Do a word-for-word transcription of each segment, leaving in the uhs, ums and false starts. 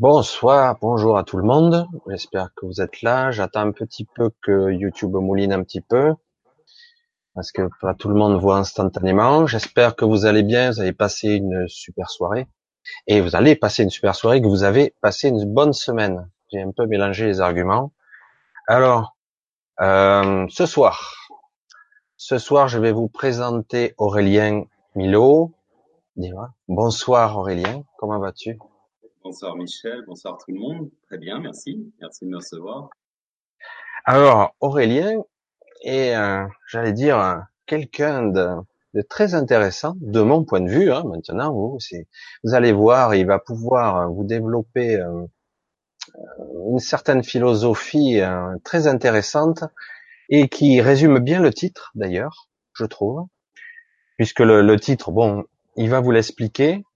Bonsoir, bonjour à tout le monde. J'espère que vous êtes là. J'attends un petit peu que YouTube mouline un petit peu, parce que pas tout le monde voit instantanément. J'espère que vous allez bien, vous avez passé une super soirée. Et vous allez passer une super soirée, que vous avez passé une bonne semaine. J'ai un peu mélangé les arguments. Alors, euh, ce soir, ce soir, je vais vous présenter Aurélien Milhaud. Bonsoir Aurélien, comment vas-tu? Bonsoir Michel, bonsoir tout le monde. Très bien, merci. Merci de me recevoir. Alors, Aurélien est, euh, j'allais dire, quelqu'un de... de très intéressant, de mon point de vue, hein, maintenant, vous, c'est, vous allez voir, il va pouvoir vous développer euh, une certaine philosophie euh, très intéressante et qui résume bien le titre, d'ailleurs, je trouve, puisque le, le titre, bon, il va vous l'expliquer,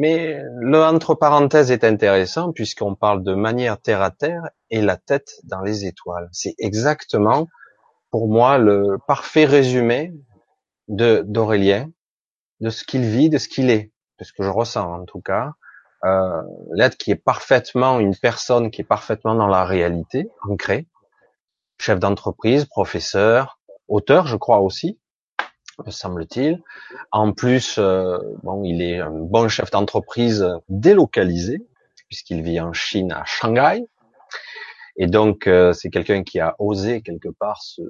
mais le entre parenthèses est intéressant puisqu'on parle de manière terre à terre et la tête dans les étoiles. C'est exactement, pour moi, le parfait résumé de d'Aurélien, de ce qu'il vit, de ce qu'il est, de ce que je ressens en tout cas, euh, l'être qui est parfaitement une personne qui est parfaitement dans la réalité, ancrée, chef d'entreprise, professeur, auteur, je crois aussi, me semble-t-il. En plus, euh, bon, il est un bon chef d'entreprise délocalisé puisqu'il vit en Chine, à Shanghai, et donc euh, c'est quelqu'un qui a osé quelque part se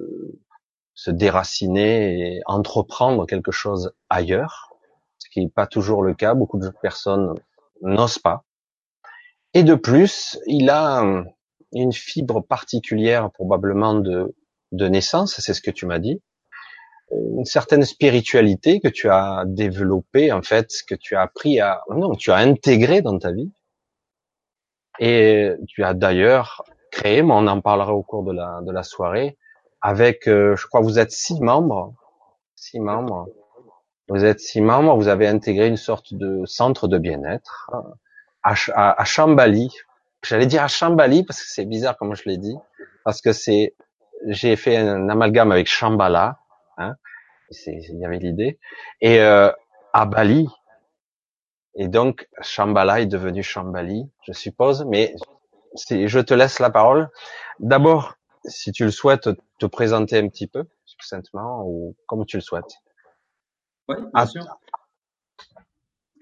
se déraciner et entreprendre quelque chose ailleurs, ce qui n'est pas toujours le cas, beaucoup de personnes n'osent pas. Et de plus, il a une fibre particulière probablement de, de naissance, c'est ce que tu m'as dit, une certaine spiritualité que tu as développée, en fait, que tu as appris à... Non, tu as intégré dans ta vie. Et tu as d'ailleurs créé, mais on en parlera au cours de la, de la soirée, avec, euh, je crois, vous êtes six membres, six membres. Vous êtes six membres. Vous avez intégré une sorte de centre de bien-être à, à, à Shambhali. J'allais dire à Shambhali parce que c'est bizarre comme je l'ai dit, parce que c'est, j'ai fait un amalgame avec Shambhala. Hein, c'est, il y avait l'idée. Et euh, à Bali. Et donc Shambhala est devenu Shambhali, je suppose. Mais c'est, je te laisse la parole. D'abord, si tu le souhaites, te présenter un petit peu, succinctement, ou comme tu le souhaites. Oui, bien ah, sûr.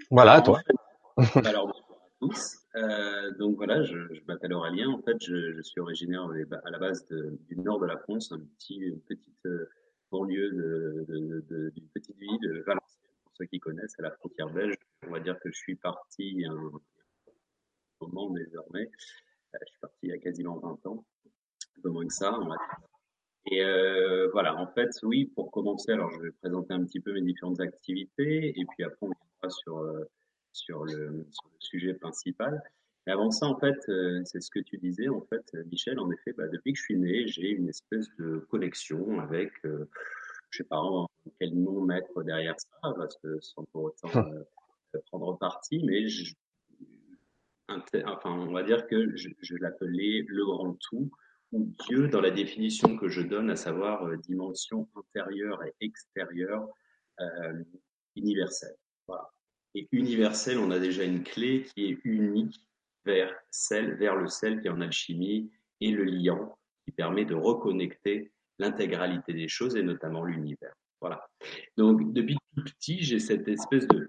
Voilà, à toi. Alors, bonjour à tous. Euh, donc voilà, je, je m'appelle Aurélien. En fait, je, je suis originaire à la base de, du nord de la France, un petit, une petite euh, banlieue de, de, de, d'une petite ville, de Valenciennes, pour ceux qui connaissent, à la frontière belge. On va dire que je suis parti à un moment désormais. Je suis parti il y a quasiment vingt ans. Un peu moins que ça, on va dire. Et euh, voilà, en fait, oui, pour commencer, alors je vais présenter un petit peu mes différentes activités et puis après on viendra sur, euh, sur, le, sur le sujet principal. Mais avant ça, en fait, euh, c'est ce que tu disais, en fait, Michel, en effet, bah, depuis que je suis né, j'ai une espèce de connexion avec, euh, je ne sais pas quel nom mettre derrière ça, parce que sans pour autant euh, prendre parti, mais je, inter, enfin, on va dire que je, je l'appelais le grand tout, ou Dieu dans la définition que je donne, à savoir euh, dimension intérieure et extérieure euh, universelle. Voilà. Et universelle, on a déjà une clé qui est unique vers celle, vers le sel qui est en alchimie et le liant qui permet de reconnecter l'intégralité des choses et notamment l'univers. Voilà. Donc depuis tout petit, j'ai cette espèce de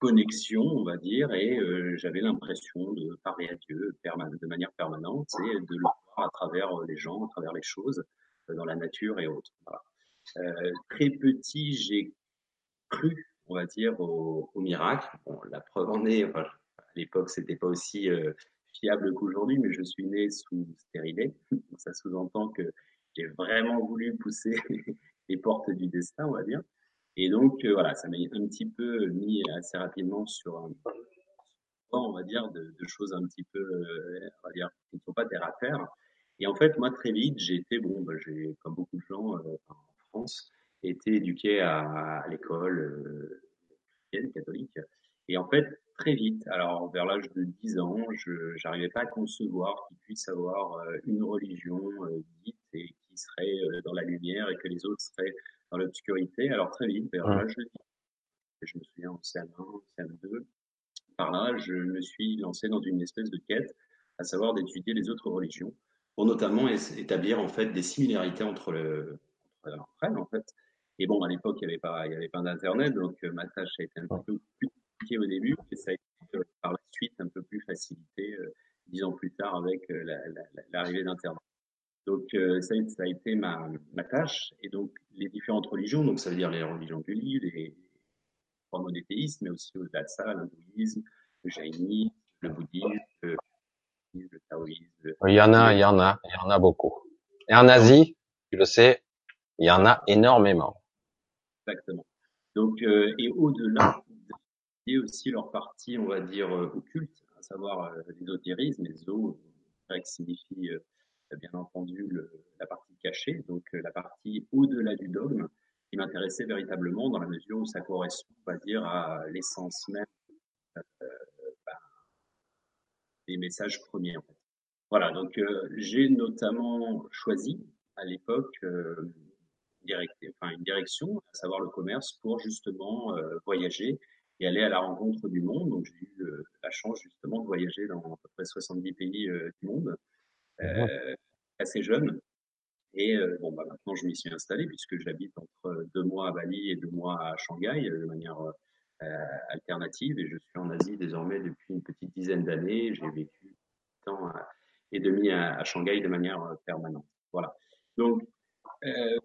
connexion, on va dire, et euh, j'avais l'impression de parler à Dieu perman- de manière permanente et de le à travers les gens, à travers les choses, dans la nature et autres. Voilà. Euh, très petit, j'ai cru, on va dire, au, au miracle. Bon, la preuve en est, enfin, à l'époque, c'était pas aussi euh, fiable qu'aujourd'hui, mais je suis né sous stérilet. Donc, ça sous-entend que j'ai vraiment voulu pousser les portes du destin, on va dire. Et donc, euh, voilà, ça m'a un petit peu mis assez rapidement sur un... on va dire, de, de choses un petit peu, euh, on va dire, qui ne sont pas terre à terre. Et en fait, moi, très vite, j'ai été, bon, ben, j'ai, comme beaucoup de gens euh, en France, été éduqué à, à l'école chrétienne, euh, catholique. Et en fait, très vite, alors vers l'âge de dix ans, je n'arrivais pas à concevoir qu'il puisse avoir euh, une religion euh, dite et qui serait euh, dans la lumière et que les autres seraient dans l'obscurité. Alors très vite, vers l'âge de dix ans, je me souviens en C M un, C M deux, par là, je me suis lancé dans une espèce de quête, à savoir d'étudier les autres religions, pour notamment établir en fait des similarités entre, le, entre elles en fait. Et bon, à l'époque, il n'y avait pas, il y avait pas d'internet, donc euh, ma tâche a été un peu plus compliquée au début, et ça a été euh, par la suite un peu plus facilité euh, dix ans plus tard avec euh, la, la, l'arrivée d'Internet. Donc euh, ça, ça a été ma, ma tâche, et donc les différentes religions, donc ça veut dire les religions du livre, les trois monothéistes, mais aussi au-delà de ça, l'hindouisme, le jaïnisme, le bouddhisme, le, le taoïsme. Le... Il y en a, il y en a, il y en a beaucoup. Et en Asie, tu le sais, il y en a énormément. Exactement. Donc, euh, et au-delà, il y a aussi leur partie, on va dire, occulte, à savoir euh, l'ésotérisme, les zo, qui signifie euh, bien entendu le, la partie cachée, donc euh, la partie au-delà du dogme, qui m'intéressait véritablement dans la mesure où ça correspond, on va dire, à l'essence même euh, bah, des messages premiers. En fait. Voilà, donc euh, j'ai notamment choisi à l'époque euh, direct, enfin, une direction, à savoir le commerce, pour justement euh, voyager et aller à la rencontre du monde. Donc j'ai eu euh, la chance justement de voyager dans à peu près soixante-dix pays euh, du monde, euh, ouais. assez jeune. Et euh, bon, bah, maintenant je m'y suis installé puisque j'habite entre deux mois à Bali et deux mois à Shanghai de manière euh, alternative. Et je suis en Asie désormais depuis une petite dizaine d'années. J'ai vécu un temps et demi à, à Shanghai de manière euh, permanente. Voilà. Donc, euh,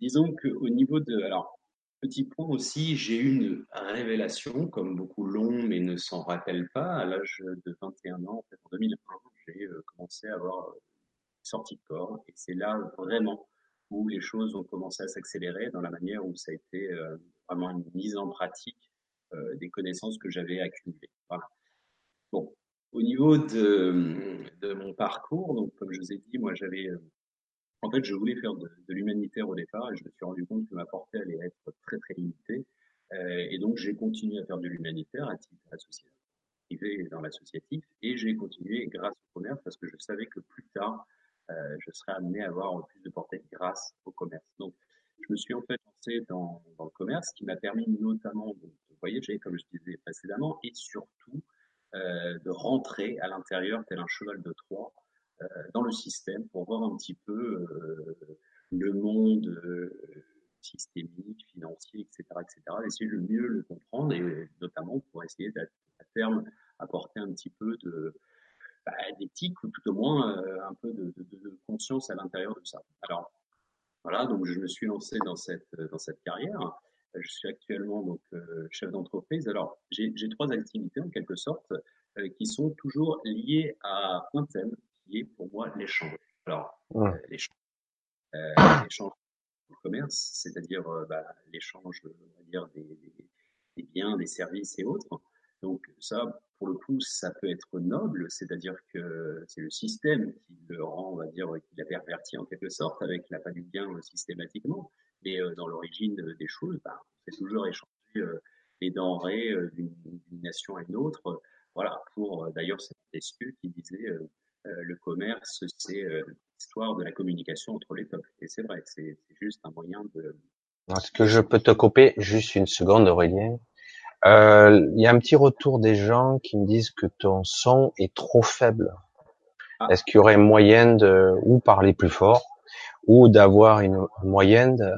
disons qu'au niveau de... Alors, petit point aussi, j'ai eu une révélation, comme beaucoup l'ont, mais ne s'en rappellent pas. À l'âge de vingt et un ans, en fait, en deux mille un, j'ai euh, commencé à avoir une sortie de corps. Et c'est là vraiment où les choses ont commencé à s'accélérer, dans la manière où ça a été euh, vraiment une mise en pratique euh, des connaissances que j'avais accumulées. Voilà. Bon, au niveau de, de mon parcours, donc, comme je vous ai dit, moi, j'avais... Euh, En fait, je voulais faire de, de l'humanitaire au départ et je me suis rendu compte que ma portée allait être très, très limitée. Euh, et donc, j'ai continué à faire de l'humanitaire à titre associatif, privé dans l'associatif. Et j'ai continué grâce au commerce parce que je savais que plus tard, euh, je serais amené à avoir plus de portée grâce au commerce. Donc, je me suis en fait lancé dans, dans le commerce, qui m'a permis notamment de, de voyager, comme je disais précédemment, et surtout euh, de rentrer à l'intérieur tel un cheval de Troie dans le système, pour voir un petit peu euh, le monde euh, systémique, financier, et cetera, et cetera, essayer de mieux le comprendre, et notamment pour essayer d'à terme apporter un petit peu de, bah, d'éthique, ou tout au moins euh, un peu de, de, de conscience à l'intérieur de ça. Alors, voilà, donc je me suis lancé dans cette, dans cette carrière. Je suis actuellement donc, euh, chef d'entreprise. Alors, j'ai, j'ai trois activités, en quelque sorte, euh, qui sont toujours liées à un thème, qui est pour moi l'échange. Alors, ouais. euh, l'échange, euh, l'échange du commerce, c'est-à-dire euh, bah, l'échange, on va dire, des, des, des biens, des services et autres. Donc ça, pour le coup, ça peut être noble, c'est-à-dire que c'est le système qui le rend, on va dire, qui l'a perverti en quelque sorte, avec l'appât du gain euh, systématiquement. Mais euh, dans l'origine euh, des choses, bah, on fait toujours échanger euh, les denrées euh, d'une, d'une nation à une autre. Euh, voilà, pour euh, d'ailleurs, c'est Montesquieu qui disait... Euh, Euh, le commerce, c'est euh, l'histoire de la communication entre les peuples. Et c'est vrai, c'est, c'est juste un moyen de... Est-ce que je peux te couper juste une seconde, Aurélien ? Euh, y a un petit retour des gens qui me disent que ton son est trop faible. Ah. Est-ce qu'il y aurait moyen de ou parler plus fort, ou d'avoir une moyenne de...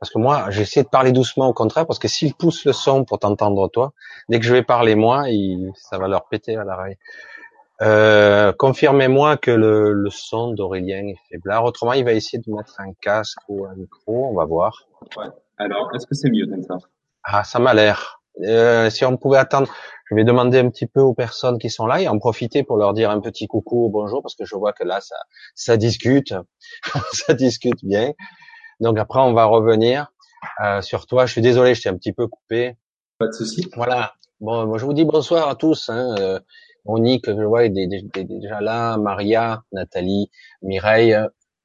Parce que moi, j'essaie de parler doucement au contraire, parce que s'ils poussent le son pour t'entendre toi, dès que je vais parler moi, il... ça va leur péter à l'oreille. Euh, confirmez-moi que le, le son d'Aurélien est faiblard. Autrement, il va essayer de mettre un casque ou un micro. On va voir. Ouais. Alors, est-ce que c'est mieux comme ça ? Ah, ça m'a l'air. Euh, si on pouvait attendre, je vais demander un petit peu aux personnes qui sont là et en profiter pour leur dire un petit coucou, bonjour, parce que je vois que là, ça, ça discute. Ça discute bien. Donc après, on va revenir euh, sur toi. Je suis désolé, je t'ai un petit peu coupé. Pas de souci. Voilà. Bon, moi, je vous dis bonsoir à tous, hein. Euh, Monique, je vois, est déjà là, Maria, Nathalie, Mireille,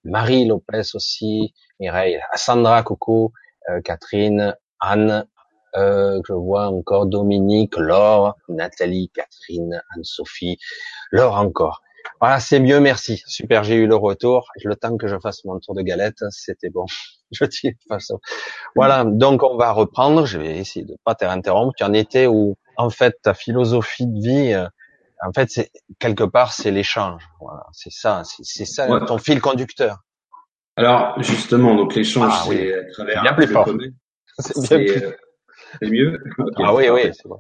Marie Lopez aussi, Mireille, Sandra, coucou, euh, Catherine, Anne, euh, je vois encore Dominique, Laure, Nathalie, Catherine, Anne-Sophie, Laure encore. Voilà, c'est mieux, merci. Super, j'ai eu le retour. Le temps que je fasse mon tour de galette, c'était bon. Je dis, de toute façon. Voilà, donc on va reprendre. Je vais essayer de pas t'interrompre. Tu en étais où? en fait, ta philosophie de vie, en fait, c'est quelque part, c'est l'échange. Voilà, c'est ça, c'est, c'est ça ouais. ton fil conducteur. Alors, justement, donc l'échange, ah, c'est oui. à travers bien plus le fort. Commun. C'est, c'est, bien euh, plus... c'est mieux. Okay. Ah oui, oui, c'est bon.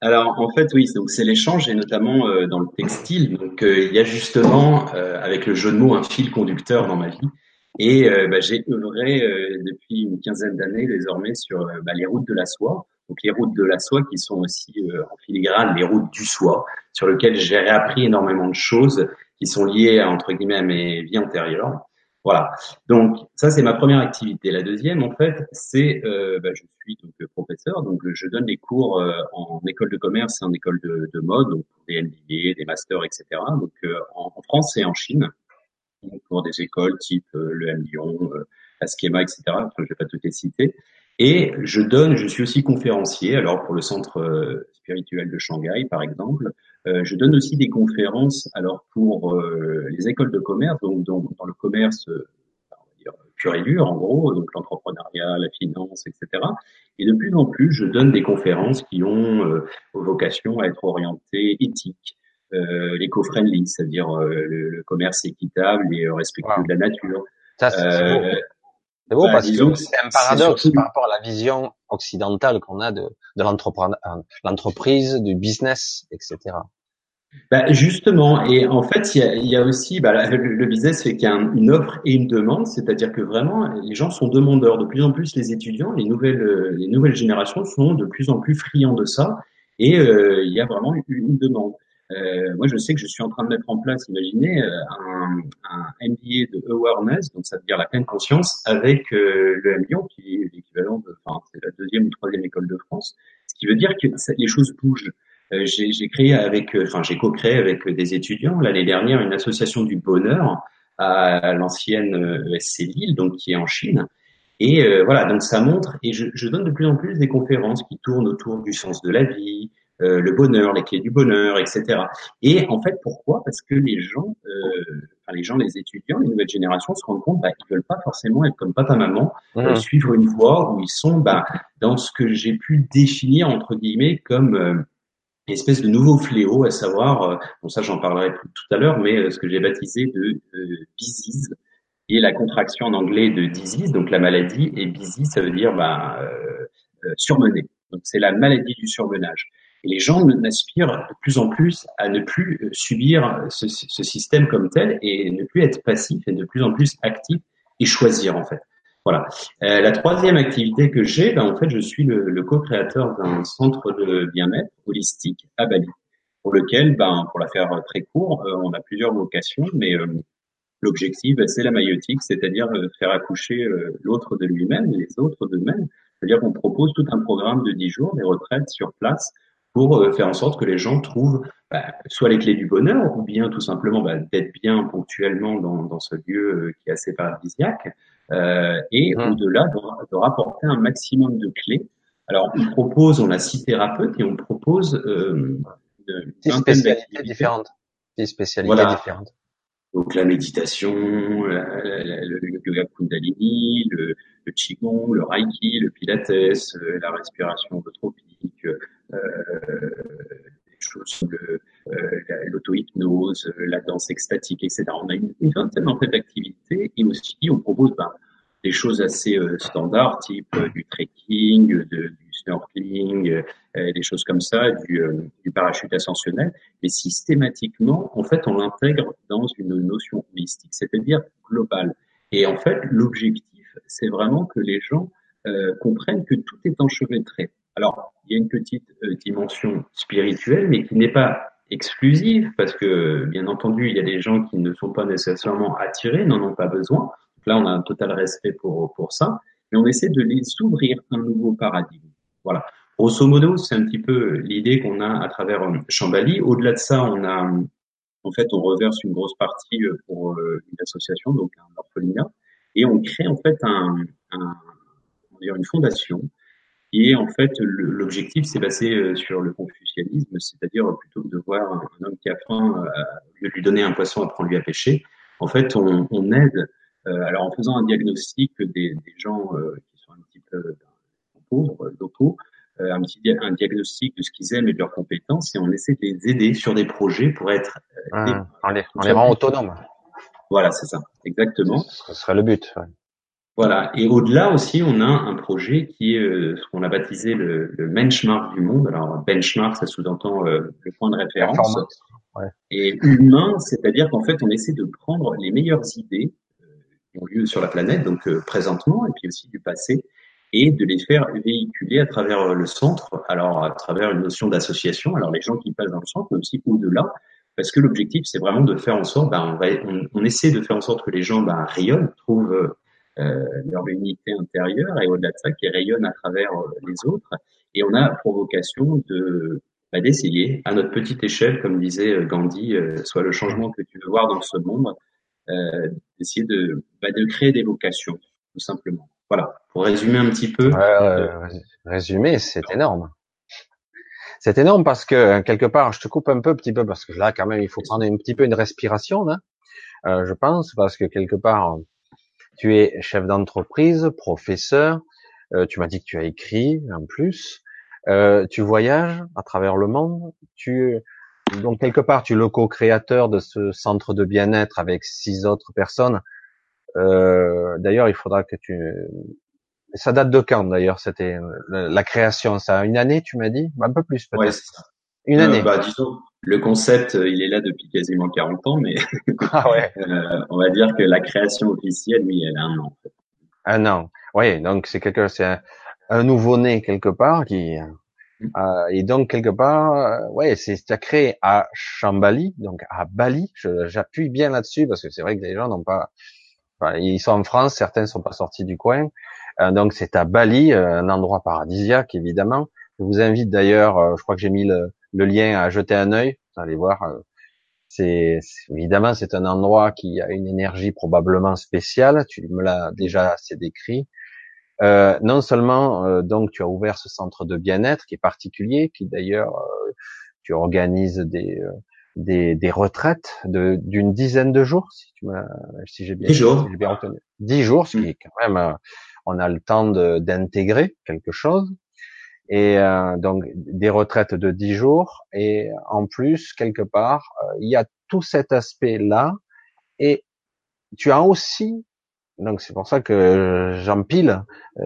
Alors, en fait, oui, donc c'est l'échange et notamment euh, dans le textile. Donc, euh, il y a justement, euh, avec le jeu de mots, un fil conducteur dans ma vie. Et euh, bah, j'ai œuvré euh, depuis une quinzaine d'années désormais sur euh, bah, les routes de la soie. Donc, les routes de la soie qui sont aussi euh, en filigrane les routes du soie, sur lesquelles j'ai réappris énormément de choses qui sont liées, à, entre guillemets, à mes vies antérieures. Voilà. Donc, ça, c'est ma première activité. La deuxième, en fait, c'est, euh, bah, je suis donc professeur, donc je donne des cours euh, en école de commerce et en école de, de mode, donc des M B A, des masters, et cetera. Donc, euh, en, en France et en Chine, donc pour des écoles type euh, le M Lyon, euh, Askema, et cetera. Je ne vais pas toutes les citer. Et je donne, je suis aussi conférencier, alors pour le centre euh, spirituel de Shanghai, par exemple. Euh, je donne aussi des conférences alors pour euh, les écoles de commerce, donc dans, dans le commerce euh, on va dire, pur et dur en gros, donc l'entrepreneuriat, la finance, et cetera. Et de plus en plus, je donne des conférences qui ont euh, vocation à être orientées éthiques, euh, l'éco-friendly, c'est-à-dire euh, le, le commerce équitable et respectueux wow. de la nature. Ça, c'est, euh, c'est beau, c'est beau bah, parce disons, que c'est un paradoxe c'est surtout... par rapport à la vision occidentale qu'on a de, de l'entrepren... l'entreprise, du business, et cetera. Bah justement, et en fait, il y a, il y a aussi bah, la, le business fait qu'il y a un, une offre et une demande, c'est-à-dire que vraiment, les gens sont demandeurs. De plus en plus, les étudiants, les nouvelles, les nouvelles générations sont de plus en plus friands de ça, et euh, il y a vraiment une, une demande. Euh, moi, je sais que je suis en train de mettre en place, imaginez, un, un M B A de awareness, donc ça veut dire la pleine conscience, avec euh, le M Lyon, qui est l'équivalent de, enfin, c'est la deuxième ou troisième école de France, ce qui veut dire que ça, les choses bougent. Euh, j'ai, j'ai créé avec, enfin, j'ai co-créé avec des étudiants l'année dernière une association du bonheur à, à l'ancienne E S C Lille, donc qui est en Chine. Et euh, voilà, donc ça montre. Et je, je donne de plus en plus des conférences qui tournent autour du sens de la vie, euh, le bonheur, les clés du bonheur, et cetera. Et en fait, pourquoi ? Parce que les gens, euh, enfin les gens, les étudiants, les nouvelles générations se rendent compte, bah, ils veulent pas forcément être comme papa, maman, mmh. euh, suivre une voie où ils sont, bah, dans ce que j'ai pu définir entre guillemets comme euh, une espèce de nouveau fléau, à savoir, bon ça j'en parlerai plus tout à l'heure, mais ce que j'ai baptisé de euh, disease, qui est la contraction en anglais de disease, donc la maladie, et busy, ça veut dire bah, euh, surmené. Donc c'est la maladie du surmenage. Et les gens aspirent de plus en plus à ne plus subir ce, ce système comme tel, et ne plus être passif, et de plus en plus actif, et choisir en fait. Voilà. Euh, la troisième activité que j'ai, ben en fait, je suis le, le co-créateur d'un centre de bien-être holistique à Bali, pour lequel, ben, pour la faire très court, euh, on a plusieurs vocations, mais euh, l'objectif, ben, c'est la maïeutique, c'est-à-dire euh, faire accoucher euh, l'autre de lui-même, les autres d'eux-mêmes. C'est-à-dire qu'on propose tout un programme de dix jours, des retraites sur place, pour euh, faire en sorte que les gens trouvent bah, soit les clés du bonheur, ou bien tout simplement bah, d'être bien ponctuellement dans, dans ce lieu euh, qui est assez paradisiaque. Euh, et mmh. au-delà de, de rapporter un maximum de clés. Alors, on propose, on a six thérapeutes et on propose euh, des spécialités différentes. Des spécialités voilà. différentes. Donc, la méditation, la, la, la, le yoga kundalini, le, le qigong, le reiki, le pilates, la respiration holotropique, euh, des choses comme le, euh, l'auto-hypnose, la danse extatique, et cetera. On a une vingtaine en fait d'activités et aussi on propose ben, des choses assez euh, standards, type euh, du trekking, de, du snorkeling, euh, des choses comme ça, du, euh, du parachute ascensionnel. Mais systématiquement, en fait, on l'intègre dans une notion holistique, c'est-à-dire globale. Et en fait, l'objectif, c'est vraiment que les gens euh, comprennent que tout est enchevêtré. Alors, il y a une petite euh, dimension spirituelle, mais qui n'est pas exclusive, parce que, bien entendu, il y a des gens qui ne sont pas nécessairement attirés, n'en ont pas besoin. Là, on a un total respect pour pour ça, mais on essaie de les ouvrir un nouveau paradigme. Voilà. Grosso modo, c'est un petit peu l'idée qu'on a à travers Shambhali. Au-delà de ça, on a, en fait, on reverse une grosse partie pour une association, donc un orphelinat, et on crée en fait un, un on va dire une fondation. Et en fait, le, l'objectif, c'est basé sur le confucianisme, c'est-à-dire plutôt que de voir un homme qui a faim, de lui donner un poisson, apprends-lui à pêcher. En fait, on, on aide. Euh, alors, en faisant un diagnostic des, des gens euh, qui sont un petit peu euh, pauvres, locaux, euh, un petit un diagnostic de ce qu'ils aiment et de leurs compétences, et on essaie de les aider sur des projets pour être euh, mmh, des, on les, on les rend autonomes. Voilà, c'est ça, exactement. Ce serait le but. Ouais. Voilà, et au-delà aussi, on a un projet qui est euh, ce qu'on a baptisé le, le benchmark du monde. Alors benchmark, ça sous-entend euh, le point de référence. Ouais. Et humain, c'est-à-dire qu'en fait, on essaie de prendre les meilleures idées euh, qui ont lieu sur la planète, donc euh, présentement, et puis aussi du passé, et de les faire véhiculer à travers euh, le centre, alors à travers une notion d'association. Alors les gens qui passent dans le centre, mais aussi au-delà, parce que l'objectif, c'est vraiment de faire en sorte, ben, on, va, on, on essaie de faire en sorte que les gens ben, rayonnent, trouvent euh, Euh, leur unité intérieure et au-delà de ça qui rayonne à travers euh, les autres, et on a la provocation de bah, d'essayer à notre petite échelle, comme disait Gandhi, euh, soit le changement que tu veux voir dans ce monde, euh, d'essayer de bah, de créer des vocations tout simplement. Voilà, pour résumer un petit peu. Euh, de... Résumer, c'est énorme. C'est énorme parce que quelque part, je te coupe un peu, petit peu, parce que là quand même, il faut prendre un petit peu une respiration, hein, euh, je pense, parce que quelque part. Tu es chef d'entreprise, professeur, euh, tu m'as dit que tu as écrit en plus, euh, tu voyages à travers le monde, tu donc quelque part tu es le co-créateur de ce centre de bien-être avec six autres personnes. Euh, d'ailleurs, il faudra que tu... Ça date de quand d'ailleurs, c'était la création, ça a une année tu m'as dit, un peu plus peut-être. Ouais, c'est ça. Une euh, année. Bah, disons, le concept, il est là depuis quasiment quarante ans, mais ah ouais. euh, on va dire que la création officielle, oui, elle a un an. Un an, oui. Donc c'est quelque, c'est un, un nouveau-né quelque part qui, mm. euh, et donc quelque part, euh, ouais, c'est t'as créé à Shambhali, donc à Bali. Je, j'appuie bien là-dessus parce que c'est vrai que les gens n'ont pas, enfin, ils sont en France, certains sont pas sortis du coin. Euh, donc c'est à Bali, euh, un endroit paradisiaque évidemment. Je vous invite d'ailleurs, euh, je crois que j'ai mis le le lien à jeter un œil, allez voir. C'est, c'est évidemment c'est un endroit qui a une énergie probablement spéciale. Tu me l'as déjà assez décrit. Euh, non seulement euh, donc tu as ouvert ce centre de bien-être qui est particulier, qui d'ailleurs euh, tu organises des euh, des, des retraites de d'une dizaine de jours, si tu m'as, si j'ai bien, dix jours, si j'ai bien retenu. Dix jours, ce qui est quand même, euh, on a le temps de, d'intégrer quelque chose. Et euh, donc des retraites de dix jours, et en plus quelque part euh, il y a tout cet aspect là, et tu as aussi, donc c'est pour ça que j'empile euh,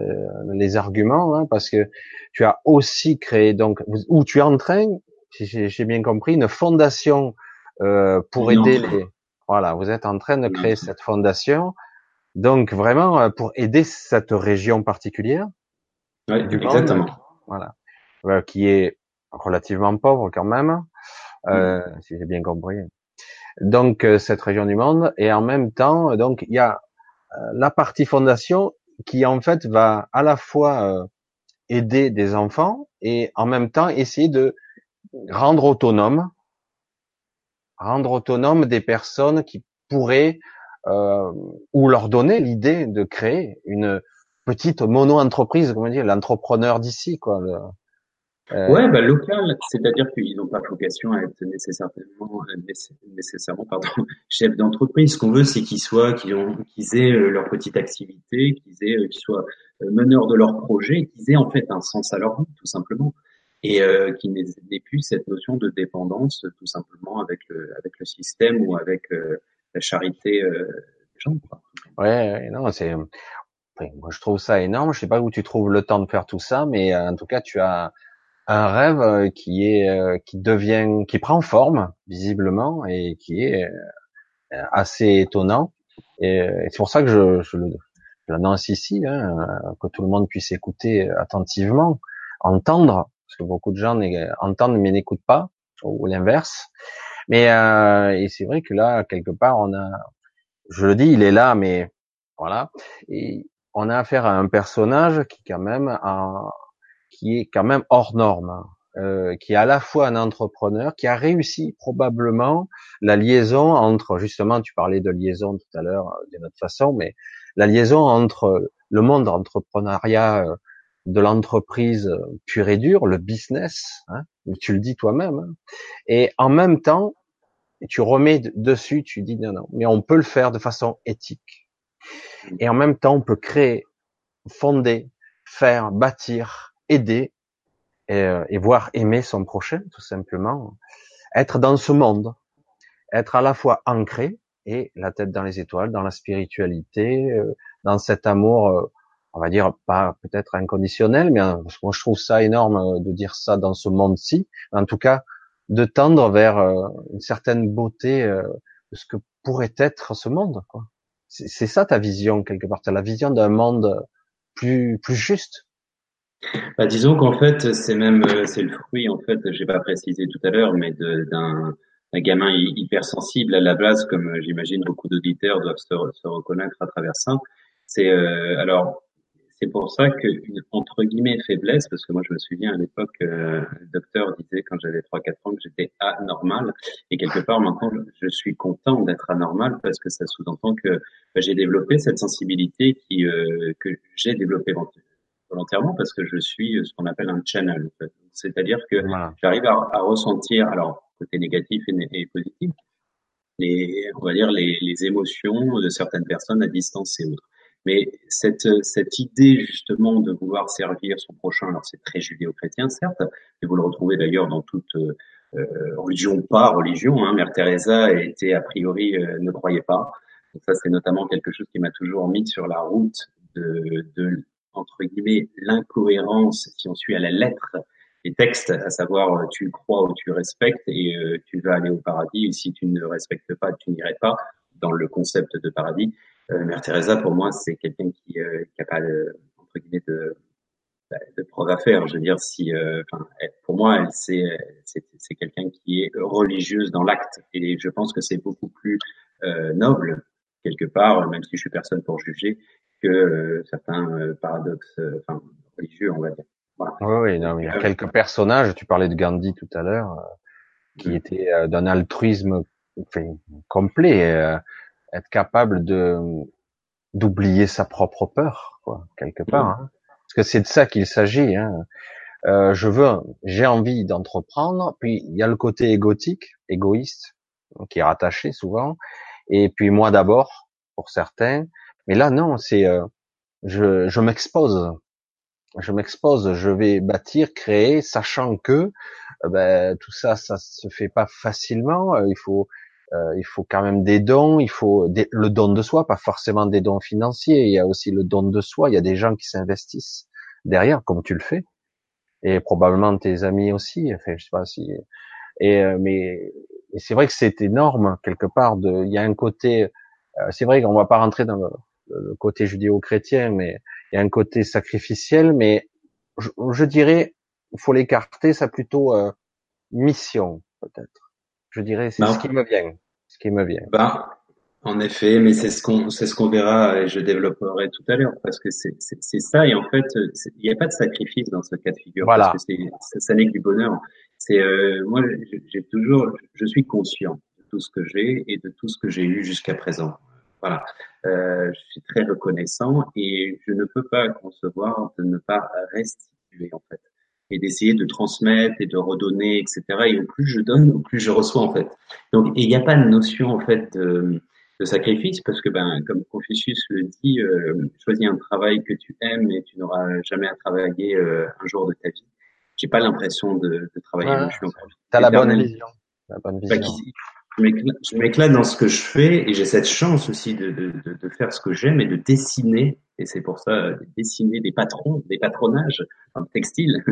les arguments, hein, parce que tu as aussi créé donc où tu es en train, si j'ai, j'ai bien compris, une fondation euh, pour non. aider les voilà, vous êtes en train de créer non. cette fondation, donc vraiment pour aider cette région particulière. Oui, exactement. Monde. Voilà, euh, qui est relativement pauvre quand même, euh, mmh. si j'ai bien compris. Donc euh, cette région du monde, et en même temps, donc il y a euh, la partie fondation qui en fait va à la fois euh, aider des enfants et en même temps essayer de rendre autonome, rendre autonome des personnes qui pourraient euh, ou leur donner l'idée de créer une petite mono-entreprise, comment dire, l'entrepreneur d'ici, quoi. Le, euh... Ouais, bah local, c'est-à-dire qu'ils n'ont pas vocation à être nécessairement, nécessairement, pardon, chef d'entreprise. Ce qu'on veut, c'est qu'ils soient, qu'ils ont, qu'ils aient leur petite activité, qu'ils aient, qu'ils soient meneurs de leur projet, qu'ils aient en fait un sens à leur vie, tout simplement, et euh, qu'ils n'aient plus cette notion de dépendance, tout simplement, avec le, avec le système ou avec euh, la charité euh, des gens, quoi. Ouais, non, c'est. Moi, je trouve ça énorme. Je sais pas où tu trouves le temps de faire tout ça, mais en tout cas, tu as un rêve qui est, qui devient, qui prend forme visiblement et qui est assez étonnant. Et c'est pour ça que je, je, je l'annonce ici, hein, que tout le monde puisse écouter attentivement, entendre, parce que beaucoup de gens entendent mais n'écoutent pas, ou l'inverse. Mais euh, et c'est vrai que là, quelque part, on a, je le dis, il est là, mais voilà. Et on a affaire à un personnage qui quand même a, qui est quand même hors norme, euh, qui est à la fois un entrepreneur, qui a réussi probablement la liaison entre, justement, tu parlais de liaison tout à l'heure d'une autre façon, mais la liaison entre le monde d'entrepreneuriat, de l'entreprise pure et dure, le business, hein, tu le dis toi-même, hein, et en même temps, tu remets dessus, tu dis non, non, mais on peut le faire de façon éthique. Et en même temps, on peut créer, fonder, faire, bâtir, aider, et, et voir aimer son prochain, tout simplement. Être dans ce monde, être à la fois ancré et la tête dans les étoiles, dans la spiritualité, dans cet amour, on va dire, pas peut-être inconditionnel, mais moi je trouve ça énorme de dire ça dans ce monde-ci, en tout cas de tendre vers une certaine beauté de ce que pourrait être ce monde, quoi. C'est, c'est ça ta vision, quelque part, t'as la vision d'un monde plus, plus juste. Bah, disons qu'en fait, c'est même, c'est le fruit, en fait, j'ai pas précisé tout à l'heure, mais de, d'un, d'un gamin hypersensible à la base, comme j'imagine beaucoup d'auditeurs doivent se, se reconnaître à travers ça. C'est, euh, alors, c'est pour ça qu'une, entre guillemets, faiblesse, parce que moi, je me souviens à l'époque, euh, le docteur disait quand j'avais trois quatre ans que j'étais anormal, et quelque part, maintenant, je suis content d'être anormal parce que ça sous-entend que bah, j'ai développé cette sensibilité qui, euh, que j'ai développée volontairement parce que je suis ce qu'on appelle un channel, en fait. C'est-à-dire que voilà. J'arrive à, à ressentir, alors côté négatif et, et positif, les, on va dire les, les émotions de certaines personnes à distance et autres. Mais cette cette idée justement de vouloir servir son prochain, alors c'est très judéo-chrétien certes, et vous le retrouvez d'ailleurs dans toute euh, religion, pas religion. Hein, Mère Teresa était a priori euh, ne croyait pas. Donc ça c'est notamment quelque chose qui m'a toujours mis sur la route de de entre guillemets, l'incohérence, si on suit à la lettre des textes, à savoir tu crois ou tu respectes et euh, tu vas aller au paradis, et si tu ne respectes pas, tu n'irais pas, dans le concept de paradis. Euh, Mère Teresa, pour moi, c'est quelqu'un qui euh, qui n'a pas, de, entre guillemets, de, de preuve à faire. Je veux dire, si, euh, elle, pour moi, elle, c'est, c'est, c'est quelqu'un qui est religieuse dans l'acte, et je pense que c'est beaucoup plus euh, noble, quelque part, même si je suis personne pour juger, que euh, certains euh, paradoxes euh, enfin, religieux, on va dire. Voilà. Oui, oui, non, mais il y a quelques personnages, tu parlais de Gandhi tout à l'heure, euh, qui était euh, d'un altruisme enfin, complet, euh, être capable de d'oublier sa propre peur, quoi, quelque part. Hein. Parce que c'est de ça qu'il s'agit. Hein. Euh, je veux, j'ai envie d'entreprendre, puis il y a le côté égotique, égoïste, qui est rattaché souvent, et puis moi d'abord, pour certains. Mais là, non, c'est, euh, je, je m'expose, je m'expose, je vais bâtir, créer, sachant que euh, ben, tout ça, ça se fait pas facilement. Euh, il faut, euh, il faut quand même des dons, il faut des, le don de soi, pas forcément des dons financiers. Il y a aussi le don de soi. Il y a des gens qui s'investissent derrière, comme tu le fais, et probablement tes amis aussi. Enfin, je sais pas si. Et euh, mais et c'est vrai que c'est énorme quelque part. De, il y a un côté. Euh, c'est vrai qu'on va pas rentrer dans le, le côté judéo-chrétien, mais il y a un côté sacrificiel, mais je, je dirais, il faut l'écarter, ça plutôt euh, mission, peut-être. Je dirais, c'est ben, ce qui me vient, ce qui me vient. Ben, en effet, mais c'est ce qu'on, c'est ce qu'on verra et je développerai tout à l'heure, parce que c'est, c'est, c'est ça, et en fait, il n'y a pas de sacrifice dans ce cas de figure, voilà. Parce que c'est, ça, ça n'est que du bonheur. C'est, euh, moi, j'ai, j'ai toujours, je suis conscient de tout ce que j'ai et de tout ce que j'ai eu jusqu'à présent. Voilà, euh, je suis très reconnaissant et je ne peux pas concevoir de ne pas restituer en fait, et d'essayer de transmettre et de redonner, et cetera. Et au plus je donne, au plus je reçois en fait. Donc il n'y a pas de notion en fait de, de sacrifice parce que ben comme Confucius le dit, euh, choisis un travail que tu aimes et tu n'auras jamais à travailler euh, un jour de ta vie. J'ai pas l'impression de, de travailler. Ouais, je suis encore... T'as la bonne vision. La bonne vision. Je m'éclate dans ce que je fais et j'ai cette chance aussi de, de, de, de faire ce que j'aime et de dessiner, et c'est pour ça, de dessiner des patrons, des patronages en textile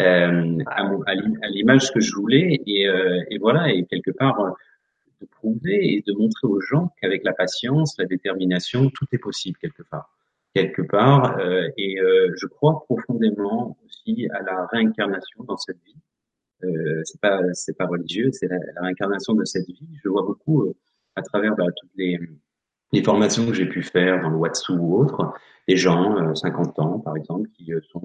euh, à, mon, à l'image que je voulais et, euh, et voilà, et quelque part euh, de prouver et de montrer aux gens qu'avec la patience, la détermination, tout est possible quelque part. Quelque part euh, et euh, je crois profondément aussi à la réincarnation dans cette vie. Euh, c'est pas c'est pas religieux, c'est la, la réincarnation de cette vie. Je vois beaucoup euh, à travers bah, toutes les, les formations que j'ai pu faire dans le Watsu ou autre, des gens euh, cinquante ans par exemple qui euh, sont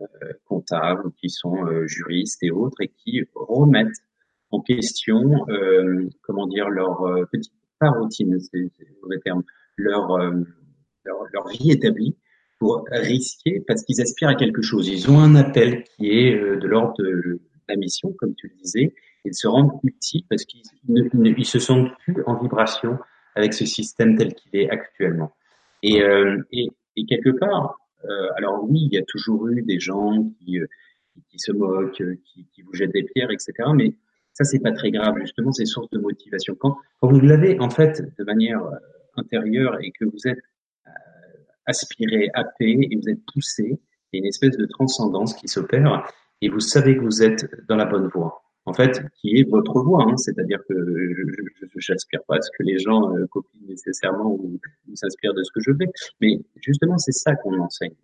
euh, comptables, qui sont euh, juristes et autres et qui remettent en question euh, comment dire leur euh, petite pas routine, c'est, c'est le mauvais terme, leur, euh, leur leur vie établie. Pour risquer parce qu'ils aspirent à quelque chose, ils ont un appel qui est euh, de l'ordre de la mission, comme tu le disais, et de se rendre utile parce qu'ils ne, ne, ils se sentent plus en vibration avec ce système tel qu'il est actuellement. Et, euh, et, et quelque part, euh, alors oui, il y a toujours eu des gens qui, euh, qui, qui se moquent, qui, qui vous jettent des pierres, et cetera. Mais ça, c'est pas très grave. Justement, c'est source de motivation. Quand, quand vous l'avez, en fait, de manière intérieure et que vous êtes euh, aspiré, happé, et vous êtes poussé, il y a une espèce de transcendance qui s'opère et vous savez que vous êtes dans la bonne voie. En fait, qui est votre voix, hein. C'est-à-dire que je n'aspire pas à ce que les gens euh, copient nécessairement ou, ou s'inspirent de ce que je fais. Mais justement, c'est ça qu'on enseigne,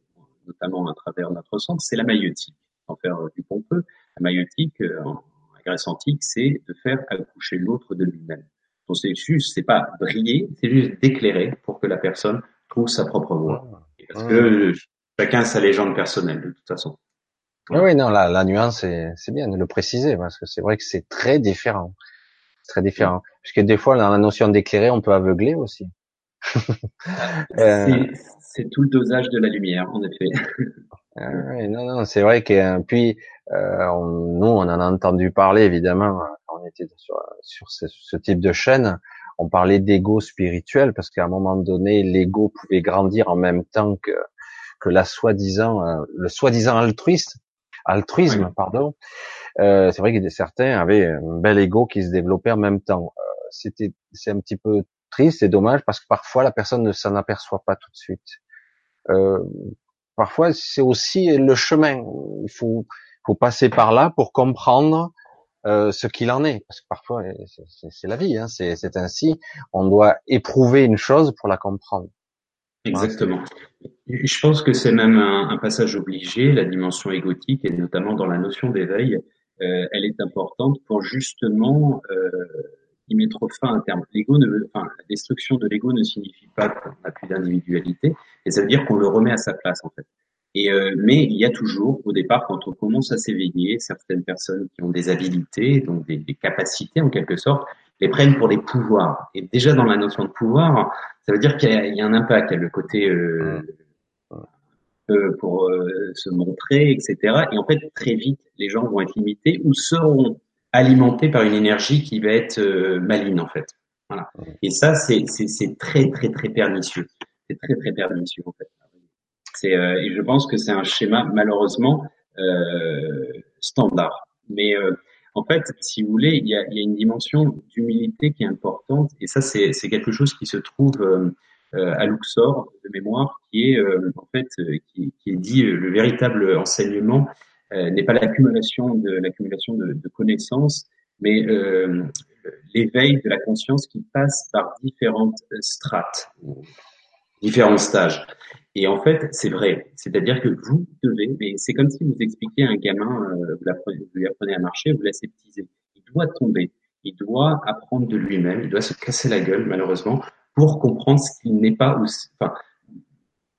notamment à travers notre centre, c'est la maïeutique. En faire euh, du pompeux, la maïeutique, euh, en Grèce antique, c'est de faire accoucher l'autre de lui-même. Donc c'est juste, c'est pas briller, c'est juste d'éclairer pour que la personne trouve sa propre voix. Parce que chacun a sa légende personnelle, de toute façon. Oui, oui, non, la, la nuance, c'est bien de le préciser, parce que c'est vrai que c'est très différent. Très différent. Parce que des fois, dans la notion d'éclairer, on peut aveugler aussi. euh... c'est, c'est tout le dosage de la lumière, en effet. euh, oui, non, non, c'est vrai que, puis, euh, on, nous, on en a entendu parler, évidemment, quand on était sur, sur ce, ce type de chaîne, on parlait d'ego spirituel, parce qu'à un moment donné, l'ego pouvait grandir en même temps que, que la soi-disant, euh, le soi-disant altruiste, altruisme, oui. pardon, euh, c'est vrai que certains avaient un bel ego qui se développait en même temps. Euh, c'était, c'est un petit peu triste et dommage parce que parfois la personne ne s'en aperçoit pas tout de suite. Euh, parfois c'est aussi le chemin. Il faut, faut passer par là pour comprendre euh, ce qu'il en est. Parce que parfois c'est, c'est, c'est la vie, hein, c'est, c'est ainsi. On doit éprouver une chose pour la comprendre. Exactement. Je pense que c'est même un, un passage obligé, la dimension égotique, et notamment dans la notion d'éveil, euh, elle est importante pour justement euh, y mettre fin à un terme. L'ego ne, enfin, la destruction de l'ego ne signifie pas qu'on n'a plus d'individualité, et ça veut dire qu'on le remet à sa place en fait. Et euh, mais il y a toujours, au départ, quand on commence à s'éveiller, certaines personnes qui ont des habilités, donc des, des capacités en quelque sorte, les prennent pour des pouvoirs. Et déjà dans la notion de pouvoir, ça veut dire qu'il y a, il y a un impact, il y a le côté euh, euh, pour euh, se montrer, et cetera. Et en fait, très vite, les gens vont être limités ou seront alimentés par une énergie qui va être euh, maligne en fait. Voilà. Et ça, c'est, c'est, c'est très très très pernicieux. C'est très très pernicieux en fait. C'est, euh, et je pense que c'est un schéma malheureusement euh, standard. Mais euh, en fait, si vous voulez, il y a, il y a une dimension d'humilité qui est importante, et ça, c'est, c'est quelque chose qui se trouve euh, euh, à Luxor de mémoire, qui est euh, en fait, euh, qui, qui est dit euh, le véritable enseignement euh, n'est pas l'accumulation de l'accumulation de, de connaissances, mais euh, l'éveil de la conscience qui passe par différentes strates, différents stages. Et en fait, c'est vrai. C'est-à-dire que vous devez, mais c'est comme si vous expliquiez à un gamin, euh, vous, l'apprenez, vous lui apprenez à marcher, vous l'aseptisez. Il doit tomber. Il doit apprendre de lui-même. Il doit se casser la gueule, malheureusement, pour comprendre ce qu'il n'est pas, ou, enfin,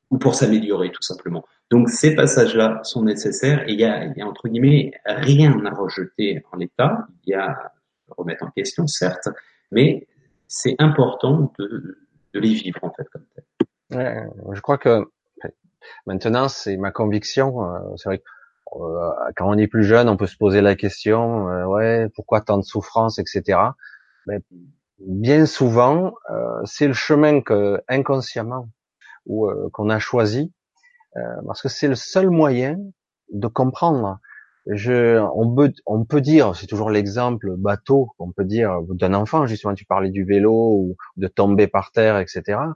ou pour s'améliorer, tout simplement. Donc, ces passages-là sont nécessaires et il y a, il y a, entre guillemets, rien à rejeter en l'état. Il y a à remettre en question, certes, mais c'est important de, de les vivre, en fait, comme tel. Ouais, je crois que maintenant c'est ma conviction. C'est vrai que euh, quand on est plus jeune, on peut se poser la question, euh, ouais, pourquoi tant de souffrance, et cetera. Mais bien souvent, euh, c'est le chemin que inconsciemment ou euh, qu'on a choisi, euh, parce que c'est le seul moyen de comprendre. Je, on peut, on peut dire, c'est toujours l'exemple bateau, on peut dire d'un enfant, justement, tu parlais du vélo ou de tomber par terre, et cetera.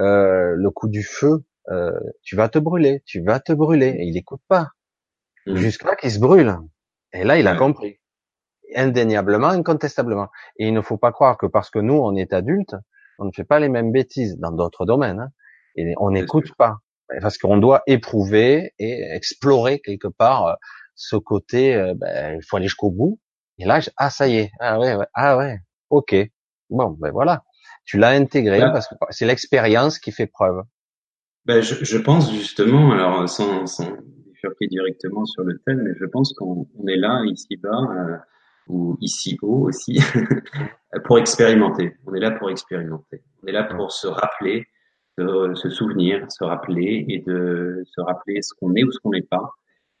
Euh, le coup du feu, euh, tu vas te brûler, tu vas te brûler, et il n'écoute pas. Mmh. Jusqu'à qu'il se brûle. Et là, il a compris. Indéniablement, incontestablement. Et il ne faut pas croire que parce que nous, on est adultes, on ne fait pas les mêmes bêtises dans d'autres domaines, hein, et on n'écoute pas. Parce qu'on doit éprouver et explorer quelque part, euh, ce côté, euh, ben, il faut aller jusqu'au bout. Et là, je, ah, ça y est. Ah ouais, ouais, ah ouais. Ok. Bon, ben voilà. Tu l'as intégré ben, parce que c'est l'expérience qui fait preuve. Ben, je, je pense justement, alors sans, sans bifurquer directement sur le thème, mais je pense qu'on on est là, ici-bas, euh, ou ici-haut aussi, pour expérimenter. On est là pour expérimenter. On est là pour se rappeler, de, se souvenir, se rappeler et de se rappeler ce qu'on est ou ce qu'on n'est pas.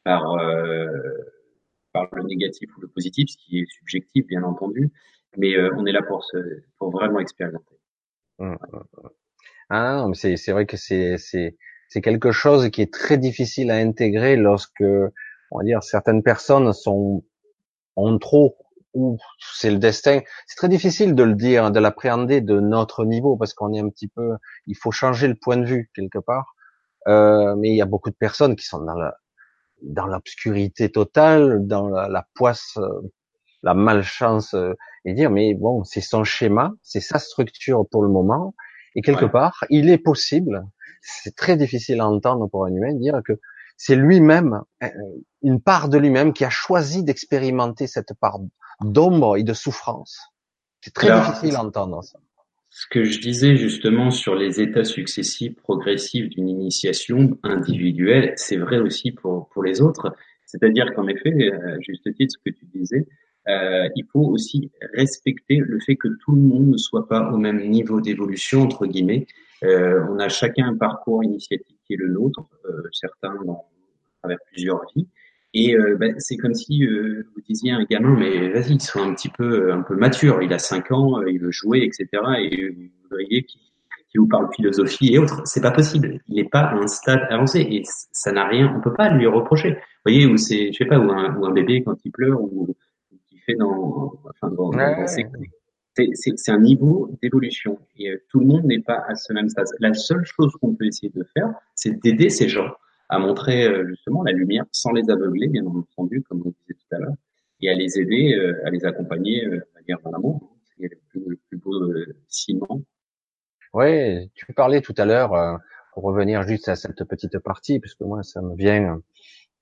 Par, euh, par le négatif ou le positif, ce qui est subjectif bien entendu, mais euh, on est là pour, se, pour vraiment expérimenter. Ouais. Ah non, mais c'est, c'est vrai que c'est, c'est, c'est quelque chose qui est très difficile à intégrer lorsque on va dire, certaines personnes sont, ont trop, ou c'est le destin. C'est très difficile de le dire, de l'appréhender de notre niveau, parce qu'on est un petit peu, il faut changer le point de vue quelque part. Euh, mais il y a beaucoup de personnes qui sont dans la, dans l'obscurité totale, dans la, la poisse, euh, la malchance, euh, et dire, mais bon, c'est son schéma, c'est sa structure pour le moment, et quelque ouais. part, il est possible, c'est très difficile à entendre pour un humain, dire que c'est lui-même, une part de lui-même qui a choisi d'expérimenter cette part d'ombre et de souffrance. C'est très Alors, difficile à entendre ça. Ce que je disais justement sur les états successifs progressifs d'une initiation individuelle, c'est vrai aussi pour pour les autres. C'est-à-dire qu'en effet, euh, juste titre, ce que tu disais, euh, il faut aussi respecter le fait que tout le monde ne soit pas au même niveau d'évolution, entre guillemets. Euh, on a chacun un parcours initiatique qui est le nôtre, euh, certains dans, à travers plusieurs vies. Et euh, ben, c'est comme si euh, vous disiez à un gamin, mais vas-y, il soit un petit peu, un peu mature. Il a cinq ans, euh, il veut jouer, et cetera. Et vous voyez qui, qui vous parle philosophie et autres. C'est pas possible. Il n'est pas à un stade avancé et ça n'a rien. On peut pas lui reprocher. Vous voyez, où c'est, je sais pas, ou un, ou un bébé quand il pleure ou qui fait dans, enfin dans, ouais. dans ses... C'est, c'est, c'est un niveau d'évolution et euh, tout le monde n'est pas à ce même stade. La seule chose qu'on peut essayer de faire, c'est d'aider ces gens à montrer euh, justement la lumière sans les aveugler, bien entendu, comme on disait tout à l'heure, et à les aider, euh, à les accompagner euh, à guerre dans l'amour. C'est le plus, le plus beau euh, ciment. Oui, tu parlais tout à l'heure, euh, pour revenir juste à cette petite partie, parce que moi, ça me vient,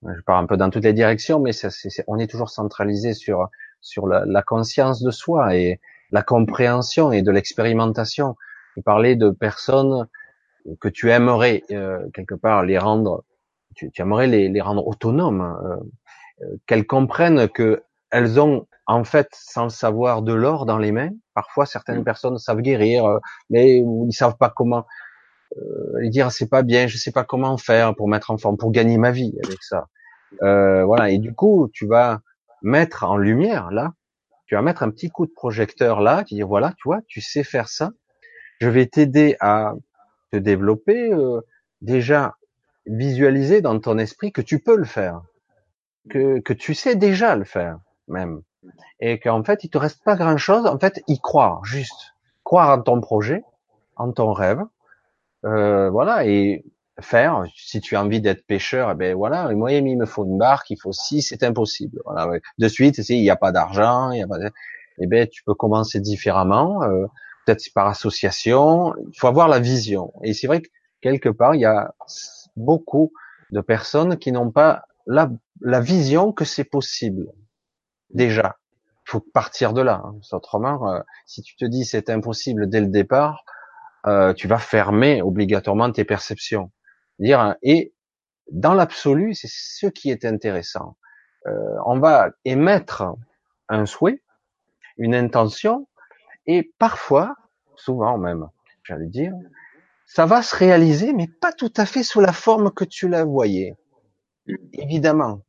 euh, je pars un peu dans toutes les directions, mais ça, c'est, c'est, on est toujours centralisé sur, sur la, la conscience de soi et la compréhension et de l'expérimentation. Tu parlais de personnes que tu aimerais euh, quelque part les rendre, tu, tu aimerais les, les rendre autonomes, euh, qu'elles comprennent que elles ont en fait, sans le savoir, de l'or dans les mains. Parfois, certaines personnes savent guérir, mais ils savent pas comment. Euh, ils disent c'est pas bien, je sais pas comment faire pour mettre en forme, pour gagner ma vie avec ça. Euh, voilà. Et du coup, tu vas mettre en lumière là. Tu vas mettre un petit coup de projecteur là, qui dit voilà, tu vois, tu sais faire ça. Je vais t'aider à te développer, euh, déjà visualiser dans ton esprit que tu peux le faire, que que tu sais déjà le faire même, et qu'en fait il te reste pas grand chose. En fait, y croire, juste croire en ton projet, en ton rêve, euh, voilà, et faire. Si tu as envie d'être pêcheur, eh ben voilà, moi il me faut une barque, il faut six, c'est impossible. Voilà, ouais. De suite, il n'y a pas d'argent, il y a pas. Eh ben tu peux commencer différemment, euh, peut-être c'est par association. Il faut avoir la vision. Et c'est vrai que quelque part, il y a beaucoup de personnes qui n'ont pas la la vision que c'est possible. Déjà, il faut partir de là. Hein. Autrement, euh, si tu te dis c'est impossible dès le départ, euh, tu vas fermer obligatoirement tes perceptions. Dire, et dans l'absolu, c'est ce qui est intéressant. Euh, on va émettre un souhait, une intention, et parfois, souvent même, j'allais dire, ça va se réaliser, mais pas tout à fait sous la forme que tu la voyais. Évidemment,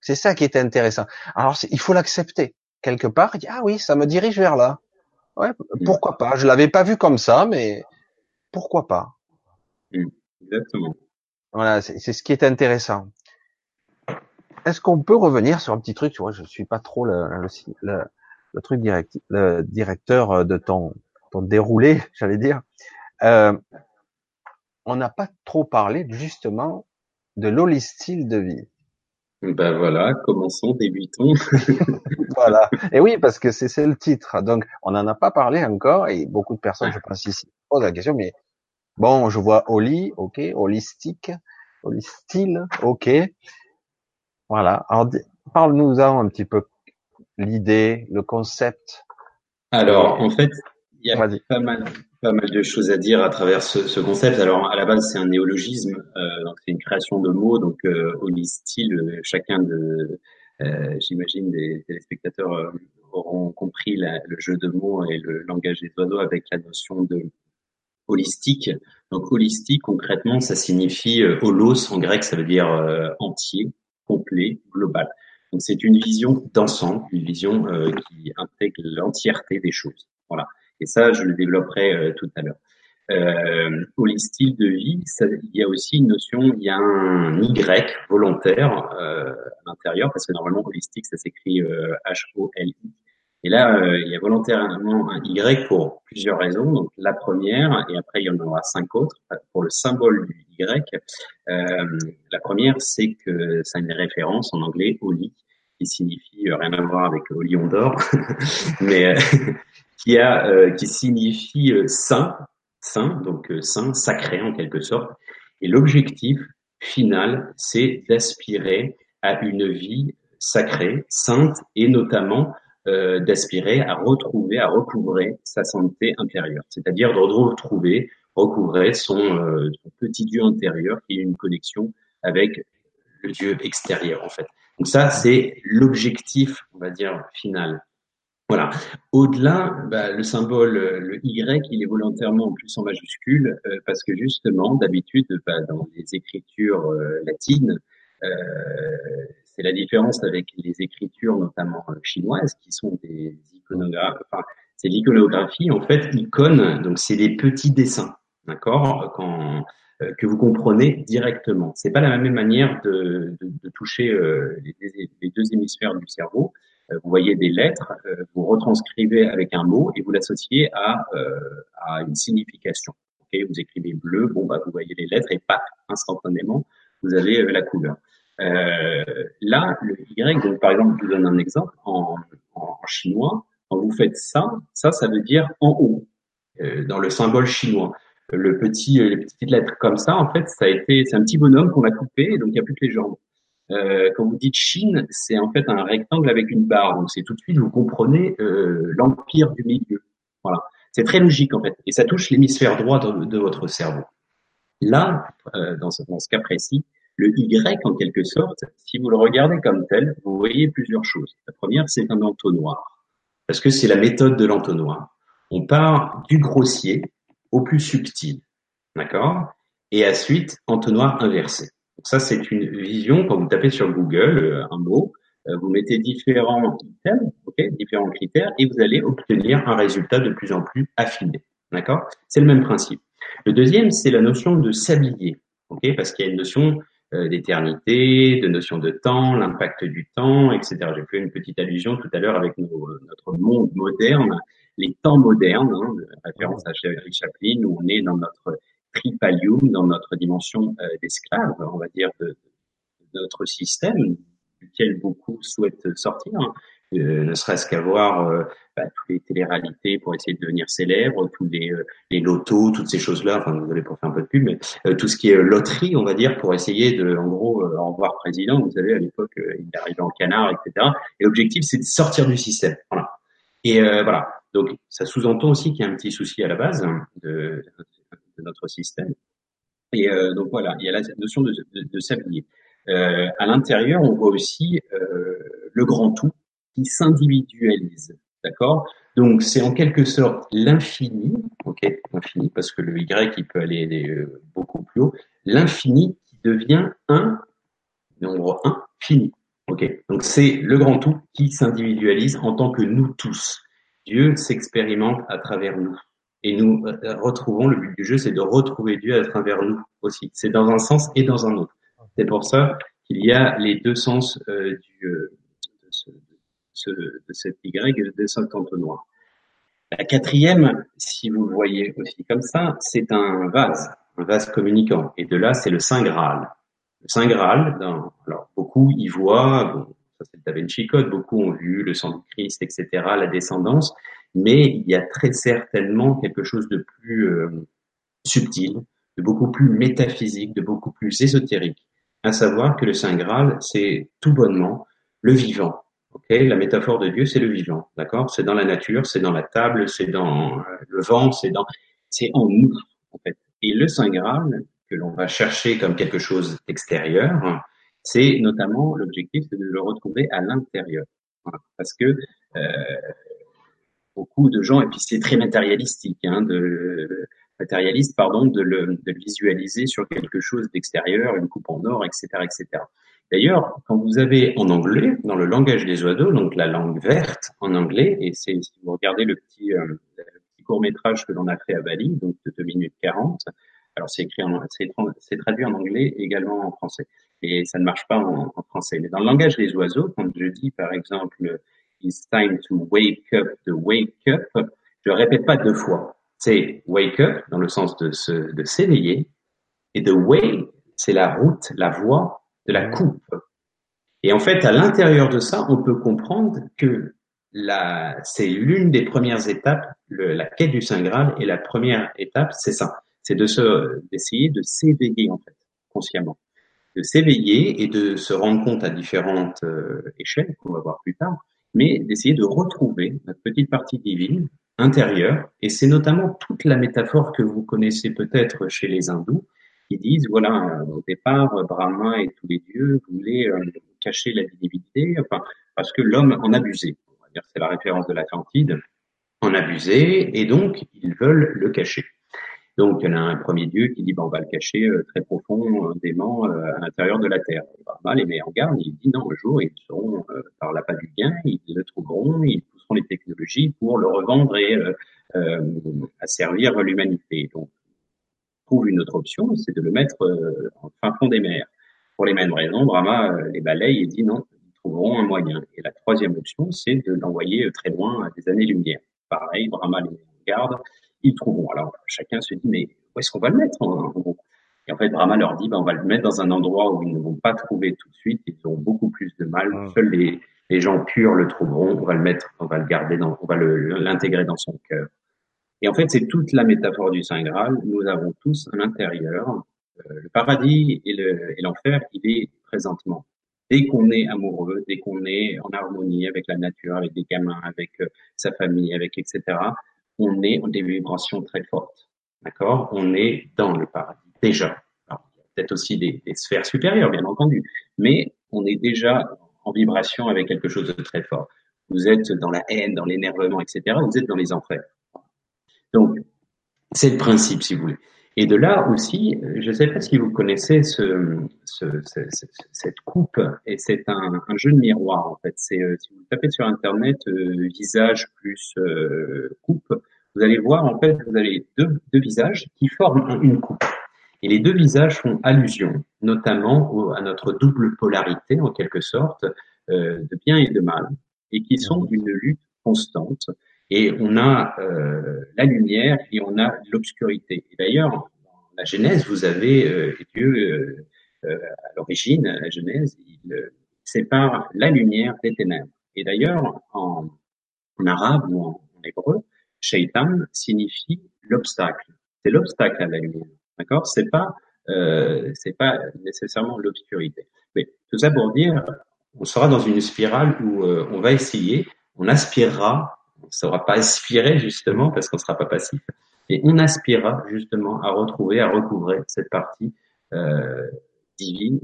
c'est ça qui est intéressant. Alors, il faut l'accepter quelque part. Et dire, ah oui, ça me dirige vers là. Ouais, pourquoi pas? Je l'avais pas vu comme ça, mais pourquoi pas? Exactement. Voilà, c'est, c'est ce qui est intéressant. Est-ce qu'on peut revenir sur un petit truc? Tu vois, je suis pas trop le, le, le, le truc direct, le directeur de ton, ton déroulé, j'allais dire. Euh, on n'a pas trop parlé justement de l'holistyle de vie. Ben voilà, commençons, débutons. Voilà. Et oui, parce que c'est, c'est le titre. Donc, on n'en a pas parlé encore et beaucoup de personnes, je pense ici, posent la question, mais bon, je vois Oli, ok, holistique, holistyle, ok. Voilà. Alors, parle-nous-en un petit peu l'idée, le concept. Alors, en fait, il y a Vas-y. pas mal, pas mal de choses à dire à travers ce, ce concept. Alors, à la base, c'est un néologisme, euh, donc c'est une création de mots, donc euh, holistyle. Chacun de, euh, j'imagine, des téléspectateurs euh, auront compris la, le jeu de mots et le langage des oiseaux avec la notion de holistique. Donc holistique, concrètement, ça signifie euh, holos en grec, ça veut dire euh, entier, complet, global. Donc c'est une vision d'ensemble, une vision euh, qui intègre l'entièreté des choses. Voilà. Et ça, je le développerai euh, tout à l'heure. Euh, pour les styles de vie, ça, il y a aussi une notion, il y a un Y volontaire euh, à l'intérieur, parce que normalement holistique ça s'écrit euh, H O L I, et là euh, il y a volontairement un Y pour plusieurs raisons. Donc la première, et après il y en aura cinq autres pour le symbole du Y, euh, la première c'est que ça a une référence en anglais Oli, qui signifie euh, rien à voir avec au lion d'or, mais euh, qui a euh, qui signifie euh, saint. Saint, donc euh, saint, sacré en quelque sorte. Et l'objectif final, c'est d'aspirer à une vie sacrée, sainte, et notamment euh, d'aspirer à retrouver, à recouvrer sa sainteté intérieure. C'est-à-dire de retrouver, recouvrer son, euh, son petit Dieu intérieur qui est une connexion avec le Dieu extérieur, en fait. Donc ça, c'est l'objectif, on va dire, final. Voilà. Au-delà, bah, le symbole, le Y, il est volontairement en plus en majuscule euh, parce que justement, d'habitude, bah, dans les écritures euh, latines, euh, c'est la différence avec les écritures notamment euh, chinoises qui sont des iconographes. Enfin, c'est l'iconographie en fait, icône. Donc, c'est des petits dessins, d'accord, quand euh, que vous comprenez directement. C'est pas la même manière de, de, de toucher euh, les, les deux hémisphères du cerveau. Vous voyez des lettres, vous retranscrivez avec un mot et vous l'associez à, euh, à une signification. Okay, vous écrivez bleu, bon bah vous voyez les lettres et paf, instantanément vous avez la couleur. Euh, là, le Y, donc par exemple, je vous donne un exemple en, en chinois. Quand vous faites ça, ça, ça veut dire en haut euh, dans le symbole chinois. Le petit, les petites lettres comme ça, en fait, ça a été, c'est un petit bonhomme qu'on a coupé, donc il n'y a plus que les jambes. Euh, quand vous dites Chine, c'est en fait un rectangle avec une barre, donc c'est tout de suite vous comprenez euh, l'empire du milieu. Voilà, c'est très logique en fait, et ça touche l'hémisphère droit de, de votre cerveau. Là, euh, dans, ce, dans ce cas précis, le Y en quelque sorte, si vous le regardez comme tel, vous voyez plusieurs choses. La première, c'est un entonnoir, parce que c'est la méthode de l'entonnoir. On part du grossier au plus subtil, d'accord, et ensuite entonnoir inversé. Donc ça, c'est une vision. Quand vous tapez sur Google un mot, vous mettez différents items, okay, différents critères, et vous allez obtenir un résultat de plus en plus affiné. D'accord ? C'est le même principe. Le deuxième, c'est la notion de sablier, okay, parce qu'il y a une notion euh, d'éternité, de notion de temps, l'impact du temps, et cetera. J'ai fait une petite allusion tout à l'heure avec nos, notre monde moderne, les temps modernes, hein, référence à Charlie Chaplin, où on est dans notre tripalium, dans notre dimension euh, d'esclave, on va dire, de, de notre système, duquel beaucoup souhaitent sortir, hein. Euh, ne serait-ce qu'avoir euh, bah, toutes les téléréalités pour essayer de devenir célèbre, tous les, euh, les lotos, toutes ces choses-là, enfin, désolé pour faire un peu de pub, mais euh, tout ce qui est euh, loterie, on va dire, pour essayer de, en gros, euh, en voir président, vous savez, à l'époque, euh, il arrivait en canard, et cetera. Et l'objectif, c'est de sortir du système, voilà. Et euh, voilà, donc ça sous-entend aussi qu'il y a un petit souci à la base, hein, de... de notre système. Et euh, donc voilà, il y a la notion de, de, de sablier. Euh, à l'intérieur, on voit aussi euh, le grand tout qui s'individualise, d'accord ? Donc c'est en quelque sorte l'infini, ok, l'infini, parce que le Y il peut aller euh, beaucoup plus haut, l'infini qui devient un, nombre un, fini, ok. Donc c'est le grand tout qui s'individualise en tant que nous tous. Dieu s'expérimente à travers nous. Et nous retrouvons, le but du jeu, c'est de retrouver Dieu à travers nous aussi. C'est dans un sens et dans un autre. C'est pour ça qu'il y a les deux sens euh, du, de, ce, ce, de cet Y et de cet entonnoir. La quatrième, si vous le voyez aussi comme ça, c'est un vase, un vase communicant. Et de là, c'est le Saint Graal. Le Saint Graal, dans, alors beaucoup y voient, bon, ça c'est le Da Vinci Code, beaucoup ont vu le sang du Christ, et cetera, la descendance. Mais il y a très certainement quelque chose de plus euh, subtil, de beaucoup plus métaphysique, de beaucoup plus ésotérique, à savoir que le Saint Graal, c'est tout bonnement le vivant. Okay, la métaphore de Dieu, c'est le vivant, d'accord ? C'est dans la nature, c'est dans la table, c'est dans euh, le vent, c'est dans, c'est en nous, en fait. Et le Saint Graal, que l'on va chercher comme quelque chose d'extérieur, hein, c'est notamment l'objectif, c'est de le retrouver à l'intérieur, voilà, parce que euh, beaucoup de gens, et puis c'est très matérialistique, hein, de, matérialiste, pardon, de le, de le visualiser sur quelque chose d'extérieur, une coupe en or, et cetera, et cetera. D'ailleurs, quand vous avez en anglais, dans le langage des oiseaux, donc la langue verte en anglais, et c'est, si vous regardez le petit, euh, le petit court-métrage que l'on a fait à Bali, donc de deux minutes quarante. Alors, c'est écrit en, c'est, c'est traduit en anglais, également en français. Et ça ne marche pas en, en français. Mais dans le langage des oiseaux, quand je dis, par exemple, « It's time to wake up, the wake up », je ne répète pas deux fois. C'est « wake up » dans le sens de, se, de s'éveiller. Et « the way », c'est la route, la voie de la coupe. Et en fait, à l'intérieur de ça, on peut comprendre que la, c'est l'une des premières étapes, le, la quête du Saint Graal, et la première étape, c'est ça. C'est de se, d'essayer de s'éveiller, en fait, consciemment. De s'éveiller et de se rendre compte à différentes euh, échelles, qu'on va voir plus tard, mais d'essayer de retrouver notre petite partie divine, intérieure, et c'est notamment toute la métaphore que vous connaissez peut-être chez les hindous, qui disent, voilà, au départ, Brahma et tous les dieux voulaient euh, cacher la divinité, enfin, parce que l'homme en abusait. On va dire, c'est la référence de l'Atlantide, en abusait, et donc, ils veulent le cacher. Donc, il y en a un premier dieu qui dit, ben, on va le cacher euh, très profondément euh, à l'intérieur de la terre. Et Brahma les met en garde, il dit, non, un jour, ils seront euh, par l'appât du gain, ils le trouveront, ils pousseront les technologies pour le revendre et euh, euh, asservir l'humanité. Donc, trouve une autre option, c'est de le mettre euh, en fin fond des mers. Pour les mêmes raisons, Brahma euh, les balaye et dit non, ils trouveront un moyen. Et la troisième option, c'est de l'envoyer euh, très loin, à des années-lumière. Pareil, Brahma les garde, ils trouveront. Alors chacun se dit, mais où est-ce qu'on va le mettre en gros ? Et en fait, Brahma leur dit, ben, on va le mettre dans un endroit où ils ne vont pas trouver tout de suite, ils auront beaucoup plus de mal, ah. Seuls les, les gens purs le trouveront, on va le mettre, on va le garder, dans, on va le, l'intégrer dans son cœur. Et en fait, c'est toute la métaphore du Saint Graal. Nous avons tous à l'intérieur. Euh, le paradis et, le, et l'enfer, il est présentement. Dès qu'on est amoureux, dès qu'on est en harmonie avec la nature, avec des gamins, avec euh, sa famille, avec et cetera, on est en des vibrations très fortes. D'accord ? On est dans le paradis, déjà. Alors, il y a peut-être aussi des, des sphères supérieures, bien entendu, mais on est déjà en vibration avec quelque chose de très fort. Vous êtes dans la haine, dans l'énervement, et cetera. Vous êtes dans les enfers. Donc, c'est le principe, si vous voulez. Et de là aussi, je ne sais pas si vous connaissez ce, ce, ce, ce, cette coupe, et c'est un, un jeu de miroir, en fait. C'est, si vous tapez sur Internet, euh, visage plus euh, coupe, vous allez voir, en fait, vous avez deux, deux visages qui forment une coupe. Et les deux visages font allusion, notamment au, à notre double polarité, en quelque sorte, euh, de bien et de mal, et qui sont d'une lutte constante. Et on a euh, la lumière et on a l'obscurité. Et d'ailleurs, dans la Genèse, vous avez euh, Dieu euh, euh, à l'origine, à la Genèse, il euh, sépare la lumière des ténèbres. Et d'ailleurs, en, en arabe ou en, en hébreu, shaitan signifie l'obstacle. C'est l'obstacle à la lumière. D'accord ? C'est pas, euh, c'est pas nécessairement l'obscurité. Mais tout ça pour dire, on sera dans une spirale où euh, on va essayer, on aspirera. On ne saura pas aspirer, justement, parce qu'on ne sera pas passif. Et on aspirera, justement, à retrouver, à recouvrer cette partie euh, divine.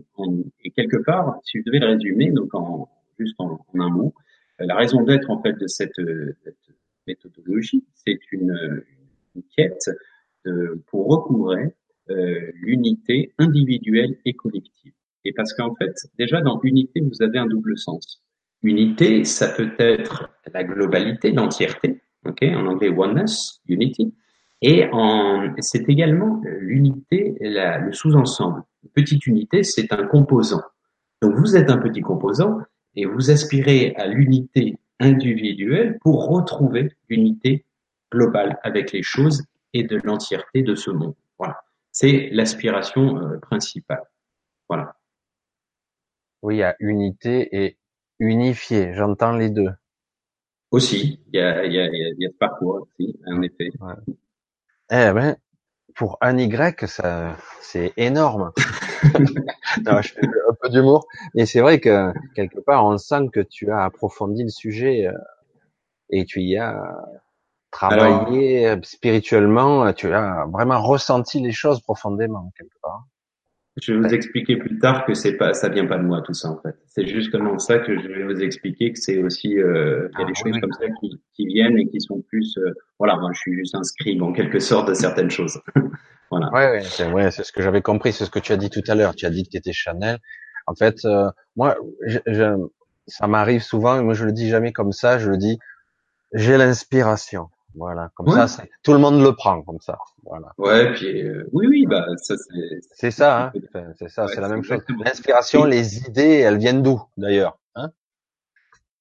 Et quelque part, si je devais le résumer, donc en, juste en, en un mot, la raison d'être, en fait, de cette, cette méthodologie, c'est une, une quête de, pour recouvrer euh, l'unité individuelle et collective. Et parce qu'en fait, déjà, dans unité, vous avez un double sens. Unité, ça peut être la globalité, l'entièreté, ok, en anglais oneness, unity, et en, c'est également l'unité, la, le sous-ensemble. Une petite unité, c'est un composant. Donc vous êtes un petit composant et vous aspirez à l'unité individuelle pour retrouver l'unité globale avec les choses et de l'entièreté de ce monde. Voilà, c'est l'aspiration euh, principale. Voilà. Oui, à unité et unifié, j'entends les deux. Aussi, il y a, il y a, il y a ce parcours aussi, en effet. Ouais. Eh ben, pour un Y, ça, c'est énorme. Non, je fais un peu d'humour, mais c'est vrai que quelque part, on sent que tu as approfondi le sujet et tu y as travaillé. Alors, spirituellement, tu as vraiment ressenti les choses profondément quelque part. Je vais vous expliquer plus tard que c'est pas, ça vient pas de moi tout ça en fait. C'est justement ça que je vais vous expliquer que c'est aussi euh, il y a des ah, choses oui. Comme ça qui, qui viennent et qui sont plus euh, voilà, moi je suis juste un scribe en quelque sorte de certaines choses. Voilà. Ouais, ouais, c'est ouais, c'est ce que j'avais compris, c'est ce que tu as dit tout à l'heure. Tu as dit que tu étais Chanel. En fait, euh, moi, je, je, ça m'arrive souvent. Moi, je le dis jamais comme ça. Je le dis, j'ai l'inspiration. Voilà, comme ouais. ça, c'est, tout le monde le prend comme ça. Voilà. Ouais, puis euh, oui, oui, bah ça c'est. C'est ça, hein. C'est ça, ouais, c'est la c'est même chose. L'inspiration, les idées, elles viennent d'où d'ailleurs, hein?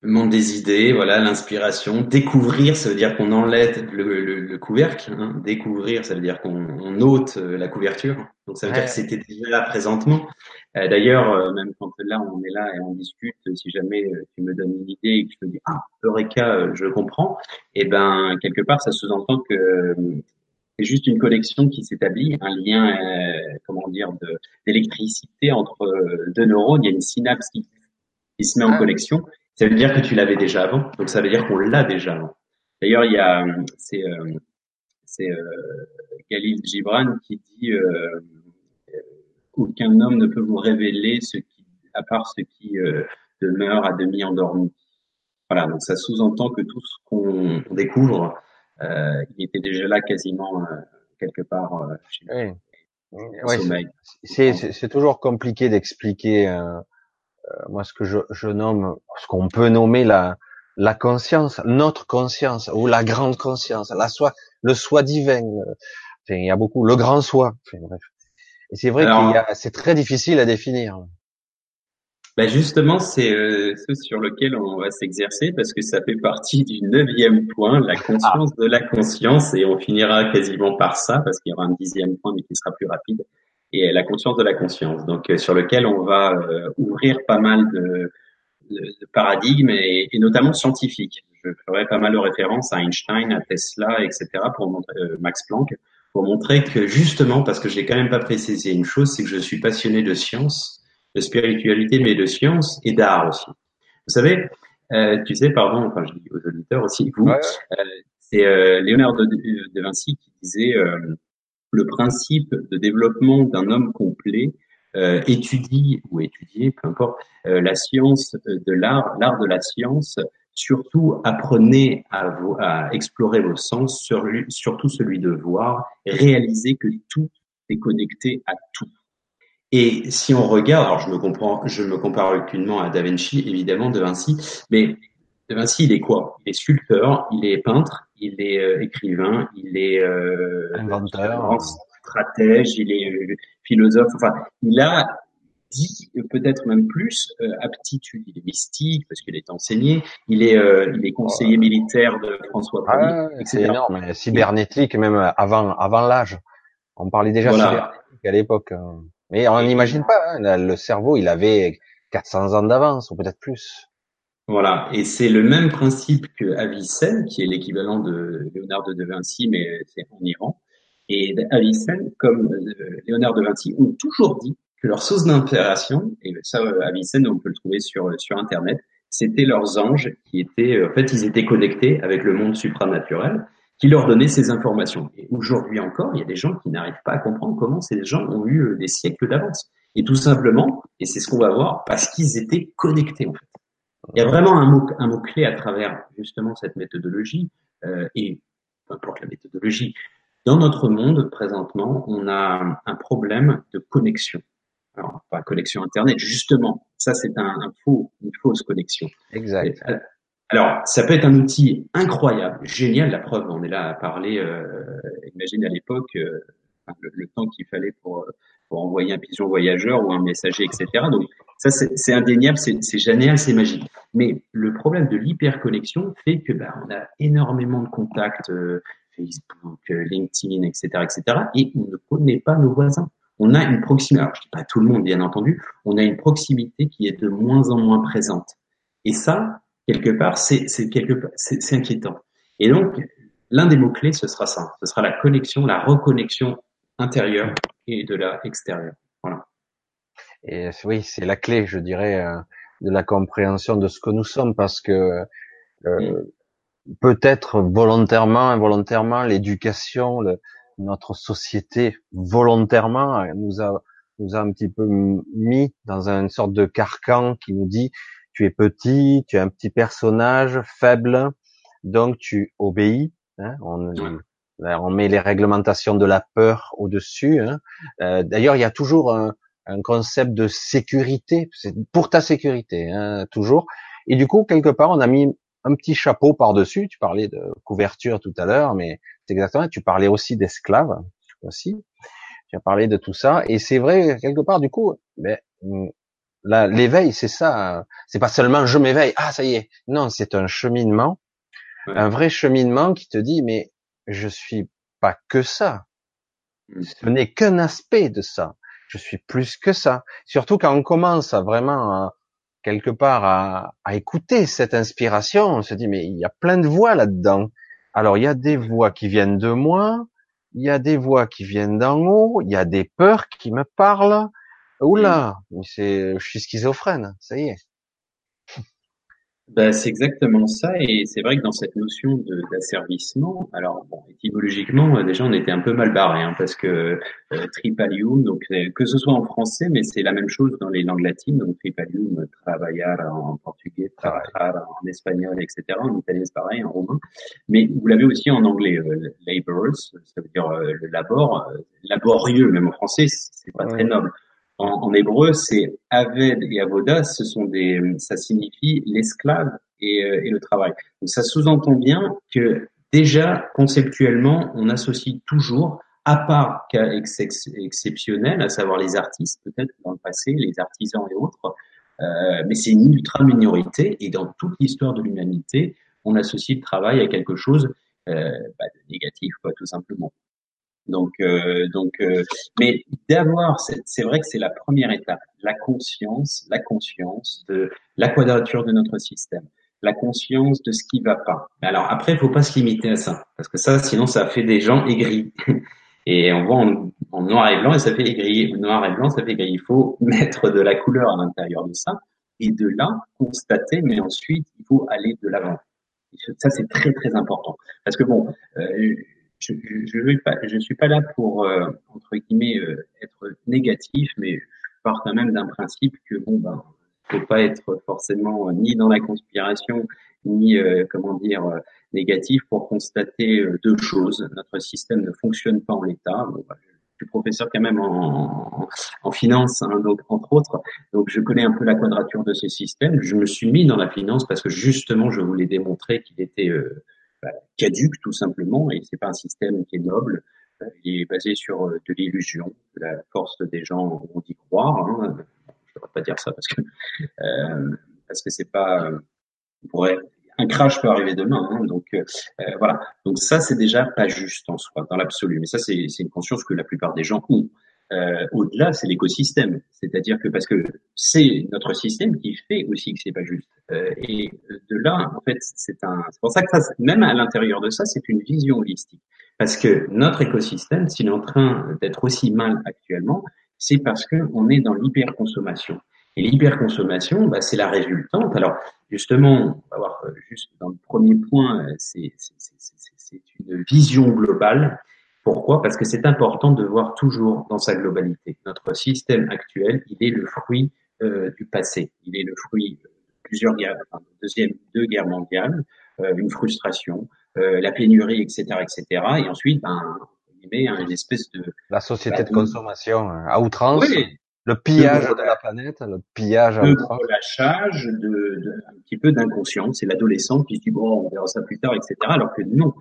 Le monde des idées, voilà, l'inspiration. Découvrir, ça veut dire qu'on enlève le, le, le couvercle. Hein. Découvrir, ça veut dire qu'on on ôte la couverture. Donc ça veut ouais. dire que c'était déjà là présentement. Euh, d'ailleurs, euh, même quand là on est là et on discute, si jamais euh, tu me donnes une idée et que je te dis ah eureka, euh, je comprends, et ben quelque part ça sous-entend que euh, c'est juste une connexion qui s'établit, un lien, euh, comment dire, de, d'électricité entre euh, deux neurones. Il y a une synapse qui, qui se met en ah. connexion. Ça veut dire que tu l'avais déjà avant. Donc ça veut dire qu'on l'a déjà avant. D'ailleurs, il y a c'est euh, c'est euh, Khalil Gibran qui dit. Euh, Aucun homme ne peut vous révéler ce qui, à part ce qui euh, demeure à demi endormi. Voilà, donc ça sous-entend que tout ce qu'on découvre, euh, il était déjà là quasiment euh, quelque part euh, chez oui. le ouais, sommeil. C'est, c'est, c'est toujours compliqué d'expliquer. Euh, euh, moi, ce que je, je nomme, ce qu'on peut nommer la, la conscience, notre conscience ou la grande conscience, la soi, le soi divin. Euh, enfin, il y a beaucoup le grand soi. Enfin, bref. Et c'est vrai Alors, qu'il y a, c'est très difficile à définir. Ben justement, c'est euh, ce sur lequel on va s'exercer parce que ça fait partie du neuvième point, la conscience ah. de la conscience, et on finira quasiment par ça parce qu'il y aura un dixième point mais qui sera plus rapide, et la conscience de la conscience. Donc euh, sur lequel on va euh, ouvrir pas mal de, de, de paradigmes et, et notamment scientifiques. Je ferai pas mal de références à Einstein, à Tesla, et cetera pour montrer euh, Max Planck. Pour montrer que justement, parce que je n'ai quand même pas précisé une chose, c'est que je suis passionné de science, de spiritualité, mais de science et d'art aussi. Vous savez, euh, tu sais, pardon, enfin je dis aux auditeurs aussi, vous, ouais. euh, c'est euh, Léonard de, de Vinci qui disait euh, le principe de développement d'un homme complet euh, étudie ou étudier, peu importe, euh, la science de l'art, l'art de la science. Surtout, apprenez à, vo- à explorer vos sens, sur, surtout celui de voir, réalisez que tout est connecté à tout. Et si on regarde, alors je me, comprends, je me compare aucunement à Da Vinci, évidemment, De Vinci, mais De Vinci, il est quoi? Il est sculpteur, il est peintre, il est euh, écrivain, il est euh, inventeur, stratège, il est euh, philosophe, enfin, il a... dit peut-être même plus euh, aptitude. Il est mystique parce qu'il est enseigné. Il est, euh, il est conseiller militaire de François Ier. Ah, c'est énorme. Cybernétique même avant, avant l'âge. On parlait déjà voilà. cybernétique à l'époque. Mais on n'imagine pas. Hein, le cerveau, il avait quatre cents ans d'avance ou peut-être plus. Voilà. Et c'est le même principe que Avicenne, qui est l'équivalent de Léonard de Vinci, mais c'est en Iran. Et Avicenne, comme Léonard de Vinci, ont toujours dit que leur source d'inspiration, et ça, Avicenne, on peut le trouver sur sur Internet, c'était leurs anges qui étaient, en fait, ils étaient connectés avec le monde supranaturel, qui leur donnait ces informations. Et aujourd'hui encore, il y a des gens qui n'arrivent pas à comprendre comment ces gens ont eu des siècles d'avance. Et tout simplement, et c'est ce qu'on va voir, parce qu'ils étaient connectés, en fait. Il y a vraiment un mot, un mot clé à travers, justement, cette méthodologie, euh, et peu importe la méthodologie. Dans notre monde, présentement, on a un problème de connexion. Alors, pas connexion Internet, justement. Ça, c'est un, un faux, une fausse connexion. Exact. Alors, ça peut être un outil incroyable, génial. La preuve, on est là à parler. Euh, imagine à l'époque euh, le, le temps qu'il fallait pour, pour envoyer un pigeon voyageur ou un messager, et cetera. Donc, ça, c'est, c'est indéniable, c'est, c'est génial, c'est magique. Mais le problème de l'hyperconnexion fait que, bah, on a énormément de contacts, euh, Facebook, euh, LinkedIn, et cetera, et cetera. Et on ne connaît pas nos voisins. On a une proximité, alors je dis pas tout le monde bien entendu, on a une proximité qui est de moins en moins présente. Et ça, quelque part, c'est, c'est, quelque part, c'est, c'est inquiétant. Et donc, l'un des mots-clés, ce sera ça. Ce sera la connexion, la reconnexion intérieure et de la extérieure. Voilà. Et oui, c'est la clé, je dirais, de la compréhension de ce que nous sommes, parce que euh, mmh. peut-être volontairement, involontairement, l'éducation, le... notre société volontairement nous a nous a un petit peu mis dans une sorte de carcan qui nous dit tu es petit, tu es un petit personnage faible, donc tu obéis. Hein, on, on met les réglementations de la peur au-dessus. Hein. Euh, d'ailleurs, il y a toujours un, un concept de sécurité, c'est pour ta sécurité, hein, toujours. Et du coup, quelque part, on a mis un petit chapeau par-dessus. Tu parlais de couverture tout à l'heure, mais c'est exactement. Tu parlais aussi d'esclaves aussi. Tu as parlé de tout ça. Et c'est vrai, quelque part, du coup, mais, la, l'éveil, c'est ça. C'est pas seulement je m'éveille. Ah, ça y est. Non, c'est un cheminement. Ouais. Un vrai cheminement qui te dit, mais je suis pas que ça. Ce n'est qu'un aspect de ça. Je suis plus que ça. Surtout quand on commence à vraiment, à, quelque part, à, à écouter cette inspiration, on se dit, mais il y a plein de voix là-dedans. Alors, il y a des voix qui viennent de moi, il y a des voix qui viennent d'en haut, il y a des peurs qui me parlent. Oula, c'est, je suis schizophrène, ça y est. Ben, c'est exactement ça, et c'est vrai que dans cette notion de, d'asservissement, alors bon, étymologiquement, déjà on était un peu mal barré, hein, parce que euh, tripalium, donc que ce soit en français, mais c'est la même chose dans les langues latines, donc tripalium, trabalhar en portugais, trabajar en espagnol, et cetera. En italien c'est pareil, en romain, mais vous l'avez aussi en anglais, euh, laborers, ça veut dire euh, le labor, euh, laborieux, même en français, c'est pas très noble. En, en hébreu, c'est Aved et Avoda, ce sont des, ça signifie l'esclave et, euh, et le travail. Donc, ça sous-entend bien que déjà, conceptuellement, on associe toujours, à part cas ex- ex- exceptionnels, à savoir les artistes, peut-être dans le passé, les artisans et autres, euh, mais c'est une ultra-minorité, et dans toute l'histoire de l'humanité, on associe le travail à quelque chose euh, bah, de négatif, quoi, tout simplement. Donc, euh, donc, euh, mais d'avoir, c'est, c'est vrai que c'est la première étape, la conscience, la conscience de la quadrature de notre système, la conscience de ce qui va pas. Alors après, faut pas se limiter à ça, parce que ça, sinon, ça fait des gens aigris. Et on voit en, en noir et blanc, et ça fait aigri. En noir et blanc, ça fait aigri. Il faut mettre de la couleur à l'intérieur de ça, et de là constater. Mais ensuite, il faut aller de l'avant. Ça, c'est très très important, parce que bon. Euh, Je je, je, veux pas, je suis pas là pour euh, entre guillemets euh, être négatif, mais je pars quand même d'un principe que bon ben faut pas être forcément euh, ni dans la conspiration ni euh, comment dire euh, négatif pour constater euh, deux choses. Notre système ne fonctionne pas en l'état. Bon, ben, je suis professeur quand même en, en, en finance, hein, donc entre autres, donc je connais un peu la quadrature de ce système. Je me suis mis dans la finance parce que justement je voulais démontrer qu'il était euh, caduque tout simplement, et c'est pas un système qui est noble, il est basé sur de l'illusion, la force des gens vont y croire, hein. Je devrais pas dire ça parce que euh, parce que c'est pas pourrait un crash peut arriver demain, hein. donc euh, voilà donc ça c'est déjà pas juste en soi dans l'absolu, mais ça c'est c'est une conscience que la plupart des gens ont. Euh, au-delà, c'est l'écosystème, c'est-à-dire que parce que c'est notre système qui fait aussi que c'est pas juste. Euh, et de là, en fait, c'est un. C'est pour ça que ça, même à l'intérieur de ça, c'est une vision holistique, parce que notre écosystème, s'il est en train d'être aussi mal actuellement, c'est parce que on est dans l'hyperconsommation. Et l'hyperconsommation, bah, c'est la résultante. Alors, justement, on va voir juste dans le premier point, c'est, c'est, c'est, c'est, c'est une vision globale. Pourquoi ? Parce que c'est important de voir toujours dans sa globalité. Notre système actuel, il est le fruit euh, du passé. Il est le fruit de plusieurs guerres, enfin, de deuxième, deux guerres mondiales, euh, une frustration, euh, la pénurie, et cetera, et cetera. Et ensuite, ben, il met une espèce de la société bah, de consommation à outrance. Oui. Le pillage de, de la planète, le pillage à outrance. Le relâchage, de, de, un petit peu d'inconscience. C'est l'adolescent qui se dit, bon, on verra ça plus tard, et cetera. Alors que non,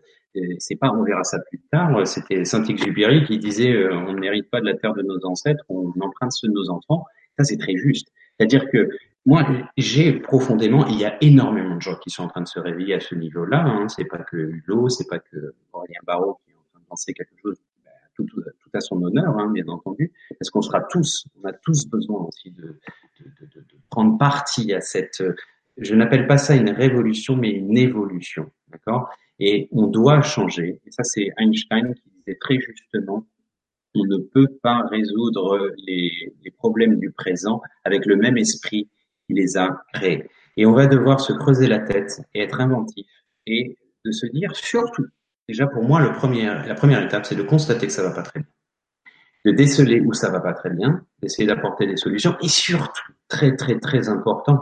c'est pas on verra ça plus tard. C'était Saint-Exupéry qui disait, euh, on n'hérite pas de la terre de nos ancêtres, on emprunte ceux de nos enfants. Ça, c'est très juste. C'est-à-dire que moi, j'ai profondément, il y a énormément de gens qui sont en train de se réveiller à ce niveau-là. Hein. C'est pas que Hulot, c'est pas que Aurélien Barraud qui est en train de penser quelque chose. Tout, tout à son honneur, hein, bien entendu, parce qu'on sera tous, on a tous besoin aussi de, de, de, de prendre partie à cette, je n'appelle pas ça une révolution, mais une évolution, d'accord ? Et on doit changer, et ça c'est Einstein qui disait très justement, on ne peut pas résoudre les, les problèmes du présent avec le même esprit qui les a créés. Et on va devoir se creuser la tête et être inventif, et de se dire surtout, déjà, pour moi, le premier, la première étape, c'est de constater que ça va pas très bien, de déceler où ça va pas très bien, d'essayer d'apporter des solutions, et surtout, très très très important,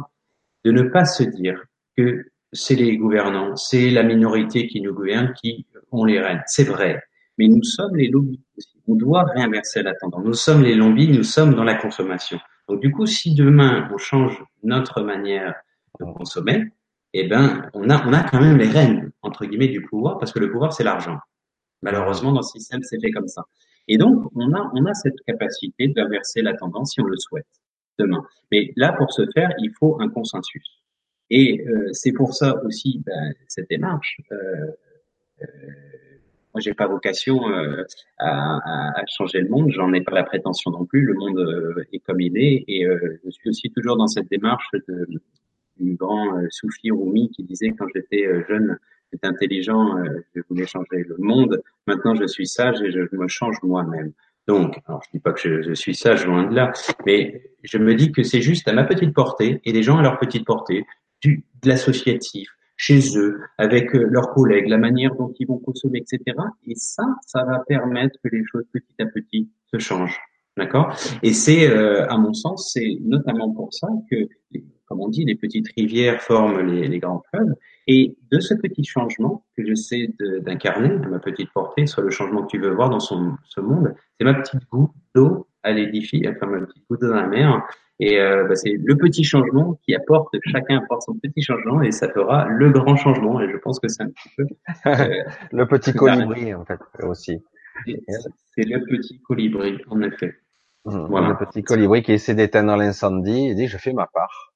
de ne pas se dire que c'est les gouvernants, c'est la minorité qui nous gouverne, qui ont les rênes. C'est vrai, mais nous sommes les lobbies aussi. On doit réinverser la tendance. Nous sommes les lobbies, nous sommes dans la consommation. Donc, du coup, si demain on change notre manière de consommer, eh ben, on a, on a quand même les rênes, entre guillemets, du pouvoir, parce que le pouvoir, c'est l'argent. Malheureusement, dans ce système, c'est fait comme ça. Et donc, on a, on a cette capacité d'inverser la tendance, si on le souhaite, demain. Mais là, pour ce faire, il faut un consensus. Et euh, c'est pour ça aussi, ben, cette démarche. Euh, euh, moi, j'ai pas vocation euh, à, à, à changer le monde. J'en ai pas la prétention non plus. Le monde euh, est comme il est. Et euh, je suis aussi toujours dans cette démarche de, du grand euh, Soufi Rumi qui disait, quand j'étais euh, jeune, j'étais intelligent, euh, je voulais changer le monde. Maintenant, je suis sage et je me change moi-même. Donc, alors je dis pas que je, je suis sage, loin de là, mais je me dis que c'est juste à ma petite portée et les gens à leur petite portée. Du, de l'associatif, chez eux, avec euh, leurs collègues, la manière dont ils vont consommer, et cetera. Et ça, ça va permettre que les choses petit à petit se changent, d'accord ? Et c'est, euh, à mon sens, c'est notamment pour ça que, comme on dit, les petites rivières forment les, les grands fleuves. Et de ce petit changement que j'essaie de, d'incarner à ma petite portée, soit le changement que tu veux voir dans son, ce monde, c'est ma petite goutte d'eau à l'édifice, enfin ma petite goutte d'eau dans la mer. Et euh, bah, c'est le petit changement qui apporte, chacun apporte son petit changement et ça fera le grand changement. Et je pense que c'est un petit peu... Euh, le petit colibri, en fait, aussi. C'est, c'est le petit colibri, en effet. Mmh, voilà. Le petit colibri qui essaie d'éteindre l'incendie et dit « je fais ma part ».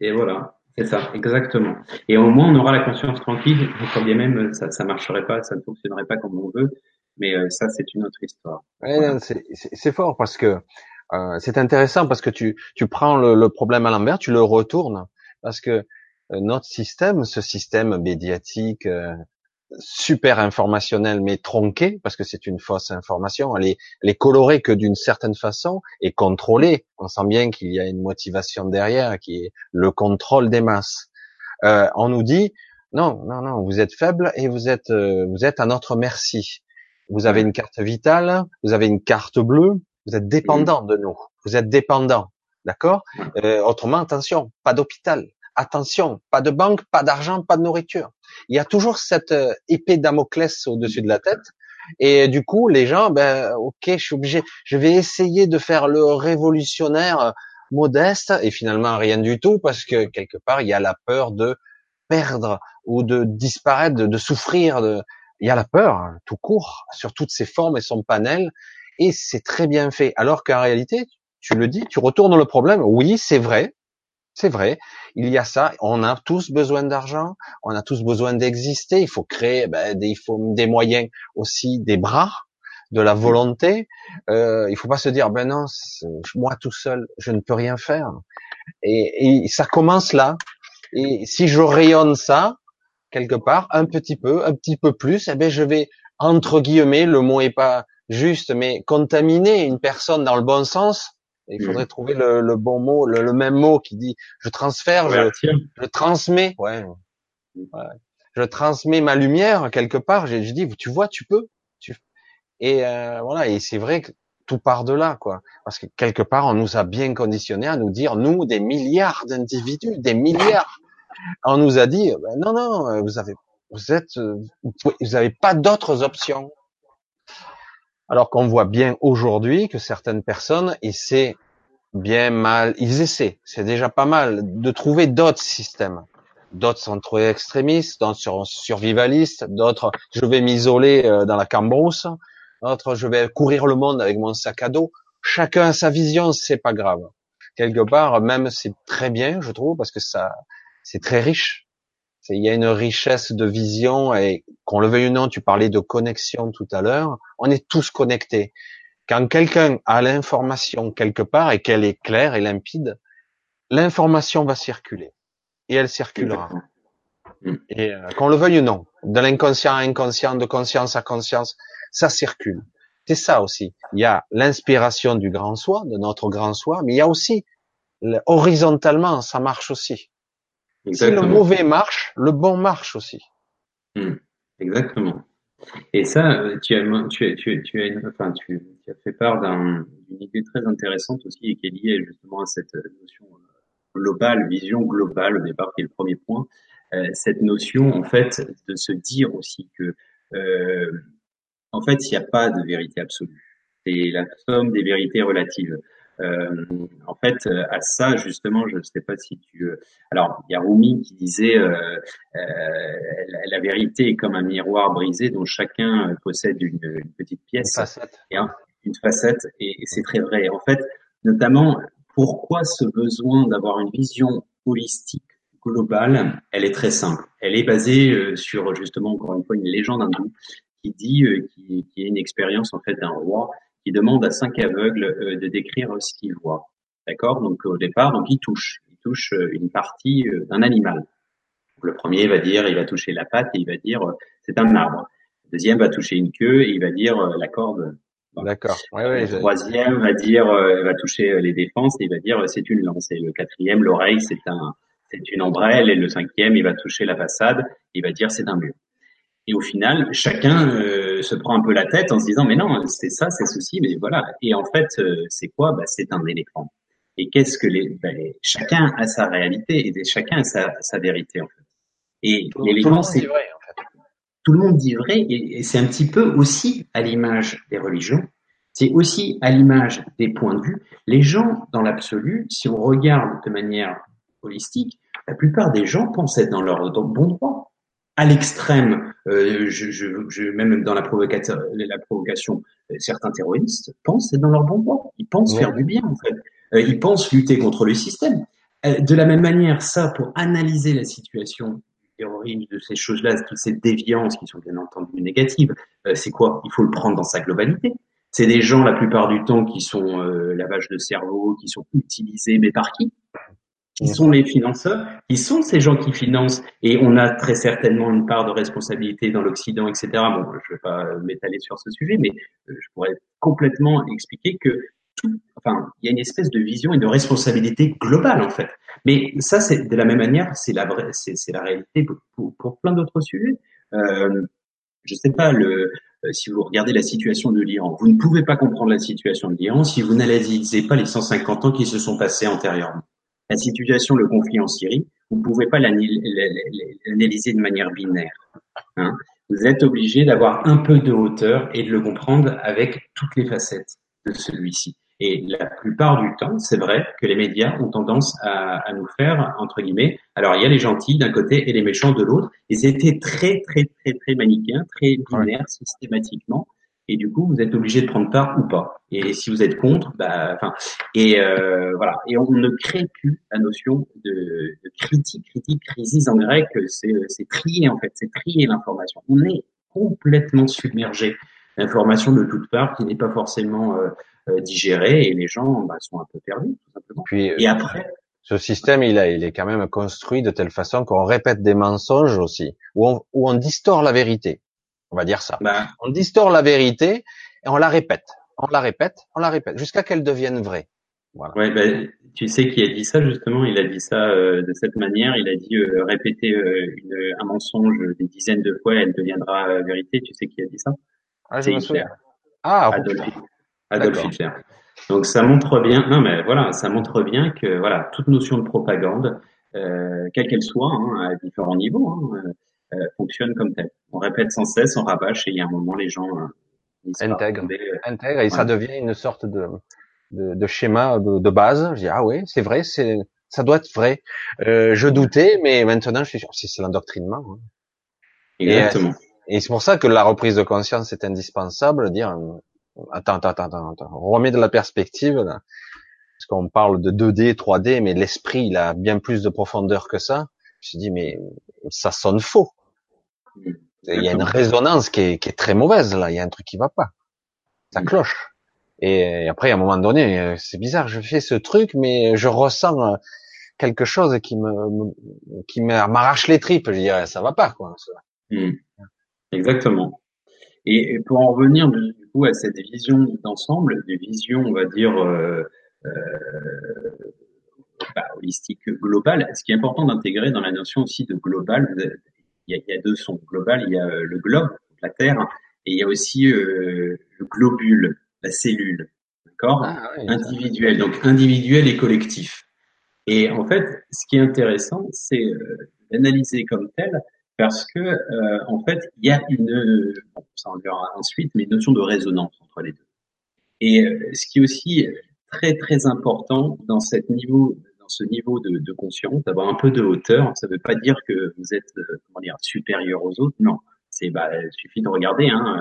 Et voilà, c'est ça, exactement. Et au moins, on aura la conscience tranquille, quand bien même ça ça marcherait pas, ça ne fonctionnerait pas comme on veut, mais euh, ça, c'est une autre histoire. Ouais, voilà. non, c'est, c'est, c'est fort parce que Euh, c'est intéressant parce que tu tu prends le, le problème à l'envers, tu le retournes parce que euh, notre système, ce système médiatique euh, super informationnel mais tronqué parce que c'est une fausse information, elle est, elle est colorée que d'une certaine façon et contrôlée. On sent bien qu'il y a une motivation derrière qui est le contrôle des masses. Euh, on nous dit non non non, vous êtes faible et vous êtes euh, vous êtes à notre merci. Vous avez une carte vitale, vous avez une carte bleue. Vous êtes dépendant de nous. Vous êtes dépendant, d'accord ? euh, Autrement, attention, pas d'hôpital. Attention, pas de banque, pas d'argent, pas de nourriture. Il y a toujours cette euh, épée Damoclès au-dessus de la tête. Et du coup, les gens, ben, ok, je suis obligé. Je vais essayer de faire le révolutionnaire euh, modeste et finalement rien du tout parce que quelque part, il y a la peur de perdre ou de disparaître, de, de souffrir. De... Il y a la peur, hein, tout court, sur toutes ses formes et son panel. Et c'est très bien fait. Alors qu'en réalité, tu le dis, tu retournes le problème. Oui, c'est vrai. C'est vrai. Il y a ça. On a tous besoin d'argent. On a tous besoin d'exister. Il faut créer ben, des, il faut des moyens aussi, des bras, de la volonté. Euh, il faut pas se dire, ben non, moi tout seul, je ne peux rien faire. Et, et ça commence là. Et si je rayonne ça, quelque part, un petit peu, un petit peu plus, eh ben, je vais, entre guillemets, le mot est pas juste, mais contaminer une personne dans le bon sens, il faudrait mmh. trouver le, le bon mot, le, le même mot qui dit je transfère, je, je transmets, ouais, ouais, je transmets ma lumière quelque part. Je, je dis, tu vois, tu peux, tu... et euh, voilà. Et c'est vrai que tout part de là, quoi, parce que quelque part on nous a bien conditionnés à nous dire nous des milliards d'individus, des milliards. On nous a dit ben non non, vous avez, vous êtes, vous pouvez, vous avez pas d'autres options. Alors qu'on voit bien aujourd'hui que certaines personnes essaient bien mal, ils essaient, c'est déjà pas mal, de trouver d'autres systèmes. D'autres sont trop extrémistes, d'autres sont survivalistes, d'autres je vais m'isoler dans la cambrousse, d'autres je vais courir le monde avec mon sac à dos. Chacun a sa vision, c'est pas grave. Quelque part, même c'est très bien, je trouve, parce que ça, c'est très riche. Il y a une richesse de vision et qu'on le veuille ou non, tu parlais de connexion tout à l'heure, on est tous connectés. Quand quelqu'un a l'information quelque part et qu'elle est claire et limpide, l'information va circuler et elle circulera. Et euh, qu'on le veuille ou non, de l'inconscient à inconscient, de conscience à conscience, ça circule. C'est ça aussi. Il y a l'inspiration du grand soi, de notre grand soi, mais il y a aussi, horizontalement, ça marche aussi. Exactement. Si le mauvais marche, le bon marche aussi. Mmh, exactement. Et ça, tu as, tu as, tu as, tu as, une, enfin, tu, tu as fait part d'un, d'une idée très intéressante aussi et qui est liée justement à cette notion globale, vision globale au départ, qui est le premier point. Euh, cette notion, en fait, de se dire aussi que, euh, en fait, il n'y a pas de vérité absolue. C'est la somme des vérités relatives. Euh, en fait, euh, à ça, justement, je ne sais pas si tu... Euh, alors, il y a Rumi qui disait euh, euh, la, la vérité est comme un miroir brisé dont chacun possède une, une petite pièce. Une facette. Et, hein, une facette, et, et c'est très vrai. En fait, notamment, pourquoi ce besoin d'avoir une vision holistique, globale, elle est très simple. Elle est basée euh, sur, justement, encore une fois, une légende hindoue qui dit, euh, qui, qui est une expérience, en fait, d'un roi il demande à cinq aveugles euh, de décrire ce qu'ils voient. D'accord ? Donc, au départ, donc, il touche. Il touche euh, une partie euh, d'un animal. Donc, le premier va dire, il va toucher la patte et il va dire, euh, c'est un arbre. Le deuxième va toucher une queue et il va dire euh, la corde. Bon. D'accord. Ouais, ouais, le troisième je... va dire, euh, va toucher euh, les défenses et il va dire, euh, c'est une lance. Et le quatrième, l'oreille, c'est un, c'est une ombrelle. Et le cinquième, il va toucher la façade et il va dire, c'est un mur. Et au final, chacun euh, se prend un peu la tête en se disant « mais non, c'est ça, c'est ceci, mais voilà ». Et en fait, euh, c'est quoi ? Bah, c'est un éléphant. Et qu'est-ce que les… Bah, chacun a sa réalité et chacun a sa, sa vérité, en fait. Et tout, l'éléphant, tout le monde c'est… Dit vrai, en fait. Tout le monde dit vrai et, et c'est un petit peu aussi à l'image des religions, c'est aussi à l'image des points de vue. Les gens, dans l'absolu, si on regarde de manière holistique, la plupart des gens pensent être dans leur dans bon droit. À l'extrême, euh, je, je, je, même dans la, la provocation, euh, certains terroristes pensent être dans leur bon droit. Ils pensent ouais. faire du bien, en fait. Euh, ils pensent lutter contre le système. Euh, de la même manière, ça, pour analyser la situation du terrorisme, de ces choses-là, toutes ces déviances qui sont bien entendu négatives, euh, c'est quoi ? Il faut le prendre dans sa globalité. C'est des gens, la plupart du temps, qui sont euh, lavage de cerveau, qui sont utilisés, mais par qui ? Qui sont les financeurs, qui sont ces gens qui financent, et on a très certainement une part de responsabilité dans l'Occident, et cetera. Bon, je ne vais pas m'étaler sur ce sujet, mais je pourrais complètement expliquer que tout, enfin, il y a une espèce de vision et de responsabilité globale, en fait. Mais ça, c'est de la même manière, c'est la vraie, c'est, c'est la réalité pour, pour, pour plein d'autres sujets. Euh, je ne sais pas, le, si vous regardez la situation de l'Iran, vous ne pouvez pas comprendre la situation de l'Iran si vous n'analysez pas les cent cinquante ans qui se sont passés antérieurement. La situation, le conflit en Syrie, vous ne pouvez pas l'analyser de manière binaire. Hein. Vous êtes obligé d'avoir un peu de hauteur et de le comprendre avec toutes les facettes de celui-ci. Et la plupart du temps, c'est vrai que les médias ont tendance à, à nous faire, entre guillemets, alors il y a les gentils d'un côté et les méchants de l'autre. Ils étaient très, très, très, très manichéens, très binaires, ouais. systématiquement. Et du coup, vous êtes obligé de prendre part ou pas. Et si vous êtes contre, bah, enfin, et euh, voilà. Et on ne crée plus la notion de, de critique, critique, crisis en grec. C'est, c'est trier en fait, c'est trier l'information. On est complètement submergé d'informations de toutes parts qui n'est pas forcément euh, digérée, et les gens bah, sont un peu perdus tout simplement. Puis, et après, ce système, il a, il est quand même construit de telle façon qu'on répète des mensonges aussi, où on, où on distord la vérité. On va dire ça. Ben, on distord la vérité et on la répète, on la répète, on la répète, jusqu'à qu'elle devienne vraie. Voilà. Ouais, ben, tu sais qui a dit ça justement ? Il a dit ça euh, de cette manière. Il a dit euh, répéter euh, une, un mensonge des dizaines de fois, elle deviendra euh, vérité. Tu sais qui a dit ça ? Ah, je me souviens. Ah, Adolf, Adolf Hitler. Donc ça montre bien. Non, mais voilà, ça montre bien que voilà, toute notion de propagande, euh, quelle qu'elle soit, hein, à différents niveaux. Hein, euh, Euh, fonctionne comme tel. On répète sans cesse, on rabâche et il y a un moment les gens euh, intègrent, euh, intègrent et ouais. ça devient une sorte de de, de schéma de, de base. Je dis ah oui, c'est vrai, c'est ça doit être vrai. Euh, je doutais, mais maintenant je suis sûr, c'est, c'est l'endoctrinement. Hein. Exactement. Et, et c'est pour ça que la reprise de conscience est indispensable. Dire attends, attends, attends, attends, on remet de la perspective. Là. Parce qu'on parle de deux D, trois D, mais l'esprit il a bien plus de profondeur que ça. Je me dis mais ça sonne faux. Il y a une résonance qui est, qui est très mauvaise là. Il y a un truc qui va pas. Ça cloche. Et après, à un moment donné, c'est bizarre. Je fais ce truc, mais je ressens quelque chose qui me, qui m'arrache les tripes. Je dirais, ça va pas quoi. Mmh. Exactement. Et pour en revenir du coup à cette vision d'ensemble, des visions, on va dire. Euh, euh, Bah, holistique global. Ce qui est important d'intégrer dans la notion aussi de global, il y a, il y a deux sons global. Il y a le globe, la terre, et il y a aussi euh, le globule, la cellule, d'accord, ah, oui, individuel. Ça. Donc individuel et collectif. Et en fait, ce qui est intéressant, c'est euh, d'analyser comme tel, parce que euh, en fait, il y a une, euh, bon, ça en verra ensuite, mais une notion de résonance entre les deux. Et euh, ce qui est aussi très très important dans cette niveau, dans ce niveau de, de conscience, d'avoir un peu de hauteur. Ça ne veut pas dire que vous êtes, comment dire, supérieur aux autres. Non, c'est bah, il suffit de regarder. Hein.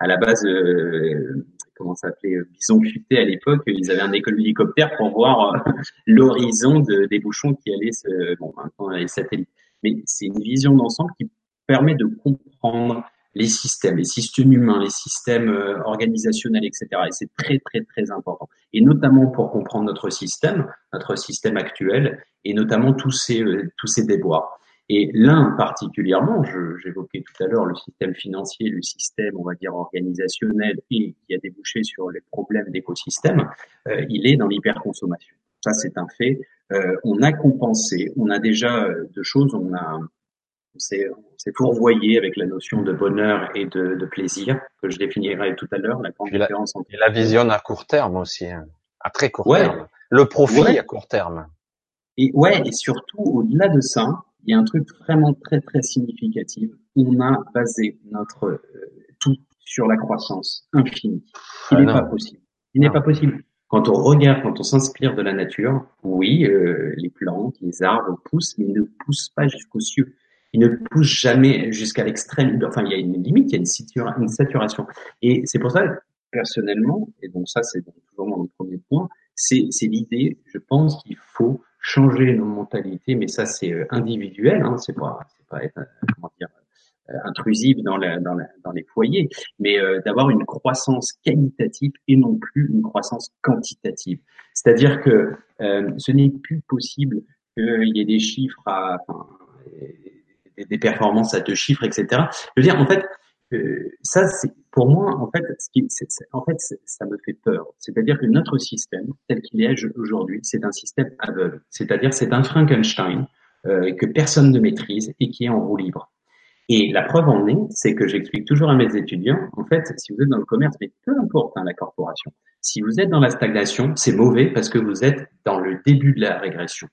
À la base, euh, comment ça s'appelait, Bison Futé à l'époque, ils avaient un école hélicoptère pour voir euh, l'horizon de, des bouchons qui allaient se, bon, maintenant les satellites. Mais c'est une vision d'ensemble qui permet de comprendre les systèmes, les systèmes humains, les systèmes organisationnels, et cetera. Et c'est très, très, très important. Et notamment pour comprendre notre système, notre système actuel, et notamment tous ces, tous ces déboires. Et l'un particulièrement, je, j'évoquais tout à l'heure le système financier, le système, on va dire, organisationnel, et qui a débouché sur les problèmes d'écosystème, euh, il est dans l'hyperconsommation. Ça, c'est un fait. Euh, on a compensé, on a déjà deux choses, on a... On s'est, on s'est fourvoyé avec la notion de bonheur et de, de plaisir que je définirai tout à l'heure. La grande différence entre la vision à court terme aussi, hein, à très court ouais. terme, le profit ouais. à court terme. Et ouais, et surtout au-delà de ça, il y a un truc vraiment très très significatif. On a basé notre euh, tout sur la croissance infinie. Il ah n'est non. pas possible. Il non. n'est pas possible. Quand on regarde, quand on s'inspire de la nature, oui, euh, les plantes, les arbres poussent, mais ils ne poussent pas jusqu'aux cieux. Il ne pousse jamais jusqu'à l'extrême. Enfin, il y a une limite, il y a une, situa- une saturation. Et c'est pour ça, personnellement, et donc ça, c'est toujours mon premier point, c'est, c'est l'idée, je pense qu'il faut changer nos mentalités, mais ça, c'est individuel, hein, c'est pas, c'est pas être, comment dire, intrusif dans, la, dans, la, dans les foyers, mais euh, d'avoir une croissance qualitative et non plus une croissance quantitative. C'est-à-dire que euh, ce n'est plus possible qu'il y ait des chiffres à... Enfin, des performances à deux chiffres, et cetera. Je veux dire, en fait, euh, ça, c'est pour moi, en fait, ce qui, c'est, c'est, en fait, c'est, ça me fait peur. C'est-à-dire que notre système, tel qu'il est aujourd'hui, c'est un système aveugle. C'est-à-dire, c'est un Frankenstein euh, que personne ne maîtrise et qui est en roue libre. Et la preuve en est, c'est que j'explique toujours à mes étudiants, en fait, si vous êtes dans le commerce, mais peu importe hein, la corporation, si vous êtes dans la stagnation, c'est mauvais parce que vous êtes dans le début de la régression.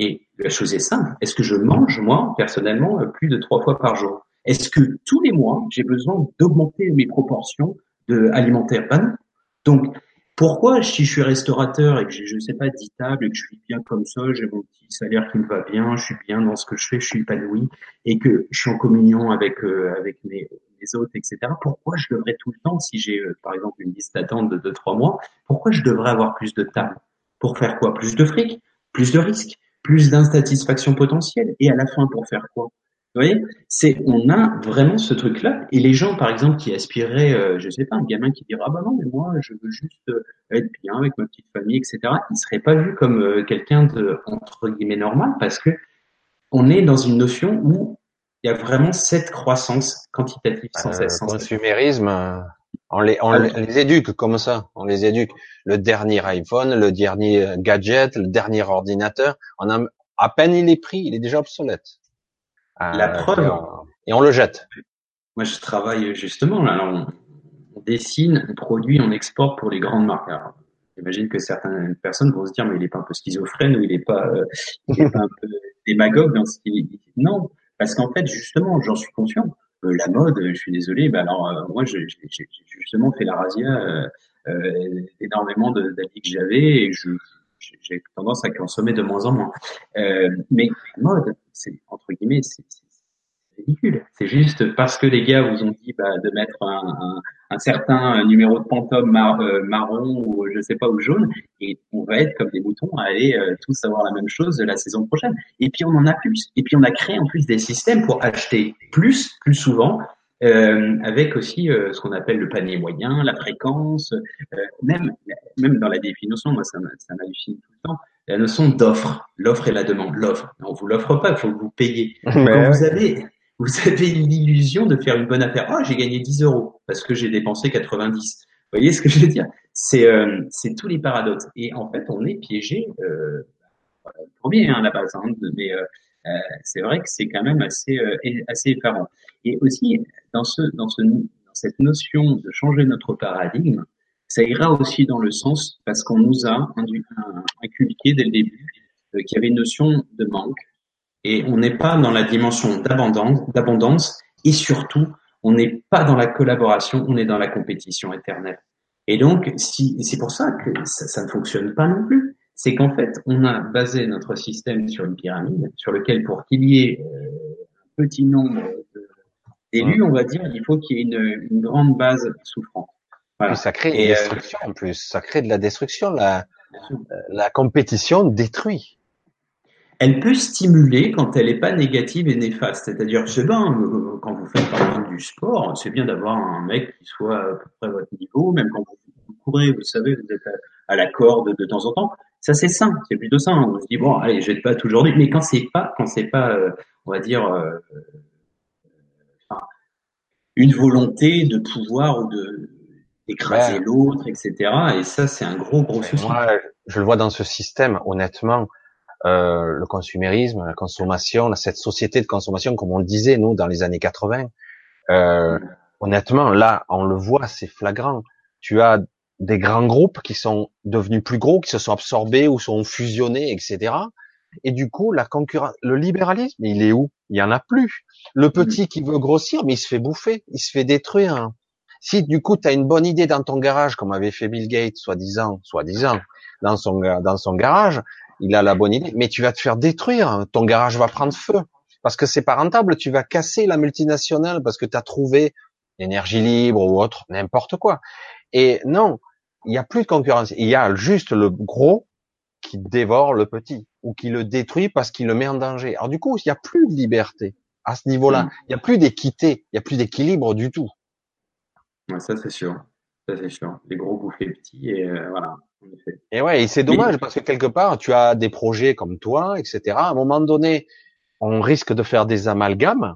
Et la chose est simple, est-ce que je mange, moi, personnellement, plus de trois fois par jour? Est-ce que tous les mois, j'ai besoin d'augmenter mes proportions de alimentaires? Ben non. Donc, pourquoi, si je suis restaurateur et que j'ai, je ne sais pas, dix tables et que je suis bien comme ça, j'ai mon petit salaire qui me va bien, je suis bien dans ce que je fais, je suis épanoui et que je suis en communion avec euh, avec mes, mes hôtes, et cetera. Pourquoi je devrais tout le temps, si j'ai, euh, par exemple, une liste d'attente de deux, trois mois, pourquoi je devrais avoir plus de tables? Pour faire quoi? Plus de fric? Plus de risques, plus d'insatisfaction potentielle, et à la fin pour faire quoi? Vous voyez, c'est on a vraiment ce truc-là, et les gens par exemple qui aspiraient, euh, je sais pas, un gamin qui dira ah bah non mais moi je veux juste être bien avec ma petite famille, et cetera. Il serait pas vu comme euh, quelqu'un de entre guillemets normal parce que on est dans une notion où il y a vraiment cette croissance quantitative sans cesse. Euh, le consumérisme. Euh... On les, on les éduque comme ça, on les éduque. Le dernier iPhone, le dernier gadget, le dernier ordinateur, on a, à peine il est pris, il est déjà obsolète. La euh, preuve. Et on, et on le jette. Moi, je travaille justement, là, on, on dessine, on produit, on exporte pour les grandes marques. Alors, j'imagine que certaines personnes vont se dire, mais il est pas un peu schizophrène ou il est pas, euh, il est pas un peu démagogue dans ce qu'il dit. Non, parce qu'en fait, justement, j'en suis conscient. Euh, la mode, je suis désolé, bah alors euh, moi j'ai, j'ai, j'ai justement fait la razzia euh, euh, énormément de, d'avis que j'avais et je, j'ai tendance à consommer de moins en moins. Euh, mais la mode, c'est entre guillemets, c'est, c'est, c'est ridicule. C'est juste parce que les gars vous ont dit bah, de mettre un, un, un certain numéro de pantone mar, euh, marron ou je sais pas ou jaune et on va être comme des moutons à aller euh, tous avoir la même chose la saison prochaine. Et puis on en a plus. Et puis on a créé en plus des systèmes pour acheter plus, plus souvent, euh, avec aussi euh, ce qu'on appelle le panier moyen, la fréquence, euh, même même dans la définition, moi ça m'hallucine tout le temps, la notion d'offre, l'offre et la demande, l'offre. On vous l'offre pas, il faut que vous payiez. Mais... Quand vous avez vous avez l'illusion de faire une bonne affaire. Ah, oh, j'ai gagné dix euros parce que j'ai dépensé quatre-vingt-dix. Vous voyez ce que je veux dire? C'est euh, c'est tous les paradoxes. Et en fait, on est piégé. Euh, premier hein, à la base, hein, mais euh, euh, c'est vrai que c'est quand même assez euh, assez effarant. Et aussi dans ce dans ce dans cette notion de changer notre paradigme, ça ira aussi dans le sens parce qu'on nous a inculqué dès le début euh, qu'il y avait une notion de manque et on n'est pas dans la dimension d'abondance, d'abondance et surtout on n'est pas dans la collaboration, on est dans la compétition éternelle. Et donc, si, c'est pour ça que ça, ça ne fonctionne pas non plus. C'est qu'en fait, on a basé notre système sur une pyramide, sur lequel, pour qu'il y ait un petit nombre d'élus, on va dire, il faut qu'il y ait une, une grande base souffrante. Voilà. Ça crée une destruction, euh, en plus. Ça crée de la destruction. La, la compétition détruit. Elle peut stimuler quand elle n'est pas négative et néfaste. C'est-à-dire, je sais pas, quand vous faites par exemple du sport, c'est bien d'avoir un mec qui soit à peu près à votre niveau, même quand vous courez, vous savez, vous êtes à, à la corde de temps en temps. Ça, c'est sain, c'est plutôt sain. On se dit, bon, allez, je vais te battre aujourd'hui. Mais quand c'est pas, quand c'est pas, euh, on va dire, euh, enfin, une volonté de pouvoir ou de, d'écraser ouais. l'autre, et cetera. Et ça, c'est un gros, gros souci. Moi, je le vois dans ce système, honnêtement, euh, le consumérisme, la consommation, cette société de consommation, comme on le disait, nous, dans les années quatre-vingts, euh, mmh. honnêtement, là, on le voit, c'est flagrant. Tu as des grands groupes qui sont devenus plus gros, qui se sont absorbés ou sont fusionnés, et cetera. Et du coup, la concurrence, le libéralisme, il est où? Il y en a plus. Le petit qui veut grossir, mais il se fait bouffer, il se fait détruire. Si du coup, tu as une bonne idée dans ton garage, comme avait fait Bill Gates, soi-disant, soi-disant, dans son dans son garage, il a la bonne idée, mais tu vas te faire détruire. Ton garage va prendre feu parce que c'est pas rentable. Tu vas casser la multinationale parce que tu as trouvé l'énergie libre ou autre, n'importe quoi. Et non. Il n'y a plus de concurrence. Il y a juste le gros qui dévore le petit ou qui le détruit parce qu'il le met en danger. Alors du coup, il n'y a plus de liberté à ce niveau-là. Il n'y a plus d'équité. Il n'y a plus d'équilibre du tout. Ouais, ça, c'est sûr. Ça, c'est sûr. Les gros bouffent les petits et euh, voilà. Et ouais, et c'est dommage. Mais... parce que quelque part, tu as des projets comme toi, et cetera. À un moment donné, on risque de faire des amalgames.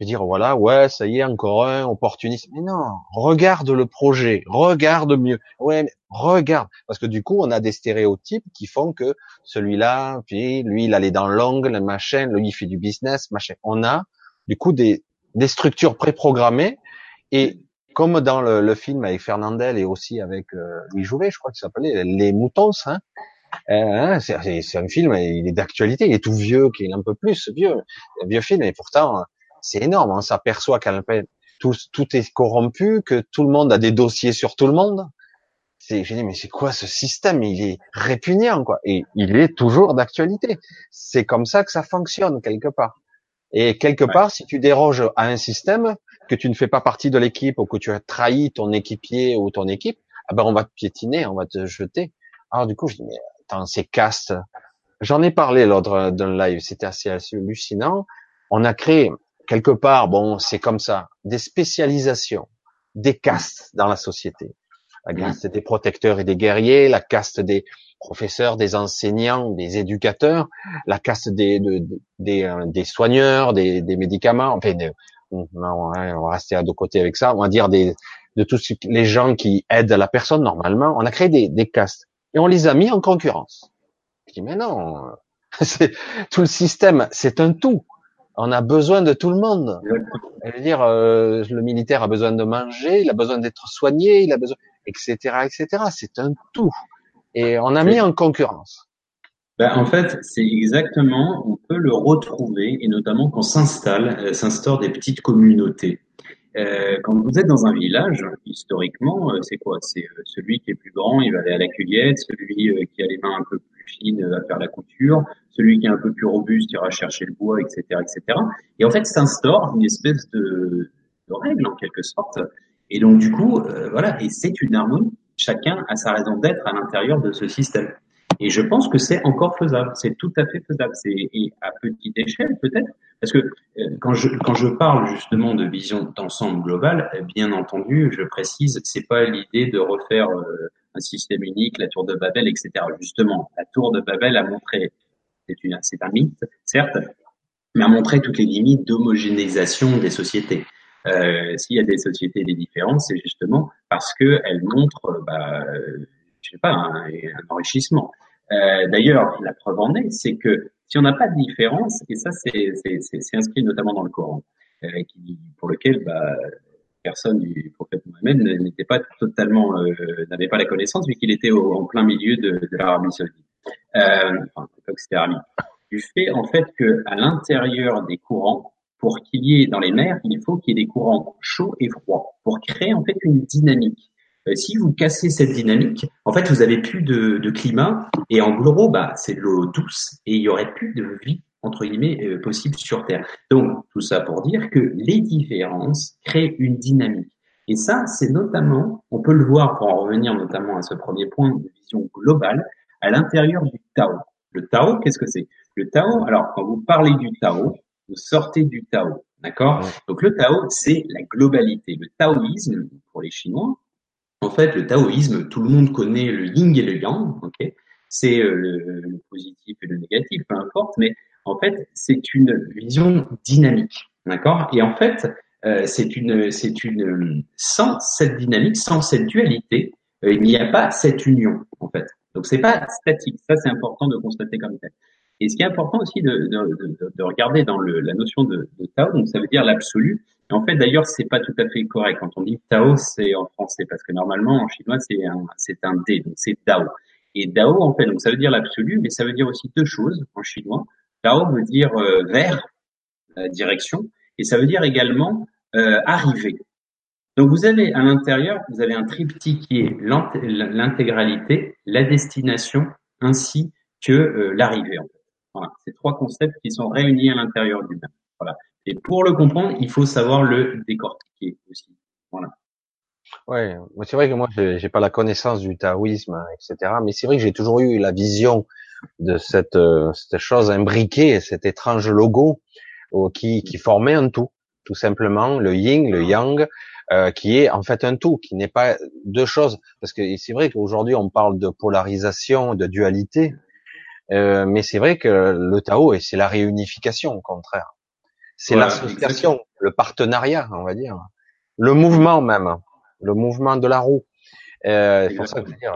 Je veux dire, voilà, ouais, ça y est, encore un opportuniste. Mais non, regarde le projet, regarde mieux. Ouais, mais regarde. Parce que du coup, on a des stéréotypes qui font que celui-là, puis lui, il allait dans l'angle, machin, lui, il fait du business, machin. On a, du coup, des, des structures préprogrammées. Et comme dans le, le film avec Fernandel et aussi avec euh, Louis Jouvet, je crois qu'il s'appelait, Les Moutons, hein. Euh, c'est, c'est un film, il est d'actualité, il est tout vieux, qu'il est un peu plus vieux. Un vieux film, et pourtant, c'est énorme, on s'aperçoit qu'à tout, tout est corrompu, que tout le monde a des dossiers sur tout le monde. C'est, j'ai dit, mais c'est quoi ce système? Il est répugnant, quoi. Et il est toujours d'actualité. C'est comme ça que ça fonctionne, quelque part. Et quelque ouais. part, si tu déroges à un système, que tu ne fais pas partie de l'équipe, ou que tu as trahi ton équipier ou ton équipe, ah ben, on va te piétiner, on va te jeter. Alors, du coup, je dis, mais attends, c'est caste. J'en ai parlé lors d'un live, c'était assez hallucinant. On a créé, quelque part, bon, c'est comme ça, des spécialisations, des castes dans la société. La caste des protecteurs et des guerriers, la caste des professeurs, des enseignants, des éducateurs, la caste des, de, des, des soigneurs, des, des médicaments, enfin, des, on, on va rester à deux côtés avec ça, on va dire des, de tous les gens qui aident la personne normalement. On a créé des, des castes et on les a mis en concurrence. Je dis, mais non, c'est, tout le système, c'est un tout. On a besoin de tout le monde. Je veux dire, euh, le militaire a besoin de manger, il a besoin d'être soigné, il a besoin, et cetera, et cetera. C'est un tout. Et on a c'est... mis en concurrence. Ben, en fait, c'est exactement. On peut le retrouver, et notamment quand s'installe, euh, s'instaure des petites communautés. Euh, quand vous êtes dans un village, historiquement, euh, c'est quoi? C'est euh, celui qui est plus grand, il va aller à la cueillette. Celui euh, qui a les mains un peu plus fines va faire la couture. Celui qui est un peu plus robuste ira chercher le bois, et cetera, et cetera. Et en fait, s'instaure une espèce de, de règle en quelque sorte. Et donc du coup, euh, voilà, et c'est une harmonie. Chacun a sa raison d'être à l'intérieur de ce système. Et je pense que c'est encore faisable, c'est tout à fait faisable, c'est et à petite échelle peut-être, parce que euh, quand je quand je parle justement de vision d'ensemble global, bien entendu, je précise, c'est pas l'idée de refaire euh, un système unique, la tour de Babel, et cetera. Justement, la tour de Babel a montré, c'est une c'est un mythe, certes, mais a montré toutes les limites d'homogénéisation des sociétés. Euh, s'il y a des sociétés des différences, c'est justement parce que elles montrent, bah, je sais pas, un, un enrichissement. Euh, d'ailleurs, la preuve en est, c'est que si on n'a pas de différence, et ça c'est, c'est, c'est, c'est inscrit notamment dans le Coran, euh, qui, pour lequel bah, personne du prophète Mohammed n'était pas totalement, euh, n'avait pas la connaissance, vu qu'il était au, en plein milieu de, de l'Arabie Saoudite. Euh, enfin, à l'époque c'était Arabie. Du fait en fait que à l'intérieur des courants, pour qu'il y ait dans les mers, il faut qu'il y ait des courants chauds et froids pour créer en fait une dynamique. Euh, si vous cassez cette dynamique, en fait, vous avez plus de, de climat, et en gros, bah, c'est de l'eau douce, et il y aurait plus de vie, entre guillemets, euh, possible sur Terre. Donc, tout ça pour dire que les différences créent une dynamique. Et ça, c'est notamment, on peut le voir pour en revenir notamment à ce premier point de vision globale, à l'intérieur du Tao. Le Tao, qu'est-ce que c'est? Le Tao, alors, quand vous parlez du Tao, vous sortez du Tao, d'accord? Donc, le Tao, c'est la globalité. Le taoïsme, pour les Chinois, en fait, le taoïsme, tout le monde connaît le yin et le yang, ok? C'est euh, le, le positif et le négatif, peu importe, mais en fait, c'est une vision dynamique, d'accord? Et en fait, euh, c'est une, c'est une, sans cette dynamique, sans cette dualité, euh, il n'y a pas cette union, en fait. Donc, c'est pas statique. Ça, c'est important de constater comme tel. Et ce qui est important aussi de, de, de, de regarder dans le, la notion de, de Tao, donc ça veut dire l'absolu. Et en fait, d'ailleurs, c'est pas tout à fait correct quand on dit Tao, c'est en français, parce que normalement, en chinois, c'est un, c'est un D, donc c'est Dao. Et Dao, en fait, donc ça veut dire l'absolu, mais ça veut dire aussi deux choses en chinois. Tao veut dire euh, vers, euh, direction, et ça veut dire également euh, arriver. Donc vous avez à l'intérieur, vous avez un triptyque qui est l'int- l'intégralité, la destination, ainsi que euh, l'arrivée. En fait. Voilà, ces trois concepts qui sont réunis à l'intérieur du même. Voilà. Et pour le comprendre, il faut savoir le décortiquer aussi. Voilà. Ouais, c'est vrai que moi j'ai, j'ai pas la connaissance du taoïsme, et cetera. Mais c'est vrai que j'ai toujours eu la vision de cette, euh, cette chose imbriquée, cet étrange logo oh, qui, qui formait un tout, tout simplement, le yin, le yang, euh, qui est en fait un tout, qui n'est pas deux choses, parce que c'est vrai qu'aujourd'hui on parle de polarisation, de dualité, euh, mais c'est vrai que le Tao, et c'est la réunification au contraire, c'est ouais, l'association, exactement. Le partenariat, on va dire, le mouvement même, le mouvement de la roue, euh, c'est pour ça que je veux dire...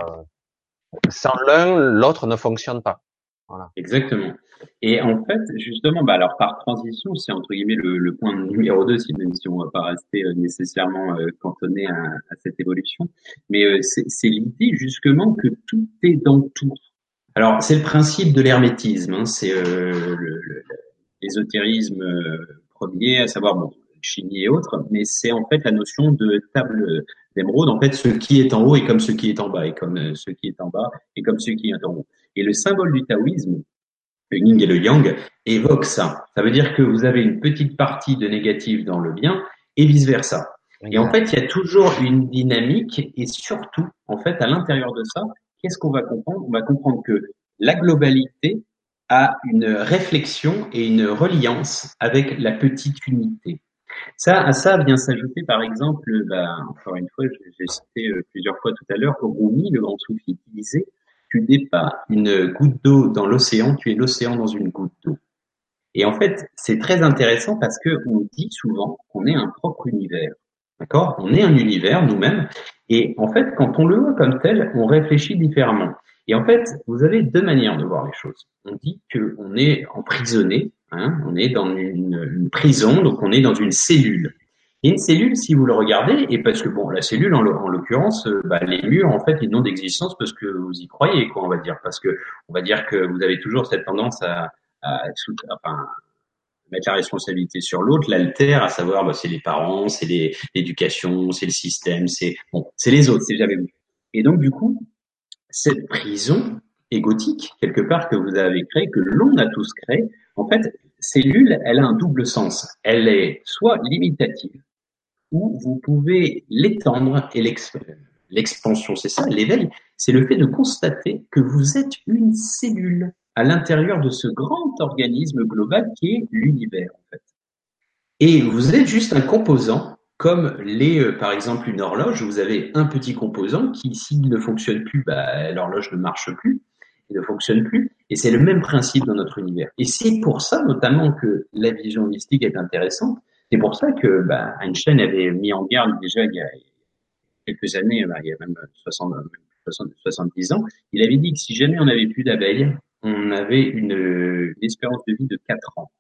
Sans l'un, l'autre ne fonctionne pas. Voilà. Exactement. Et en fait, justement, bah alors par transition, c'est entre guillemets le, le point numéro deux, si même si on ne va pas rester euh, nécessairement euh, cantonné à, à cette évolution, mais euh, c'est, c'est l'idée justement que tout est dans tout. Alors c'est le principe de l'hermétisme, hein, c'est euh, le, le, l'ésotérisme euh, premier, à savoir bon, chimie et autres, mais c'est en fait la notion de table d'émeraude, en fait, ce qui est en haut est comme ce qui est en bas, et comme ce qui est en bas et comme ce qui est en haut. Et le symbole du taoïsme, le yin et le yang, évoque ça. Ça veut dire que vous avez une petite partie de négatif dans le bien et vice-versa. Et en fait, il y a toujours une dynamique et surtout, en fait, à l'intérieur de ça, qu'est-ce qu'on va comprendre? On va comprendre que la globalité a une réflexion et une reliance avec la petite unité. Ça, à ça vient s'ajouter, par exemple, bah, encore une fois, j'ai cité plusieurs fois tout à l'heure, Rumi, le grand soufi, qui disait « Tu n'es pas une goutte d'eau dans l'océan, tu es l'océan dans une goutte d'eau ». Et en fait, c'est très intéressant parce que on dit souvent qu'on est un propre univers, d'accord ? On est un univers nous-mêmes, et en fait, quand on le voit comme tel, on réfléchit différemment. Et en fait, vous avez deux manières de voir les choses. On dit qu'on est emprisonné, hein, on est dans une, une prison, donc on est dans une cellule. Et une cellule, si vous le regardez, et parce que bon, la cellule, en, en l'occurrence, euh, bah, les murs, en fait, ils n'ont d'existence parce que vous y croyez, quoi, on va dire, parce que on va dire que vous avez toujours cette tendance à, à, à enfin, mettre la responsabilité sur l'autre, l'altère, à savoir, bah, c'est les parents, c'est les, l'éducation, c'est le système, c'est bon, c'est les autres, c'est jamais vous. Et donc, du coup, cette prison égotique, quelque part, que vous avez créée, que l'on a tous créée, en fait, cellule, elle a un double sens. Elle est soit limitative, ou vous pouvez l'étendre et l'exp... l'expansion, c'est ça, l'éveil, c'est le fait de constater que vous êtes une cellule à l'intérieur de ce grand organisme global qui est l'univers, en fait. Et vous êtes juste un composant, comme les, euh, par exemple, une horloge, vous avez un petit composant qui, s'il ne fonctionne plus, bah, l'horloge ne marche plus, ne fonctionne plus, et c'est le même principe dans notre univers. Et c'est pour ça, notamment, que la vision mystique est intéressante. C'est pour ça que bah, Einstein avait mis en garde déjà il y a quelques années, bah, il y a même soixante, soixante-dix ans, il avait dit que si jamais on n'avait plus d'abeilles, on avait une, une espérance de vie de quatre ans.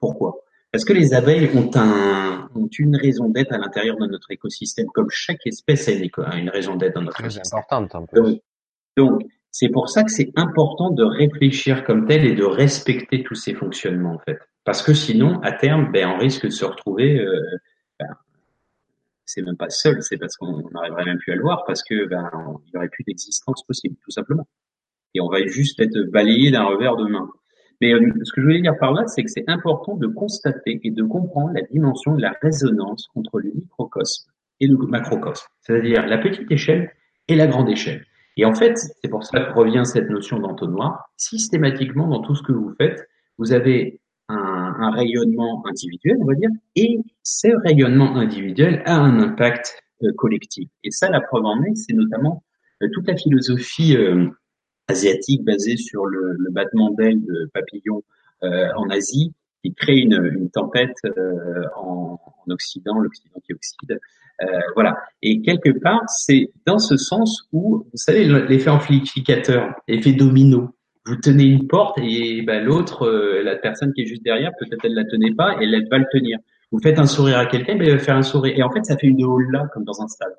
Pourquoi ? Parce que les abeilles ont, un, ont une raison d'être à l'intérieur de notre écosystème, comme chaque espèce a une, une raison d'être dans notre Très écosystème. C'est important, en plus. Donc, donc c'est pour ça que c'est important de réfléchir comme tel et de respecter tous ces fonctionnements, en fait. Parce que sinon, à terme, ben, on risque de se retrouver euh, ben, c'est même pas seul, c'est parce qu'on n'arriverait même plus à le voir, parce que ben il n'y aurait plus d'existence possible, tout simplement. Et on va juste être balayé d'un revers de main. Mais euh, ce que je voulais dire par là, c'est que c'est important de constater et de comprendre la dimension de la résonance entre le microcosme et le macrocosme, c'est-à-dire la petite échelle et la grande échelle. Et en fait, c'est pour ça que revient cette notion d'entonnoir. Systématiquement, dans tout ce que vous faites, vous avez un, un rayonnement individuel, on va dire, et ce rayonnement individuel a un impact euh, collectif. Et ça, la preuve en est, c'est notamment euh, toute la philosophie euh, asiatique basée sur le, le battement d'ailes de papillons euh, en Asie, qui crée une, une tempête euh, en, en Occident, l'Occident qui oxyde. Euh, voilà. Et quelque part, c'est dans ce sens où, vous savez, l'effet amplificateur, l'effet domino. Vous tenez une porte et ben, l'autre, euh, la personne qui est juste derrière, peut-être elle la tenait pas et elle va le tenir. Vous faites un sourire à quelqu'un, ben, il va faire un sourire. Et en fait, ça fait une holla comme dans un stade.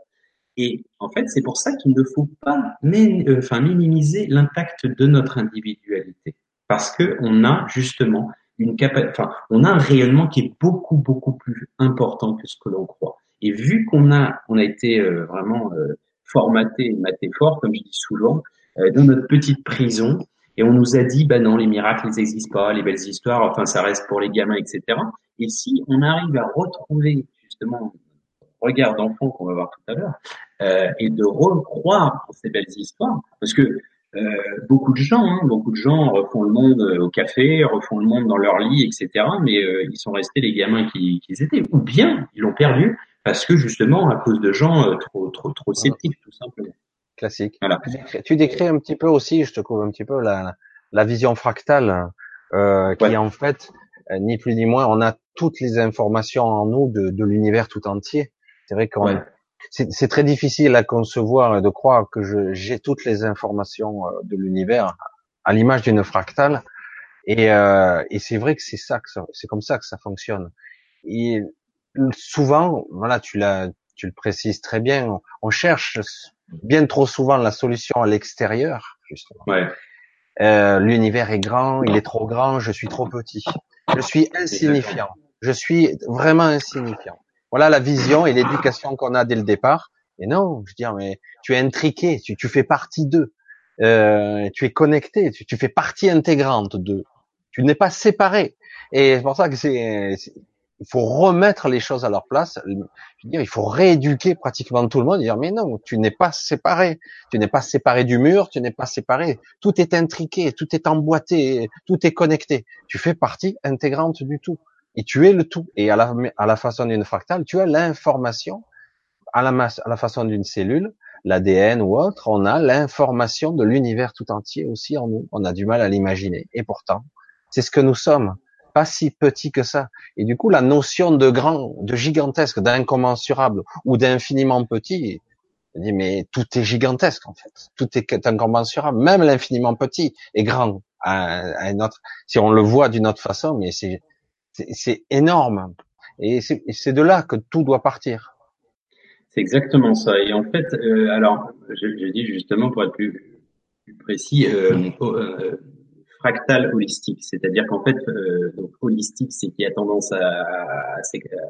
Et en fait, c'est pour ça qu'il ne faut pas min- euh, enfin, minimiser l'impact de notre individualité. Parce que on a justement une capa- enfin, on a un rayonnement qui est beaucoup, beaucoup plus important que ce que l'on croit. Et vu qu'on a, on a été euh, vraiment euh, formaté, maté fort, comme je dis souvent, euh, dans notre petite prison, et on nous a dit, bah non, les miracles, ils existent pas, les belles histoires, enfin, ça reste pour les gamins, et cetera. Et si on arrive à retrouver, justement, regard d'enfant qu'on va voir tout à l'heure, euh, et de recroire ces belles histoires, parce que euh, beaucoup de gens, hein, beaucoup de gens refont le monde au café, refont le monde dans leur lit, et cetera. Mais euh, ils sont restés les gamins qui, qui étaient, ou bien ils l'ont perdu. Parce que justement, à cause de gens euh, trop, trop, trop sceptiques, tout simplement. Classique. Voilà. Tu décris, tu décris un petit peu aussi, je te coupe un petit peu, la, la vision fractale, euh, qui ouais. en fait, euh, ni plus ni moins, on a toutes les informations en nous de, de l'univers tout entier. C'est vrai qu'on, ouais. c'est, c'est très difficile à concevoir et de croire que je, j'ai toutes les informations de l'univers à l'image d'une fractale. Et, euh, et c'est vrai que c'est ça que ça, c'est comme ça que ça fonctionne. Et, souvent, voilà, tu l'as, tu le précises très bien. On, on cherche bien trop souvent la solution à l'extérieur, justement. Ouais. Euh, l'univers est grand, il est trop grand, je suis trop petit, je suis insignifiant, je suis vraiment insignifiant. Voilà la vision et l'éducation qu'on a dès le départ. Et non, je veux dire, mais tu es intriqué, tu, tu fais partie d'eux, euh, tu es connecté, tu, tu fais partie intégrante d'eux. Tu n'es pas séparé. Et c'est pour ça que c'est, c'est il faut remettre les choses à leur place. Je veux dire, il faut rééduquer pratiquement tout le monde et dire, mais non, tu n'es pas séparé. Tu n'es pas séparé du mur, tu n'es pas séparé. Tout est intriqué, tout est emboîté, tout est connecté. Tu fais partie intégrante du tout. Et tu es le tout. Et à la, à la façon d'une fractale, tu as l'information. À la, masse, à la façon d'une cellule, l'A D N ou autre, on a l'information de l'univers tout entier aussi en nous. On a du mal à l'imaginer. Et pourtant, c'est ce que nous sommes. Pas si petit que ça. Et du coup, la notion de grand, de gigantesque, d'incommensurable ou d'infiniment petit, je dis, mais tout est gigantesque, en fait. Tout est incommensurable. Même l'infiniment petit est grand à, à une autre, si on le voit d'une autre façon, mais c'est, c'est, c'est énorme. Et c'est, c'est de là que tout doit partir. C'est exactement ça. Et en fait, euh, alors, je, je dis justement pour être plus, plus précis, euh, euh, fractal holistique, c'est-à-dire qu'en fait, euh, donc holistique, c'est qu'il y a tendance à, à, à, à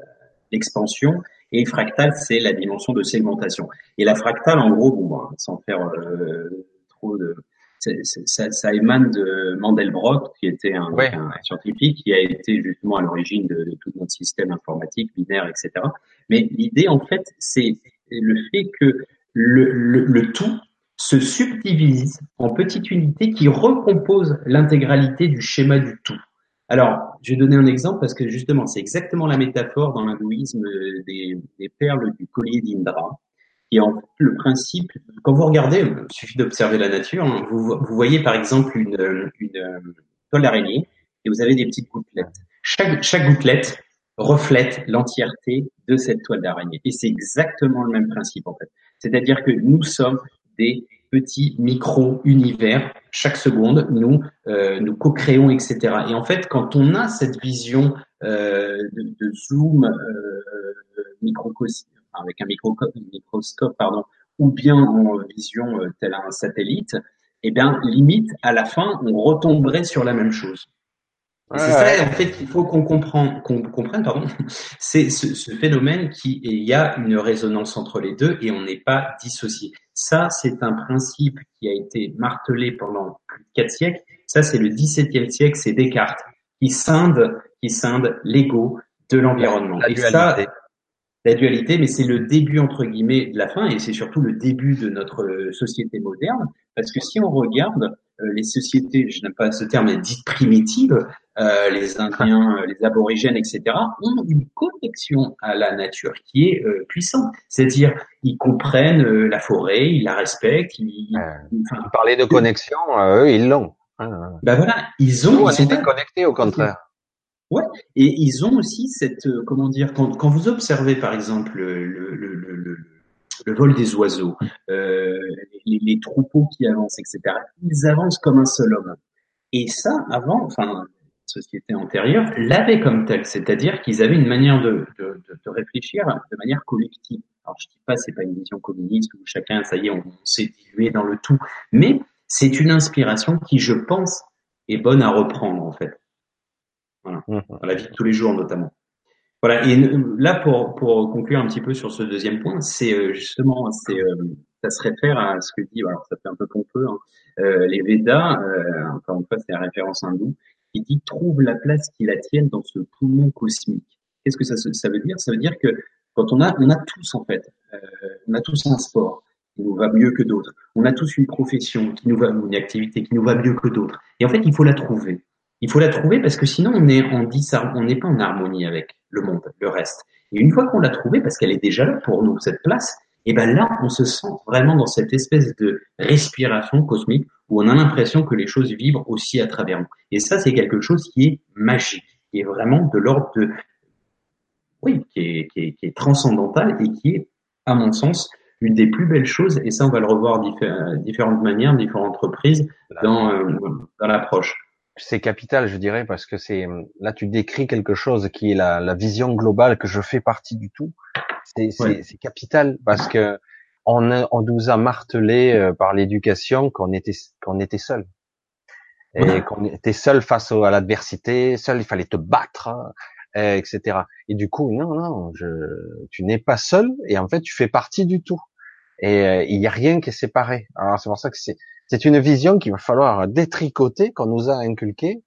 l'expansion, et fractal, c'est la dimension de segmentation. Et la fractale, en gros, bon, hein, sans faire euh, trop de, c'est, c'est, ça, ça émane de Mandelbrot, qui était un, ouais. un scientifique qui a été justement à l'origine de, de tout notre système informatique binaire, et cetera. Mais l'idée, en fait, c'est le fait que le, le, le tout se subdivise en petites unités qui recomposent l'intégralité du schéma du tout. Alors, je vais donner un exemple parce que justement, c'est exactement la métaphore dans l'hindouisme des, des perles du collier d'Indra. Et en fait, le principe, quand vous regardez, il suffit d'observer la nature, hein, vous, vous voyez par exemple une, une toile d'araignée et vous avez des petites gouttelettes. Chaque, chaque gouttelette reflète l'entièreté de cette toile d'araignée. Et c'est exactement le même principe en fait. C'est-à-dire que nous sommes des petits micro-univers. Chaque seconde, nous euh, nous co-créons, et cetera. Et en fait, quand on a cette vision euh, de, de zoom euh, microcosme, avec un microscope, microscope, pardon, ou bien en vision euh, tel un satellite, eh bien, limite, à la fin, on retomberait sur la même chose. Et c'est ça, en fait, qu'il faut qu'on comprenne, qu'on comprenne, pardon, c'est ce, ce phénomène qui, il y a une résonance entre les deux et on n'est pas dissocié. Ça, c'est un principe qui a été martelé pendant plus de quatre siècles. Ça, c'est le dix-septième siècle, c'est Descartes qui scinde, qui scinde l'ego de l'environnement. La, la et dualité. Ça, la dualité, mais c'est le début entre guillemets de la fin, et c'est surtout le début de notre société moderne, parce que si on regarde euh, les sociétés, je n'aime pas ce terme, mais dites primitives, euh, les Indiens, euh, les aborigènes, et cetera, ont une connexion à la nature qui est euh, puissante. C'est-à-dire, ils comprennent euh, la forêt, ils la respectent. Ils, ils, euh, enfin, vous parlez de euh, connexion, euh, eux, ils l'ont. Ben bah voilà, ils ont. Nous, on est déconnectés, au contraire. Ouais, et ils ont aussi cette, euh, comment dire, quand, quand vous observez par exemple le, le, le, le, le vol des oiseaux, euh, les, les troupeaux qui avancent, et cetera, ils avancent comme un seul homme. Et ça, avant, enfin, société antérieure l'avait comme tel, c'est-à-dire qu'ils avaient une manière de, de, de, de réfléchir de manière collective. Alors je dis pas, c'est pas une vision communiste où chacun, ça y est, on, on s'est dilué dans le tout, mais c'est une inspiration qui, je pense, est bonne à reprendre en fait. Voilà. Dans la vie de tous les jours, notamment. Voilà. Et là, pour, pour conclure un petit peu sur ce deuxième point, c'est justement, c'est, ça se réfère à ce que dit, alors ça fait un peu pompeux, hein, euh, les Védas, euh, encore une fois, c'est la référence hindoue, qui dit « trouve la place qui la tienne dans ce poumon cosmique ». Qu'est-ce que ça, ça veut dire ? Ça veut dire que quand on a, on a tous, en fait, euh, on a tous un sport qui nous va mieux que d'autres. On a tous une profession qui nous va, une activité qui nous va mieux que d'autres. Et en fait, il faut la trouver. Il faut la trouver parce que sinon on est en disar- on n'est pas en harmonie avec le monde, le reste. Et une fois qu'on l'a trouvée, parce qu'elle est déjà là pour nous, cette place, et ben là on se sent vraiment dans cette espèce de respiration cosmique où on a l'impression que les choses vibrent aussi à travers nous. Et ça, c'est quelque chose qui est magique, qui est vraiment de l'ordre de, oui, qui est, qui est, qui est transcendantal et qui est, à mon sens, une des plus belles choses. Et ça, on va le revoir diffé- différentes manières, différentes reprises dans, euh, dans l'approche. C'est capital, je dirais, parce que c'est là tu décris quelque chose qui est la, la vision globale que je fais partie du tout. C'est, c'est, ouais. c'est capital parce que on, a, on nous a martelé euh, par l'éducation qu'on était qu'on était seul et ouais. qu'on était seul face au, à l'adversité, seul il fallait te battre, hein, et, etc. Et du coup non non, je, tu n'es pas seul et en fait tu fais partie du tout et il euh, y a rien qui est séparé. Alors c'est pour ça que c'est C'est une vision qu'il va falloir détricoter, qu'on nous a inculquée,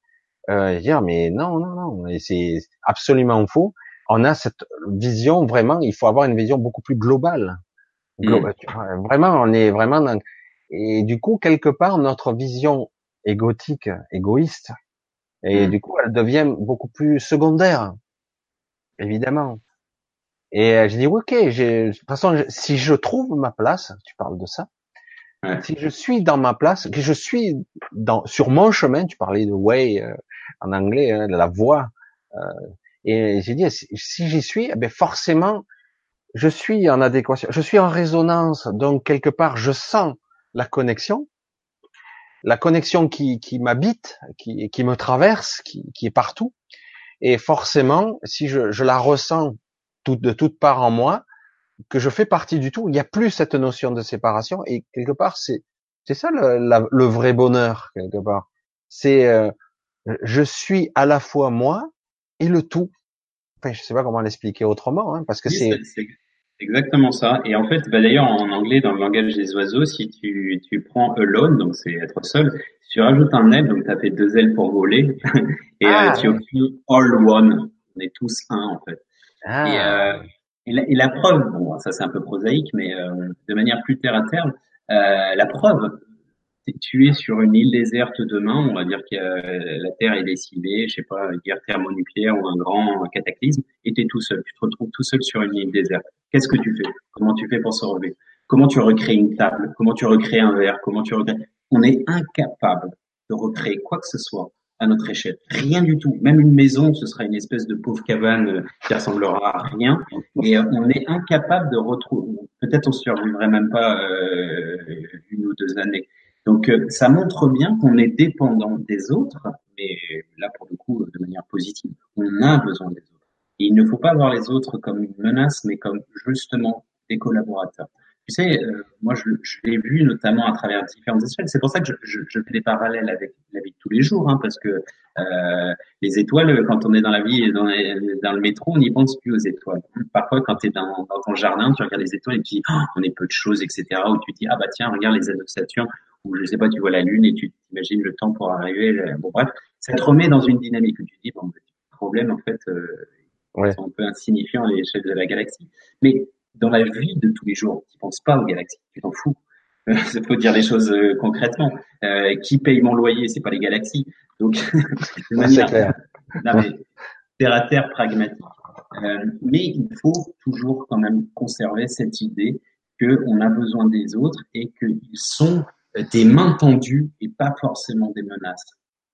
euh, et dire, mais non, non, non, et c'est absolument faux. On a cette vision vraiment, il faut avoir une vision beaucoup plus globale. Glo- mmh. Vraiment, on est vraiment dans... Et du coup, quelque part, notre vision égotique, égoïste, et mmh. du coup, elle devient beaucoup plus secondaire, évidemment. Et euh, je dis, ok, j'ai... de toute façon, si je trouve ma place, tu parles de ça, ouais. Si je suis dans ma place, que je suis dans sur mon chemin, tu parlais de way euh, en anglais, hein, de la voie. Euh, et j'ai dit si j'y suis, eh bien forcément, je suis en adéquation, je suis en résonance. Donc quelque part, je sens la connexion, la connexion qui qui m'habite, qui qui me traverse, qui qui est partout. Et forcément, si je je la ressens toute de toutes parts en moi, que je fais partie du tout, il n'y a plus cette notion de séparation, et quelque part, c'est c'est ça le, la, le vrai bonheur, quelque part. C'est, euh, je suis à la fois moi et le tout. Enfin, je sais pas comment l'expliquer autrement, hein, parce que oui, c'est... c'est... exactement ça. Et en fait, bah d'ailleurs, en anglais, dans le langage des oiseaux, si tu, tu prends alone, donc c'est être seul, si tu rajoutes un L, donc t'as fait deux L pour voler, et ah, euh, tu obtiens all one. On est tous un, en fait. Ah. Et, euh, Et la, et la preuve, bon, ça c'est un peu prosaïque, mais euh, de manière plus terre à terre, euh, la preuve, tu es sur une île déserte demain, on va dire que euh, la Terre est décimée, je sais pas, une guerre thermonucléaire ou un grand cataclysme, et tu es tout seul, tu te retrouves tout seul sur une île déserte. Qu'est-ce que tu fais ? Comment tu fais pour se relever ? Comment tu recrées une table ? Comment tu recrées un verre ? Comment tu recrées... On est incapable de recréer quoi que ce soit à notre échelle. Rien du tout. Même une maison, ce sera une espèce de pauvre cabane qui ressemblera à rien. Et on est incapable de retrouver. Peut-être on survivrait même pas euh, une ou deux années. Donc, euh, ça montre bien qu'on est dépendant des autres. Mais là, pour le coup, de manière positive, on a besoin des autres. Et il ne faut pas voir les autres comme une menace, mais comme justement des collaborateurs. Tu sais, euh, moi, je, je l'ai vu notamment à travers différentes échelles. C'est pour ça que je, je, je fais des parallèles avec la vie de tous les jours, hein, parce que euh, les étoiles, quand on est dans la vie et dans, les, dans le métro, on n'y pense plus aux étoiles. Parfois, quand tu es dans, dans ton jardin, tu regardes les étoiles et tu dis, oh, on est peu de choses, et cetera. Ou tu dis, ah bah tiens, regarde les ailes de Saturne, ou je sais pas, tu vois la Lune et tu t'imagines le temps pour arriver. Bon, bref, ça te remet dans une dynamique où tu dis, bon, le problème, en fait, euh, ouais. sont un peu insignifiants à l'échelle de la galaxie. Mais dans la vie de tous les jours, tu ne penses pas aux galaxies, tu t'en fous. Euh, ça peut dire les choses euh, concrètement. Euh, qui paye mon loyer, c'est pas les galaxies. Donc, de manière, c'est clair. Non, mais, terre à terre, pragmatique. Euh, mais il faut toujours quand même conserver cette idée qu'on a besoin des autres et qu'ils sont des mains tendues et pas forcément des menaces.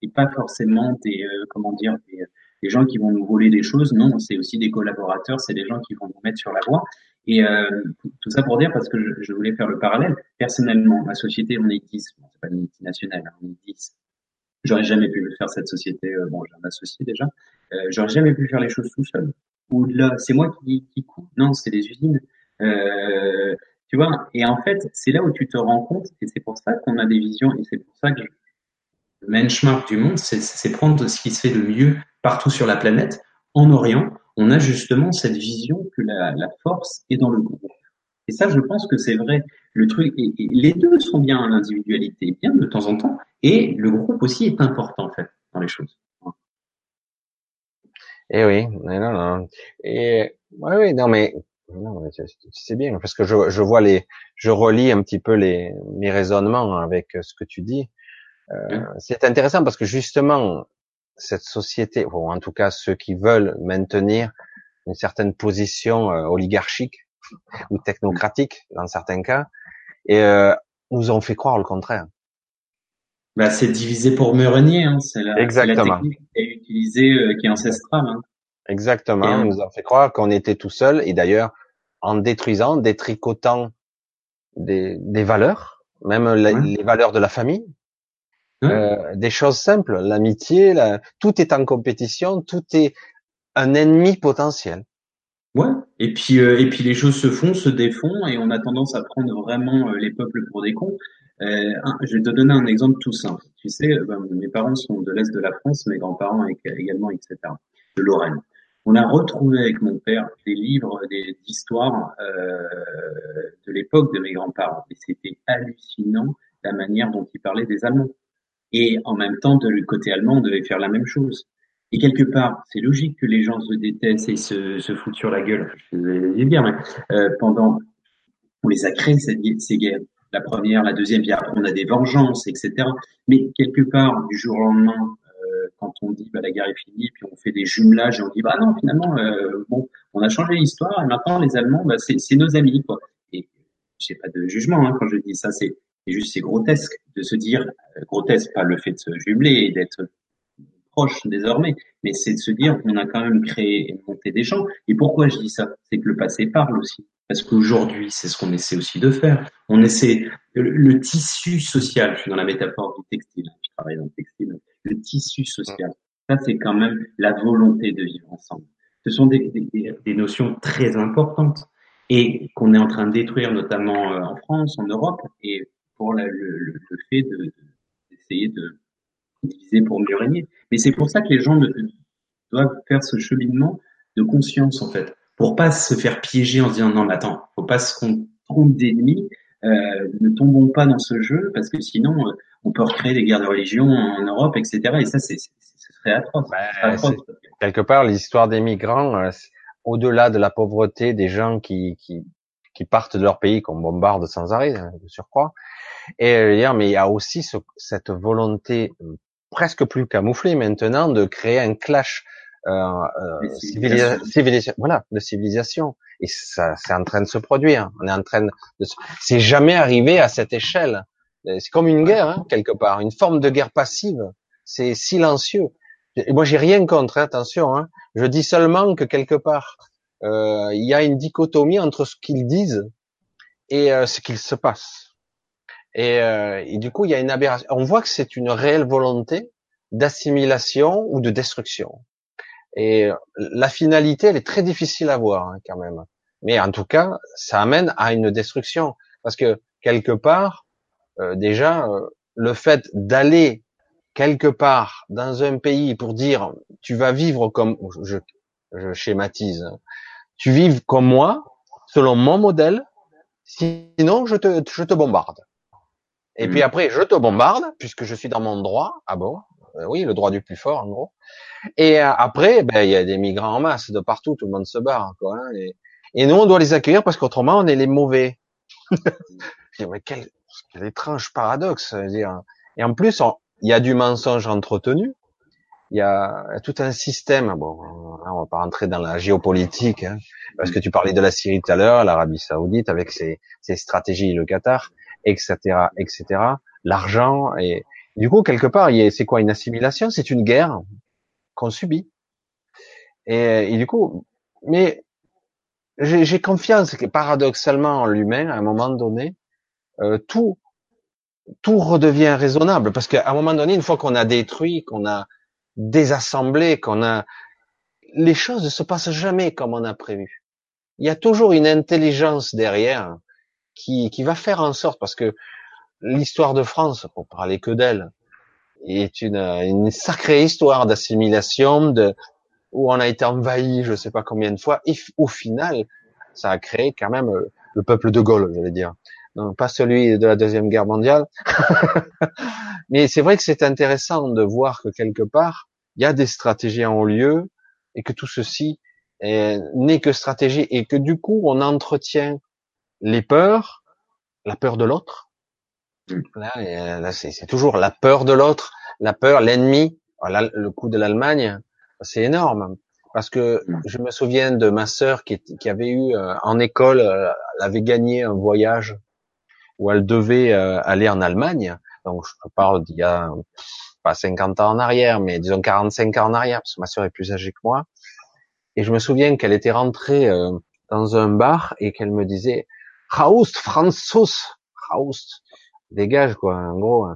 Et pas forcément des, euh, comment dire, des, des gens qui vont nous voler des choses. Non, c'est aussi des collaborateurs, c'est des gens qui vont nous mettre sur la voie. Et euh, tout ça pour dire, parce que je, je voulais faire le parallèle, personnellement, ma société, on est dix, bon, c'est pas une multinationale, hein, on est dix. J'aurais jamais pu faire cette société, euh, bon, j'ai un associé déjà, euh, j'aurais jamais pu faire les choses tout seul. Ou là, c'est moi qui, qui coupe, non, c'est les usines. Euh, tu vois, et en fait, c'est là où tu te rends compte, et c'est pour ça qu'on a des visions, et c'est pour ça que je, le benchmark du monde, c'est, c'est prendre ce qui se fait de mieux partout sur la planète, en Orient. On a justement cette vision que la, la force est dans le groupe. Et ça, je pense que c'est vrai. Le truc, et, et les deux sont bien, l'individualité est bien de temps en temps, et le groupe aussi est important, en fait, dans les choses. Eh oui, mais non, non. Et, ouais, oui, non, mais, non, mais c'est bien, parce que je, je vois les, je relis un petit peu les, mes raisonnements avec ce que tu dis. Euh, mmh. C'est intéressant parce que justement, cette société, ou en tout cas ceux qui veulent maintenir une certaine position euh, oligarchique ou technocratique dans certains cas, et euh, nous ont fait croire le contraire. Bah, c'est divisé pour mieux régner, hein. C'est la, c'est la technique qui est utilisée, euh, qui est ancestrale. Hein. Exactement, et, euh, nous ont fait croire qu'on était tout seul, et d'ailleurs en détruisant, détricotant des, des valeurs, même la, ouais. les valeurs de la famille. Euh, des choses simples, l'amitié, la... tout est en compétition, tout est un ennemi potentiel. Ouais. Et puis euh, et puis les choses se font, se défont, et on a tendance à prendre vraiment euh, les peuples pour des cons. Euh, je vais te donner un exemple tout simple. Tu sais, ben, mes parents sont de l'est de la France, mes grands-parents également, et cetera. De Lorraine. On a retrouvé avec mon père des livres, des histoires euh, de l'époque de mes grands-parents, et c'était hallucinant la manière dont ils parlaient des Allemands. Et en même temps, de le côté allemand, on devait faire la même chose. Et quelque part, c'est logique que les gens se détestent et se, se foutent sur la gueule. Je vais dire, mais euh, pendant, on les a créés ces, ces guerres. La première, la deuxième, puis après, on a des vengeances, et cetera. Mais quelque part, du jour au lendemain, euh, quand on dit bah la guerre est finie, puis on fait des jumelages et on dit bah non, finalement, euh, bon, on a changé l'histoire et maintenant les Allemands, bah c'est, c'est nos amis, quoi. Et j'ai pas de jugement hein, quand je dis ça, c'est Et juste, c'est grotesque de se dire, grotesque, pas le fait de se jumeler et d'être proche désormais, mais c'est de se dire qu'on a quand même créé et monté des gens. Et pourquoi je dis ça? C'est que le passé parle aussi. Parce qu'aujourd'hui, c'est ce qu'on essaie aussi de faire. On essaie, le, le tissu social, je suis dans la métaphore du textile, je travaille dans le textile, le tissu social, ça c'est quand même la volonté de vivre ensemble. Ce sont des, des, des notions très importantes et qu'on est en train de détruire, notamment en France, en Europe, et pour la, le, le, le fait de, de, d'essayer de diviser pour mieux régner. Mais c'est pour ça que les gens de, de, doivent faire ce cheminement de conscience, en fait, pour pas se faire piéger en se disant non, mais attends, faut pas qu'on trompe d'ennemis, euh, ne tombons pas dans ce jeu, parce que sinon, euh, on peut recréer des guerres de religion en Europe, et cetera. Et ça, c'est, c'est, ce serait atroce. Bah, ce serait atroce. Quelque part, l'histoire des migrants, euh, au-delà de la pauvreté des gens qui... qui... qui partent de leur pays, qu'on bombarde sans arrêt, hein, de surcroît. Et euh, dire, mais il y a aussi ce, cette volonté presque plus camouflée maintenant de créer un clash euh, euh, civilisa- civilisa- voilà, de civilisation. Et ça, c'est en train de se produire. On est en train de. Se... C'est jamais arrivé à cette échelle. C'est comme une guerre hein, quelque part, une forme de guerre passive. C'est silencieux. Et moi, j'ai rien contre. Hein, attention, hein. Je dis seulement que quelque part. Il euh, y a une dichotomie entre ce qu'ils disent et euh, ce qu'il se passe. Et, euh, et du coup, il y a une aberration. On voit que c'est une réelle volonté d'assimilation ou de destruction. Et la finalité, elle est très difficile à voir hein, quand même. mais en tout cas, ça amène à une destruction, parce que quelque part, euh, déjà, euh, le fait d'aller quelque part dans un pays pour dire tu vas vivre comme je, je schématise, tu vives comme moi, selon mon modèle, sinon je te je te bombarde. Et mmh. puis après, je te bombarde, puisque je suis dans mon droit. Ah bon? Euh, oui, le droit du plus fort, en gros. Et euh, après, ben, il y a des migrants en masse de partout, tout le monde se barre, quoi. Hein, et, et nous, on doit les accueillir parce qu'autrement, on est les mauvais. Mais quel, quel étrange paradoxe. Je veux dire. Et en plus, on, il y a du mensonge entretenu. Il y a tout un système. Bon, là, on va pas rentrer dans la géopolitique, hein, parce que tu parlais de la Syrie tout à l'heure, l'Arabie Saoudite avec ses, ses stratégies, le Qatar, et cetera, et cetera. L'argent et du coup quelque part, il y a, c'est quoi une assimilation? C'est une guerre qu'on subit. Et, et du coup, mais j'ai, j'ai confiance que paradoxalement en l'humain, à un moment donné, euh, tout tout redevient raisonnable, parce qu'à un moment donné, une fois qu'on a détruit, qu'on a désassemblé, qu'on a, les choses ne se passent jamais comme on a prévu. Il y a toujours une intelligence derrière qui, qui va faire en sorte, parce que l'histoire de France, pour parler que d'elle, est une, une sacrée histoire d'assimilation, de, où on a été envahi, je sais pas combien de fois, et au final, ça a créé quand même le peuple de Gaulle, je vais dire. Non, pas celui de la Deuxième Guerre mondiale. Mais c'est vrai que c'est intéressant de voir que quelque part, il y a des stratégies en haut lieu et que tout ceci est, n'est que stratégie et que du coup, on entretient les peurs, la peur de l'autre. Là, là c'est, c'est toujours la peur de l'autre, la peur, l'ennemi. Voilà, le coup de l'Allemagne, c'est énorme. Parce que je me souviens de ma sœur qui, qui avait eu euh, en école, euh, elle avait gagné un voyage où elle devait euh, aller en Allemagne. Donc, je parle d'il y a pas cinquante ans en arrière, mais disons quarante-cinq ans en arrière, parce que ma sœur est plus âgée que moi. Et je me souviens qu'elle était rentrée euh, dans un bar et qu'elle me disait « Raus, Franzos, Raus, dégage quoi, en gros. »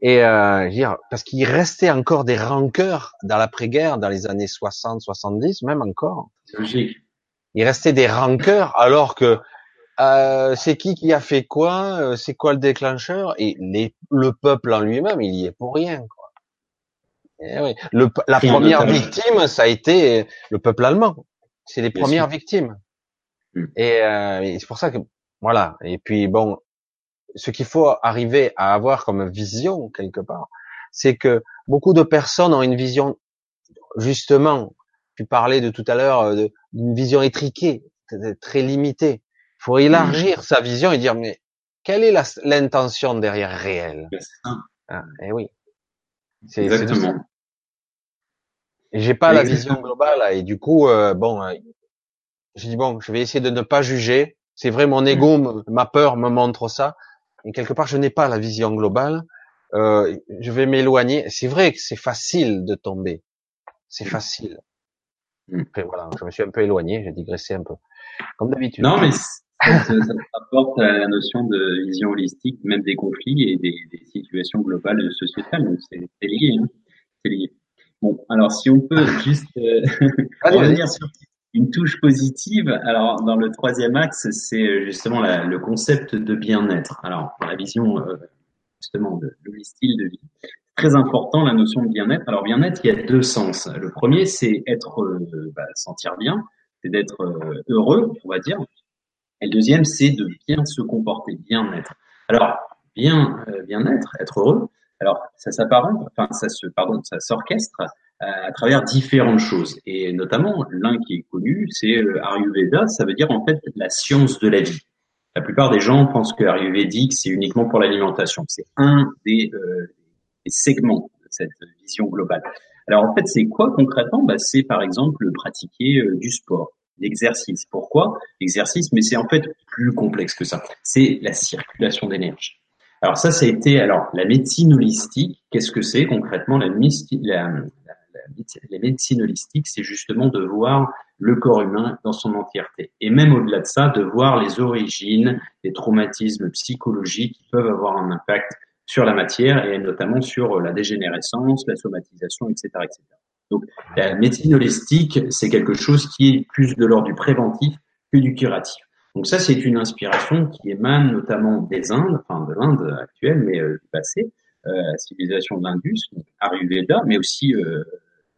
Et euh, dire parce qu'il restait encore des rancœurs dans l'après-guerre, dans les années soixante, soixante-dix, même encore. Logique. Il restait des rancœurs, alors que Euh, c'est qui qui a fait quoi, euh, c'est quoi le déclencheur, et les, le peuple en lui-même, il y est pour rien, quoi. Et oui. le, la c'est première victime, ça a été le peuple allemand. C'est les Bien premières sûr. victimes. Mmh. Et, euh, et c'est pour ça que, voilà. Et puis bon, ce qu'il faut arriver à avoir comme vision quelque part, c'est que beaucoup de personnes ont une vision, justement, tu parlais de tout à l'heure, de, d'une vision étriquée, très limitée. Il faut élargir sa vision et dire, mais quelle est la, l'intention derrière réelle? Ah, eh oui. C'est, Exactement. C'est et j'ai pas Exactement. la vision globale, et du coup, euh, bon, euh, j'ai dit, bon, je vais essayer de ne pas juger. C'est vrai, mon ego, mmh. ma peur me montre ça. Et quelque part, je n'ai pas la vision globale. Euh, je vais m'éloigner. C'est vrai que c'est facile de tomber. C'est facile. Mmh. Après, voilà, je me suis un peu éloigné, j'ai digressé un peu. Comme d'habitude. Non, mais ça, ça, ça apporte à la notion de vision holistique, même des conflits et des, des situations globales sociétales. Donc c'est, c'est lié, hein. C'est lié. Bon, alors si on peut juste euh, revenir sur une touche positive. Alors dans le troisième axe, c'est justement la, le concept de bien-être. Alors la vision euh, justement de, de style de vie, très important la notion de bien-être. Alors bien-être, il y a deux sens. Le premier, c'est être, euh, bah, sentir bien. C'est d'être heureux, on va dire. Et le deuxième, c'est de bien se comporter, bien être. Alors, bien, euh, bien être, être heureux. Alors, ça s'apparente, enfin, ça se, pardon, ça s'orchestre euh, à travers différentes choses. Et notamment, l'un qui est connu, c'est euh, Ayurveda. Ça veut dire en fait la science de la vie. La plupart des gens pensent que ayurvédique, c'est uniquement pour l'alimentation. C'est un des, euh, des segments de cette vision globale. Alors en fait, c'est quoi concrètement? Bah, c'est par exemple pratiquer euh, du sport, l'exercice. Pourquoi l'exercice? Mais c'est en fait plus complexe que ça. C'est la circulation d'énergie. Alors ça, ça a été alors la médecine holistique. Qu'est-ce que c'est concrètement la, mysti- la, la, la, la médecine holistique? C'est justement de voir le corps humain dans son entièreté, et même au-delà de ça, de voir les origines des traumatismes psychologiques qui peuvent avoir un impact sur la matière et notamment sur la dégénérescence, la somatisation, et cetera, et cetera. Donc, la médecine holistique, c'est quelque chose qui est plus de l'ordre du préventif que du curatif. Donc ça, c'est une inspiration qui émane notamment des Indes, enfin de l'Inde actuelle, mais euh, du passé, euh, la civilisation de l'Indus, Ayurveda, mais aussi euh,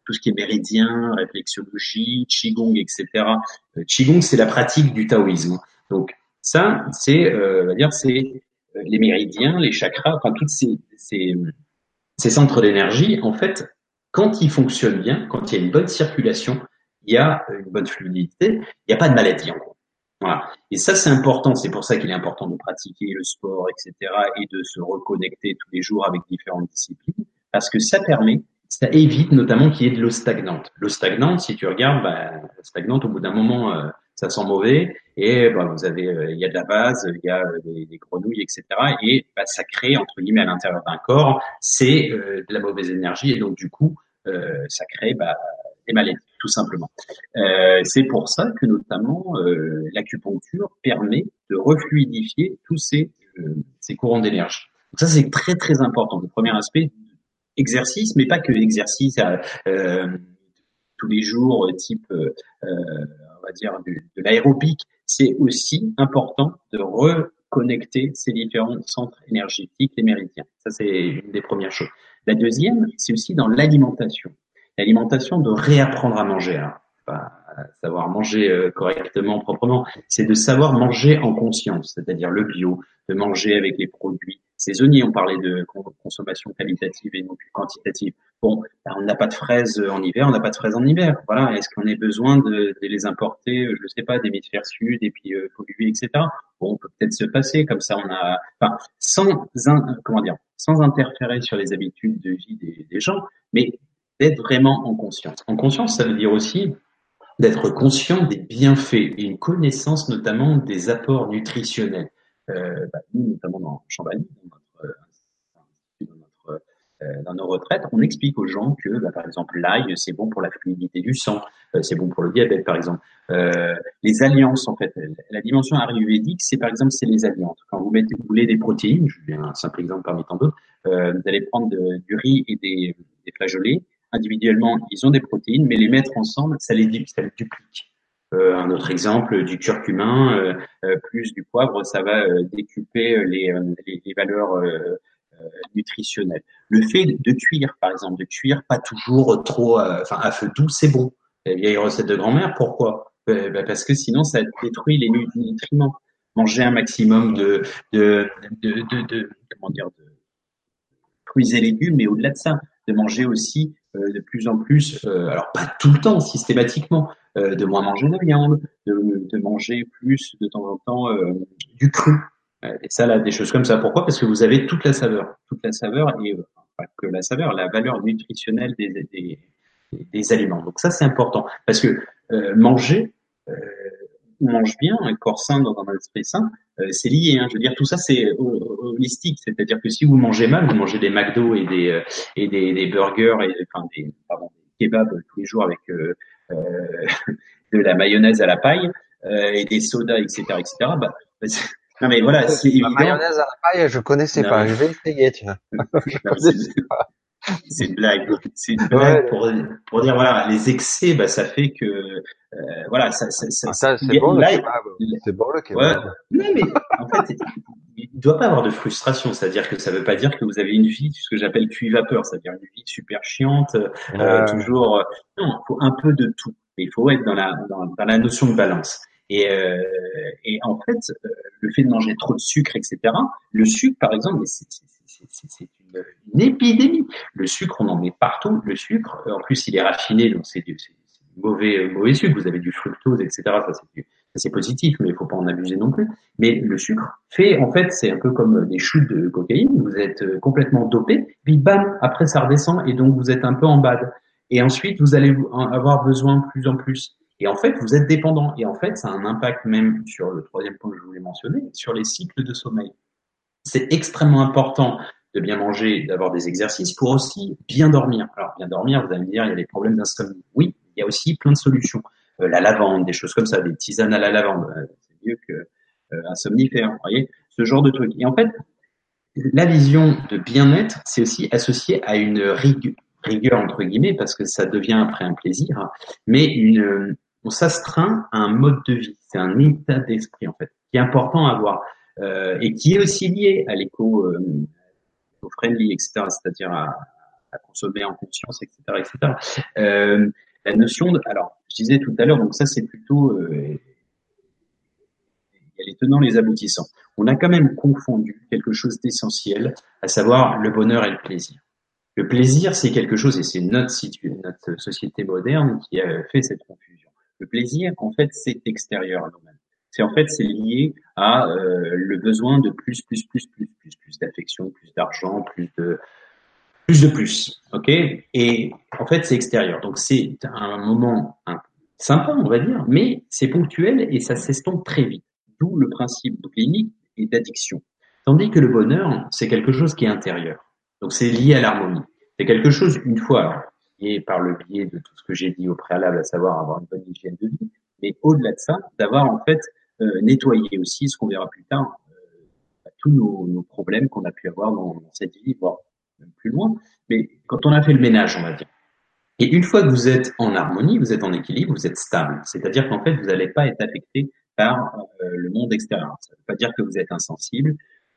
tout ce qui est méridien, réflexologie, Qigong, et cetera. Euh, Qigong, c'est la pratique du taoïsme. Donc ça, c'est, euh, on va dire, c'est les méridiens, les chakras, enfin toutes ces, ces, ces centres d'énergie. En fait, quand ils fonctionnent bien, quand il y a une bonne circulation, il y a une bonne fluidité, il n'y a pas de maladie en gros. Voilà. Et ça, c'est important. C'est pour ça qu'il est important de pratiquer le sport, et cetera, et de se reconnecter tous les jours avec différentes disciplines, parce que ça permet, ça évite notamment qu'il y ait de l'eau stagnante. L'eau stagnante, si tu regardes, bah, stagnante, au bout d'un moment, euh, ça sent mauvais, et bah, vous avez, il euh, y a de la vase, il y a euh, des, des grenouilles, et cetera, et bah, ça crée, entre guillemets, à l'intérieur d'un corps, c'est euh, de la mauvaise énergie, et donc du coup, euh, ça crée bah, des maladies, tout simplement. Euh, c'est pour ça que, notamment, euh, l'acupuncture permet de refluidifier tous ces, euh, ces courants d'énergie. Donc ça, c'est très, très important. Le premier aspect, exercice, mais pas que l'exercice euh, euh, tous les jours, type, euh, on va dire, du, de l'aérobic. C'est aussi important de reconnecter ces différents centres énergétiques, les méridiens. Ça, c'est une des premières choses. La deuxième, c'est aussi dans l'alimentation. L'alimentation, de réapprendre à manger. Alors, pas savoir manger correctement, proprement, c'est de savoir manger en conscience, c'est-à-dire le bio, de manger avec les produits saisonniers. On parlait de consommation qualitative et non plus quantitative. Bon, on n'a pas de fraises en hiver, on n'a pas de fraises en hiver. Voilà, est-ce qu'on a besoin de, de les importer, je ne sais pas, d'hémisphère sud et puis euh, polluer, et cetera. Bon, on peut peut-être se passer, comme ça on a... Enfin, sans, un, comment dire, sans interférer sur les habitudes de vie des, des gens, mais d'être vraiment en conscience. En conscience, ça veut dire aussi d'être conscient des bienfaits et une connaissance notamment des apports nutritionnels. Euh, bah, nous, notamment dans Champagny, dans notre, dans, notre, euh, dans nos retraites, on explique aux gens que, bah, par exemple, l'ail, c'est bon pour la fluidité du sang, euh, c'est bon pour le diabète, par exemple. Euh, les alliances, en fait, la dimension ayurvédique, c'est par exemple, c'est les alliances. Quand vous, mettez, vous voulez des protéines, je vais un simple exemple parmi tant d'autres, euh, vous allez prendre de, du riz et des, des flageolets. Individuellement, ils ont des protéines, mais les mettre ensemble, ça les, ça les duplique. Euh, un autre exemple, du curcumin, euh, euh, plus du poivre, ça va euh, décuper les, euh, les, les valeurs euh, euh, nutritionnelles. Le fait de cuire, par exemple, de cuire pas toujours trop, enfin euh, à feu doux, c'est bon. La vieille recette de grand-mère, pourquoi ? euh, bah Parce que sinon, ça détruit les nutriments. Manger un maximum de, de, de, de, de, de comment dire, de fruits et légumes, mais au-delà de ça, de manger aussi euh, de plus en plus, euh, alors pas tout le temps, systématiquement, euh, de moins manger de viande, de, de manger plus de temps en temps euh, du cru. Et ça, là, des choses comme ça. Pourquoi ? Parce que vous avez toute la saveur, toute la saveur et euh, pas que la saveur, la valeur nutritionnelle des, des, des, des aliments. Donc ça, c'est important parce que euh, manger, euh, on mange bien, un corps sain dans un esprit sain, euh, c'est lié. Hein, je veux dire, tout ça, c'est holistique. C'est-à-dire que si vous mangez mal, vous mangez des McDo et des euh, et des, des burgers et enfin des, pardon, des kebabs tous les jours avec euh, euh, de la mayonnaise à la paille euh, et des sodas, et cetera, et cetera. Bah, bah, non mais voilà, c'est la évident. Mayonnaise à la paille, je connaissais non, pas. Je vais essayer, tu vois. Je non, connaissais pas. C'est une blague, c'est une blague ouais, pour, pour dire voilà les excès, bah ça fait que euh, voilà ça ça, ça ah, ça c'est bon, là, le c'est bon le ouais. Non mais en fait il doit pas avoir de frustration, c'est-à-dire que ça veut pas dire que vous avez une vie ce que j'appelle cuivapeur, c'est-à-dire une vie super chiante euh, euh... toujours euh, non, il faut un peu de tout, mais il faut être dans la dans, dans la notion de balance. Et, euh, et en fait, euh, le fait de manger trop de sucre, et cetera. Le sucre, par exemple, c'est, c'est, c'est, c'est, c'est une, une épidémie. Le sucre, on en met partout. Le sucre, en plus, il est raffiné, donc c'est du, c'est, c'est du mauvais, mauvais sucre. Vous avez du fructose, et cetera. Ça, c'est, du, ça, c'est positif, mais il faut pas en abuser non plus. Mais le sucre fait, en fait, c'est un peu comme des shoots de cocaïne. Vous êtes complètement dopé, puis bam, après ça redescend, et donc vous êtes un peu en bad. Et ensuite, vous allez avoir besoin de plus en plus. Et en fait, vous êtes dépendant. Et en fait, ça a un impact même sur le troisième point que je voulais mentionner, sur les cycles de sommeil. C'est extrêmement important de bien manger, d'avoir des exercices pour aussi bien dormir. Alors, bien dormir, vous allez me dire, il y a des problèmes d'insomnie. Oui, il y a aussi plein de solutions. Euh, la lavande, des choses comme ça, des tisanes à la lavande. C'est mieux que euh, un somnifère, vous voyez, ce genre de truc. Et en fait, la vision de bien-être, c'est aussi associé à une rigueur, rigueur entre guillemets, parce que ça devient après un plaisir, mais une on s'astreint à un mode de vie, c'est un état d'esprit en fait, qui est important à avoir euh, et qui est aussi lié à l'éco, euh, friendly, et cetera, c'est-à-dire à, à consommer en conscience, et cetera, et cetera. Euh, la notion de, alors, je disais tout à l'heure, donc ça c'est plutôt euh, il y a les tenants, les aboutissants. On a quand même confondu quelque chose d'essentiel, à savoir le bonheur et le plaisir. Le plaisir, c'est quelque chose, et c'est notre, situ- notre société moderne qui a fait cette confusion. Le plaisir, en fait, c'est extérieur à nous-mêmes. C'est en fait, c'est lié à euh, le besoin de plus, plus, plus, plus, plus, plus d'affection, plus d'argent, plus de plus de plus. Ok ? Et en fait, c'est extérieur. Donc, c'est un moment un, sympa, on va dire, mais c'est ponctuel et ça s'estompe très vite. D'où le principe clinique et d'addiction. Tandis que le bonheur, c'est quelque chose qui est intérieur. Donc, c'est lié à l'harmonie. C'est quelque chose, une fois, et par le biais de tout ce que j'ai dit au préalable, à savoir avoir une bonne hygiène de vie, mais au-delà de ça, d'avoir en fait euh, nettoyé aussi, ce qu'on verra plus tard, euh, tous nos, nos problèmes qu'on a pu avoir dans, dans cette vie, voire même plus loin, mais quand on a fait le ménage, on va dire. Et une fois que vous êtes en harmonie, vous êtes en équilibre, vous êtes stable. C'est-à-dire qu'en fait, vous n'allez pas être affecté par euh, le monde extérieur. Ça ne veut pas dire que vous êtes insensible.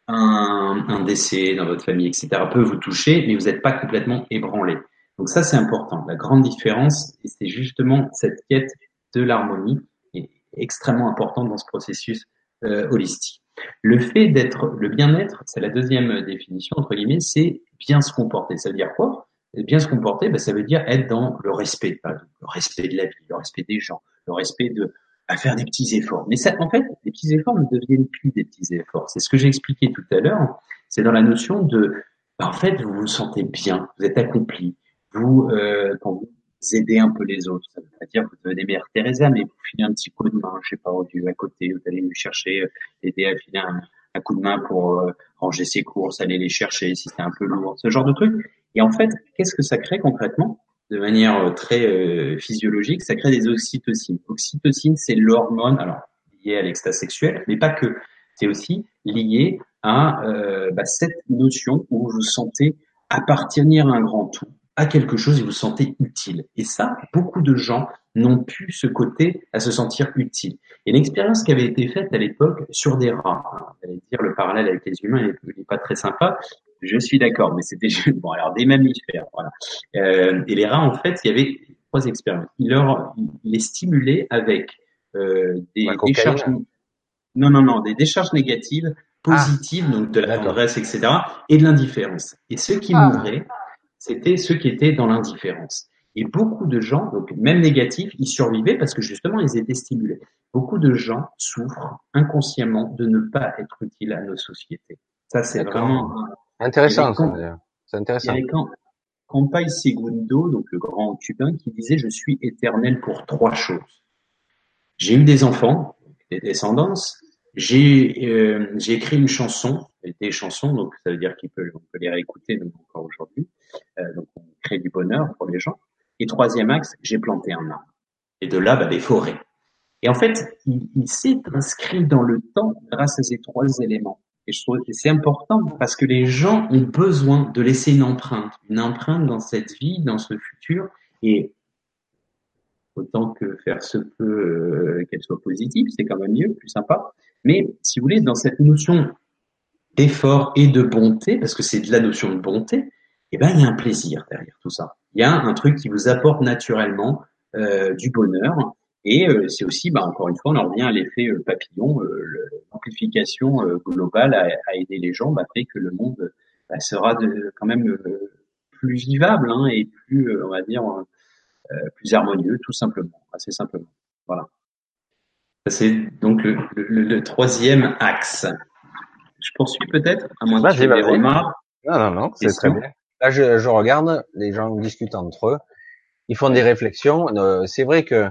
Un, un décès dans votre famille, et cetera peut vous toucher, mais vous n'êtes pas complètement ébranlé. Donc ça, c'est important. La grande différence, et c'est justement cette quête de l'harmonie qui est extrêmement importante dans ce processus euh, holistique. Le fait d'être, le bien-être, c'est la deuxième définition, entre guillemets, c'est bien se comporter. Ça veut dire quoi ? Bien se comporter, ben, ça veut dire être dans le respect, par exemple, le respect de la vie, le respect des gens, le respect de à faire des petits efforts. Mais ça, en fait, les petits efforts ne deviennent plus des petits efforts. C'est ce que j'ai expliqué tout à l'heure. C'est dans la notion de, ben en fait, vous vous sentez bien, vous êtes accompli. Vous, euh, quand vous aidez un peu les autres, ça veut pas dire que vous devenez Mère Teresa, mais vous filez un petit coup de main, je sais pas, du à côté, vous allez lui chercher, euh, aider à filer un, un coup de main pour euh, ranger ses courses, aller les chercher si c'est un peu lourd, ce genre de truc. Et en fait, qu'est-ce que ça crée concrètement ? De manière très euh, physiologique, ça crée des oxytocines. Oxytocine, c'est l'hormone, alors liée à l'extase sexuelle, mais pas que. C'est aussi lié à euh, bah, cette notion où vous sentez appartenir à un grand tout, à quelque chose et vous sentez utile. Et ça, beaucoup de gens n'ont plus ce côté à se sentir utile. Et l'expérience qui avait été faite à l'époque sur des rats, hein, vous allez dire le parallèle avec les humains n'est pas très sympa. Je suis d'accord, mais c'était juste, bon, alors des mammifères, voilà. Euh, et les rats, en fait, il y avait trois expériences. Il leur, il les stimulait avec euh, des ouais, décharges, non, non, non, des décharges négatives, positives, ah, donc de la tendresse, et cetera, et de l'indifférence. Et ceux qui ah. mouraient, c'était ceux qui étaient dans l'indifférence. Et beaucoup de gens, donc même négatifs, ils survivaient parce que justement, ils étaient stimulés. Beaucoup de gens souffrent inconsciemment de ne pas être utiles à nos sociétés. Ça, c'est d'accord. vraiment... Intéressant, ça, d'ailleurs. C'est intéressant. Il y avait Campai Segundo, donc le grand cubain, qui disait « Je suis éternel pour trois choses. J'ai eu des enfants, des descendants, j'ai, euh, j'ai écrit une chanson, des chansons, donc ça veut dire qu'on peut, on peut les réécouter donc, encore aujourd'hui. Euh, donc on crée du bonheur pour les gens. Et troisième axe, j'ai planté un arbre. Et de là, bah, des forêts. Et en fait, il, il s'est inscrit dans le temps grâce à ces trois éléments. Et je trouve que c'est important parce que les gens ont besoin de laisser une empreinte, une empreinte dans cette vie, dans ce futur, et autant que faire se peut euh, qu'elle soit positive, c'est quand même mieux, plus sympa. Mais si vous voulez, dans cette notion d'effort et de bonté, parce que c'est de la notion de bonté, eh ben il y a un plaisir derrière tout ça. Il y a un truc qui vous apporte naturellement euh, du bonheur. Et c'est aussi, bah encore une fois, on en revient à l'effet papillon, euh, l'amplification euh, globale à, à aider les gens bah, fait que le monde bah, sera de, quand même euh, plus vivable hein, et plus, euh, on va dire, euh, plus harmonieux, tout simplement, assez simplement. Voilà. C'est donc le, le, le troisième axe. Je poursuis peut-être, à moins bah, que tu aies des remarques. Non, non, non, c'est très bien. Là, je, je regarde, les gens discutent entre eux, ils font des réflexions. Euh, c'est vrai que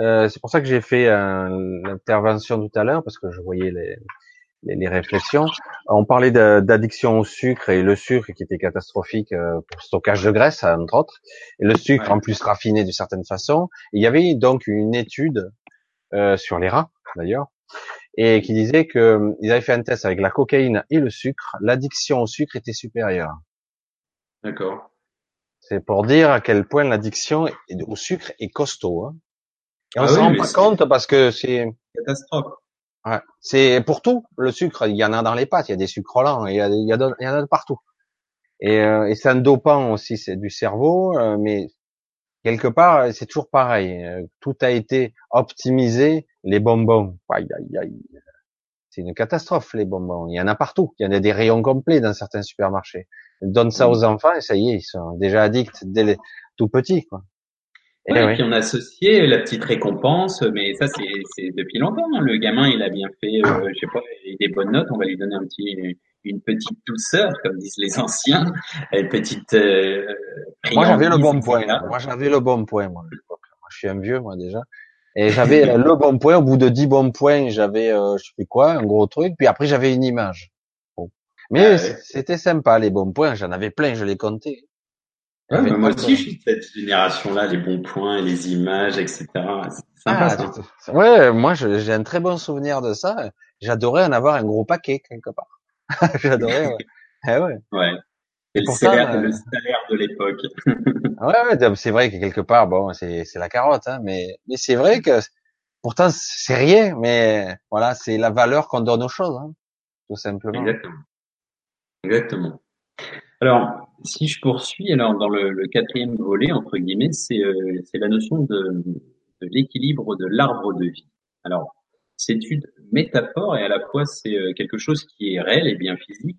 Euh, c'est pour ça que j'ai fait euh, l'intervention tout à l'heure parce que je voyais les, les, les réflexions. On parlait de, d'addiction au sucre et le sucre qui était catastrophique euh, pour stockage de graisse entre autres. Et le sucre ouais. en plus raffiné d'une certaine façon. Et il y avait donc une étude euh, sur les rats d'ailleurs et qui disait que euh, ils avaient fait un test avec la cocaïne et le sucre. L'addiction au sucre était supérieure. D'accord. C'est pour dire à quel point l'addiction au sucre est costaud. Hein. Et on ah s'en oui, rend pas c'est... compte parce que c'est catastrophe. Ouais, c'est pour tout. Le sucre, il y en a dans les pâtes, il y a des sucres lents, il y a, il y a de, il y en a de partout. Et, euh, et c'est un dopant aussi, c'est du cerveau, euh, mais quelque part, c'est toujours pareil. Tout a été optimisé. Les bonbons, aïe, aïe, aïe. C'est une catastrophe, les bonbons. Il y en a partout. Il y en a des rayons complets dans certains supermarchés. Ils donnent ça aux enfants et ça y est, ils sont déjà addicts dès les... tout petits, quoi. Et, ouais, oui. Et puis on associait la petite récompense, mais ça c'est, c'est depuis longtemps. Le gamin, il a bien fait, euh, je sais pas, il a des bonnes notes, on va lui donner un petit, une petite douceur, comme disent les anciens, une petite. Euh, moi j'avais le bon point. Là. Moi j'avais le bon point. Moi, moi je suis un vieux, moi déjà. Et j'avais le bon point. Au bout de dix bons points, j'avais, euh, je sais plus quoi, un gros truc. Puis après j'avais une image. Bon. Mais euh, c'était sympa les bons points. J'en avais plein, je les comptais. Ouais, mais moi aussi, je suis de cette génération-là, les bons points, les images, et cetera. C'est sympa, ah, ça. C'est... Ouais, moi, je, j'ai un très bon souvenir de ça. J'adorais en avoir un gros paquet, quelque part. J'adorais, ouais. Eh ouais. Ouais. Et, et le, salaire, ça, euh... le salaire de l'époque. ouais, ouais, c'est vrai que quelque part, bon, c'est, c'est la carotte, hein, mais, mais c'est vrai que, pourtant, c'est rien, mais voilà, c'est la valeur qu'on donne aux choses, hein, tout simplement. Exactement. Exactement. Alors, si je poursuis, alors dans le, le quatrième volet, entre guillemets, c'est, euh, c'est la notion de, de l'équilibre de l'arbre de vie. Alors, c'est une métaphore et à la fois c'est euh, quelque chose qui est réel et bien physique,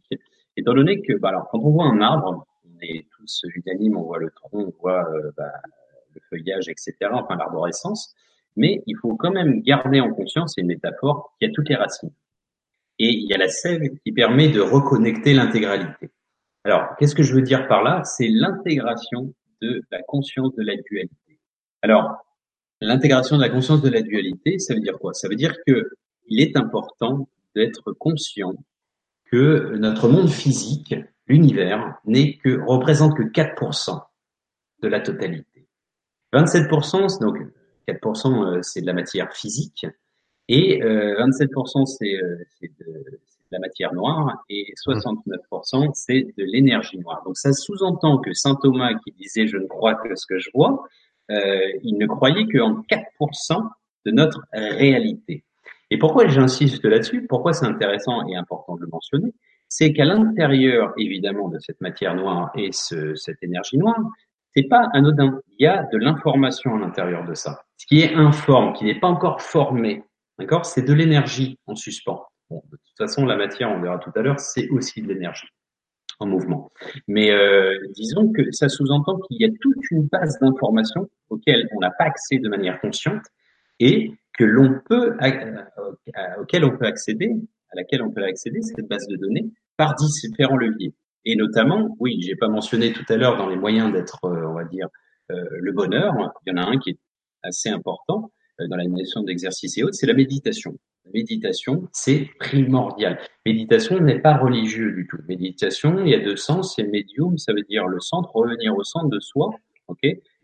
étant donné que bah, alors, quand on voit un arbre, on est tous unanimes, on voit le tronc, on voit euh, bah, le feuillage, et cetera, enfin l'arborescence, mais il faut quand même garder en conscience, c'est une métaphore, qu'il y a toutes les racines. Et il y a la sève qui permet de reconnecter l'intégralité. Alors, qu'est-ce que je veux dire par là ? C'est l'intégration de la conscience de la dualité. Alors, l'intégration de la conscience de la dualité, ça veut dire quoi ? Ça veut dire que il est important d'être conscient que notre monde physique, l'univers, n'est que représente que quatre pour cent de la totalité. vingt-sept pour cent, donc quatre pour cent, c'est de la matière physique, et vingt-sept pour cent, c'est, c'est de la matière noire, et soixante-neuf pour cent, c'est de l'énergie noire. Donc, ça sous-entend que saint Thomas, qui disait « je ne crois que ce que je vois euh, », il ne croyait qu'en quatre pour cent de notre réalité. Et pourquoi j'insiste là-dessus ? Pourquoi c'est intéressant et important de le mentionner ? C'est qu'à l'intérieur, évidemment, de cette matière noire et ce, cette énergie noire, c'est pas anodin. Il y a de l'information à l'intérieur de ça. Ce qui est informe, qui n'est pas encore formé, d'accord ? C'est de l'énergie en suspens. Bon, de toute façon, la matière, on verra tout à l'heure, c'est aussi de l'énergie en mouvement. Mais euh, disons que ça sous-entend qu'il y a toute une base d'informations auxquelles on n'a pas accès de manière consciente et que l'on peut, euh, auquel on peut accéder, à laquelle on peut accéder, cette base de données, par différents leviers. Et notamment, oui, j'ai pas mentionné tout à l'heure dans les moyens d'être, euh, on va dire, euh, le bonheur. Il y en a un qui est assez important euh, dans la notion d'exercice et autres, c'est la méditation. Méditation, c'est primordial. Méditation n'est pas religieux du tout. Méditation, il y a deux sens. C'est médium, ça veut dire le centre, revenir au centre de soi, ok.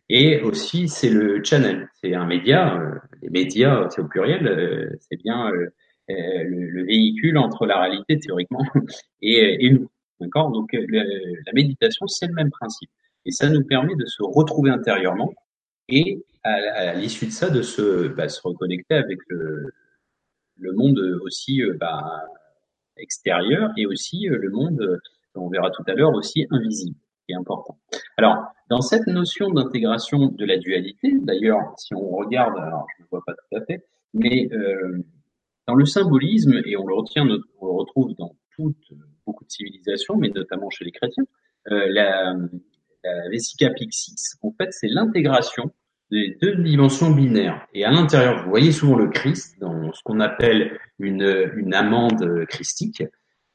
Et aussi, c'est le channel. C'est un média. Euh, les médias, c'est au pluriel. Euh, c'est bien euh, euh, le, le véhicule entre la réalité théoriquement et, et nous, d'accord. Donc, euh, la méditation, c'est le même principe. Et ça nous permet de se retrouver intérieurement et à, à l'issue de ça, de se, bah, se reconnecter avec le le monde aussi bah, extérieur et aussi le monde, on verra tout à l'heure, aussi invisible, qui est important. Alors, dans cette notion d'intégration de la dualité, d'ailleurs, si on regarde, alors je ne vois pas tout à fait, mais euh, dans le symbolisme, et on le, retient, on le retrouve dans toutes, beaucoup de civilisations, mais notamment chez les chrétiens, euh, la, la Vesica Pixis, en fait, c'est l'intégration des deux dimensions binaires. Et à l'intérieur, vous voyez souvent le Christ dans ce qu'on appelle une, une amende christique.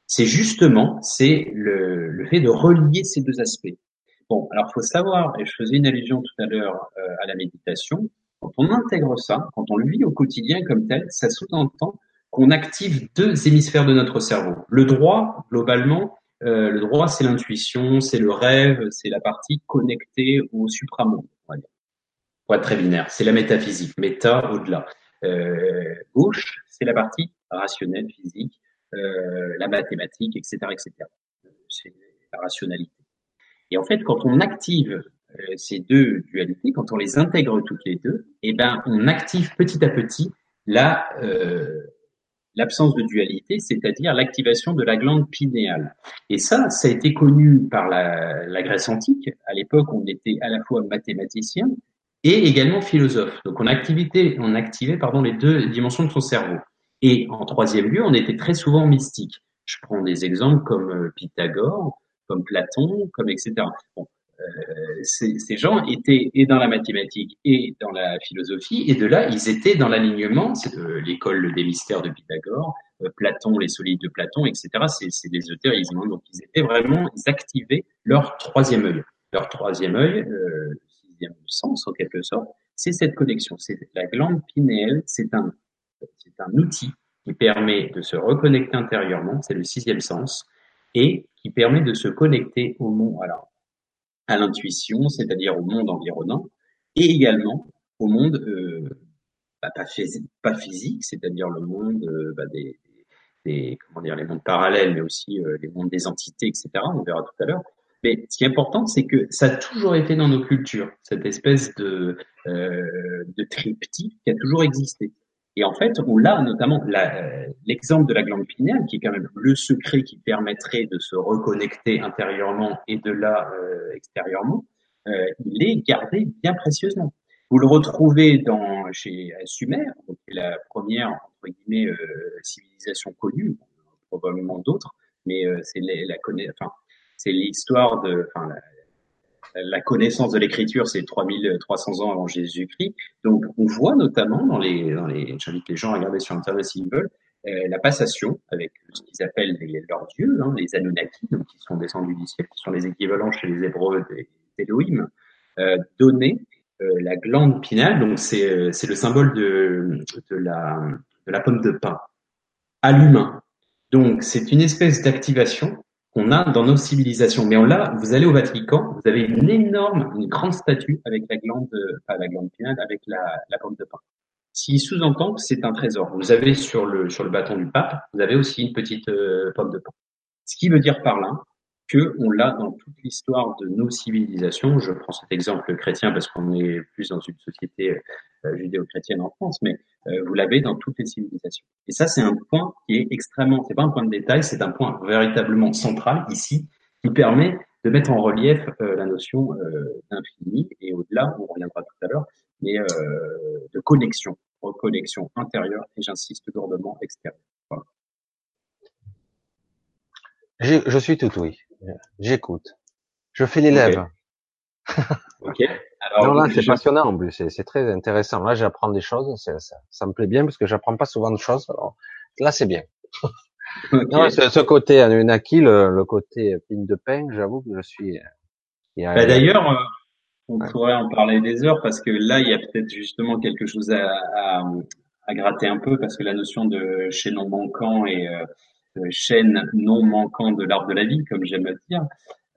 C'est justement, c'est le, le fait de relier ces deux aspects. Bon, alors faut savoir, et je faisais une allusion tout à l'heure euh, à la méditation, quand on intègre ça, quand on le vit au quotidien comme tel, ça sous-entend qu'on active deux hémisphères de notre cerveau. Le droit, globalement, euh, le droit, c'est l'intuition, c'est le rêve, c'est la partie connectée au supramonde. Pour être très binaire, c'est la métaphysique, méta au-delà. Euh, gauche, c'est la partie rationnelle, physique, euh, la mathématique, et cetera, et cetera. C'est la rationalité. Et en fait, quand on active euh, ces deux dualités, quand on les intègre toutes les deux, eh ben, on active petit à petit la euh, l'absence de dualité, c'est-à-dire l'activation de la glande pinéale. Et ça, ça a été connu par la, la Grèce antique. À l'époque, on était à la fois mathématicien et également philosophe. Donc, on activait, on activait pardon, les deux dimensions de son cerveau. Et en troisième lieu, on était très souvent mystique. Je prends des exemples comme Pythagore, comme Platon, comme et cetera. Bon, euh, ces, ces gens étaient et dans la mathématique et dans la philosophie, et de là, ils étaient dans l'alignement. C'est de l'école des mystères de Pythagore, euh, Platon, les solides de Platon, et cetera. C'est, c'est des eutérismes. Hein. Donc, ils étaient vraiment, ils activaient leur troisième œil. Leur troisième œil, euh, sixième sens en quelque sorte, c'est cette connexion. C'est la glande pinéale. C'est un, c'est un outil qui permet de se reconnecter intérieurement, c'est le sixième sens, et qui permet de se connecter au monde, alors, à l'intuition, c'est-à-dire au monde environnant, et également au monde euh, bah, pas, phys- pas physique, c'est-à-dire le monde euh, bah, des, des, comment dire, les mondes parallèles, mais aussi euh, les mondes des entités, et cetera. On verra tout à l'heure. Mais ce qui est important, c'est que ça a toujours été dans nos cultures, cette espèce de, euh, de triptyque qui a toujours existé. Et en fait, on a notamment la, l'exemple de la glande pinéale, qui est quand même le secret qui permettrait de se reconnecter intérieurement et de là euh, extérieurement. Euh, il est gardé bien précieusement. Vous le retrouvez dans chez Sumer, donc la première entre guillemets euh, civilisation connue, probablement d'autres, mais euh, c'est la, la conna... enfin c'est l'histoire de, enfin la, la connaissance de l'écriture, c'est trois mille trois cents ans avant Jésus-Christ. Donc, on voit notamment dans les, dans les, j'invite les gens à regarder sur Internet s'ils veulent, euh, la passation avec ce qu'ils appellent les, leurs dieux, hein, les Anunnaki, donc qui sont descendus du ciel, qui sont les équivalents chez les Hébreux d'Elohim, euh, donner euh, la glande pinéale. Donc, c'est, euh, c'est le symbole de, de la, de la pomme de pin à l'humain. Donc, c'est une espèce d'activation qu'on a dans nos civilisations. Mais on l'a, vous allez au Vatican, vous avez une énorme, une grande statue avec la glande, pas la glande pinéale, avec la, la pomme de pin. S'il sous-entend que c'est un trésor, vous avez sur le, sur le bâton du pape, vous avez aussi une petite euh, pomme de pin. Ce qui veut dire par là que on l'a dans toute l'histoire de nos civilisations. Je prends cet exemple chrétien parce qu'on est plus dans une société euh, judéo-chrétienne en France, mais euh, vous l'avez dans toutes les civilisations. Et ça, c'est un point qui est extrêmement, c'est pas un point de détail, c'est un point véritablement central ici, qui permet de mettre en relief euh, la notion euh, d'infini et au-delà, on reviendra tout à l'heure, mais euh, de connexion, reconnexion intérieure, et j'insiste lourdement, extérieure. Voilà. Je, je suis tout oui. J'écoute. Je fais l'élève. Okay. Okay. Alors, non, là, c'est je... passionnant, en plus. C'est, c'est très intéressant. Là, j'apprends des choses. C'est, ça, ça me plaît bien parce que j'apprends pas souvent de choses. Alors, là, c'est bien. Okay. Non, ce, ce côté Anunnaki, le, le côté pine de pain, j'avoue que je suis... Il y a... bah, d'ailleurs, on ouais. pourrait en parler des heures parce que là, il y a peut-être justement quelque chose à, à, à gratter un peu parce que la notion de chaînon manquant et... Euh, chaîne non manquant de l'arbre de la vie, comme j'aime le dire,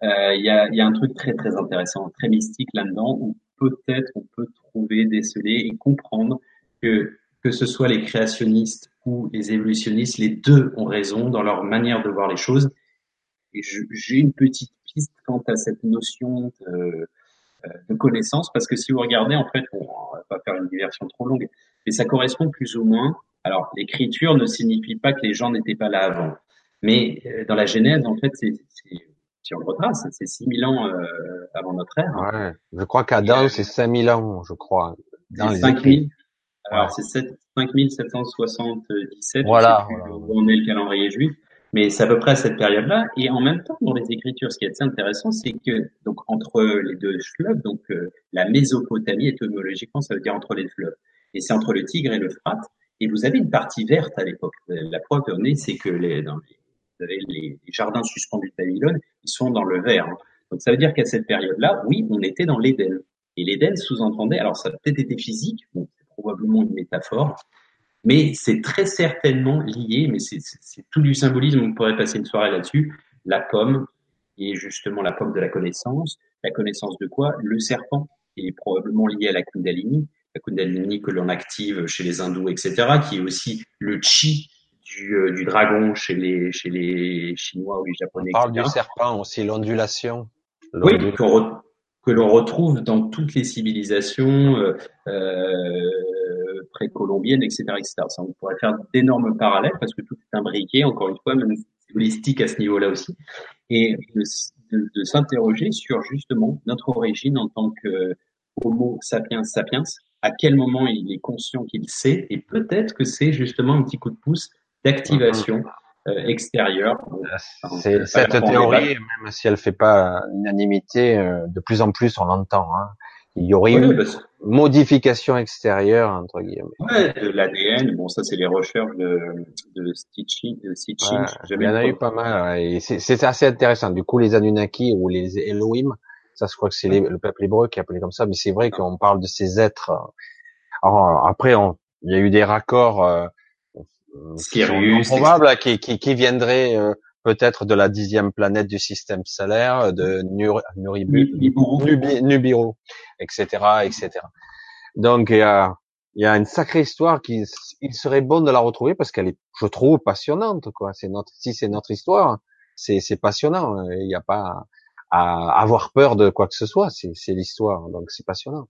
il euh, y, a, y a un truc très très intéressant, très mystique là-dedans, où peut-être on peut trouver, déceler et comprendre que que ce soit les créationnistes ou les évolutionnistes, les deux ont raison dans leur manière de voir les choses. Et je, j'ai une petite piste quant à cette notion de, de connaissance, parce que si vous regardez, en fait, on ne va pas faire une diversion trop longue, mais ça correspond plus ou moins. Alors, l'écriture ne signifie pas que les gens n'étaient pas là avant. Mais euh, dans la Genèse, en fait, c'est, c'est, si on le retrace, c'est six mille ans euh, avant notre ère. Ouais, je crois qu'Adam, euh, c'est cinq mille ans, je crois. Dans les cinq mille. Alors, ouais. C'est cinq mille sept cent soixante-dix-sept. Voilà. Je sais plus où on est le calendrier juif. Mais c'est à peu près à cette période-là. Et en même temps, dans les Écritures, ce qui est assez intéressant, c'est que donc entre les deux fleuves, donc euh, la Mésopotamie, étymologiquement, ça veut dire entre les fleuves. Et c'est entre le Tigre et l'Euphrate. Et vous avez une partie verte à l'époque. La preuve qu'on est, c'est que les, dans les, vous avez les jardins suspendus de Babylone, ils sont dans le vert. Hein. Donc ça veut dire qu'à cette période-là, oui, on était dans l'Éden. Et l'Éden sous-entendait, alors ça a peut-être été physique, bon, c'est probablement une métaphore, mais c'est très certainement lié, mais c'est, c'est, c'est tout du symbolisme, on pourrait passer une soirée là-dessus, la pomme, et justement la pomme de la connaissance. La connaissance de quoi? Le serpent, qui est probablement lié à la Kundalini. La Kundalini que l'on active chez les hindous, et cetera, qui est aussi le chi du, euh, du dragon chez les, chez les Chinois ou les Japonais. On parle et cetera du serpent aussi, l'ondulation. l'ondulation. Oui, qu'on, re- que l'on retrouve dans toutes les civilisations euh, euh, précolombiennes, et cetera, et cetera. Ça, on pourrait faire d'énormes parallèles parce que tout est imbriqué, encore une fois, même holistique à ce niveau-là aussi, et de, de, de s'interroger sur justement notre origine en tant que Homo sapiens sapiens. À quel moment il est conscient qu'il sait, et peut-être que c'est justement un petit coup de pouce d'activation euh, extérieure. C'est, enfin, cette théorie, même si elle fait pas l'unanimité, euh, de plus en plus on l'entend. Hein. Il y aurait oui, une bah, modification extérieure entre guillemets. Ouais, de l'A D N. Bon, ça c'est les recherches de, de Sitchin. Ouais, il y en a eu pas mal. Et c'est, c'est assez intéressant. Du coup, les Anunnaki ou les Elohim. Ça, je crois que c'est les, le peuple hébreu qui est appelé comme ça, mais c'est vrai qu'on parle de ces êtres. Alors, après, on, il y a eu des raccords euh, probables qui, qui, qui viendraient euh, peut-être de la dixième planète du système solaire, de Nur, Nuribu, Nubi, Nibiru, et cetera, et cetera. Donc, il y a, il y a une sacrée histoire qui, il serait bon de la retrouver parce qu'elle est, je trouve, passionnante, quoi. C'est notre, si c'est notre histoire, c'est, c'est passionnant. Il n'y a pas à avoir peur de quoi que ce soit, c'est, c'est l'histoire, donc c'est passionnant.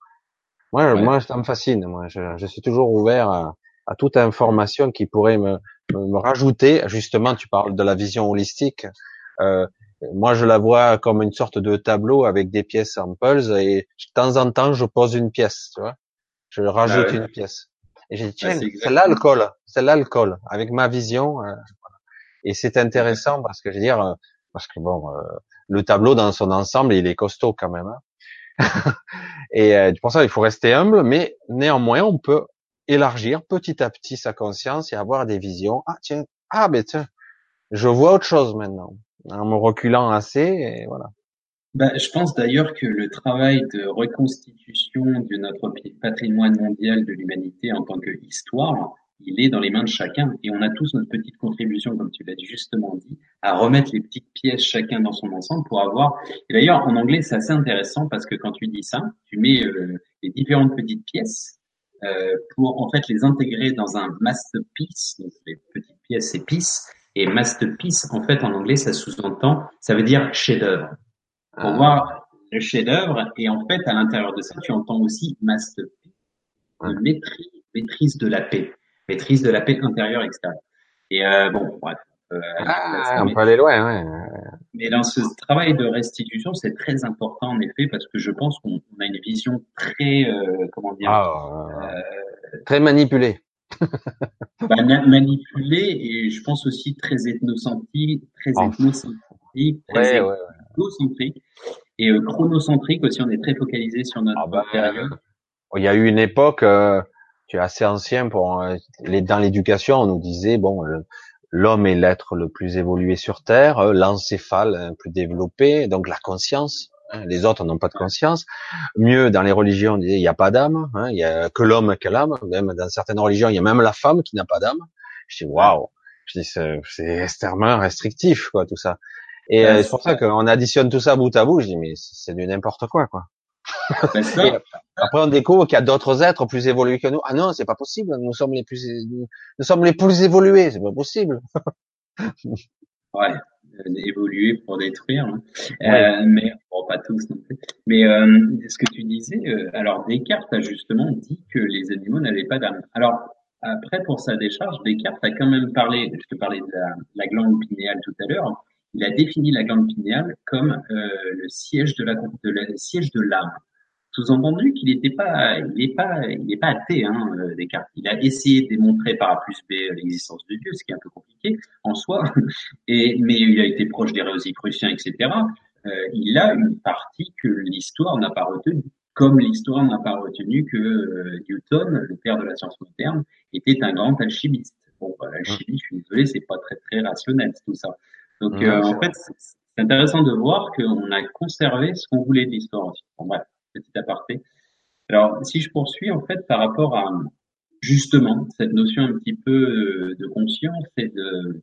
Moi, ouais. moi, ça me fascine. Moi, je, je suis toujours ouvert à, à toute information qui pourrait me, me, me rajouter. Justement, tu parles de la vision holistique. Euh, moi, je la vois comme une sorte de tableau avec des pièces en puzzle et de temps en temps, je pose une pièce. Tu vois, je rajoute ah ouais. une pièce. Et j'ai dit tiens, ah, celle-là le colle, celle-là le colle avec ma vision. Euh, et c'est intéressant parce que je veux dire, euh, parce que bon. Euh, Le tableau dans son ensemble, il est costaud quand même. Hein. Et euh, pour ça, il faut rester humble, mais néanmoins, on peut élargir petit à petit sa conscience et avoir des visions. Ah tiens, ah ben tiens, je vois autre chose maintenant, en me reculant assez, et voilà. Bah, je pense d'ailleurs que le travail de reconstitution de notre patrimoine mondial de l'humanité en tant que histoire, il est dans les mains de chacun et on a tous notre petite contribution, comme tu l'as justement dit, à remettre les petites pièces chacun dans son ensemble pour avoir... Et d'ailleurs, en anglais, c'est assez intéressant parce que quand tu dis ça, tu mets euh, les différentes petites pièces euh, pour en fait les intégrer dans un masterpiece. Donc les petites pièces, c'est piece. Et masterpiece, en fait, en anglais, ça sous-entend, ça veut dire chef-d'œuvre. Pour ah. voir le chef-d'œuvre et en fait, à l'intérieur de ça, tu entends aussi masterpiece, ah. maîtrise, maîtrise de la paix. Maîtrise de la paix intérieure et extérieure. Et euh, bon, bref. Euh, ah, on peut aller loin, ouais. Mais dans ce travail de restitution, c'est très important en effet parce que je pense qu'on on a une vision très, euh, comment dire, oh, euh, très manipulée. bah, manipulée et je pense aussi très ethnocentrique, très oh. ethnocentrique, très ouais, ethnocentrique ouais, ouais. et euh, chronocentrique aussi. On est très focalisé sur notre ah, bah, période. Il y a eu une époque. Euh... Tu es assez ancien pour euh, les, dans l'éducation, on nous disait bon, le, l'homme est l'être le plus évolué sur Terre, euh, l'encéphale hein, plus développé, donc la conscience. Hein, les autres n'ont pas de conscience. Mieux dans les religions, on disait il n'y a pas d'âme, hein, il y a que l'homme que l'âme. Même dans certaines religions, il y a même la femme qui n'a pas d'âme. Je dis waouh, je dis c'est, c'est extrêmement restrictif quoi tout ça. Et euh, c'est pour ça qu'on additionne tout ça bout à bout. Je dis mais c'est du n'importe quoi quoi. Après on découvre qu'il y a d'autres êtres plus évolués que nous. Ah non, c'est pas possible. Nous sommes les plus, nous sommes les plus évolués. C'est pas possible. ouais, évoluer pour détruire. Hein. Ouais. Euh, mais bon, pas tous non plus. Mais euh, ce que tu disais, euh, alors Descartes a justement dit que les animaux n'avaient pas d'âme. Alors après, pour sa décharge, Descartes a quand même parlé. Je te parlais de la, la glande pinéale tout à l'heure. Il a défini la glande pinéale comme euh, le siège de la, de la le siège de l'âme. Sous-entendu qu'il n'était pas, il n'est pas, il n'est pas athée, hein, Descartes. Il a essayé de démontrer par A plus B l'existence de Dieu, ce qui est un peu compliqué en soi. Et mais il a été proche des Rosicruciens, et cetera. Euh, il a une partie que l'histoire n'a pas retenue, comme l'histoire n'a pas retenu que euh, Newton, le père de la science moderne, était un grand alchimiste. Bon, bah, l'alchimie, je suis désolé, c'est pas très très rationnel tout ça. Donc, euh, en fait, c'est intéressant de voir qu'on a conservé ce qu'on voulait de l'histoire aussi. Bon, bref, petit aparté. Alors, si je poursuis, en fait, par rapport à, justement, cette notion un petit peu de conscience et de,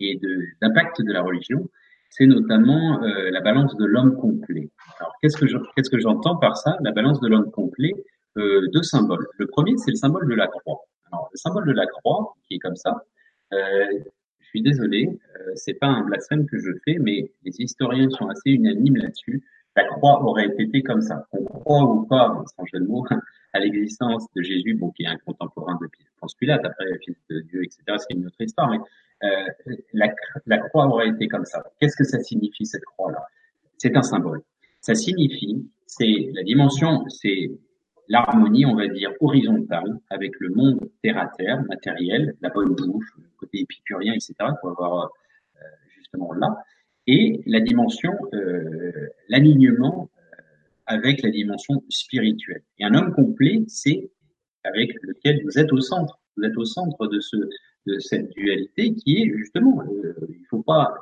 et de, d'impact de la religion, c'est notamment euh, la balance de l'homme complet. Alors, qu'est-ce que je, qu'est-ce que j'entends par ça? La balance de l'homme complet, euh, deux symboles. Le premier, c'est le symbole de la croix. Alors, le symbole de la croix, qui est comme ça, euh, je suis désolé, euh, c'est pas un blasphème que je fais, mais les historiens sont assez unanimes là-dessus. la croix aurait été comme ça. On croit ou pas, sans jeu de mots, à l'existence de Jésus, bon, qui est un contemporain de Ponce Pilate, après le fils de Dieu, et cetera, ce qui est une autre histoire, mais euh, la, la croix aurait été comme ça. Qu'est-ce que ça signifie, cette croix-là? C'est un symbole. Ça signifie, c'est la dimension, c'est l'harmonie, on va dire, horizontale avec le monde terre à terre, matériel, la bonne bouffe, le côté épicurien, et cetera, qu'on va voir euh, justement là, et la dimension, euh, l'alignement euh, avec la dimension spirituelle. Et un homme complet, c'est avec lequel vous êtes au centre. Vous êtes au centre de ce, de cette dualité qui est justement, euh, il faut pas,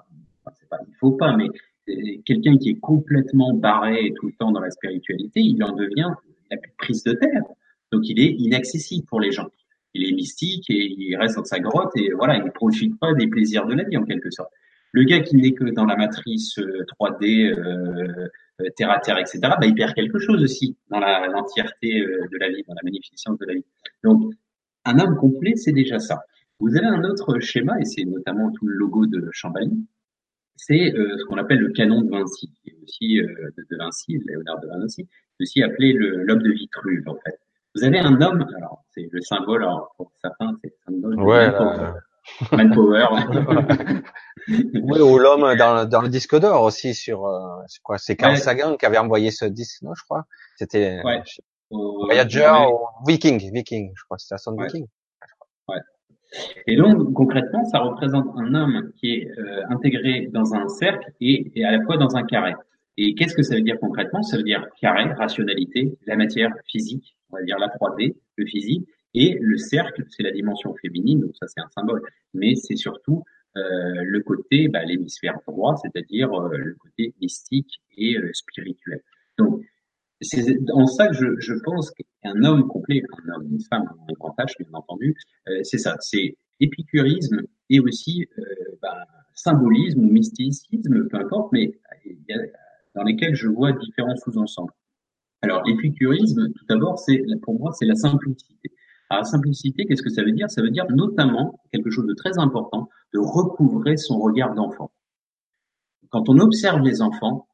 enfin, c'est pas, il faut pas, mais euh, quelqu'un qui est complètement barré tout le temps dans la spiritualité, il en devient la plus prise de terre. Donc il est inaccessible pour les gens. Il est mystique et il reste dans sa grotte et voilà, il ne profite pas des plaisirs de la vie en quelque sorte. Le gars qui n'est que dans la matrice trois D, euh, terre à terre, et cetera, bah, il perd quelque chose aussi dans la, l'entièreté de la vie, dans la magnificence de la vie. Donc, un homme complet, c'est déjà ça. Vous avez un autre schéma, et c'est notamment tout le logo de Chambaly, c'est euh, ce qu'on appelle le canon de Vinci, qui est aussi euh, de Vinci, Léonard de Vinci, aussi appelé le, l'homme de Vitruve, en fait. Vous avez un homme, alors c'est le symbole, alors pour certains, c'est le symbole de ouais, Manpower. Oui, ou l'homme dans, dans le disque d'or aussi, sur, euh, sur quoi, c'est Carl ouais. Sagan qui avait envoyé ce disque, non, je crois. C'était ouais. au, Voyager ouais. ou Viking, Viking, je crois, c'était la sonde ouais. Viking. Ouais. Et donc, concrètement, ça représente un homme qui est euh, intégré dans un cercle et, et à la fois dans un carré. Et qu'est-ce que ça veut dire concrètement? Ça veut dire carré, rationalité, la matière physique, on va dire la trois D, le physique, et le cercle, c'est la dimension féminine, donc ça c'est un symbole, mais c'est surtout euh, le côté, bah, l'hémisphère droit, c'est-à-dire euh, le côté mystique et euh, spirituel. Donc, c'est en ça que je, je pense qu'un homme complet, un homme, une femme, un grand H, bien entendu, euh, c'est ça, c'est épicurisme et aussi euh, bah, symbolisme ou mysticisme, peu importe, mais il y a dans lesquels je vois différents sous-ensembles. Alors, l'épicurisme, tout d'abord, c'est, pour moi, c'est la simplicité. Alors, la simplicité, qu'est-ce que ça veut dire? Ça veut dire notamment, quelque chose de très important, de recouvrer son regard d'enfant. Quand on observe les enfants,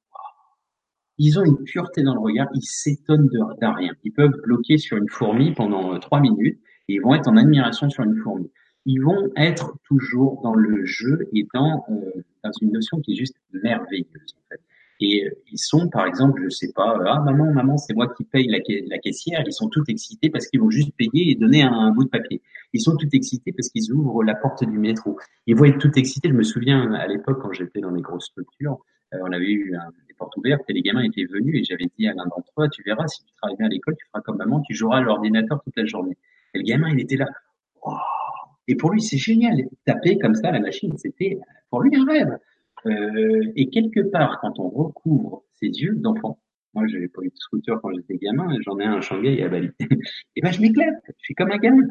ils ont une pureté dans le regard, ils s'étonnent de, d'un rien. Ils peuvent bloquer sur une fourmi pendant trois minutes et ils vont être en admiration sur une fourmi. Ils vont être toujours dans le jeu et dans, euh, dans une notion qui est juste merveilleuse, en fait. Et ils sont, par exemple, je sais pas, ah maman, maman, c'est moi qui paye la, ca- la caissière. Ils sont tout excités parce qu'ils vont juste payer et donner un, un bout de papier. Ils sont tout excités parce qu'ils ouvrent la porte du métro. Ils vont être tout excités. Je me souviens à l'époque quand j'étais dans les grosses structures, euh, on avait eu un, des portes ouvertes et les gamins étaient venus et j'avais dit à l'un d'entre eux, tu verras, si tu travailles bien à l'école, tu feras comme maman, tu joueras à l'ordinateur toute la journée. Et le gamin, il était là. Oh. Et pour lui, c'est génial. Taper comme ça la machine, c'était pour lui un rêve. Euh, et quelque part, quand on recouvre ses yeux d'enfant, moi j'avais pas eu de scooter quand j'étais gamin, j'en ai un à Shanghai et à Bali, et ben je m'éclate, je suis comme un gamin.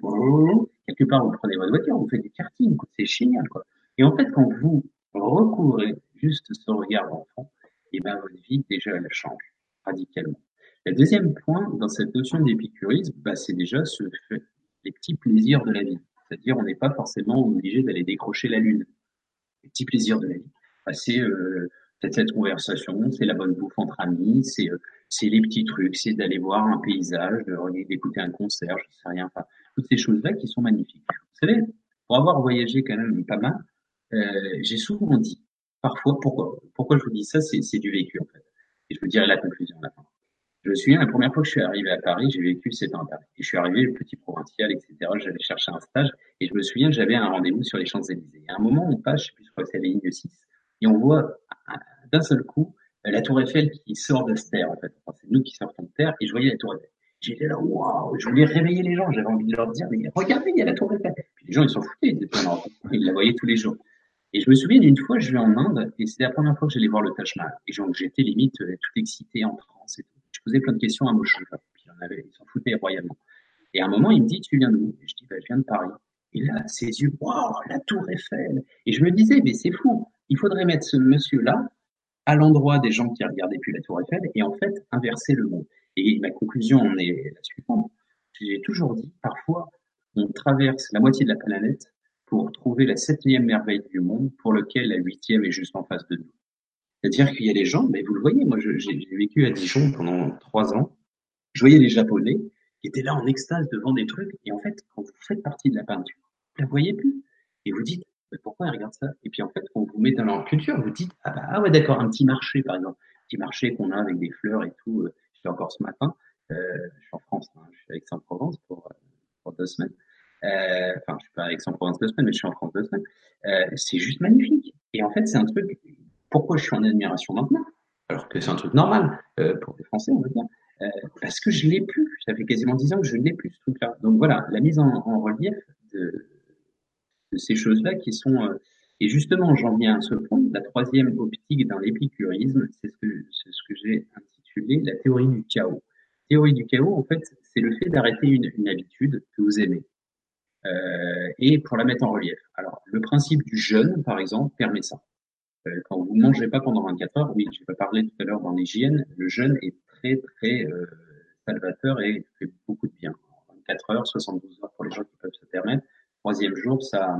Quelque part, vous prenez votre voiture, vous faites du karting, c'est génial, quoi. Et en fait, quand vous recouvrez juste ce regard d'enfant, et ben votre vie déjà elle change radicalement. Le deuxième point dans cette notion d'épicurisme, bah ben, c'est déjà ce les petits plaisirs de la vie, c'est-à-dire on n'est pas forcément obligé d'aller décrocher la lune. Les petits plaisirs de la vie. C'est euh, peut-être cette conversation, c'est la bonne bouffe entre amis, c'est, euh, c'est les petits trucs, c'est d'aller voir un paysage, de, d'écouter un concert, je sais rien, enfin, toutes ces choses-là qui sont magnifiques. Vous savez, pour avoir voyagé quand même pas mal, euh, j'ai souvent dit, parfois, pourquoi, pourquoi je vous dis ça, c'est, c'est du vécu en fait. Et je vous dirai la conclusion à la fin. Je me souviens, la première fois que je suis arrivé à Paris, j'ai vécu sept ans à Paris. Et je suis arrivé, le petit provincial, et cetera. J'allais chercher un stage et je me souviens, j'avais un rendez-vous sur les Champs-Élysées. Et à un moment, on passe, je sais plus, je crois que c'est la ligne six. Et on voit d'un seul coup la Tour Eiffel qui sort de terre, en fait. Enfin, c'est nous qui sortons de terre et je voyais la Tour Eiffel. J'étais là, waouh, je voulais réveiller les gens. J'avais envie de leur dire, mais regardez, il y a la Tour Eiffel. Puis les gens, ils s'en foutaient, ils étaient en ils la voyaient tous les jours. Et je me souviens d'une fois, je vais en Inde et c'était la première fois que j'allais voir le Taj Mahal. Et donc, j'étais limite euh, tout excité en France et tout. Je posais plein de questions à mon chef. Puis on avait, ils s'en foutaient royalement. Et à un moment, il me dit, tu viens d'où? Je dis, bah, je viens de Paris. Et là, ses yeux, waouh, la Tour Eiffel. Et je me disais, mais c'est fou. Il faudrait mettre ce monsieur-là à l'endroit des gens qui regardaient plus la Tour Eiffel et en fait inverser le monde. Et ma conclusion en est la suivante. J'ai toujours dit, parfois, on traverse la moitié de la planète pour trouver la septième merveille du monde pour lequel la huitième est juste en face de nous. C'est-à-dire qu'il y a des gens, mais vous le voyez, moi je- j'ai j'ai vécu à Dijon pendant trois ans, je voyais les Japonais qui étaient là en extase devant des trucs, et en fait, quand vous faites partie de la peinture, vous la voyez plus. Et vous dites, mais pourquoi ils regardent ça? Et puis en fait, quand vous mettez dans leur culture, vous dites, ah bah ah ouais d'accord, un petit marché par exemple, un petit marché qu'on a avec des fleurs et tout, euh, je suis encore ce matin, euh, je suis en France, hein, je suis à Aix-en-Provence pour, euh, pour deux semaines. Euh, enfin, je suis pas à Aix-en-Provence deux semaines, mais je suis en France deux semaines. Euh, c'est juste magnifique. Et en fait, c'est un truc, pourquoi je suis en admiration maintenant? Alors que c'est un truc normal euh, pour les Français, on va dire. Euh, Parce que je l'ai plus. Ça fait quasiment dix ans que je l'ai plus, ce truc-là. Donc voilà, la mise en, en relief de, de ces choses-là qui sont... euh, et justement, j'en viens à ce point, la troisième optique dans l'épicurisme, c'est ce que, c'est ce que j'ai intitulé la théorie du chaos. Théorie du chaos, en fait, c'est le fait d'arrêter une, une habitude que vous aimez euh, et pour la mettre en relief. Alors, le principe du jeûne, par exemple, permet ça. Euh, quand vous ne mangez pas pendant vingt-quatre heures, oui, je vais parler tout à l'heure dans l'hygiène, le jeûne est très, très euh, salvateur et fait beaucoup de bien. vingt-quatre heures, soixante-douze heures pour les gens qui peuvent se permettre. Troisième jour, ça,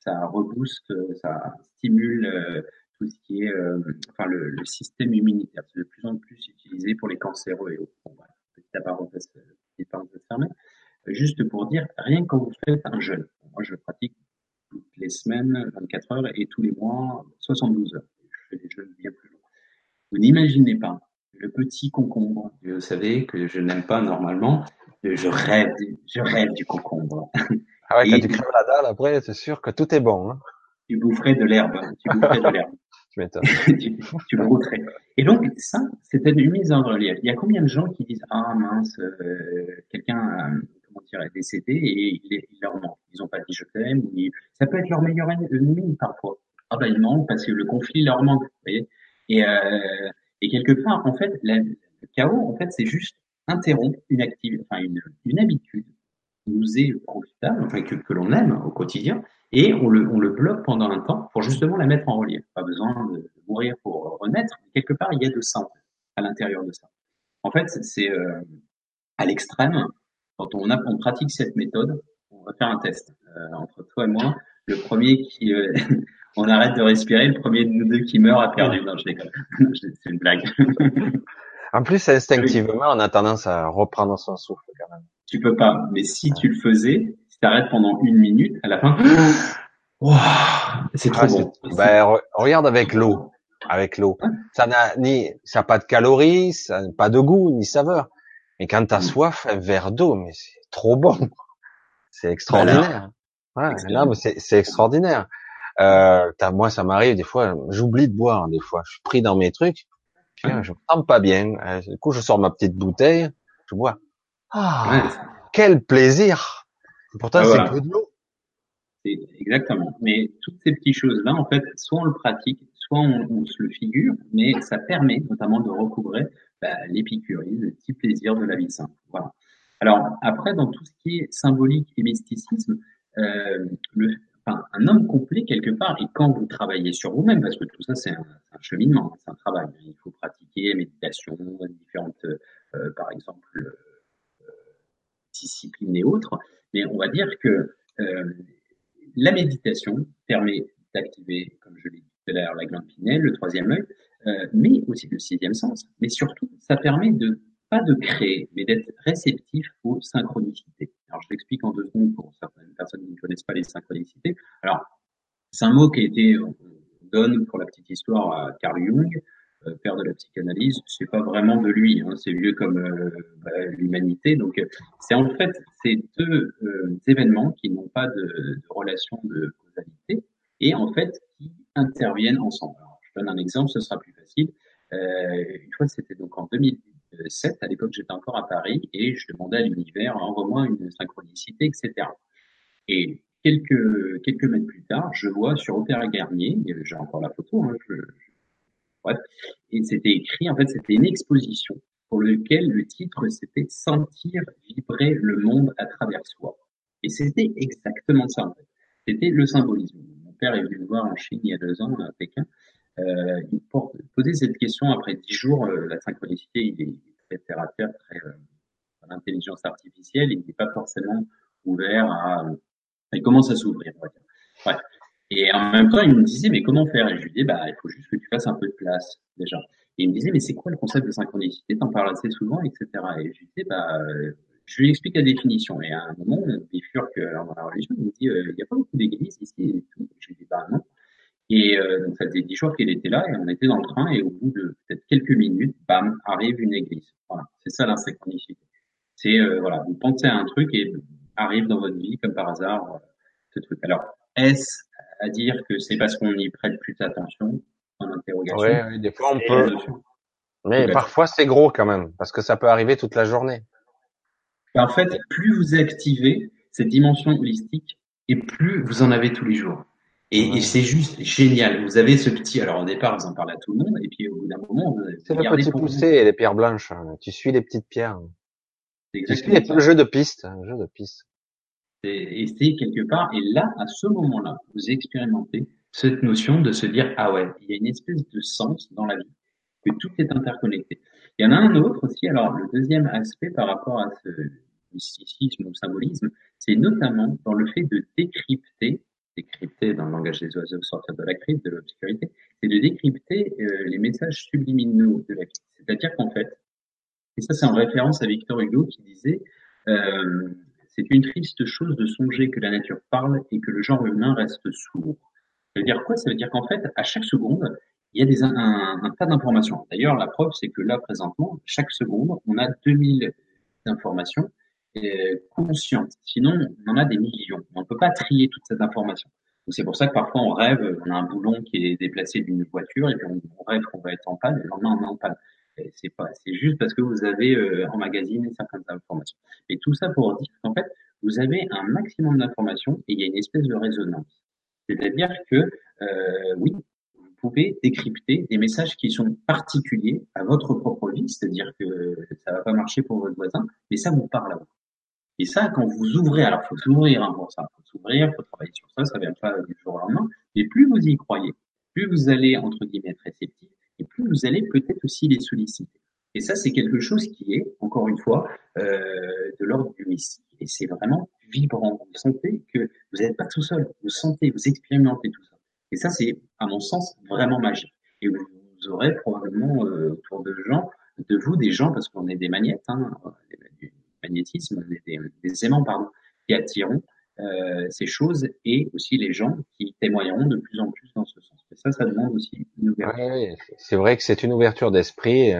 ça rebooste, euh, ça stimule euh, tout ce qui est euh, enfin, le, le système immunitaire. C'est de plus en plus utilisé pour les cancéreux et autres. Bon, voilà, petite parenthèse, petite parenthèse fermée. Euh, Juste pour dire, rien que quand vous faites un jeûne, moi je pratique toutes les semaines, vingt-quatre heures, et tous les mois, soixante-douze heures. Je fais des jeûnes bien plus longs. Vous n'imaginez pas le petit concombre, vous savez, que je n'aime pas normalement. euh, Je rêve, du- je rêve du concombre. Ah ouais, t'as Et du clavardal après, c'est sûr que tout est bon, hein. tu boufferais de l'herbe, tu boufferais de l'herbe, Tu m'étonnes. tu, tu le goûterais. Et donc, ça, c'était une mise en relief. Il y a combien de gens qui disent, ah mince, euh, quelqu'un, euh, comment dire, est décédé et il, est- il leur manque. Ils n'ont pas dit je t'aime. ou ils- Ça peut être leur meilleur en- ennemi parfois. Ah bah il manque parce que le conflit leur manque. Vous voyez et, euh, et quelque part, en fait, la- le chaos, en fait, c'est juste interrompre une active, enfin une, une habitude qui nous est profitable, enfin que, que l'on aime au quotidien, et on le, on le bloque pendant un temps pour justement la mettre en relief. Pas besoin de de mourir pour renaître, mais quelque part, il y a de ça en fait, à l'intérieur de ça. En fait, c'est c'est, euh, à l'extrême, quand on, a, on pratique cette méthode, on va faire un test euh, entre toi et moi. Le premier qui, euh, on arrête de respirer, le premier de nous deux qui meurt a perdu. Non, je déconne. Non, je- C'est une blague. En plus, Oui, instinctivement, on a tendance à reprendre son souffle quand même. tu peux pas. Mais si tu le faisais, si t'arrêtes pendant une minute, à la fin, ouah, c'est trop Ah, c'est, bon. C'est- ben, re- regarde avec l'eau. Avec l'eau. Ça n'a ni, ça n'a pas de calories, ça n'a pas de goût, ni saveur. Mais quand t'as soif, un verre d'eau, mais c'est trop bon. C'est Bah là, extraordinaire. Ouais, non, excellent. mais c'est, c'est extraordinaire. Euh, t'as- moi, ça m'arrive des fois, j'oublie de boire des fois. Je suis pris dans mes trucs. Puis là, Hein? je me sens pas bien. Euh, Du coup, je sors ma petite bouteille, je bois. Ouais, Ah, c'est- quel plaisir! Pourtant, ah, c'est que voilà. de l'eau. C'est- Exactement. Mais toutes ces petites choses-là, en fait, soit on le pratique, soit on, on se le figure, mais ça permet notamment de recouvrer bah, l'épicurisme, le petit plaisir de la vie simple. Voilà. Alors après, dans tout ce qui est symbolique et mysticisme, euh, le, enfin, un homme complet quelque part, et quand vous travaillez sur vous-même, parce que tout ça c'est un, c'est un cheminement, c'est un travail. Il faut pratiquer méditation, différentes, euh, par exemple, disciplines et autres. Mais on va dire que euh, la méditation permet d'activer, comme je l'ai dit tout à l'heure, la glande pinéale, le troisième œil, euh, mais aussi le sixième sens. Mais surtout, ça permet de pas de créer, mais d'être réceptif aux synchronicités. Alors, je l'explique en deux secondes pour certaines personnes qui ne connaissent pas les synchronicités. Alors, c'est un mot qui a été on donne pour la petite histoire à Carl Jung, euh, père de la psychanalyse. C'est pas vraiment de lui, hein, c'est vieux comme euh, bah, l'humanité. Donc euh, c'est en fait ces deux euh, événements qui n'ont pas de, de relation de causalité et en fait qui interviennent ensemble. Alors, je donne un exemple, ce sera plus facile. Euh, une fois, c'était donc en deux mille sept. À l'époque, j'étais encore à Paris et je demandais à l'univers, envoie-moi une synchronicité, et cetera. Et quelques, quelques mètres plus tard, je vois sur Opéra Garnier, euh, j'ai encore la photo, hein, je, je- bref, et c'était écrit, en fait, c'était une exposition pour laquelle le titre, c'était Sentir vibrer le monde à travers soi. Et c'était exactement ça, en fait. C'était le symbolisme. Mon père est venu me voir en Chine il y a deux ans, à Pékin. Euh, il por- posait cette question après dix jours, euh, la synchronicité, il est très terre à terre, très, euh, l'intelligence artificielle, il n'est pas forcément ouvert à, il commence à s'ouvrir, on va dire. Bref. Et en même temps, il me disait, mais comment faire? Et je lui dis, bah, il faut juste que tu fasses un peu de place, déjà. Et il me disait, mais c'est quoi le concept de synchronicité? T'en parles assez souvent, et cetera. Et je lui dis, bah, euh, je lui explique la définition. Et à un moment, on bifurque que dans la religion, il me dit, euh, il n'y a pas beaucoup d'églises ici et tout. Je lui dis, bah, non. Et euh, donc, ça faisait dix jours qu'il était là, et on était dans le train, et au bout de peut-être quelques minutes, bam, arrive une église. Voilà. C'est ça, la synchronicité. C'est, euh, voilà, vous pensez à un truc et arrive dans votre vie, comme par hasard, voilà, ce truc. Alors, est-ce à dire que c'est parce qu'on y prête plus attention? En interrogation. Ouais, ouais, des fois on et peut. Mais okay. Parfois c'est gros quand même, parce que ça peut arriver toute la journée. En fait, plus vous activez cette dimension holistique, et plus vous en avez tous les jours. Et, ouais. Et c'est juste génial. Vous avez ce petit. Alors au départ, vous en parlez à tout le monde, et puis au bout d'un moment, vous c'est le petit poussé et les pierres blanches. Hein. Tu suis les petites pierres. C'est tu suis les jeux de piste, hein, jeu de piste. Et c'est quelque part. Et là, à ce moment-là, vous expérimentez cette notion de se dire, ah ouais, il y a une espèce de sens dans la vie, que tout est interconnecté. Il y en a un autre aussi, alors le deuxième aspect par rapport à ce mysticisme ou symbolisme, c'est notamment dans le fait de décrypter, décrypter dans le langage des oiseaux, sortir de la crypte, de l'obscurité, c'est de décrypter euh, les messages subliminaux de la vie. C'est-à-dire qu'en fait, et ça c'est en référence à Victor Hugo qui disait, euh, c'est une triste chose de songer que la nature parle et que le genre humain reste sourd. Ça veut dire quoi? Ça veut dire qu'en fait, à chaque seconde, il y a des, un, un, un tas d'informations. D'ailleurs, la preuve, c'est que là, présentement, chaque seconde, on a deux mille informations euh, conscientes. Sinon, on en a des millions. On ne peut pas trier toute cette information. Donc, c'est pour ça que parfois, on rêve, on a un boulon qui est déplacé d'une voiture et puis on, on rêve qu'on va être en panne et le lendemain, on est en panne. Et c'est pas, c'est juste parce que vous avez euh, emmagasiné certaines informations. Et tout ça pour dire qu'en fait, vous avez un maximum d'informations et il y a une espèce de résonance. C'est-à-dire que, euh, oui, vous pouvez décrypter des messages qui sont particuliers à votre propre vie, c'est-à-dire que ça va pas marcher pour votre voisin, mais ça vous parle à vous. Et ça, quand vous ouvrez, alors faut s'ouvrir hein, pour ça, faut s'ouvrir, faut travailler sur ça, ça vient pas du jour au lendemain, mais plus vous y croyez, plus vous allez, entre guillemets, être réceptif, et plus vous allez peut-être aussi les solliciter. Et ça, c'est quelque chose qui est, encore une fois, euh, de l'ordre du mystique. Et c'est vraiment vibrant. Vous sentez que vous n'êtes pas tout seul. Vous sentez, vous expérimentez tout ça. Et ça, c'est, à mon sens, vraiment magique. Et vous aurez probablement euh, autour de gens, de vous, des gens, parce qu'on est des magnètes, hein, du magnétisme, des, des aimants, pardon, qui attireront euh, ces choses et aussi les gens qui témoigneront de plus en plus dans ce sens. Et ça, ça demande aussi une ouverture. Ouais, c'est vrai que c'est une ouverture d'esprit.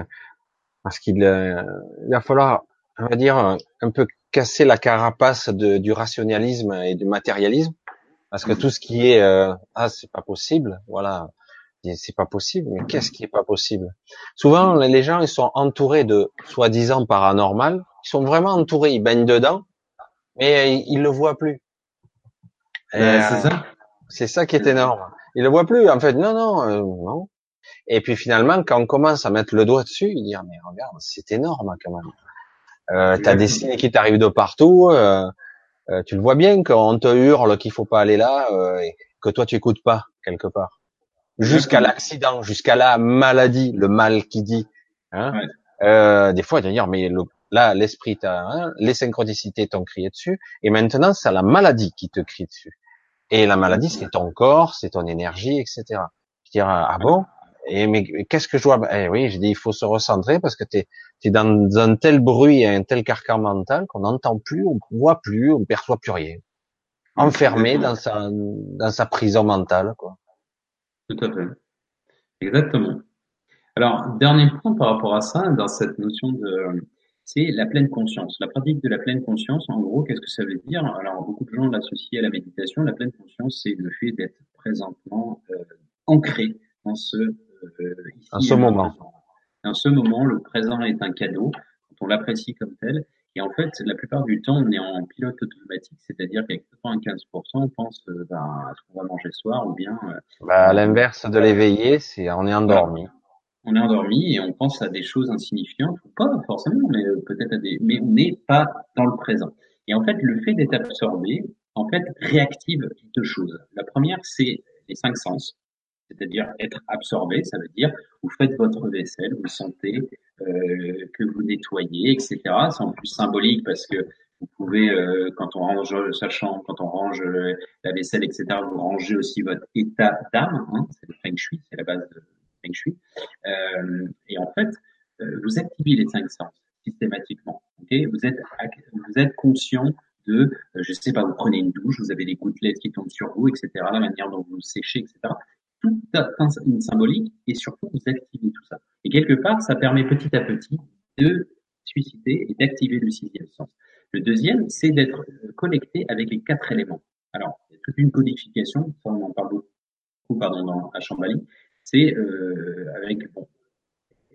Parce qu'il euh, il va falloir, on va dire, un peu casser la carapace de, du rationalisme et du matérialisme, parce que tout ce qui est euh, ah c'est pas possible, voilà, c'est pas possible, mais qu'est-ce qui est pas possible? Souvent les gens ils sont entourés de soi-disant paranormal, ils sont vraiment entourés, ils baignent dedans, mais ils, ils le voient plus. Et, euh, c'est ça, c'est ça qui est énorme. Ils le voient plus en fait, non non euh, non. Et puis finalement, quand on commence à mettre le doigt dessus, il dit mais regarde, c'est énorme quand même. Euh, t'as des signes qui t'arrivent de partout. Euh, euh, tu le vois bien qu'on te hurle qu'il faut pas aller là, euh, et que toi tu écoutes pas quelque part. Jusqu'à l'accident, jusqu'à la maladie, le mal qui dit. Hein ouais. euh, des fois, tu vas dire mais le, là l'esprit, t'a, hein, les synchronicités t'ont crié dessus, et maintenant c'est la maladie qui te crie dessus. Et la maladie, c'est ton corps, c'est ton énergie, et cetera. Je dis ah bon? Et mais qu'est-ce que je vois? Eh oui, j'ai dit, il faut se recentrer parce que t'es, t'es dans un tel bruit, un tel carcan mental qu'on n'entend plus, on voit plus, on perçoit plus rien. Enfermé dans sa, dans sa prison mentale, quoi. Tout à fait. Exactement. Alors, dernier point par rapport à ça, dans cette notion de, c'est la pleine conscience. La pratique de la pleine conscience, en gros, qu'est-ce que ça veut dire? Alors, beaucoup de gens l'associent à la méditation. La pleine conscience, c'est le fait d'être présentement, euh, ancré dans ce Euh, ici, en ce moment. En ce moment, le présent est un cadeau, quand on l'apprécie comme tel. Et en fait, la plupart du temps, on est en pilote automatique, c'est-à-dire qu'avec quatre-vingt-quinze pour cent, on pense euh, ben, à ce qu'on va manger ce soir ou bien. Euh, bah, l'inverse de l'éveillé, c'est on est endormi. On est endormi et on pense à des choses insignifiantes, ou pas forcément, mais peut-être à des. Mais on n'est pas dans le présent. Et en fait, le fait d'être absorbé, en fait, réactive deux choses. La première, c'est les cinq sens. C'est-à-dire être absorbé, ça veut dire vous faites votre vaisselle, vous sentez euh, que vous nettoyez, et cetera. C'est en plus symbolique parce que Vous pouvez, euh, quand on range sa chambre, quand on range euh, la vaisselle, et cetera, vous rangez aussi votre état d'âme. Hein, c'est le feng shui, c'est la base de feng shui. Euh, et en fait, euh, vous activez les cinq sens systématiquement. Okay, vous êtes vous êtes conscient de, euh, je sais pas, vous prenez une douche, vous avez des gouttelettes qui tombent sur vous, et cetera, la manière dont vous vous séchez, et cetera. Tout atteint une symbolique et surtout vous activez tout ça. Et quelque part, ça permet petit à petit de susciter et d'activer le sixième sens. Le deuxième, c'est d'être connecté avec les quatre éléments. Alors, il y a toute une codification, ça on en parle beaucoup pardon, dans, à Shambhali, c'est euh, avec bon,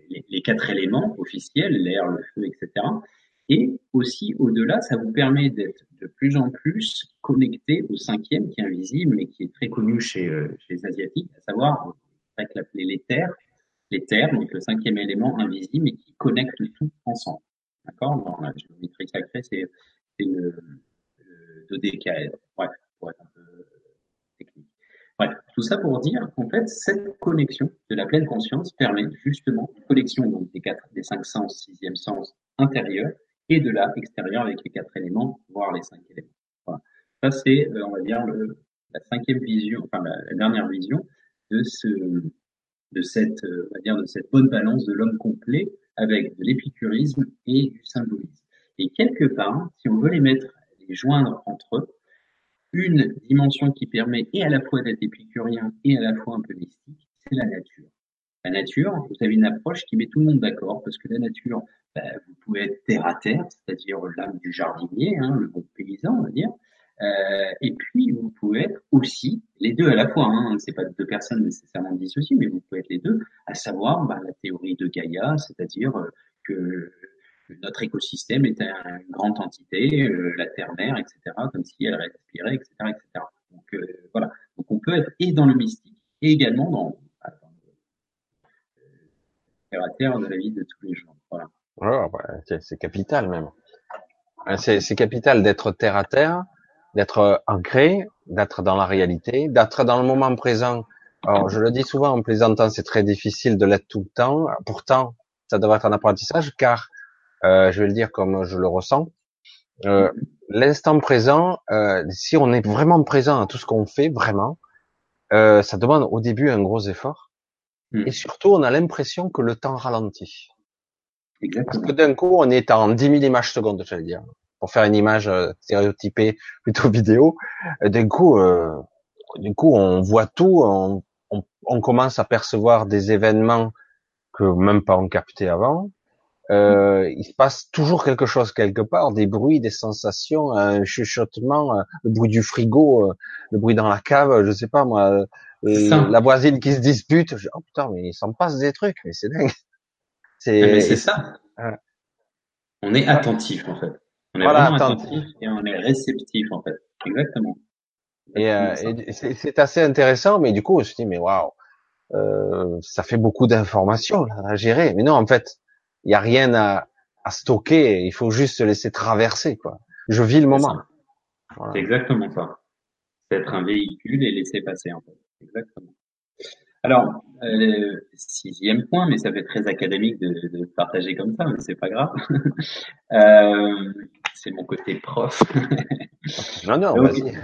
les, les quatre éléments officiels, l'air, le feu, et cetera. Et aussi, au-delà, ça vous permet d'être de plus en plus connecté au cinquième, qui est invisible, mais qui est très connu chez, euh, chez les Asiatiques, à savoir, on peut l'appeler l'éther, l'éther, donc le cinquième élément invisible, et qui connecte tout ensemble. D'accord? Dans la géométrie sacrée, c'est, c'est le, le dodécaèdre. Bref, pour être un peu technique. Bref, tout ça pour dire qu'en fait, cette connexion de la pleine conscience permet justement une connexion donc, des quatre, des cinq sens, sixième sens intérieur, et de là, extérieur, avec les quatre éléments, voire les cinq éléments. Voilà. Ça, c'est, euh, on va dire, le, la cinquième vision, enfin, la, la dernière vision de ce, de cette, euh, on va dire, de cette bonne balance de l'homme complet avec de l'épicurisme et du symbolisme. Et quelque part, si on veut les mettre, les joindre entre eux, une dimension qui permet et à la fois d'être épicurien et à la fois un peu mystique, c'est la nature. La nature, vous avez une approche qui met tout le monde d'accord, parce que la nature, bah, vous pouvez être terre à terre, c'est-à-dire l'âme du jardinier, hein, le bon paysan, on va dire. Euh, et puis, vous pouvez être aussi les deux à la fois. Hein, c'est pas deux personnes nécessairement dissociées, mais vous pouvez être les deux, à savoir bah, la théorie de Gaïa, c'est-à-dire euh, que notre écosystème est un, une grande entité, euh, la terre-mère, et cetera, comme si elle respirait, et cetera, et cetera. Donc euh, voilà. Donc on peut être et dans le mystique, et également dans à terre de la vie de tous les jours. Voilà. Oh, bah, c'est, c'est capital même. C'est, c'est capital d'être terre à terre, d'être ancré, d'être dans la réalité, d'être dans le moment présent. Alors, je le dis souvent en plaisantant, c'est très difficile de l'être tout le temps. Pourtant, ça devrait être un apprentissage, car euh, je vais le dire comme je le ressens. Euh, l'instant présent, euh, si on est vraiment présent à tout ce qu'on fait, vraiment, euh, ça demande au début un gros effort. Et surtout, on a l'impression que le temps ralentit. Exactement. Parce que d'un coup, on est en dix mille images secondes, j'allais dire, pour faire une image stéréotypée plutôt vidéo. D'un coup, euh, du coup, on voit tout, on, on, on commence à percevoir des événements que même pas on captait avant. Euh, il se passe toujours quelque chose quelque part, des bruits, des sensations, un chuchotement, le bruit du frigo, le bruit dans la cave, je sais pas moi. Et la voisine qui se dispute, je dis, oh putain, mais il s'en passe des trucs, mais c'est dingue. C'est, mais c'est ça. Voilà. On est attentif, en fait. On est voilà, vraiment attentif. attentif et on est réceptif, en fait. Exactement. Et, euh, et c'est, c'est assez intéressant, mais du coup, je me suis dit, mais waouh, ça fait beaucoup d'informations là, à gérer. Mais non, en fait, il n'y a rien à, à stocker, il faut juste se laisser traverser, quoi. Je vis le c'est moment. Voilà. C'est exactement ça. C'est être un véhicule et laisser passer, en fait. Exactement. Alors, euh, sixième point, mais ça fait très académique de, de partager comme ça, mais c'est pas grave. euh, c'est mon côté prof. non, non, donc, vas-y.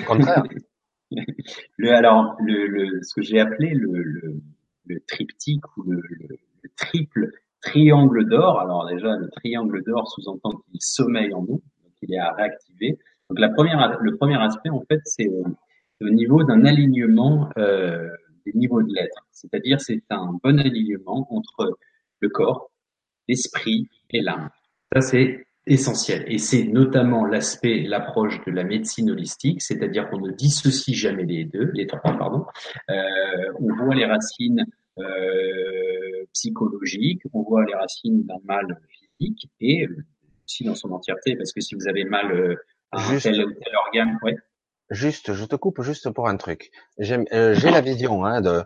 Au contraire. le, alors, le, le, ce que j'ai appelé le, le, le triptyque ou le, le, le triple triangle d'or. Alors déjà, le triangle d'or sous-entend qu'il sommeille en nous, donc il est à réactiver. Donc la première, le premier aspect, en fait, c'est euh, au niveau d'un alignement euh, des niveaux de l'être. C'est-à-dire, c'est un bon alignement entre le corps, l'esprit et l'âme. Ça, c'est essentiel. Et c'est notamment l'aspect, l'approche de la médecine holistique, c'est-à-dire qu'on ne dissocie jamais les deux, les trois, pardon. Euh, on voit les racines euh, psychologiques, on voit les racines d'un mal physique et aussi dans son entièreté, parce que si vous avez mal euh, à un tel ou tel organe, ouais. Juste, je te coupe juste pour un truc. J'ai, euh, j'ai la vision hein, de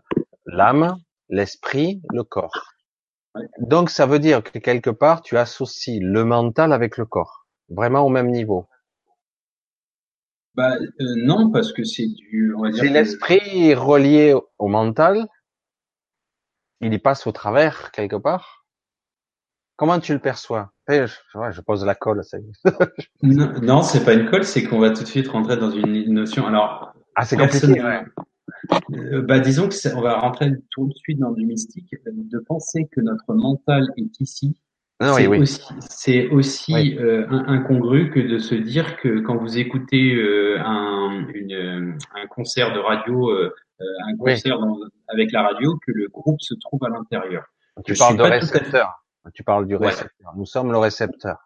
l'âme, l'esprit, le corps. Donc, ça veut dire que quelque part, tu associes le mental avec le corps, vraiment au même niveau. Bah euh, non, parce que c'est du. On va dire c'est que... l'esprit relié au mental. Il y passe au travers quelque part. Comment tu le perçois? Je, je pose la colle. Ça. non, non, c'est pas une colle, c'est qu'on va tout de suite rentrer dans une notion. Alors, ah, c'est compliqué. Ouais. Euh, bah, disons que c'est, on va rentrer tout de suite dans du mystique, de penser que notre mental est ici. Non, c'est, oui, aussi, oui. c'est aussi oui. euh, incongru que de se dire que quand vous écoutez euh, un, une, un concert de radio, euh, un concert oui. dans, avec la radio, que le groupe se trouve à l'intérieur. Tu Je parles de récepteur. Tu parles du récepteur. Ouais. Nous sommes le récepteur.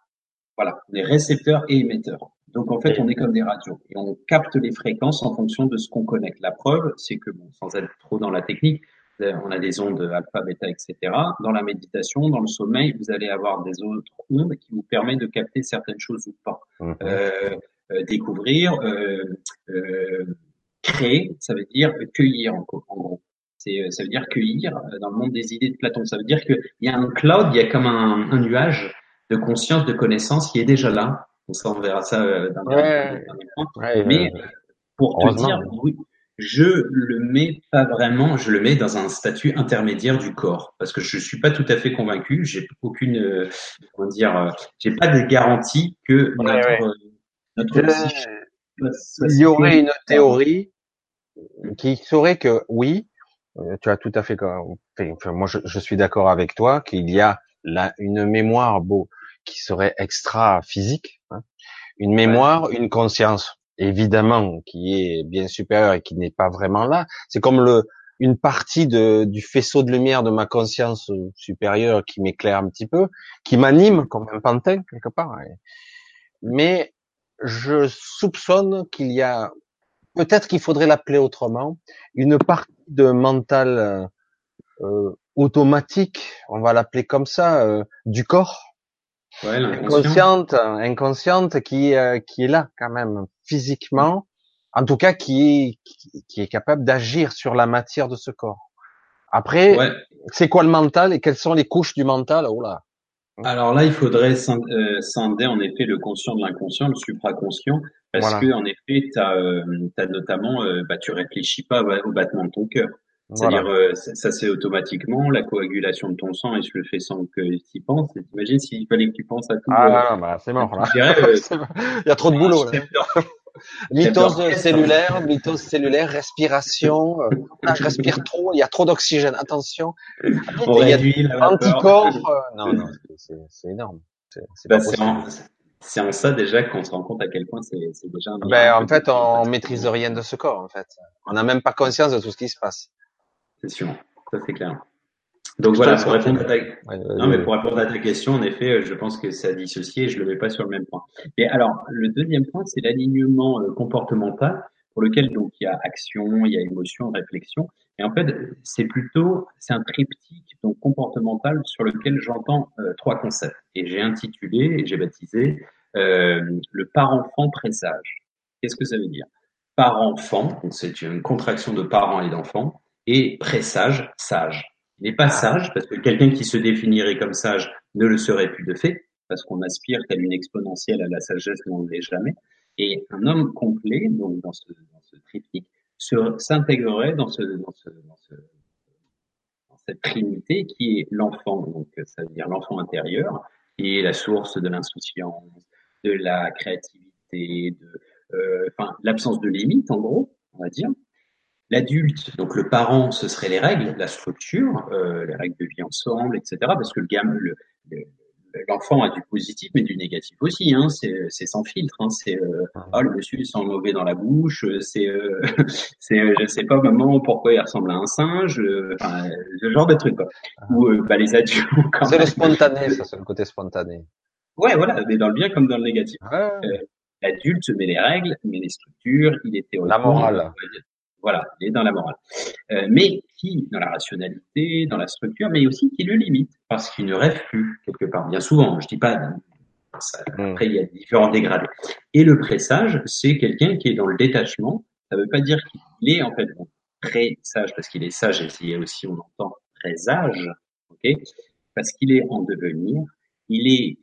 Voilà, les récepteurs et émetteurs. Donc, en fait, on est comme des radios et on capte les fréquences en fonction de ce qu'on connecte. La preuve, c'est que, bon, sans être trop dans la technique, on a des ondes alpha, bêta, et cetera. Dans la méditation, dans le sommeil, vous allez avoir des autres ondes qui vous permettent de capter certaines choses ou pas. Mmh. Euh, euh, découvrir, euh, euh, créer, ça veut dire cueillir en gros. C'est, ça veut dire cueillir dans le monde des idées de Platon. Ça veut dire qu'il y a un cloud, il y a comme un, un nuage de conscience, de connaissance qui est déjà là. Donc ça, on verra ça d'un ouais, ouais, Mais ouais, pour te dire, oui, je le mets pas vraiment, je le mets dans un statut intermédiaire du corps, parce que je suis pas tout à fait convaincu. J'ai aucune, euh, comment dire, euh, j'ai pas de garantie que ouais, notre, ouais. Euh, notre je, psyche, il y aurait une théorie qui saurait que oui, euh, tu as tout à fait. Enfin, moi, je, je suis d'accord avec toi qu'il y a là une mémoire beau. qui serait extra-physique, hein. Une mémoire, ouais. une conscience, évidemment, qui est bien supérieure et qui n'est pas vraiment là. C'est comme le, une partie de, du faisceau de lumière de ma conscience supérieure qui m'éclaire un petit peu, qui m'anime comme un pantin, quelque part. Mais je soupçonne qu'il y a, peut-être qu'il faudrait l'appeler autrement, une partie de mental euh, automatique, on va l'appeler comme ça, euh, du corps, Ouais, inconsciente, inconsciente qui euh, qui est là quand même physiquement, en tout cas qui qui, qui est capable d'agir sur la matière de ce corps. Après, ouais. c'est quoi le mental et quelles sont les couches du mental? Oh là. Alors là, il faudrait scinder en effet le conscient de l'inconscient, le supraconscient, parce voilà. que en effet, t'as euh, t'as notamment, euh, bah tu réfléchis pas au battement de ton cœur. C'est-à-dire, voilà. euh, ça, ça c'est automatiquement, la coagulation de ton sang, et je le fais sans que tu y penses. T'imagines s'il fallait que tu penses à tout. Ah, euh, bah, c'est mort, là. Dirais, euh, c'est mort. Il y a trop de boulot, là. Mitose cellulaire, mitose cellulaire, respiration, là, je respire trop, il y a trop d'oxygène, attention. On réduit la vapeur. Anticorps, euh, non, non, c'est, c'est, c'est énorme. C'est, c'est bah, pas possible. C'est en, c'est en ça, déjà, qu'on se rend compte à quel point c'est, c'est déjà un... Ben, en fait, on, on maîtrise rien de ce corps, en fait. On n'a même pas conscience de tout ce qui se passe. C'est sûr, ça c'est clair. Donc je voilà, pour répondre, à ta... ouais, ouais, non, mais pour répondre à ta question, en effet, je pense que ça dissocié et je le mets pas sur le même point. Et alors, le deuxième point, c'est l'alignement comportemental, pour lequel donc il y a action, il y a émotion, réflexion. Et en fait, c'est plutôt, c'est un triptyque donc comportemental sur lequel j'entends euh, trois concepts. Et j'ai intitulé, et j'ai baptisé euh, le parent-enfant présage. Qu'est-ce que ça veut dire? Parent-enfant, donc c'est une contraction de parent et d'enfant. Et présage, sage. Il n'est pas sage, parce que quelqu'un qui se définirait comme sage ne le serait plus de fait, parce qu'on aspire telle une exponentielle à la sagesse, mais on ne l'est jamais. Et un homme complet, donc dans ce, dans ce triptyque, se, s'intégrerait dans ce, dans ce, dans ce, dans cette trinité qui est l'enfant, donc ça veut dire l'enfant intérieur, qui est la source de l'insouciance, de la créativité, de, euh, enfin, l'absence de limite, en gros, on va dire. L'adulte, donc le parent, ce seraient les règles, la structure, euh, les règles de vie ensemble, et cetera. Parce que le gamme, le, le, l'enfant a du positif mais du négatif aussi. Hein, c'est, c'est sans filtre. Hein, c'est euh, ah le monsieur il sent mauvais dans la bouche. C'est euh, c'est euh, je sais pas maman pourquoi il ressemble à un singe. Euh, enfin, ce genre de truc quoi. Ou euh, bah les adultes. Quand c'est même. Le spontané, ça c'est le côté spontané. Ouais voilà, mais dans le bien comme dans le négatif. Ouais. Euh, l'adulte met les règles, met les structures, il est théorique. La morale. Voilà, il est dans la morale. Euh, mais qui, dans la rationalité, dans la structure, mais aussi qui le limite, parce qu'il ne rêve plus, quelque part. Bien souvent, je dis pas, ça, après, il y a différents dégradés. Et le présage, c'est quelqu'un qui est dans le détachement. Ça veut pas dire qu'il est, en fait, bon, présage, parce qu'il est sage, et c'est aussi, on entend présage, ok, parce qu'il est en devenir, il est,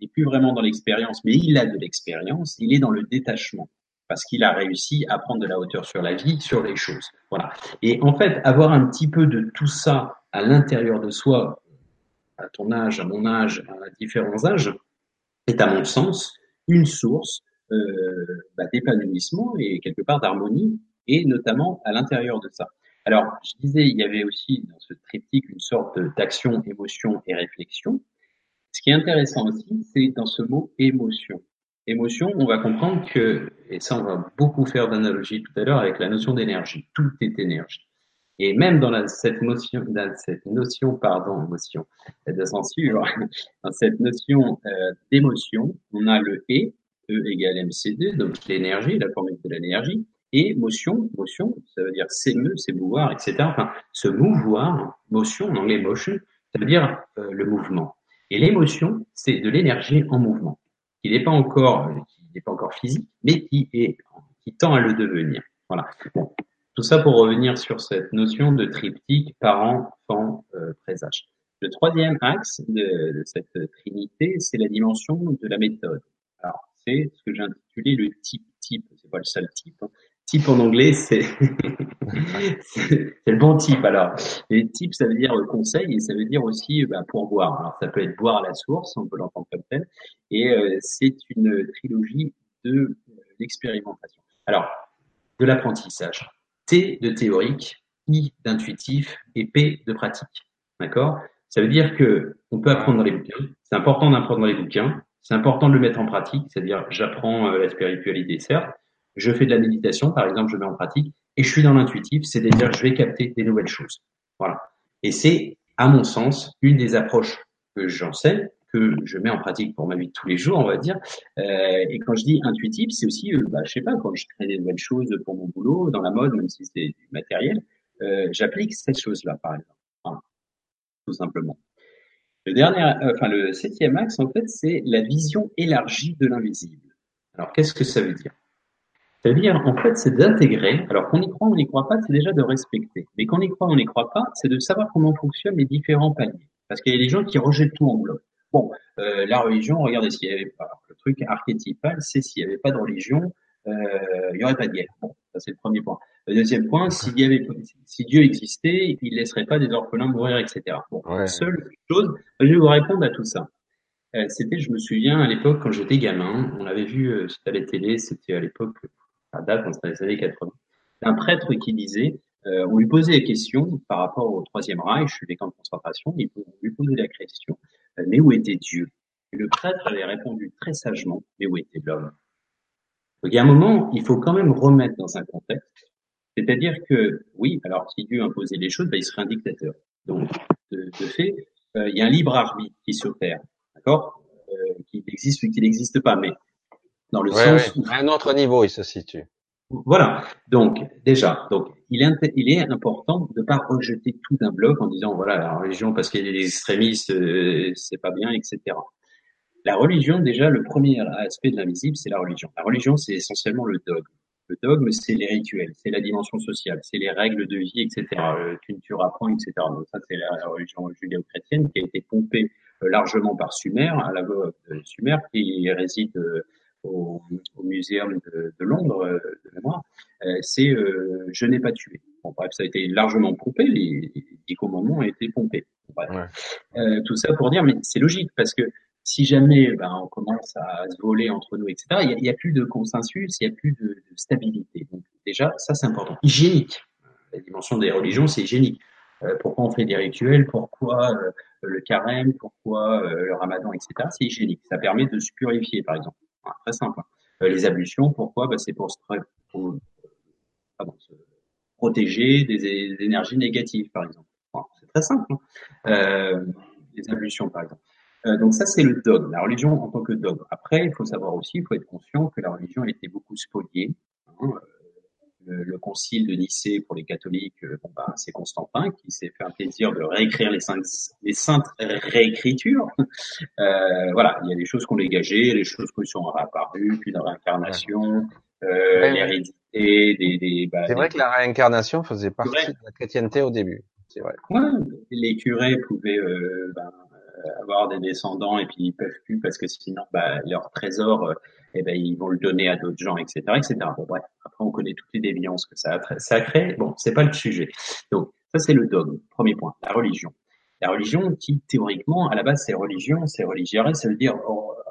il est plus vraiment dans l'expérience, mais il a de l'expérience, il est dans le détachement. Parce qu'il a réussi à prendre de la hauteur sur la vie, sur les choses. Voilà. Et en fait, avoir un petit peu de tout ça à l'intérieur de soi, à ton âge, à mon âge, à différents âges, est à mon sens une source euh, bah, d'épanouissement et quelque part d'harmonie, et notamment à l'intérieur de ça. Alors, je disais, il y avait aussi dans ce triptyque une sorte d'action, émotion et réflexion. Ce qui est intéressant aussi, c'est dans ce mot « émotion ». Émotion, on va comprendre que, et ça on va beaucoup faire d'analogie tout à l'heure avec la notion d'énergie, tout est énergie. Et même dans la, cette notion, dans cette notion, pardon, notion de censure, dans cette notion euh, d'émotion, on a le E, E égale M C deux, donc l'énergie, la formule de l'énergie, et motion, motion, ça veut dire s'émeut, s'émouvoir, et cetera. Enfin, se mouvoir, motion, en anglais motion, ça veut dire euh, le mouvement. Et l'émotion, c'est de l'énergie en mouvement, qui n'est pas encore, qui n'est pas encore physique, mais qui est, qui tend à le devenir. Voilà. Bon. Tout ça pour revenir sur cette notion de triptyque parent, enfant, euh, présage. Le troisième axe de, de cette trinité, c'est la dimension de la méthode. Alors, c'est ce que j'ai intitulé le type type. C'est pas le sale type. Hein. Type en anglais, c'est c'est le bon type. Alors, les types, ça veut dire conseil et ça veut dire aussi bah, pour boire. Alors, ça peut être boire à la source, on peut l'entendre comme tel. Et euh, c'est une trilogie de euh, l'expérimentation. Alors, de l'apprentissage. T de théorique, I d'intuitif et P de pratique. D'accord ? Ça veut dire que on peut apprendre dans les bouquins. C'est important d'apprendre dans les bouquins. C'est important de le mettre en pratique. C'est-à-dire, j'apprends la spiritualité, certes. Je fais de la méditation, par exemple, je mets en pratique. Et je suis dans l'intuitif. C'est-à-dire, je vais capter des nouvelles choses. Voilà. Et c'est, à mon sens, une des approches que j'enseigne, que je mets en pratique pour ma vie de tous les jours, on va dire. Euh, et quand je dis intuitif, c'est aussi, euh, bah, je sais pas, quand je crée des nouvelles choses pour mon boulot, dans la mode, même si c'est du matériel, euh, j'applique cette chose-là, par exemple. Enfin, tout simplement. Le dernier, euh, enfin le septième axe, en fait, c'est la vision élargie de l'invisible. Alors, qu'est-ce que ça veut dire ? Ça veut dire, en fait, c'est d'intégrer. Alors, qu'on y croit, on n'y croit pas, c'est déjà de respecter. Mais qu'on y croit, on n'y croit pas, c'est de savoir comment fonctionnent les différents paliers. Parce qu'il y a des gens qui rejettent tout en bloc. Bon, euh, la religion, regardez, s'il y avait pas, alors, le truc archétypal, c'est s'il y avait pas de religion, euh, il y aurait pas de guerre. Bon, ça c'est le premier point. Le deuxième point, s'il y avait, si Dieu existait, il laisserait pas des orphelins mourir, et cetera. Bon, ouais. Seule chose, je vais vous répondre à tout ça. Euh, c'était, je me souviens à l'époque quand j'étais gamin, on avait vu, euh, c'était à la télé, c'était à l'époque, à date, dans les années quatre-vingts, un prêtre qui disait, euh, on lui posait la question par rapport au Troisième Reich, les camps de concentration, on lui posait la question. Mais où était Dieu? Le prêtre avait répondu très sagement, mais où était l'homme? Donc, il y a un moment, il faut quand même remettre dans un contexte. C'est-à-dire que, oui, alors si Dieu imposait les choses, ben, il serait un dictateur. Donc, de, de fait, euh, il y a un libre arbitre qui s'opère, d'accord euh, Qu'il existe ou qu'il n'existe pas, mais dans le ouais, sens... Ouais. Où... À un autre niveau, il se situe. Voilà. Donc, déjà, donc il est, il est important de ne pas rejeter tout d'un bloc en disant, voilà, la religion, parce qu'elle est extrémiste, euh, c'est pas bien, et cetera. La religion, déjà, le premier aspect de l'invisible, c'est la religion. La religion, c'est essentiellement le dogme. Le dogme, c'est les rituels, c'est la dimension sociale, c'est les règles de vie, et cetera. Euh, tu, tu rapprends, et cetera. Donc ça, c'est la, la religion judéo-chrétienne qui a été pompée euh, largement par Sumer, à la voie de Sumer, qui réside... Euh, Au, au muséum de, de Londres, euh, de mémoire, euh, c'est euh, « Je n'ai pas tué ». Bon, bref, ça a été largement pompé, les, les commandements ont été pompés. Bref. Ouais. Euh, tout ça pour dire, mais c'est logique, parce que si jamais ben, on commence à se voler entre nous, et cetera, il n'y a, a plus de consensus, il n'y a plus de, de stabilité. Donc déjà, ça c'est important. Hygiénique, la dimension des religions, c'est hygiénique. Euh, pourquoi on fait des rituels, pourquoi euh, le carême, pourquoi euh, le ramadan, et cetera, c'est hygiénique. Ça permet de se purifier, par exemple. Ah, très simple. Euh, les ablutions, pourquoi? Bah, c'est pour, se, pour ah bon, se protéger des, des énergies négatives, par exemple. Enfin, c'est très simple. Hein euh, les ablutions, par exemple. Euh, donc ça, c'est le dogme, la religion en tant que dogme. Après, il faut savoir aussi, il faut être conscient que la religion a été beaucoup spoliée. Hein le, le concile de Nicée pour les catholiques, bon, bah, c'est Constantin qui s'est fait un plaisir de réécrire les, saintes, les saintes réécritures. Euh, voilà, il y a des choses qu'on dégageait, les choses qui sont apparues, puis la réincarnation, euh, ouais, l'hérédité, des, des bah, c'est vrai des... que la réincarnation faisait partie ouais. de la chrétienté au début. C'est vrai. Ouais, les curés pouvaient euh, bah, avoir des descendants et puis ils peuvent plus parce que sinon bah, leur trésor, euh, eh ben ils vont le donner à d'autres gens, et cetera, et cetera. Bon, bref. Après, on connaît toutes les déviances que ça a, ça a créé. Bon, c'est pas le sujet. Donc ça c'est le dogme. Premier point, la religion. La religion qui, théoriquement, à la base, c'est religion, c'est religiare, ça veut dire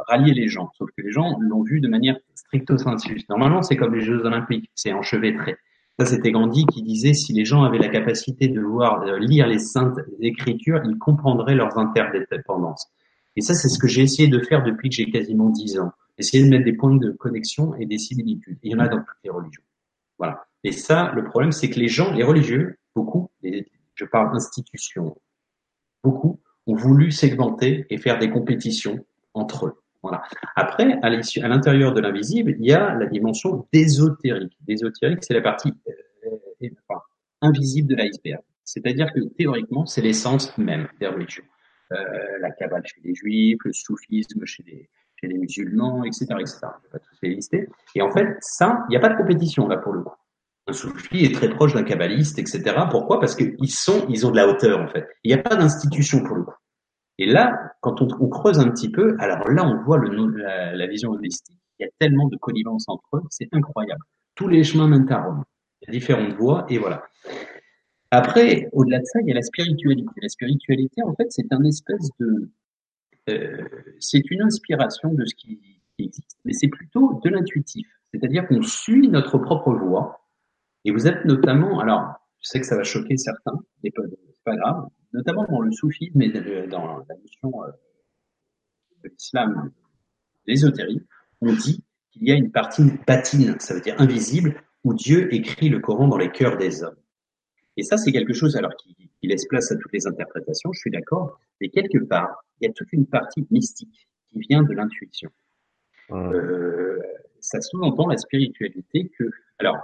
rallier les gens. Sauf que les gens l'ont vu de manière stricto sensu. Normalement, c'est comme les Jeux Olympiques, c'est enchevêtré. Ça, c'était Gandhi qui disait, si les gens avaient la capacité de voir, de lire les saintes écritures, ils comprendraient leurs interdépendances. Et ça, c'est ce que j'ai essayé de faire depuis que j'ai quasiment dix ans. Essayer de mettre des points de connexion et des similitudes. Et il y en a dans toutes les religions. Voilà. Et ça, le problème, c'est que les gens, les religieux, beaucoup, les, je parle d'institutions, beaucoup ont voulu segmenter et faire des compétitions entre eux. Voilà. Après, à, à l'intérieur de l'invisible, il y a la dimension d'ésotérique. D'ésotérique, c'est la partie euh, euh, enfin, invisible de l'iceberg. C'est-à-dire que théoriquement, c'est l'essence même des religions. Euh, la Kabbale chez les Juifs, le soufisme chez les, chez les musulmans, et cetera, et cetera. Je vais pas tous les lister. Et en fait, ça, il n'y a pas de compétition là pour le coup. Un soufi est très proche d'un kabbaliste, et cetera. Pourquoi ? Parce qu'ils sont, ils ont de la hauteur en fait. Il n'y a pas d'institution pour le coup. Et là, quand on, on creuse un petit peu, alors là, on voit le, la, la vision holistique. Il y a tellement de connivence entre eux, c'est incroyable. Tous les chemins mènent à Rome. Il y a différentes voies, et voilà. Après, au-delà de ça, il y a la spiritualité. La spiritualité, en fait, c'est un espèce de, euh, c'est une inspiration de ce qui existe, mais c'est plutôt de l'intuitif. C'est-à-dire qu'on suit notre propre voie. Et vous êtes notamment, alors, je sais que ça va choquer certains, mais c'est pas grave, notamment dans le soufisme et dans la notion de l'islam, l'ésotérie, on dit qu'il y a une partie patine, ça veut dire invisible, où Dieu écrit le Coran dans les cœurs des hommes. Et ça, c'est quelque chose alors qui, qui laisse place à toutes les interprétations, je suis d'accord, mais quelque part, il y a toute une partie mystique qui vient de l'intuition. Mmh. Euh, ça sous-entend la spiritualité que, alors,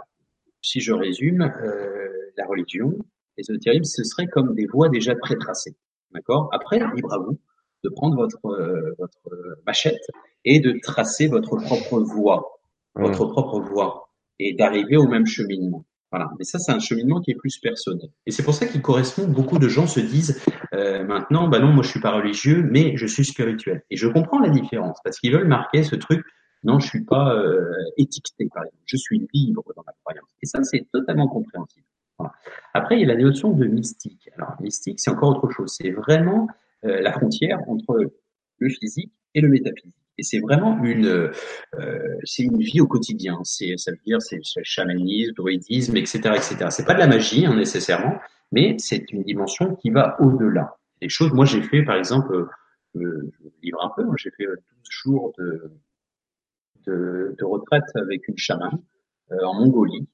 si je résume, euh, la religion, l'ésotérisme, ce serait comme des voies déjà pré-tracées, d'accord ? Après, libre à vous de prendre votre, euh, votre machette et de tracer votre propre voie, mmh. votre propre voie, et d'arriver au même cheminement. Voilà. Mais ça, c'est un cheminement qui est plus personnel. Et c'est pour ça qu'il correspond. Beaucoup de gens se disent euh, maintenant, bah non, moi je suis pas religieux, mais je suis spirituel. Et je comprends la différence parce qu'ils veulent marquer ce truc. Non, je suis pas euh, étiqueté, par exemple. Je suis libre dans ma croyance. Et ça, c'est totalement compréhensible. Voilà. Après, il y a la notion de mystique. Alors, mystique, c'est encore autre chose. C'est vraiment euh, la frontière entre le physique et le métaphysique. Et c'est vraiment une, euh, c'est une vie au quotidien. C'est, ça veut dire, c'est chamanisme, druidisme, et cetera, et cetera. C'est pas de la magie, hein, nécessairement, mais c'est une dimension qui va au-delà. Les choses, moi, j'ai fait, par exemple, euh, je vous livre un peu, hein, j'ai fait douze jours de, de, de retraite avec une chamane, euh, en Mongolie.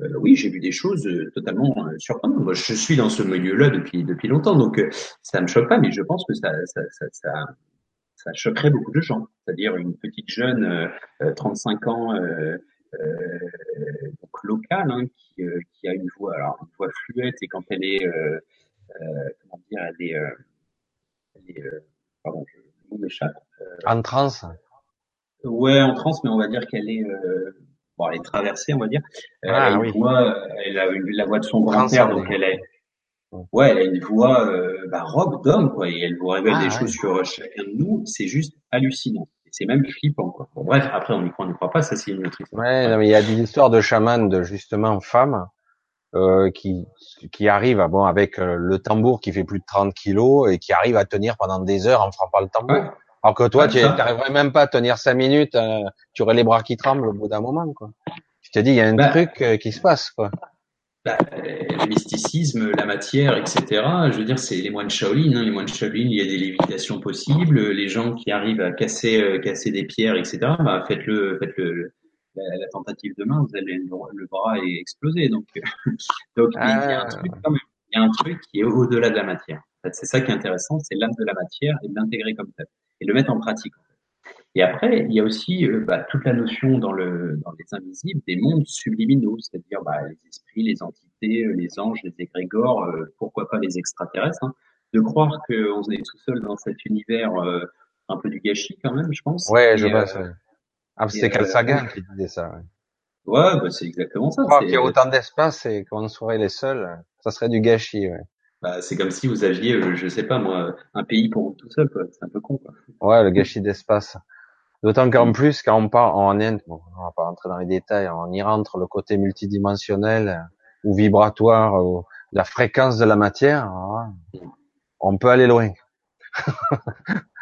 Euh, oui, j'ai vu des choses euh, totalement euh, surprenantes. Moi, je suis dans ce milieu-là depuis, depuis longtemps, donc, euh, ça me choque pas, mais je pense que ça, ça, ça, ça, ça choquerait beaucoup de gens, c'est-à-dire une petite jeune, euh, trente-cinq ans, euh, euh, donc locale, hein, qui, euh, qui a une voix, alors une voix fluette, et quand elle est, euh, euh, comment dire, elle est, euh, elle est euh, pardon, je m'échappe. Euh, en transe. Ouais, en transe, mais on va dire qu'elle est, euh, bon, elle est traversée, on va dire. Ah, euh, oui. Voix, elle a une, la voix de son grand-père, donc elle est. Ouais, elle a une voix euh, bah, robe d'homme, quoi, et elle vous révèle ah, des ouais. choses sur chacun de nous, c'est juste hallucinant. C'est même flippant, quoi. Bon, bref, après, on n'y croit, on n'y croit pas, ça c'est une autre histoire. Ouais, non, mais il y a des histoires de chamans, de, justement, femmes, euh, qui, qui arrivent, bon, avec euh, le tambour qui fait plus de trente kilos et qui arrivent à tenir pendant des heures en frappant le tambour. Ouais. Alors que toi, tu n'arriverais même pas à tenir cinq minutes, euh, tu aurais les bras qui tremblent au bout d'un moment, quoi. Je te dis, il y a un bah, truc euh, qui se passe, quoi. Bah, le mysticisme, la matière, et cetera. Je veux dire, c'est les moines Shaolin. Hein. Les moines Shaolin, il y a des lévitations possibles. Les gens qui arrivent à casser, euh, casser des pierres, et cetera. Bah, faites-le, faites-le. La, la tentative de main, vous allez le, le bras est explosé. Donc, donc ah. il y a un truc quand même. Il y a un truc qui est au-delà de la matière. En fait, c'est ça qui est intéressant, c'est l'âme de la matière et de l'intégrer comme tel et le mettre en pratique. En fait. Et après, il y a aussi euh, bah, toute la notion dans le dans les invisibles des mondes subliminaux, c'est-à-dire bah, les esprits, les entités, les anges, les égrégores, euh, pourquoi pas les extraterrestres, hein. De croire qu'on est tout seul dans cet univers euh, un peu du gâchis quand même, je pense. Ouais, et, je pense. Euh, ouais. Ah, c'est Carl Sagan euh, qui disait ça. Ouais, ouais bah, c'est exactement ça. Croire qu'il y a autant d'espace et qu'on serait les seuls, ça serait du gâchis. Ouais. Bah, c'est comme si vous aviez, euh, je sais pas moi, un pays pour vous tout seul, quoi. C'est un peu con. Quoi. Ouais, le gâchis d'espace. D'autant qu'en plus, quand on part en Inde, bon, on va pas rentrer dans les détails, on y rentre le côté multidimensionnel ou vibratoire, ou la fréquence de la matière. Hein. on peut aller loin.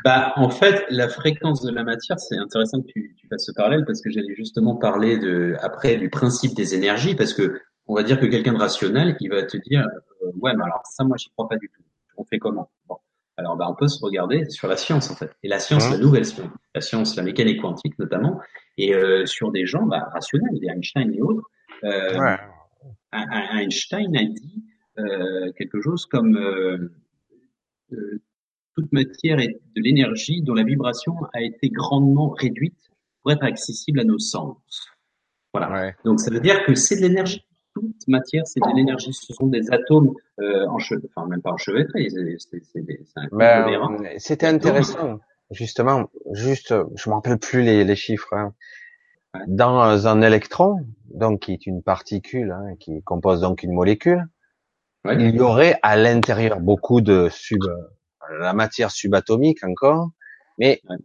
Bah, en fait, la fréquence de la matière, c'est intéressant que tu, tu fasses ce parallèle parce que j'allais justement parler de, après, du principe des énergies, parce que on va dire que quelqu'un de rationnel, il va te dire, euh, ouais, mais alors ça, moi, j'y crois pas du tout. On fait comment? Bon. Alors, bah, on peut se regarder sur la science, en fait. Et la science, ouais. la nouvelle science, la science, la mécanique quantique, notamment, et euh, sur des gens, bah, rationnels, des Einstein et autres. Euh, ouais. Einstein a dit euh, quelque chose comme euh, euh, toute matière est de l'énergie dont la vibration a été grandement réduite pour être accessible à nos sens. Voilà. Ouais. Donc ça veut dire que c'est de l'énergie. Toute matière, c'est de l'énergie. Ce sont des atomes euh, enchevêtrés, enfin même pas enchevêtrés. C'est, c'est, des, c'est un ben, c'était intéressant, justement. Juste, je me rappelle plus les, les chiffres. Hein. Ouais. Dans un électron, donc qui est une particule, hein, qui compose donc une molécule, ouais. il y aurait à l'intérieur beaucoup de sub, la matière subatomique encore, mais ouais.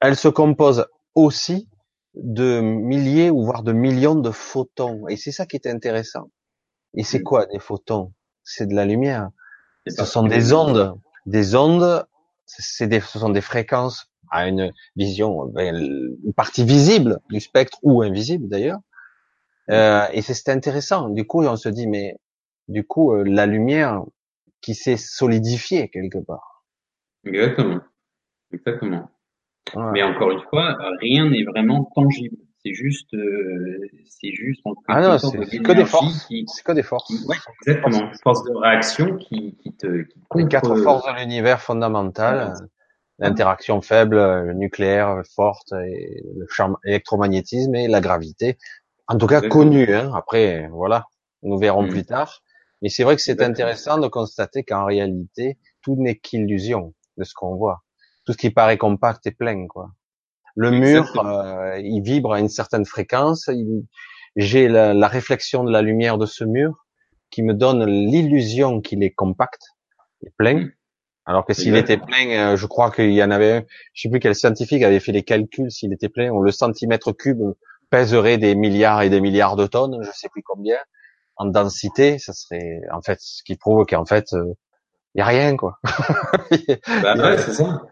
elle se compose aussi de milliers ou voire de millions de photons. Et c'est ça qui est intéressant. Et c'est quoi des photons? C'est de la lumière. Ce sont des ondes. Des ondes, c'est des, ce sont des fréquences à une vision, une partie visible du spectre ou invisible d'ailleurs. Euh, et c'est, c'est intéressant. Du coup, on se dit, mais du coup, la lumière qui s'est solidifiée quelque part. Exactement. Exactement. Ouais. Mais encore une fois, rien n'est vraiment tangible. C'est juste, euh, c'est juste en ah non, c'est, de c'est que des forces. Qui, c'est que des forces. Qui, ouais, exactement. Forces de réaction qui, qui te, qui contre... Les quatre forces de l'univers fondamentales. Ouais. L'interaction faible, le nucléaire forte, et le charme, électromagnétisme et la gravité. En tout cas, exactement. Connue, hein. Après, voilà. Nous verrons mmh. plus tard. Mais c'est vrai que c'est exactement. Intéressant de constater qu'en réalité, tout n'est qu'illusion de ce qu'on voit. Tout ce qui paraît compact est plein, quoi. Le mur, euh, il vibre à une certaine fréquence. Il... J'ai la, la réflexion de la lumière de ce mur qui me donne l'illusion qu'il est compact et plein. Alors que s'il oui. était plein, euh, je crois qu'il y en avait un, je sais plus quel scientifique avait fait les calculs s'il était plein. Le centimètre cube pèserait des milliards et des milliards de tonnes, je sais plus combien. En densité, ça serait, en fait, ce qui prouve qu'en fait, il euh, y a rien, quoi. Bah ouais, a... c'est ça.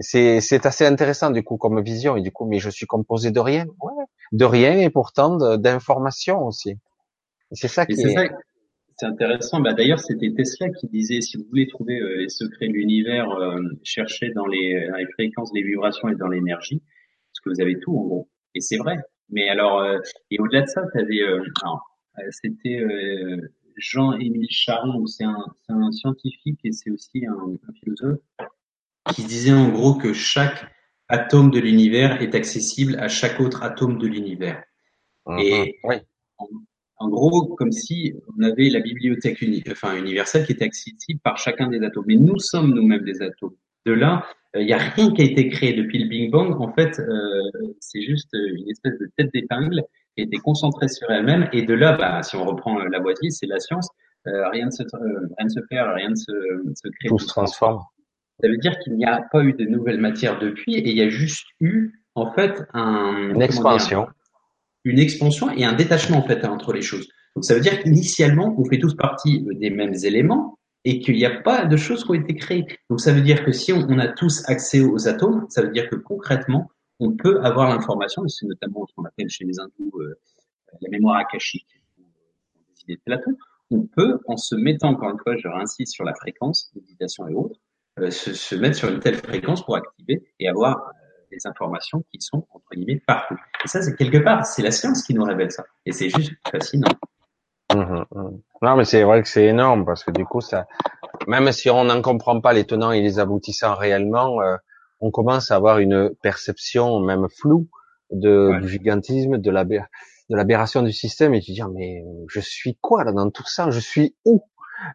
C'est, c'est assez intéressant du coup comme vision et du coup mais je suis composé de rien ouais, de rien et pourtant de, d'informations aussi et c'est ça qui c'est, est... ça, c'est intéressant bah, d'ailleurs c'était Tesla qui disait si vous voulez trouver euh, les secrets de l'univers euh, cherchez dans les, dans les fréquences les vibrations et dans l'énergie parce que vous avez tout en gros et c'est vrai mais alors euh, et au-delà de ça t'avais euh, alors, euh, c'était euh, Jean-Émile Charron c'est un, c'est un scientifique et c'est aussi un, un philosophe qui disait en gros que chaque atome de l'univers est accessible à chaque autre atome de l'univers. Mmh, et oui. en, en gros, comme si on avait la bibliothèque uni, enfin, universelle qui était accessible par chacun des atomes. Mais nous sommes nous-mêmes des atomes. De là, il euh, n'y a rien qui a été créé depuis le Big Bang. En fait, euh, c'est juste une espèce de tête d'épingle qui était concentrée sur elle-même. Et de là, bah, si on reprend la Lavoisier, c'est la science. Euh, rien ne se, euh, rien ne se perd, rien ne se, ne se crée. Tout se transforme. Ça veut dire qu'il n'y a pas eu de nouvelles matières depuis et il y a juste eu, en fait, un, une expansion. Dire, une expansion et un détachement, en fait, entre les choses. Donc, ça veut dire qu'initialement, on fait tous partie des mêmes éléments et qu'il n'y a pas de choses qui ont été créées. Donc, ça veut dire que si on, on a tous accès aux atomes, ça veut dire que concrètement, on peut avoir l'information. Et c'est notamment ce qu'on appelle chez les hindous euh, la mémoire akashique, des idées de Platon. On peut, en se mettant, encore une fois, je réinsiste sur la fréquence, méditation et autres, Euh, se, se mettre sur une telle fréquence pour activer et avoir euh, des informations qui sont, entre guillemets, partout. Et ça, c'est quelque part, c'est la science qui nous révèle ça. Et c'est juste fascinant. Mmh, mmh. Non, mais c'est vrai que c'est énorme parce que du coup, ça, même si on n'en comprend pas les tenants et les aboutissants réellement, euh, on commence à avoir une perception, même floue, de, ouais. du gigantisme, de, l'ab... de l'aberration du système et tu te dis, mais je suis quoi là dans tout ça? Je suis où?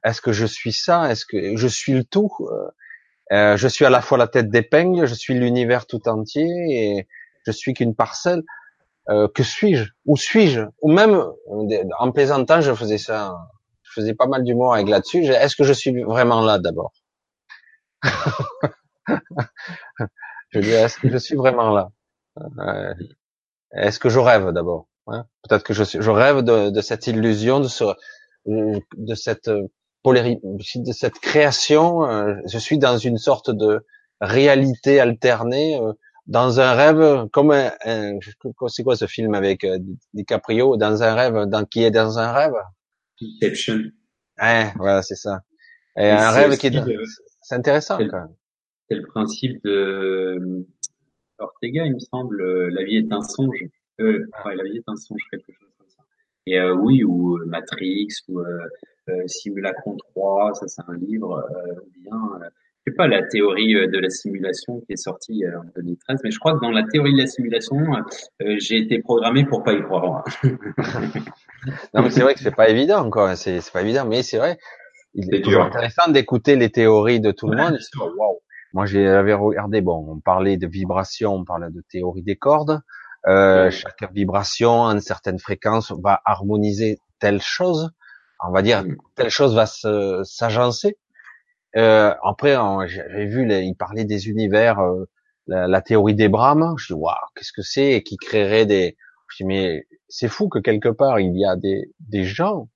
Est-ce que je suis ça? Est-ce que je suis le tout? Euh, je suis à la fois la tête d'épingle, je suis l'univers tout entier et je suis qu'une parcelle. Euh, que suis-je? Où suis-je? Ou même, en plaisantant, je faisais ça, je faisais pas mal d'humour avec là-dessus. Je, est-ce que je suis vraiment là d'abord? Je dis, est-ce que je suis vraiment là? Euh, est-ce que je rêve d'abord? Hein? Peut-être que je, suis, je rêve de, de cette illusion, de ce, de cette de cette création, euh, je suis dans une sorte de réalité alternée, euh, dans un rêve, comme un, un c'est quoi ce film avec euh, DiCaprio, dans un rêve, dans, qui est dans un rêve? Inception. Ouais, voilà, c'est ça. Et, Et un rêve qui est, dans, de... c'est intéressant, c'est, quand même. C'est le principe de Ortega, il me semble, la vie est un songe. Euh, ouais, la vie est un songe, quelque chose comme ça. Et euh, oui, ou Matrix, ou euh, euh, Simulacron trois, ça c'est un livre, euh, ou bien, euh, je sais pas, la théorie de la simulation qui est sortie euh, en deux mille treize, mais je crois que dans la théorie de la simulation, euh, j'ai été programmé pour pas y croire. Non, mais c'est vrai que c'est pas évident, quoi. C'est, c'est pas évident, mais c'est vrai. Il c'est est toujours intéressant d'écouter les théories de tout ouais, le monde. Waouh. Moi, j'avais regardé, bon, on parlait de vibrations, on parlait de théorie des cordes. Euh, chaque vibration à une certaine fréquence va harmoniser telle chose, on va dire telle chose va se, s'agencer. Euh, après, on, j'ai vu, les, il parlait des univers, euh, la, la théorie des Brahms. Je dis waouh, qu'est-ce que c'est, et qui créerait des. Je dis mais c'est fou que quelque part il y a des, des gens,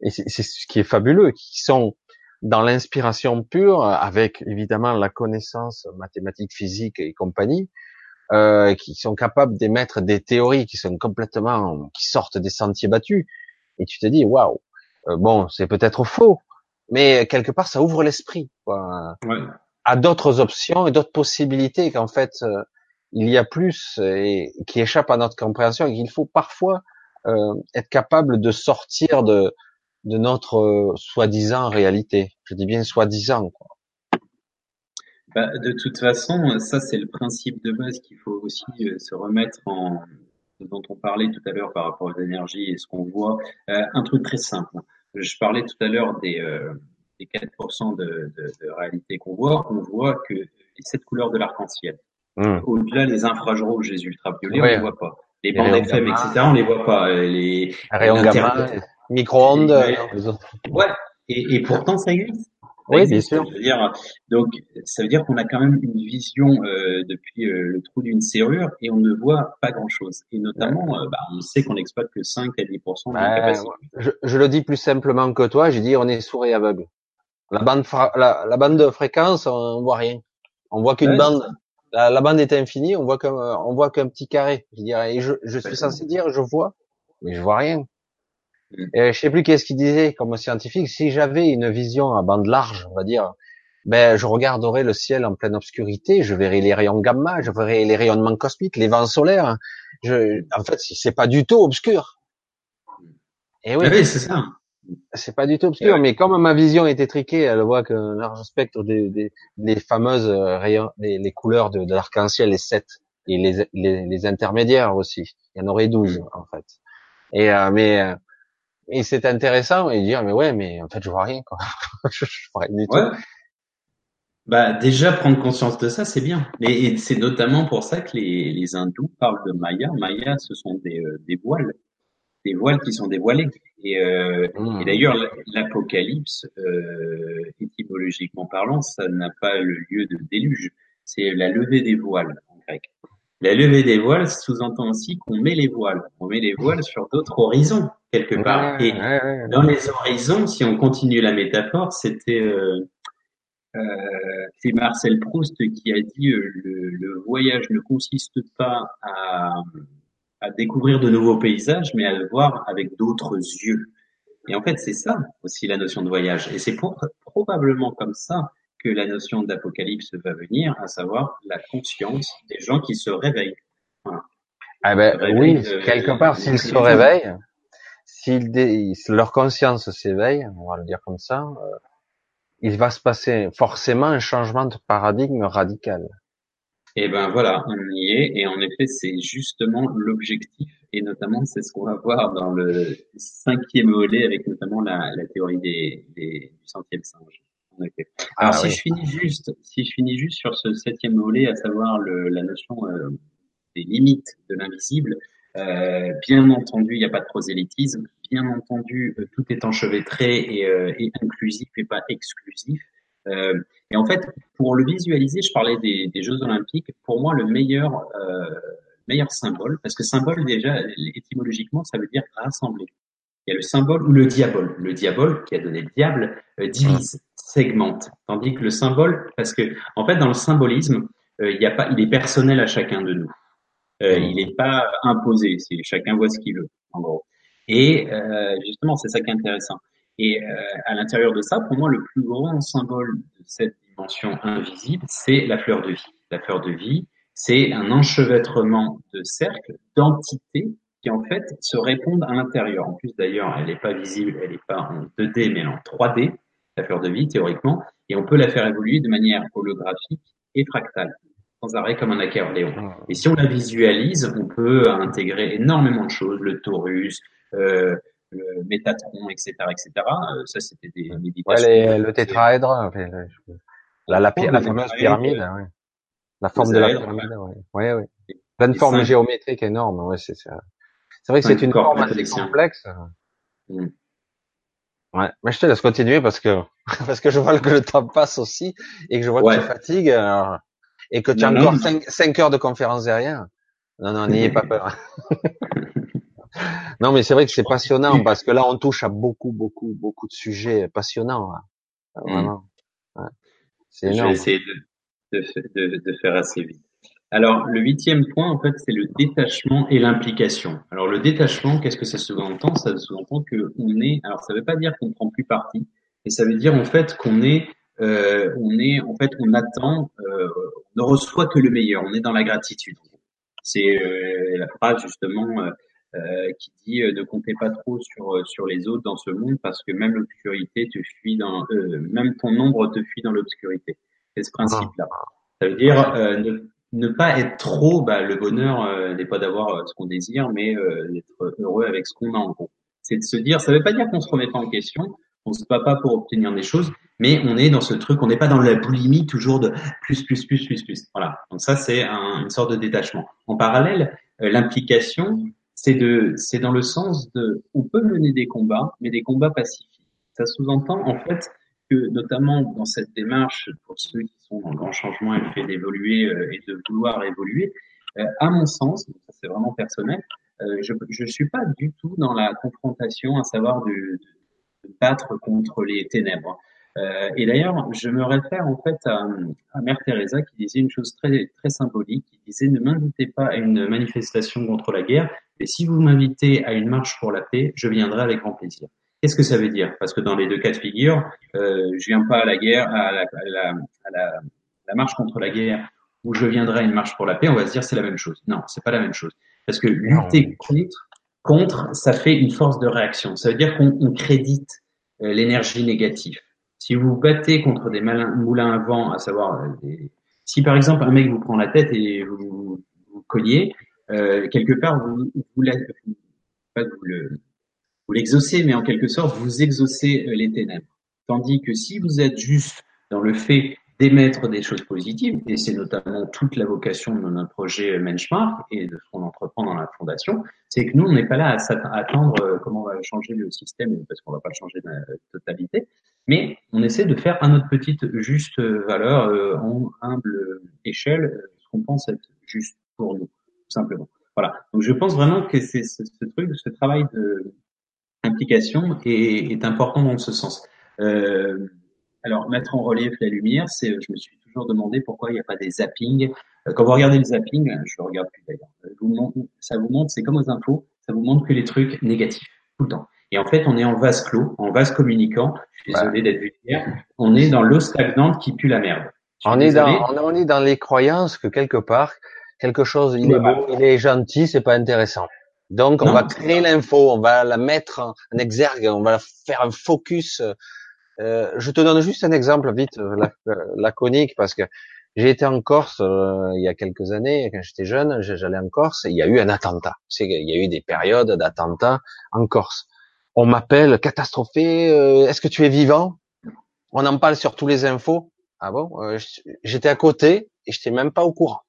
et c'est, c'est ce qui est fabuleux, qui sont dans l'inspiration pure, avec évidemment la connaissance mathématique, physique et compagnie. Euh, qui sont capables d'émettre des théories qui sont complètement, qui sortent des sentiers battus, et tu te dis waouh, bon, c'est peut-être faux, mais quelque part ça ouvre l'esprit, quoi, ouais, à d'autres options et d'autres possibilités qu'en fait euh, il y a plus et qui échappent à notre compréhension, et qu'il faut parfois euh, être capable de sortir de de notre euh, soi-disant réalité. Je dis bien soi-disant, quoi. Bah, de toute façon, ça c'est le principe de base qu'il faut aussi euh, se remettre en, dont on parlait tout à l'heure par rapport aux énergies et ce qu'on voit. Euh, un truc très simple. Je parlais tout à l'heure des, euh, des quatre pour cent de, de, de réalité qu'on voit. On voit que les sept couleurs de l'arc-en-ciel. Mmh. Au-delà, les infrarouges, les ultraviolets, ouais, on les voit pas. Les bandes F M, et cetera, on les voit pas. Les rayons gamma, micro-ondes. Euh, ouais. Et, et pourtant, ça existe. Oui, bien sûr. Ça veut dire, donc, ça veut dire qu'on a quand même une vision euh, depuis euh, le trou d'une serrure, et on ne voit pas grand-chose. Et notamment, euh, bah, on sait qu'on n'exploite que cinq à dix pour cent de la capacité. Je, je le dis plus simplement que toi, j'ai dit on est sourd et aveugle. La bande, fra- la, la bande de fréquence, on voit rien. On voit qu'une ouais, bande. La, la bande est infinie, on voit qu'un, on voit qu'un petit carré. Je dirais, et je, je suis censé dire, je vois, mais je vois rien. Et je sais plus qu'est-ce qu'il disait comme scientifique. Si j'avais une vision à bande large, on va dire, ben je regarderais le ciel en pleine obscurité, je verrais les rayons gamma, je verrais les rayonnements cosmiques, les vents solaires. Je, en fait, c'est pas du tout obscur. Et oui, oui, c'est ça. C'est pas du tout obscur, ouais, mais comme ma vision est étriquée, elle voit qu'un large spectre des, des, des fameuses rayons, les, les couleurs de, de l'arc-en-ciel, les sept et les, les, les intermédiaires aussi. Il y en aurait douze en fait. Et euh, mais Et c'est intéressant, et dire, mais ouais, mais en fait, je vois rien, quoi. je, je vois rien du ouais, tout. Bah, déjà, prendre conscience de ça, c'est bien. Et, et c'est notamment pour ça que les, les hindous parlent de Maya. Maya, ce sont des, euh, des voiles. Des voiles qui sont dévoilées. Et, euh, mmh. et d'ailleurs, l'apocalypse, euh, étymologiquement parlant, ça n'a pas le lieu de déluge. C'est la levée des voiles, en grec. La levée des voiles sous-entend aussi qu'on met les voiles. On met les voiles sur d'autres horizons, quelque part. Et dans les horizons, si on continue la métaphore, c'était euh, euh, c'est Marcel Proust qui a dit euh, le, le voyage ne consiste pas à, à découvrir de nouveaux paysages, mais à le voir avec d'autres yeux. Et en fait, c'est ça aussi la notion de voyage. Et c'est pour, probablement comme ça que la notion d'apocalypse va venir, à savoir la conscience des gens qui se réveillent. Voilà. Ah ben oui, de, quelque de, part, de, s'ils de, se réveillent, s'ils dé, si leur conscience s'éveille, on va le dire comme ça, euh, il va se passer forcément un changement de paradigme radical. Et ben voilà, on y est, et en effet, c'est justement l'objectif, et notamment, c'est ce qu'on va voir dans le cinquième volet, avec notamment la, la théorie des, des, du centième singe. Okay. Alors, ah, si oui. je finis juste, si je finis juste sur ce septième volet, à savoir le, la notion euh, des limites de l'invisible, euh, bien entendu, il n'y a pas de prosélytisme, bien entendu, euh, tout est enchevêtré et, euh, et inclusif et pas exclusif. Euh, et en fait, pour le visualiser, je parlais des, des Jeux Olympiques. Pour moi, le meilleur, euh, meilleur symbole, parce que symbole déjà, étymologiquement, ça veut dire rassembler. Il y a le symbole ou le diabole. Le diabole, qui a donné le diable, euh, divise, segmente. Tandis que le symbole, parce que, en fait, dans le symbolisme, euh, il y a pas, il est personnel à chacun de nous. Euh, il n'est pas imposé. C'est, chacun voit ce qu'il veut, en gros. Et euh, justement, c'est ça qui est intéressant. Et euh, à l'intérieur de ça, pour moi, le plus grand symbole de cette dimension invisible, c'est la fleur de vie. La fleur de vie, c'est un enchevêtrement de cercles, d'entités qui, en fait, se répondent à l'intérieur. En plus, d'ailleurs, elle n'est pas visible, elle n'est pas en deux D, mais en trois D, la fleur de vie, théoriquement, et on peut la faire évoluer de manière holographique et fractale, sans arrêt comme un accordéon. Et si on la visualise, on peut intégrer énormément de choses, le torus, euh, le métatron, et cetera, et cetera. Ça, c'était des méditations. Ouais, les, le tétraèdre, les, les, la, la, la, la fameuse pyramide, euh, ouais. La forme de la pyramide, ouais. Ouais, ouais. Plein de formes géométriques énormes, ouais, c'est ça. C'est vrai que c'est une forme assez complexe. Mm. Ouais, mais je te laisse continuer parce que parce que je vois que le temps passe aussi et que je vois ouais. que tu fatigues alors, et que tu as encore cinq heures de conférence derrière. Non, non, n'ayez pas peur. Non, mais c'est vrai que c'est passionnant parce que là, on touche à beaucoup, beaucoup, beaucoup de sujets passionnants. Là. Vraiment. Mm. Ouais. C'est énorme. Je vais essayer de, de, de, de faire assez vite. Alors, le huitième point, en fait, c'est le détachement et l'implication. Alors, le détachement, qu'est-ce que ça sous-entend? Ça sous-entend qu'on est, alors ça veut pas dire qu'on prend plus parti, mais ça veut dire, en fait, qu'on est, euh, on est, en fait, on attend, euh, on ne reçoit que le meilleur, on est dans la gratitude. C'est euh, la phrase, justement, euh, euh, qui dit euh, « Ne comptez pas trop sur sur les autres dans ce monde, parce que même l'obscurité te fuit dans, euh, même ton ombre te fuit dans l'obscurité. » C'est ce principe-là. Ça veut dire, euh, ne, Ne pas être trop, bah, le bonheur euh, n'est pas d'avoir euh, ce qu'on désire, mais euh, d'être heureux avec ce qu'on a en gros. C'est de se dire, ça ne veut pas dire qu'on se remet pas en question, on se bat pas pour obtenir des choses, mais on est dans ce truc, on n'est pas dans la boulimie toujours de plus, plus, plus, plus, plus. Voilà. Donc ça, c'est un, une sorte de détachement. En parallèle, euh, l'implication, c'est de, c'est dans le sens de, on peut mener des combats, mais des combats pacifiques. Ça sous-entend en fait que notamment dans cette démarche, pour ceux qui sont dans le grand changement et le fait d'évoluer euh, et de vouloir évoluer, euh, à mon sens, ça c'est vraiment personnel, euh, je je suis pas du tout dans la confrontation, à savoir de, de battre contre les ténèbres. Euh, et d'ailleurs, je me réfère en fait à, à Mère Teresa qui disait une chose très très symbolique, qui disait « Ne m'invitez pas à une manifestation contre la guerre, mais si vous m'invitez à une marche pour la paix, je viendrai avec grand plaisir. » Qu'est-ce que ça veut dire? Parce que dans les deux cas de figure, euh, je viens pas à la guerre, à la, à la, à la, à la marche contre la guerre, ou je viendrai à une marche pour la paix, on va se dire c'est la même chose. Non, c'est pas la même chose. Parce que lutter contre, contre, ça fait une force de réaction. Ça veut dire qu'on on crédite euh, l'énergie négative. Si vous vous battez contre des malins, moulins à vent, à savoir, euh, des... si par exemple un mec vous prend la tête et vous vous, vous cognez, euh, quelque part vous, vous, la, vous, pas vous le vous l'exaucez, mais en quelque sorte, vous exaucez les ténèbres. Tandis que si vous êtes juste dans le fait d'émettre des choses positives, et c'est notamment toute la vocation de notre projet Menchmark et de ce qu'on entreprend dans la fondation, c'est que nous, on n'est pas là à attendre comment on va changer le système, parce qu'on ne va pas le changer de la totalité, mais on essaie de faire à notre petite juste valeur, en humble échelle, ce qu'on pense être juste pour nous, tout simplement. Voilà. Donc je pense vraiment que c'est ce truc, ce travail de implication est, est important dans ce sens. Euh, alors, mettre en relief la lumière, c'est, je me suis toujours demandé pourquoi il n'y a pas des zappings. Quand vous regardez le zapping, je le regarde plus d'ailleurs, vous, ça vous montre, c'est comme aux infos, ça vous montre que les trucs négatifs, tout le temps. Et en fait, on est en vase clos, en vase communicant, je suis désolé d'être vulgaire, on est dans l'eau stagnante qui pue la merde. On est, dans, on est dans les croyances que quelque part, quelque chose, il est beau, il est gentil, c'est pas intéressant. Donc, on non, va créer l'info, on va la mettre en exergue, on va faire un focus. Euh, je te donne juste un exemple vite, laconique, parce que j'ai été en Corse euh, il y a quelques années, quand j'étais jeune, j'allais en Corse, et il y a eu un attentat. Tu sais, il y a eu des périodes d'attentats en Corse. On m'appelle, catastrophé, euh, est-ce que tu es vivant? On en parle sur tous les infos. Ah bon? euh, J'étais à côté et j'étais même pas au courant.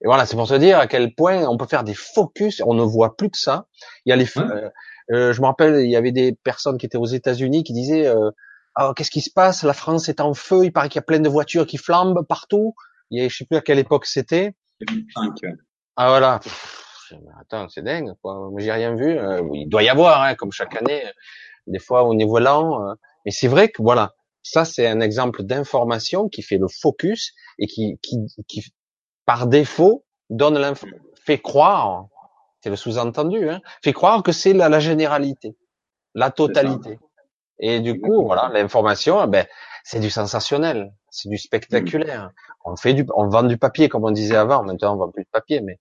Et voilà, c'est pour se dire à quel point on peut faire des focus, on ne voit plus que ça. Il y a les, ouais. euh, euh, je me rappelle, il y avait des personnes qui étaient aux États-Unis qui disaient, euh, oh, qu'est-ce qui se passe? La France est en feu, il paraît qu'il y a plein de voitures qui flambent partout. Il y a, je sais plus à quelle époque c'était. deux mille cinq. Ah voilà, pff, mais attends, c'est dingue, quoi. Moi, j'ai rien vu. Euh, il doit y avoir, hein, comme chaque année, des fois au niveau lent. Euh, mais c'est vrai que voilà, ça c'est un exemple d'information qui fait le focus et qui, qui, qui par défaut donne l'info, fait croire, c'est le sous-entendu, hein, fait croire que c'est la, la généralité, la totalité. Et du coup, voilà, l'information, ben, c'est du sensationnel, c'est du spectaculaire. On fait du, on vend du papier, comme on disait avant. Maintenant, on vend plus de papier, mais.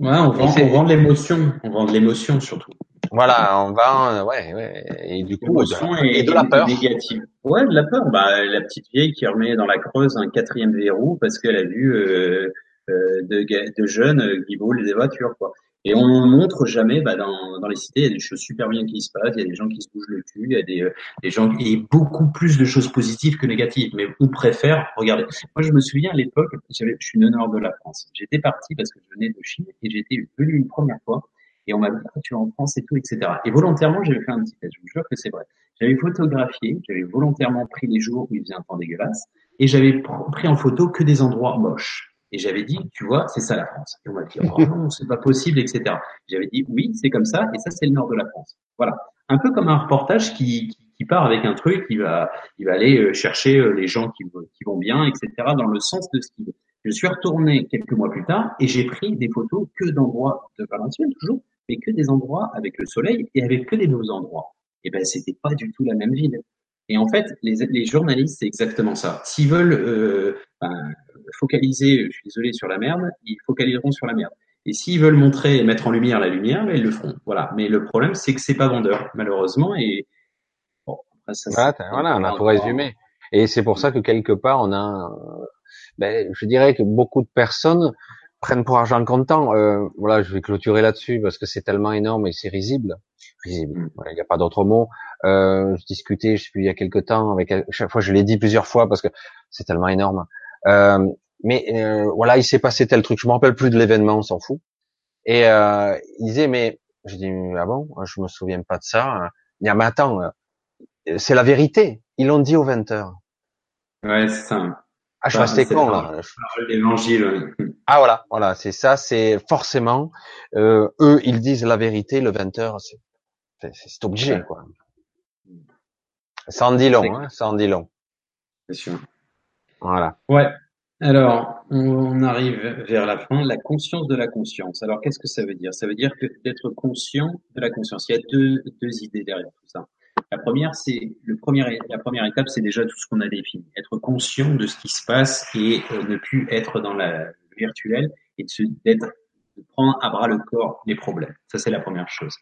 Ouais, on vend, on vend de l'émotion. On vend de l'émotion, surtout. Voilà, on vend, ouais, ouais. Et du coup, de, et, et de la peur. Négative. Ouais, de la peur. Bah, la petite vieille qui remet dans la Creuse un quatrième verrou parce qu'elle a vu, euh, euh de, de jeunes qui brûlent des voitures, quoi. Et on ne montre jamais, bah, dans, dans les cités, il y a des choses super bien qui se passent, il y a des gens qui se bougent le cul, il y a des, euh, des gens, il y a beaucoup plus de choses positives que négatives. Mais on préfère, regardez. Moi, je me souviens à l'époque, j'avais, je suis nord de la France. J'étais parti parce que je venais de Chine et j'étais venu une première fois et on m'a dit, ah, tu es en France et tout, et cetera. Et volontairement, j'avais fait un petit test. Je vous jure que c'est vrai. J'avais photographié, j'avais volontairement pris les jours où il faisait un temps dégueulasse et j'avais pris en photo que des endroits moches. Et j'avais dit, tu vois, c'est ça la France. Et on m'a dit, oh non, c'est pas possible, et cetera. J'avais dit, oui, c'est comme ça, et ça, c'est le nord de la France. Voilà. Un peu comme un reportage qui, qui, qui part avec un truc, il va, il va aller chercher les gens qui, qui vont bien, et cetera, dans le sens de ce qu'il veut. Je suis retourné quelques mois plus tard, et j'ai pris des photos que d'endroits de Valenciennes, toujours, mais que des endroits avec le soleil et avec que des beaux endroits. Et ben, c'était pas du tout la même ville. Et en fait, les, les journalistes, c'est exactement ça. S'ils veulent, euh, ben, focaliser, je suis désolé, sur la merde, ils focaliseront sur la merde. Et s'ils veulent montrer et mettre en lumière la lumière, ben, ils le feront. Voilà. Mais le problème, c'est que c'est pas vendeur, malheureusement. Et bon, ça, voilà, voilà, on a tout résumé. Et c'est pour ça que quelque part, on a, ben, je dirais que beaucoup de personnes prennent pour argent comptant. Euh, voilà, je vais clôturer là-dessus parce que c'est tellement énorme et c'est risible. Risible. Voilà, il n'y a pas d'autre mot. Euh, je discutais, je suis il y a quelque temps avec, chaque fois, je l'ai dit plusieurs fois parce que c'est tellement énorme. Euh, mais euh, voilà, il s'est passé tel truc, je me rappelle plus de l'événement, on s'en fout. Et euh, il disait, mais je dis, ah bon, je me souviens pas de ça. Il y a, mais attends, c'est la vérité. Ils l'ont dit aux vingt heures. Ouais, c'est ça. Ah, je restais con là. L'évangile. Ah voilà, voilà, c'est ça, c'est forcément. Euh, eux, ils disent la vérité, le vingt heures, c'est, c'est, c'est obligé, quoi. Ça en dit long, hein, ça en dit long. C'est sûr. Voilà. Ouais. Alors, on arrive vers la fin. La conscience de la conscience. Alors, qu'est-ce que ça veut dire? Ça veut dire que d'être conscient de la conscience. Il y a deux, deux idées derrière tout ça. La première, c'est le premier, la première étape, c'est déjà tout ce qu'on a défini. Être conscient de ce qui se passe et euh, ne plus être dans la virtuelle et de se, d'être, de prendre à bras le corps les problèmes. Ça, c'est la première chose.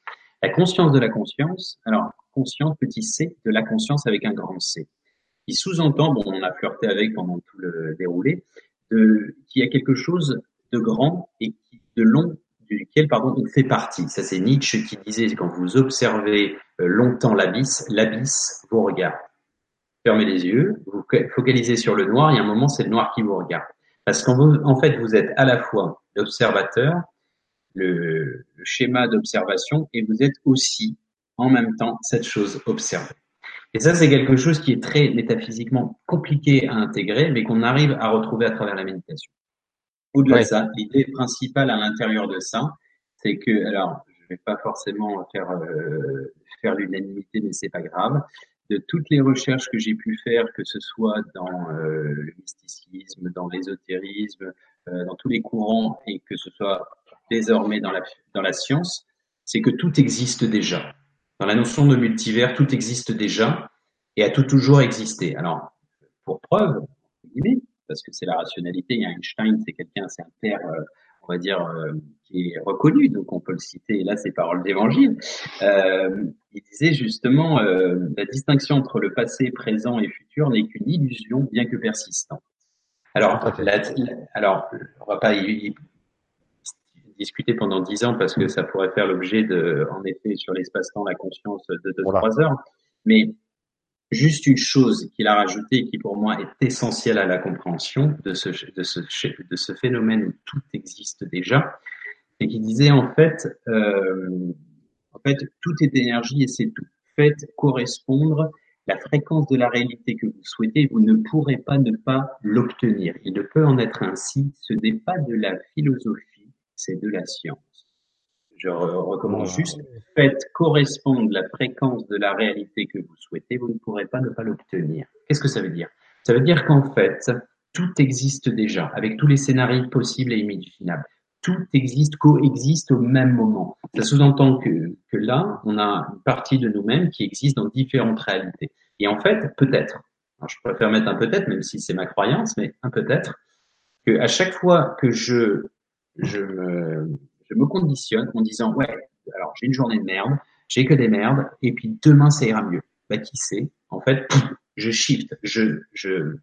La conscience de la conscience. Alors, conscience, petit c, de la conscience avec un grand C. Qui sous-entend, bon, on a flirté avec pendant tout le déroulé, de, qu'il y a quelque chose de grand et de long duquel, pardon, on fait partie. Ça, c'est Nietzsche qui disait, quand vous observez longtemps l'abysse, l'abysse vous regarde. Fermez les yeux, vous focalisez sur le noir, il y a un moment, c'est le noir qui vous regarde. Parce qu'en vous, en fait, vous êtes à la fois l'observateur, le, le schéma d'observation, et vous êtes aussi, en même temps, cette chose observée. Et ça, c'est quelque chose qui est très métaphysiquement compliqué à intégrer, mais qu'on arrive à retrouver à travers la méditation. Au-delà ouais. de ça, l'idée principale à l'intérieur de ça, c'est que, alors, je vais pas forcément faire euh, faire l'unanimité, mais c'est pas grave. De toutes les recherches que j'ai pu faire, que ce soit dans euh, le mysticisme, dans l'ésotérisme, euh, dans tous les courants, et que ce soit désormais dans la dans la science, c'est que tout existe déjà. Dans la notion de multivers, tout existe déjà et a tout toujours existé. Alors, pour preuve, parce que c'est la rationalité, il y a Einstein, c'est quelqu'un, c'est un père, on va dire, qui est reconnu, donc on peut le citer, et là, c'est paroles d'évangile. Euh, il disait justement, euh, la distinction entre le passé, présent et futur n'est qu'une illusion, bien que persistante. Alors, la, la, alors on va pas y... discuter pendant dix ans parce que ça pourrait faire l'objet de, en effet, sur l'espace-temps, la conscience de deux, voilà. trois heures. Mais juste une chose qu'il a rajoutée et qui pour moi est essentielle à la compréhension de ce, de ce, de ce phénomène où tout existe déjà, et qui disait en fait, euh, en fait, tout est énergie et c'est tout. Faites correspondre la fréquence de la réalité que vous souhaitez, vous ne pourrez pas ne pas l'obtenir. Il ne peut en être ainsi. Ce n'est pas de la philosophie. C'est de la science. je recommence juste, faites correspondre la fréquence de la réalité que vous souhaitez, vous ne pourrez pas ne pas l'obtenir. Qu'est-ce que ça veut dire? Ça veut dire qu'en fait, tout existe déjà, avec tous les scénarios possibles et imaginables. Tout existe, coexiste au même moment. Ça sous-entend que, que là, on a une partie de nous-mêmes qui existe dans différentes réalités. Et en fait, peut-être, alors je préfère mettre un peut-être, même si c'est ma croyance, mais un peut-être, que à chaque fois que je, je me, je me conditionne en disant, ouais, alors j'ai une journée de merde, j'ai que des merdes, et puis demain ça ira mieux. Bah, qui sait? En fait, pff, je shift, je, je,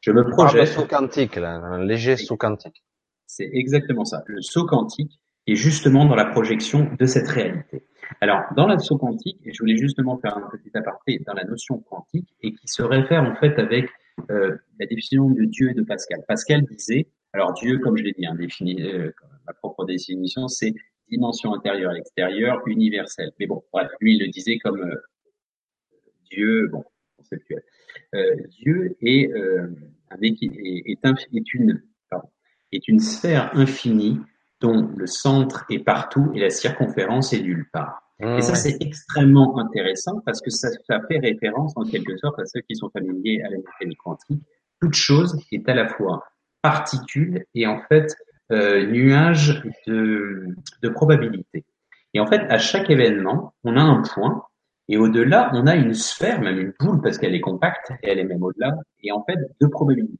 je me projette. Un saut quantique, là, un léger saut quantique. C'est exactement ça. Le saut quantique est justement dans la projection de cette réalité. Alors, dans le saut quantique, et je voulais justement faire un petit aparté dans la notion quantique et qui se réfère en fait avec euh, la définition de Dieu et de Pascal. Pascal disait, alors Dieu, comme je l'ai dit, hein, défini, euh, ma propre définition, c'est dimension intérieure, extérieure, universelle. Mais bon, bref, lui, il le disait comme euh, Dieu, bon, conceptuel. Euh, Dieu est, euh, est, est, est une... Pardon, est une sphère infinie dont le centre est partout et la circonférence est nulle part. Mmh. Et ça, c'est extrêmement intéressant parce que ça, ça fait référence en quelque sorte à ceux qui sont familiers à la mécanique quantique. Toute chose est à la fois particule et en fait euh, nuage de, de probabilité. Et en fait, à chaque événement, on a un point et au-delà, on a une sphère, même une boule parce qu'elle est compacte et elle est même au-delà et en fait de probabilité.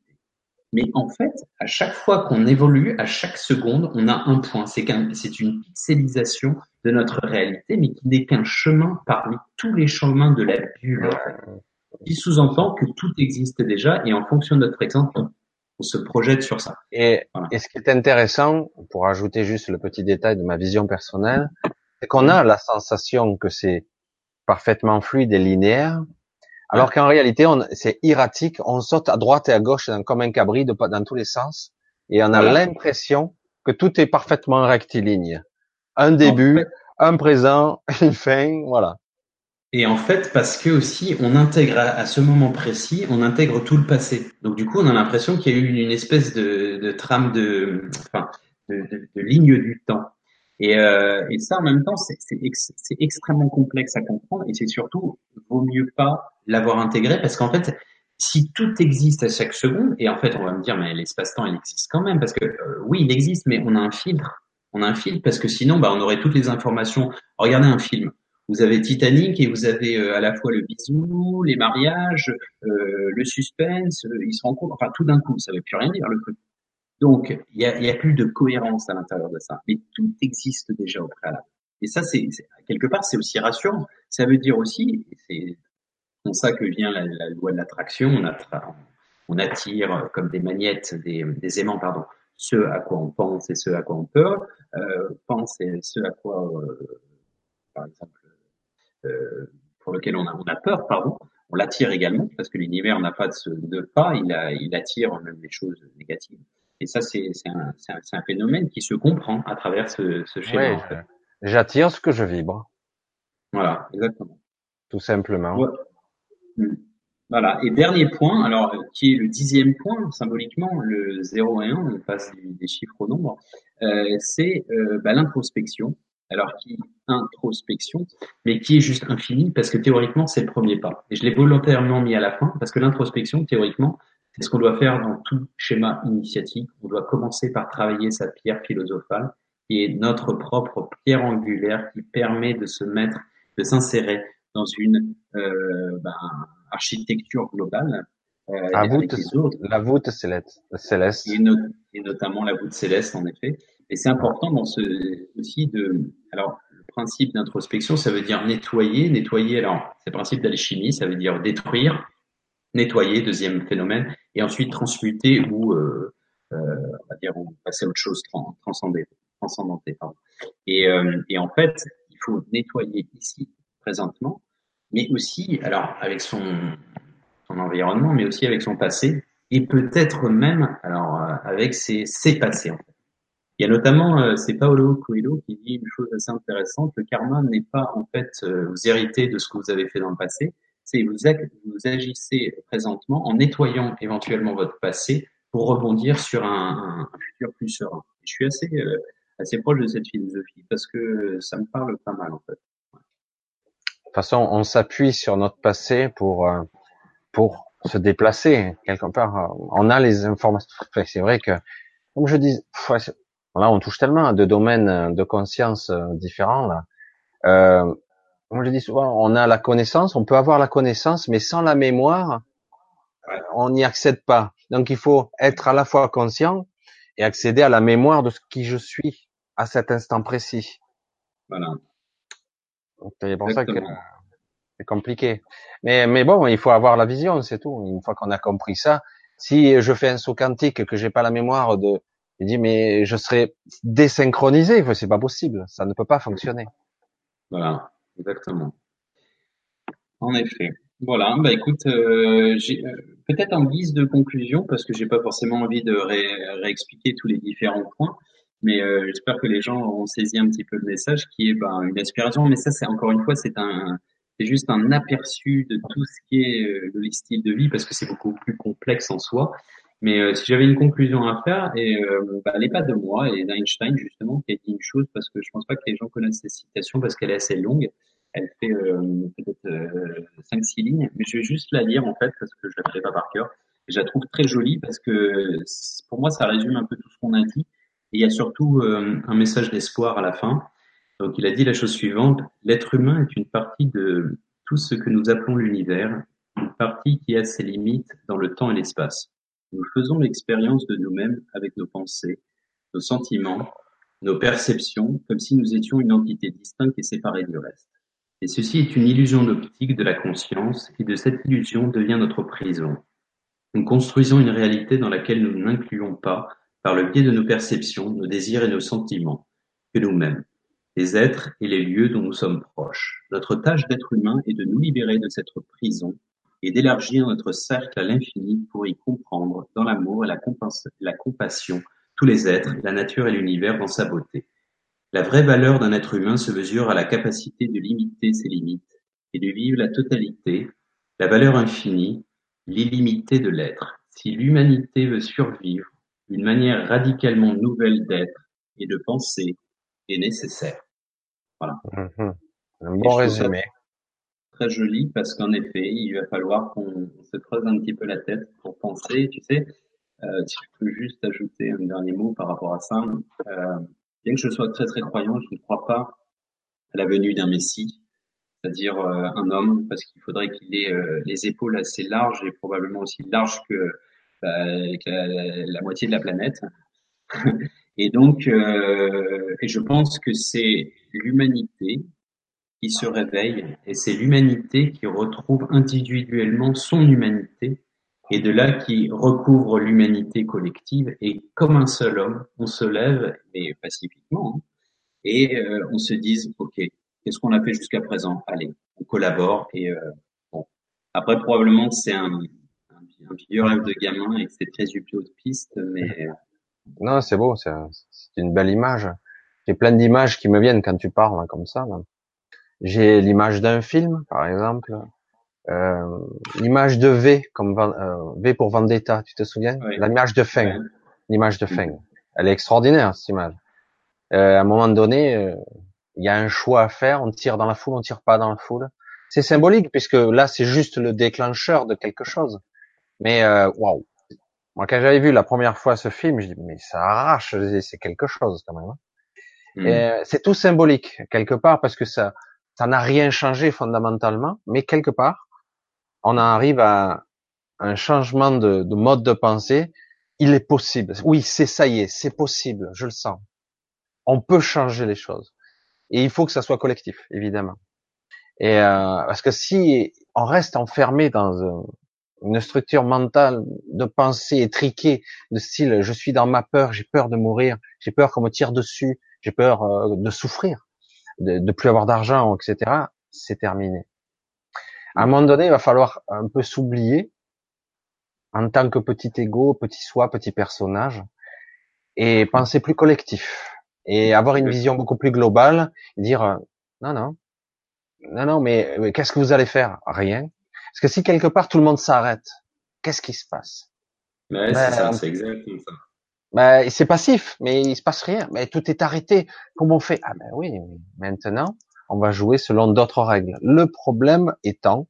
Mais en fait, à chaque fois qu'on évolue, à chaque seconde, on a un point. C'est, qu'un, c'est une pixelisation de notre réalité, mais qui n'est qu'un chemin parmi tous les chemins de la bulle. Qui sous-entend que tout existe déjà, et en fonction de notre exemple, on se projette sur ça. Et, voilà. Et ce qui est intéressant, pour ajouter juste le petit détail de ma vision personnelle, c'est qu'on a la sensation que c'est parfaitement fluide et linéaire, alors qu'en réalité, on, c'est erratique, on saute à droite et à gauche comme un cabri de, dans tous les sens, et on a voilà. l'impression que tout est parfaitement rectiligne. Un début, en fait, un présent, une fin, voilà. Et en fait, parce que aussi, on intègre à, à ce moment précis, on intègre tout le passé. Donc du coup, on a l'impression qu'il y a eu une, une espèce de, de trame de, enfin, de, de, de ligne du temps. Et, euh, et ça, en même temps, c'est, c'est, ex, c'est extrêmement complexe à comprendre, et c'est surtout, vaut mieux pas l'avoir intégré, parce qu'en fait, si tout existe à chaque seconde, et en fait, on va me dire, mais l'espace-temps, il existe quand même, parce que euh, oui, il existe, mais on a un filtre, on a un filtre, parce que sinon, bah, on aurait toutes les informations. Regardez un film. Vous avez Titanic et vous avez euh, à la fois le bisou, les mariages, euh, le suspense, euh, ils se rencontrent, enfin, tout d'un coup, ça ne veut plus rien dire, le truc. Donc, il n'y a, y a plus de cohérence à l'intérieur de ça. Mais tout existe déjà au préalable. Et ça, c'est, c'est quelque part, c'est aussi rassurant. Ça veut dire aussi, c'est pour ça que vient la, la loi de l'attraction, on, attra- on attire comme des magnettes, des, des aimants, pardon, ce à quoi on pense et ce à quoi on peur, euh, pense et ce à quoi, euh, par exemple, euh, pour lequel on a, on a peur, pardon. On l'attire également parce que l'univers n'a pas de, ce, de pas, il, a, il attire même les choses négatives. Et ça, c'est, c'est, un, c'est, un, c'est un phénomène qui se comprend à travers ce, ce schéma. Oui, en fait. J'attire ce que je vibre. Voilà, exactement. Tout simplement. Ouais. Voilà. Et dernier point, alors qui est le dixième point, symboliquement, le zéro et un, on passe des chiffres au nombre, euh, c'est euh, bah, l'introspection. Alors, qui introspection, mais qui est juste infinie parce que théoriquement, c'est le premier pas. Et je l'ai volontairement mis à la fin parce que l'introspection, théoriquement, c'est ce qu'on doit faire dans tout schéma initiatique. On doit commencer par travailler sa pierre philosophale, qui est notre propre pierre angulaire, qui permet de se mettre, de s'insérer dans une euh, ben, architecture globale. Euh, la, voûte, la voûte céleste. Et, no- et notamment la voûte céleste, en effet. Et c'est important dans ce aussi de. Alors, le principe d'introspection, ça veut dire nettoyer, nettoyer. Alors, c'est le principe d'alchimie, ça veut dire détruire. Nettoyer, deuxième phénomène, et ensuite transmuter ou, euh, euh, on va dire, ou passer à autre chose, transcender, transcendenter. Pardon. Et, euh, et en fait, il faut nettoyer ici, présentement, mais aussi, alors, avec son, son environnement, mais aussi avec son passé, et peut-être même, alors, euh, avec ses, ses passés, en fait. Il y a notamment, euh, c'est Paolo Coelho qui dit une chose assez intéressante, le karma n'est pas, en fait, euh, vous héritez de ce que vous avez fait dans le passé, c'est vous, ag- vous agissez présentement en nettoyant éventuellement votre passé pour rebondir sur un, un futur plus serein. Je suis assez, euh, assez proche de cette philosophie parce que ça me parle pas mal en fait. Ouais. De toute façon, on s'appuie sur notre passé pour euh, pour se déplacer quelque part. On a les informations. C'est vrai que, comme je dis, là on touche tellement à de domaines de conscience différents là. Euh, comme je dis souvent, on a la connaissance, on peut avoir la connaissance, mais sans la mémoire, on n'y accède pas. Donc il faut être à la fois conscient et accéder à la mémoire de ce qui je suis à cet instant précis. Voilà. Donc, c'est pour Exactement. ça que c'est compliqué. Mais, mais bon, il faut avoir la vision, c'est tout. Une fois qu'on a compris ça, si je fais un saut quantique que j'ai pas la mémoire de, je dis mais je serai désynchronisé. C'est pas possible. Ça ne peut pas fonctionner. Voilà. Exactement. En effet. Voilà, bah écoute, euh, j'ai, euh, peut-être en guise de conclusion, parce que j'ai pas forcément envie de ré, réexpliquer tous les différents points, mais euh, j'espère que les gens ont saisi un petit peu le message, qui est ben, une aspiration. Mais ça, c'est encore une fois, c'est un, c'est juste un aperçu de tout ce qui est euh, le style de vie, parce que c'est beaucoup plus complexe en soi. Mais euh, si j'avais une conclusion à faire, et euh, bah, elle est pas de moi, et d'Einstein justement, qui a dit une chose, parce que je pense pas que les gens connaissent cette citation, parce qu'elle est assez longue. Elle fait euh, peut-être euh, cinq six lignes, mais je vais juste la lire en fait, parce que je la connais pas par cœur. Et je la trouve très jolie, parce que pour moi, ça résume un peu tout ce qu'on a dit. Et il y a surtout euh, un message d'espoir à la fin. Donc, il a dit la chose suivante. L'être humain est une partie de tout ce que nous appelons l'univers, une partie qui a ses limites dans le temps et l'espace. Nous faisons l'expérience de nous-mêmes avec nos pensées, nos sentiments, nos perceptions, comme si nous étions une entité distincte et séparée du reste. Et ceci est une illusion d'optique de la conscience, et de cette illusion devient notre prison. Nous construisons une réalité dans laquelle nous n'incluons pas, par le biais de nos perceptions, nos désirs et nos sentiments, que nous-mêmes, les êtres et les lieux dont nous sommes proches. Notre tâche d'être humain est de nous libérer de cette prison et d'élargir notre cercle à l'infini pour y comprendre, dans l'amour et la, compas- la compassion, tous les êtres, la nature et l'univers dans sa beauté. La vraie valeur d'un être humain se mesure à la capacité de limiter ses limites et de vivre la totalité, la valeur infinie, l'illimité de l'être. Si l'humanité veut survivre, une manière radicalement nouvelle d'être et de penser est nécessaire. Voilà. Mm-hmm. Un bon résumé. Très joli, parce qu'en effet, il va falloir qu'on se creuse un petit peu la tête pour penser. Tu sais, euh, si je peux juste ajouter un dernier mot par rapport à ça. Euh, Bien que je sois très très croyant, je ne crois pas à la venue d'un messie, c'est-à-dire euh, un homme, parce qu'il faudrait qu'il ait euh, les épaules assez larges et probablement aussi larges que, bah, que la, la moitié de la planète. Et donc, euh, et je pense que c'est l'humanité qui se réveille, et c'est l'humanité qui retrouve individuellement son humanité, et de là qui recouvre l'humanité collective, et comme un seul homme, on se lève, mais pacifiquement, hein, et euh, on se dise, ok, qu'est-ce qu'on a fait jusqu'à présent? Allez, on collabore, et euh, bon. Après, probablement, c'est un, un, un vieux rêve de gamin, et c'est très utopiste, mais... Non, c'est beau, c'est, c'est une belle image. J'ai plein d'images qui me viennent quand tu parles, hein, comme ça. Là. J'ai l'image d'un film, par exemple... Euh, l'image de V comme euh, V pour Vendetta, tu te souviens? Oui. L'image de fin, oui. l'image de fin. Elle est extraordinaire cette image. Euh, à un moment donné, il euh, y a un choix à faire. On tire dans la foule, on tire pas dans la foule. C'est symbolique puisque là, c'est juste le déclencheur de quelque chose. Mais waouh, wow. Moi quand j'avais vu la première fois ce film, je dis mais ça arrache, c'est quelque chose quand même. Hein. Mm. Et, c'est tout symbolique quelque part parce que ça, ça n'a rien changé fondamentalement, mais quelque part. On arrive à un changement de, de mode de pensée. Il est possible. Oui, c'est ça y est, c'est possible. Je le sens. On peut changer les choses. Et il faut que ça soit collectif, évidemment. Et euh, parce que si on reste enfermé dans une structure mentale de pensée étriquée, de style je suis dans ma peur, j'ai peur de mourir, j'ai peur qu'on me tire dessus, j'ai peur euh, de souffrir, de, de plus avoir d'argent, et cetera. C'est terminé. À un moment donné, il va falloir un peu s'oublier en tant que petit ego, petit soi, petit personnage, et penser plus collectif, et avoir une vision beaucoup plus globale, dire non, non, non, non, mais, mais qu'est-ce que vous allez faire? Rien. Parce que si quelque part tout le monde s'arrête, qu'est-ce qui se passe? Ouais, ben, c'est ça, c'est exactement ça. Ben, c'est passif, mais il se passe rien. Mais tout est arrêté. Comment on fait? Ah ben oui, maintenant, on va jouer selon d'autres règles. Le problème étant,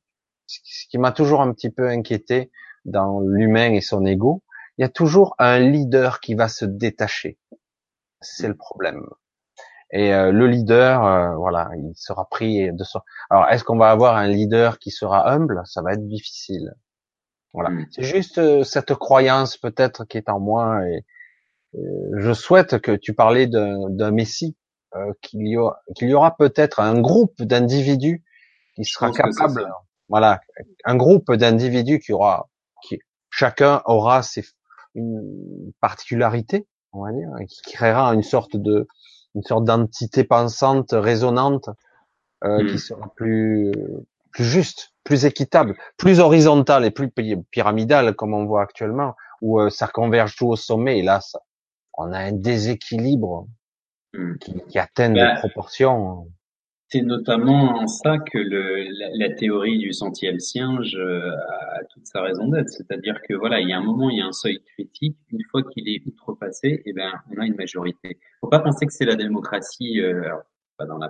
ce qui m'a toujours un petit peu inquiété dans l'humain et son ego, il y a toujours un leader qui va se détacher. C'est le problème. Et euh, le leader, euh, voilà, il sera pris de soi. Alors, est-ce qu'on va avoir un leader qui sera humble? Ça va être difficile. Voilà. Mmh. C'est juste euh, cette croyance peut-être qui est en moi. Et, euh, je souhaite que tu parlais d'un, d'un Messie, euh, qu'il y aura, qu'il y aura peut-être un groupe d'individus qui sera capable. Voilà, un groupe d'individus qui aura, qui chacun aura ses une particularité, on va dire, et qui créera une sorte de une sorte d'entité pensante, résonante, euh, mmh. qui sera plus, plus juste, plus équitable, plus horizontale et plus pyramidale, comme on voit actuellement, où euh, ça converge tout au sommet, et là, ça, on a un déséquilibre mmh. qui, qui atteint bah, des proportions. C'est notamment en ça que le, la, la théorie du centième singe a toute sa raison d'être, c'est-à-dire que voilà, il y a un moment, il y a un seuil critique, une fois qu'il est outrepassé, eh ben, on a une majorité. Faut pas penser que c'est la démocratie, euh, alors, pas dans la,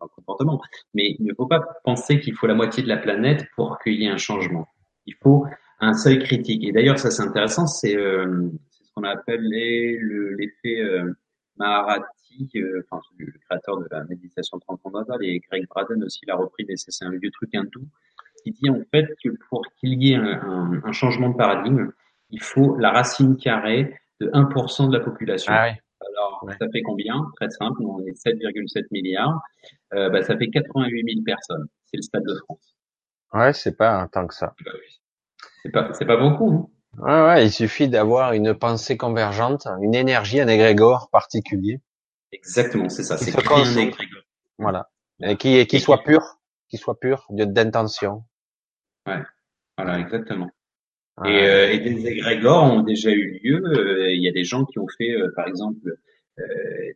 dans le comportement, mais il ne faut pas penser qu'il faut la moitié de la planète pour qu'il y ait un changement. Il faut un seuil critique. Et d'ailleurs, ça c'est intéressant, c'est, euh, c'est ce qu'on appelle les, le, l'effet euh, Maharati, euh, enfin le créateur de la méditation transcendantale, et Greg Braden aussi l'a repris, mais c'est, c'est un vieux truc hindou, qui dit en fait que pour qu'il y ait un, un, un changement de paradigme, il faut la racine carrée de un pour cent de la population. Ah oui. Alors, ouais. Ça fait combien? Très simple, on est sept virgule sept milliards. Euh, bah, ça fait quatre-vingt-huit mille personnes. C'est le Stade de France. Ouais, c'est pas tant que ça. Bah, oui. C'est pas, c'est pas beaucoup. Hein. Ouais, ouais, il suffit d'avoir une pensée convergente, une énergie, un égrégore particulier. Exactement, c'est ça. Qui c'est créer un égrégore. Voilà. Et qui, et qui soit pur, qui soit pur, d'intention. Ouais. Voilà, exactement. Et, euh, et des égrégores ont déjà eu lieu. Il euh, y a des gens qui ont fait, euh, par exemple, euh,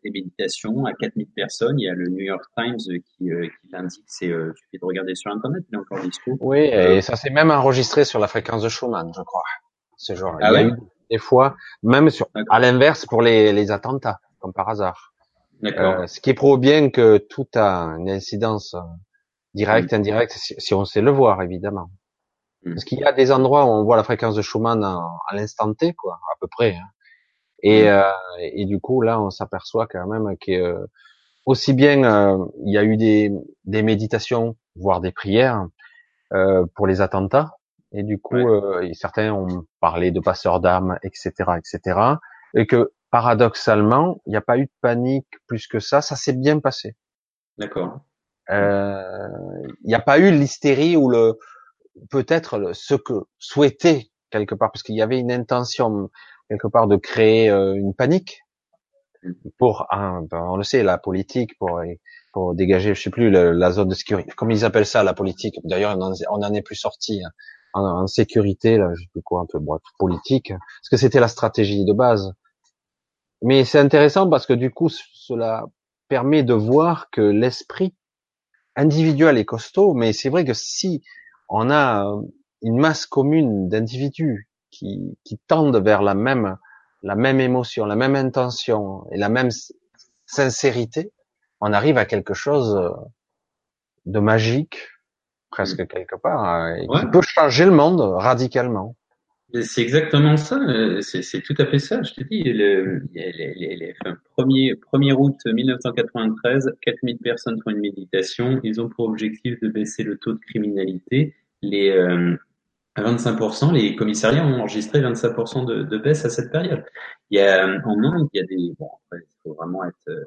des méditations à quatre mille personnes. Il y a le New York Times qui, euh, qui l'indique. C'est, euh, tu peux te regarder sur Internet, il est encore dispo. Oui, et ça s'est même enregistré sur la fréquence de Schumann, je crois. Ce genre. Ah il ouais. y a eu des fois, même sur, D'accord. à l'inverse pour les, les attentats, comme par hasard. D'accord. Euh, ce qui prouve bien que tout a une incidence directe, mmh. indirecte, si, si on sait le voir, évidemment. Parce qu'il y a des endroits où on voit la fréquence de Schumann en, à l'instant T, quoi, à peu près. Hein. Et, euh, et du coup, là, on s'aperçoit quand même qu'aussi euh, bien euh, il y a eu des, des méditations, voire des prières euh, pour les attentats. Et du coup, ouais. euh, certains ont parlé de passeurs d'âme, et cetera, et cetera. Et que paradoxalement, il n'y a pas eu de panique plus que ça. Ça s'est bien passé. D'accord. Euh, il n'y a pas eu l'hystérie ou le peut-être ce que souhaitait quelque part, parce qu'il y avait une intention quelque part de créer euh, une panique pour, un, ben, on le sait, la politique pour pour dégager, je sais plus, le, la zone de sécurité, comme ils appellent ça, la politique. D'ailleurs, on en, on en est plus sorti hein, en, en sécurité, là, je sais plus quoi, un peu bref, politique, parce que c'était la stratégie de base. Mais c'est intéressant parce que du coup, cela permet de voir que l'esprit individuel est costaud, mais c'est vrai que si on a une masse commune d'individus qui, qui tendent vers la même, la même émotion, la même intention et la même sincérité, on arrive à quelque chose de magique, presque quelque part, et ouais. qui peut changer le monde radicalement. C'est exactement ça, c'est, c'est tout à fait ça, je te dis, le, les, les, les, enfin, premier, premier août dix-neuf cent quatre-vingt-treize, quatre mille personnes font une méditation, ils ont pour objectif de baisser le taux de criminalité, les, euh, à vingt-cinq pour cent, les commissariats ont enregistré vingt-cinq pour cent de, de baisse à cette période. Il y a, en Inde, il y a des, bon, en fait, il faut vraiment être, euh,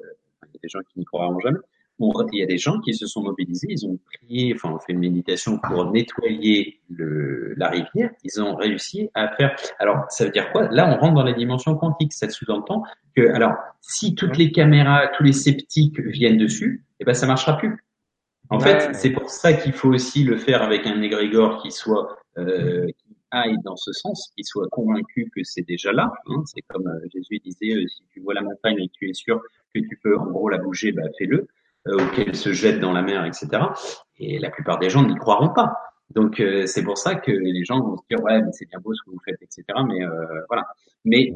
il y a des gens qui n'y croiront jamais. Il y a des gens qui se sont mobilisés, ils ont prié, enfin, on fait une méditation pour nettoyer le, la rivière. Ils ont réussi à faire. Alors, ça veut dire quoi? Là, on rentre dans la dimension quantique. Ça sous-entend que, alors, si toutes les caméras, tous les sceptiques viennent dessus, eh ben, ça marchera plus. En ouais. fait, c'est pour ça qu'il faut aussi le faire avec un égrégore qui soit, euh, qui aille dans ce sens, qui soit convaincu que c'est déjà là. Hein. C'est comme euh, Jésus disait, euh, si tu vois la montagne et que tu es sûr que tu peux, en gros, la bouger, bah, fais-le. Ou qu'elle se jette dans la mer, et cetera. Et la plupart des gens n'y croiront pas. Donc euh, c'est pour ça que les gens vont se dire ouais, mais c'est bien beau ce que vous faites, et cetera. Mais euh, voilà. Mais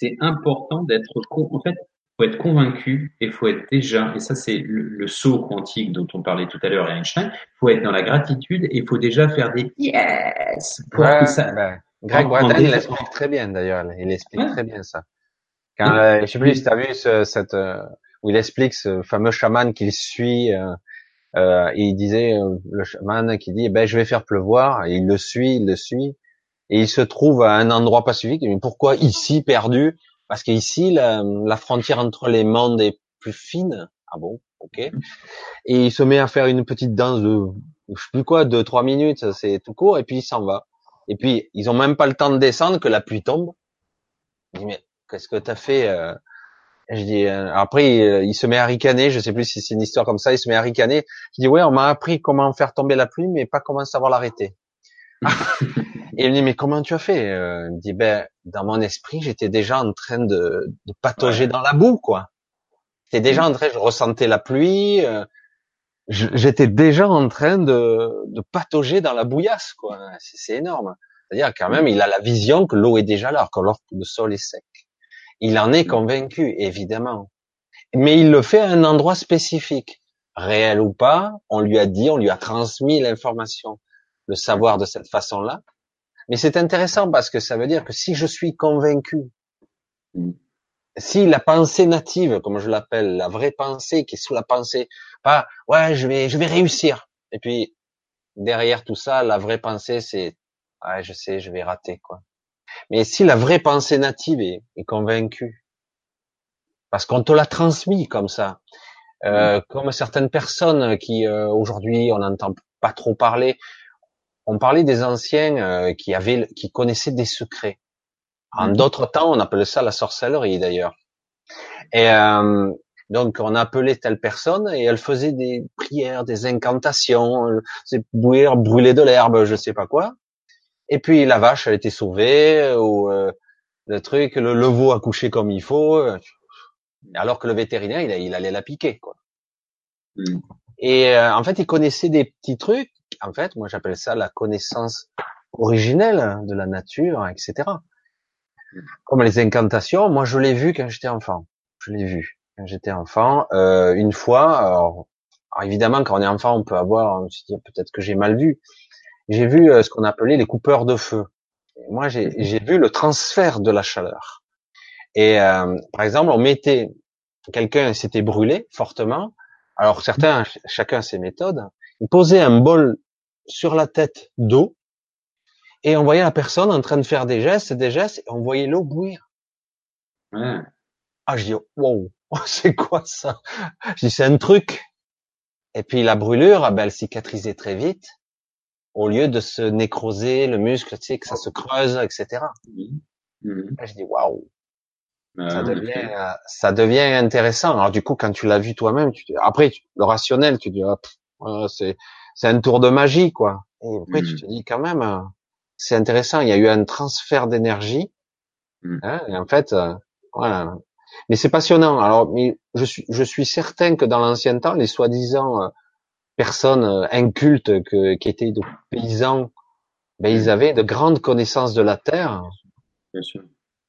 c'est important d'être, en fait, faut être convaincu et faut être déjà, et ça c'est le, le saut quantique dont on parlait tout à l'heure et Einstein, faut être dans la gratitude et faut déjà faire des yes pour ouais, que ça. Ben, Greg Braden il l'explique très bien d'ailleurs, il explique ouais. très bien ça. Quand, ouais. euh, je sais plus si t'as vu ce, cette, euh, où il explique ce fameux chaman qu'il suit, euh, euh, et il disait, euh, le chaman qui dit, ben, je vais faire pleuvoir, et il le suit, il le suit, et il se trouve à un endroit pacifique, mais pourquoi ici perdu? Parce qu'ici, la, la frontière entre les mondes est plus fine. Ah bon? Ok. Et il se met à faire une petite danse de, je sais plus quoi, deux, trois minutes, c'est tout court, et puis il s'en va. Et puis, ils ont même pas le temps de descendre que la pluie tombe. Il dit, mais, qu'est-ce que t'as fait? euh, Je dis, euh, après, il, il se met à ricaner. Je sais plus si c'est une histoire comme ça. Il se met à ricaner. Je dis, ouais, on m'a appris comment faire tomber la pluie, mais pas comment savoir l'arrêter. Et il me dit, mais comment tu as fait? euh, Il me dit, ben, dans mon esprit, j'étais déjà en train de, de patauger ouais. dans la boue, quoi. J'étais déjà en train, je ressentais la pluie. Euh, j'étais déjà en train de, de patauger dans la bouillasse, quoi. C'est, c'est énorme. C'est-à-dire, quand même, il a la vision que l'eau est déjà là, que le sol est sec. Il en est convaincu, évidemment. Mais il le fait à un endroit spécifique. Réel ou pas, on lui a dit, on lui a transmis l'information, le savoir de cette façon-là. Mais c'est intéressant parce que ça veut dire que si je suis convaincu, si la pensée native, comme je l'appelle, la vraie pensée qui est sous la pensée, pas, ouais, je vais, je vais réussir. Et puis, derrière tout ça, la vraie pensée, c'est, ouais, je sais, je vais rater, quoi. Mais si la vraie pensée native est, est convaincue, parce qu'on te l'a transmis comme ça, euh, comme certaines personnes qui euh, aujourd'hui on n'entend pas trop parler, on parlait des anciens euh, qui avaient, qui connaissaient des secrets. En d'autres temps, on appelait ça la sorcellerie d'ailleurs. Et euh, donc on appelait telle personne et elle faisait des prières, des incantations, c'est bouillir, brûler de l'herbe, je sais pas quoi. Et puis la vache elle était sauvée ou euh, le truc, le, le veau a couché comme il faut, euh, alors que le vétérinaire il, il allait la piquer, quoi. Mm. Et euh, en fait il connaissait des petits trucs. En fait moi j'appelle ça la connaissance originelle de la nature, et cetera. Mm. Comme les incantations, moi je l'ai vu quand j'étais enfant. Je l'ai vu quand j'étais enfant. Euh, une fois, alors, alors évidemment quand on est enfant on peut avoir, on se dit peut-être que j'ai mal vu. J'ai vu ce qu'on appelait les coupeurs de feu. Moi, j'ai, j'ai vu le transfert de la chaleur. Et euh, par exemple, on mettait quelqu'un s'était brûlé fortement. Alors certains, ch- chacun ses méthodes. Ils posaient un bol sur la tête d'eau et on voyait la personne en train de faire des gestes, des gestes, et on voyait l'eau bouillir. Mmh. Ah, je dis wow, c'est quoi ça? Je dis c'est un truc. Et puis la brûlure, ben, elle cicatrisait très vite. Au lieu de se nécroser le muscle, tu sais, que ça se creuse, et cetera. Mmh. Là, je dis, waouh, wow. ça devient, okay. ça devient intéressant. Alors du coup, quand tu l'as vu toi-même, tu te... après tu... le rationnel, tu te dis, ah, pff, c'est c'est un tour de magie, quoi. Et après, mmh. tu te dis quand même, c'est intéressant. Il y a eu un transfert d'énergie. Mmh. Hein, et en fait, euh, voilà. Mais c'est passionnant. Alors, mais je suis, je suis certain que dans l'ancien temps, les soi-disant euh, personnes incultes que, qui étaient de paysans, ben ils avaient de grandes connaissances de la terre. Bien sûr.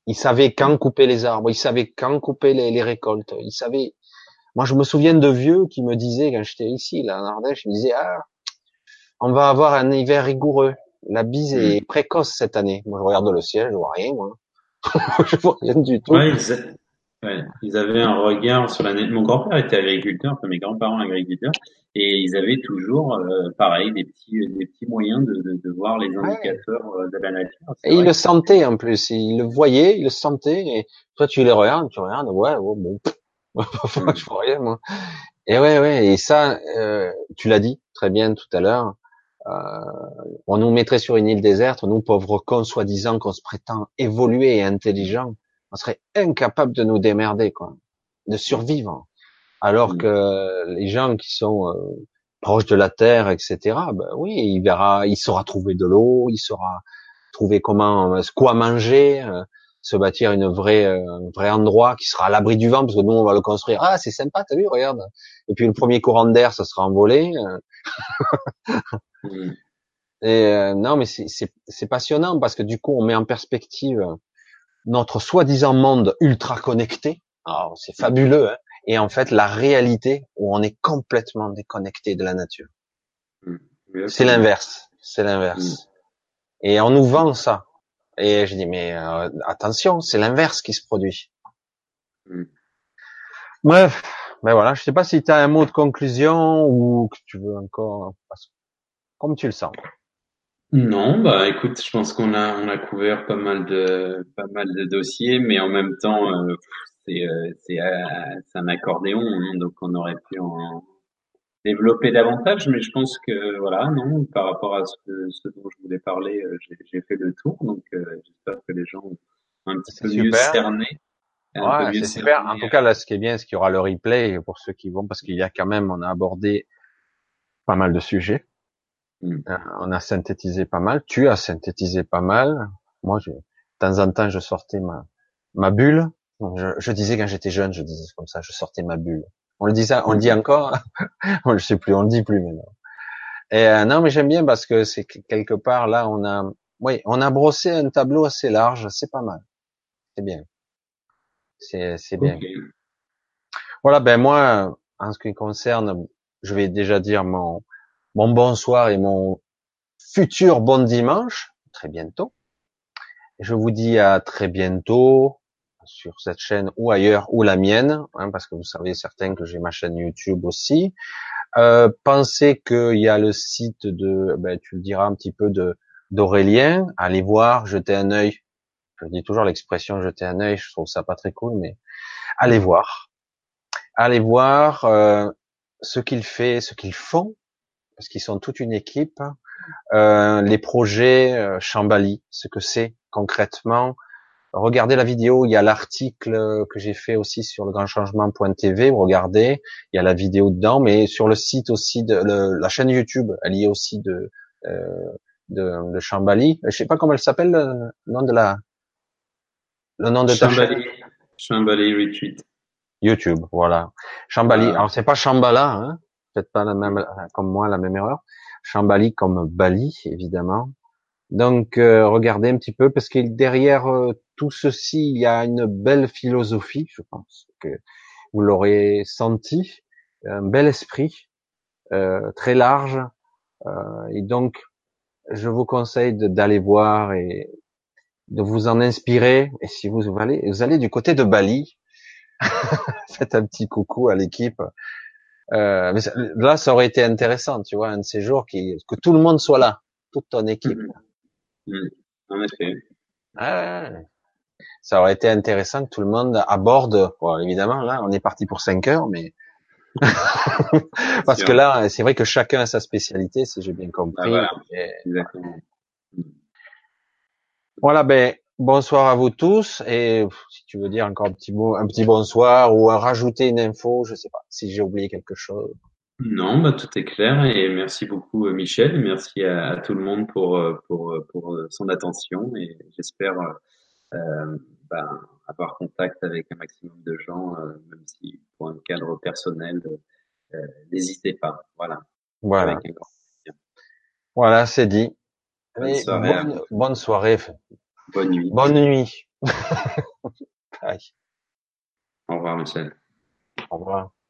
Ils savaient quand couper les arbres, ils savaient quand couper les, les récoltes. Ils savaient. Moi, je me souviens de vieux qui me disaient quand j'étais ici, là, en Ardèche, ils me disaient ah, on va avoir un hiver rigoureux. La bise est mmh. précoce cette année. Moi, je regarde le ciel, je vois rien, moi. Je vois rien du tout. Ouais, ils, a... ouais, ils avaient un regard sur l'année. Mon grand-père était agriculteur, enfin, mes grands-parents agriculteurs. Et ils avaient toujours, euh, pareil, des petits, des petits moyens de, de, de voir les indicateurs ouais. de la nature. Et ils le sentaient en plus, ils le voyaient, ils le sentaient. Et toi, tu les regardes, tu regardes, ouais, ouais bon, mm. je vois rien moi. Et ouais, ouais, et ça, euh, tu l'as dit très bien tout à l'heure. Euh, on nous mettrait sur une île déserte, nous pauvres cons, soi-disant qu'on se prétend évolué et intelligent, on serait incapable de nous démerder, quoi, de survivre. Alors que les gens qui sont euh, proches de la terre, et cetera. Ben oui, il verra, il saura trouver de l'eau, il saura trouver comment, quoi manger, euh, se bâtir une vraie, euh, un vrai endroit qui sera à l'abri du vent parce que nous on va le construire. Ah, c'est sympa, t'as vu, regarde. Et puis le premier courant d'air, ça sera envolé. Euh... Et euh, non, mais c'est, c'est, c'est passionnant parce que du coup on met en perspective notre soi-disant monde ultra connecté. Alors, c'est fabuleux, hein, et en fait, la réalité où on est complètement déconnecté de la nature. Mmh. C'est l'inverse. C'est l'inverse. Mmh. Et on nous vend ça. Et je dis, mais euh, attention, c'est l'inverse qui se produit. Mmh. Bref, ben voilà, je sais pas si tu as un mot de conclusion ou que tu veux encore, comme tu le sens. Non, bah écoute, je pense qu'on a on a couvert pas mal de pas mal de dossiers, mais en même temps, euh, c'est euh, c'est, euh, c'est un accordéon, hein, donc on aurait pu en développer davantage, mais je pense que voilà, non, par rapport à ce, ce dont je voulais parler, euh, j'ai, j'ai fait le tour, donc euh, j'espère que les gens ont un petit c'est peu super. mieux cerné. Ouais, peu c'est mieux super. Cerné. En tout cas, là, ce qui est bien, c'est qu'il y aura le replay pour ceux qui vont, parce qu'il y a quand même, on a abordé pas mal de sujets. Mmh. On a synthétisé pas mal. Tu as synthétisé pas mal. Moi, je, de temps en temps, je sortais ma, ma bulle. Je, je disais quand j'étais jeune, je disais comme ça, je sortais ma bulle. On le dit ça, on le dit encore. On le sait plus, on le dit plus maintenant. Et euh, non, mais j'aime bien parce que c'est quelque part là, on a, oui, on a brossé un tableau assez large. C'est pas mal. C'est bien. C'est, c'est bien. Okay. Voilà. Ben moi, en ce qui me concerne, je vais déjà dire mon Mon bonsoir et mon futur bon dimanche, très bientôt. Je vous dis à très bientôt sur cette chaîne ou ailleurs ou la mienne, hein, parce que vous savez certains que j'ai ma chaîne YouTube aussi. Euh, pensez qu'il y a le site de, ben, tu le diras un petit peu de d'Aurélien. Allez voir, jetez un œil. Je dis toujours l'expression jeter un œil, je trouve ça pas très cool, mais allez voir, allez voir euh, ce qu'il fait, ce qu'ils font. Parce qu'ils sont toute une équipe, euh, les projets euh, Shambhali, ce que c'est concrètement. Regardez la vidéo, il y a l'article que j'ai fait aussi sur le grand changement point t v, regardez, il y a la vidéo dedans, mais sur le site aussi, de le, la chaîne YouTube, elle y est aussi de, euh, de, de Shambhali. Je sais pas comment elle s'appelle, le nom de la, le nom de Shambhali, ta chaîne. Shambhali Retreat. YouTube, voilà. Shambhali, ah. Alors c'est pas Shambhala, hein. Peut-être pas la même, comme moi, la même erreur. Shambhali comme Bali, évidemment. Donc, euh, regardez un petit peu, parce que derrière euh, tout ceci, il y a une belle philosophie, je pense que vous l'aurez senti, un bel esprit, euh, très large. Euh, et donc, je vous conseille de, d'aller voir et de vous en inspirer. Et si vous allez, vous allez du côté de Bali, faites un petit coucou à l'équipe. Euh, mais là, ça aurait été intéressant, tu vois, un de ces jours qui, que tout le monde soit là, toute ton équipe. Mmh. Mmh. En effet. Ah, ça aurait été intéressant que tout le monde aborde. Bon, évidemment, là, on est parti pour cinq heures, mais parce sûr. que là, c'est vrai que chacun a sa spécialité, si j'ai bien compris. Ah, voilà. Et... Exactement. Voilà, ben. Bonsoir à vous tous, et si tu veux dire encore un petit mot, un petit bonsoir ou rajouter une info, je sais pas si j'ai oublié quelque chose. Non, bah tout est clair et merci beaucoup Michel, merci à, à tout le monde pour pour pour son attention et j'espère euh, bah, avoir contact avec un maximum de gens, euh, même si pour un cadre personnel, euh, n'hésitez pas. Voilà. Voilà. Avec un grand plaisir. Voilà, c'est dit. Bonne soirée. Bonne, bonne soirée. Bonne nuit. Bonne nuit. Bye. Au revoir, Michel. Au revoir.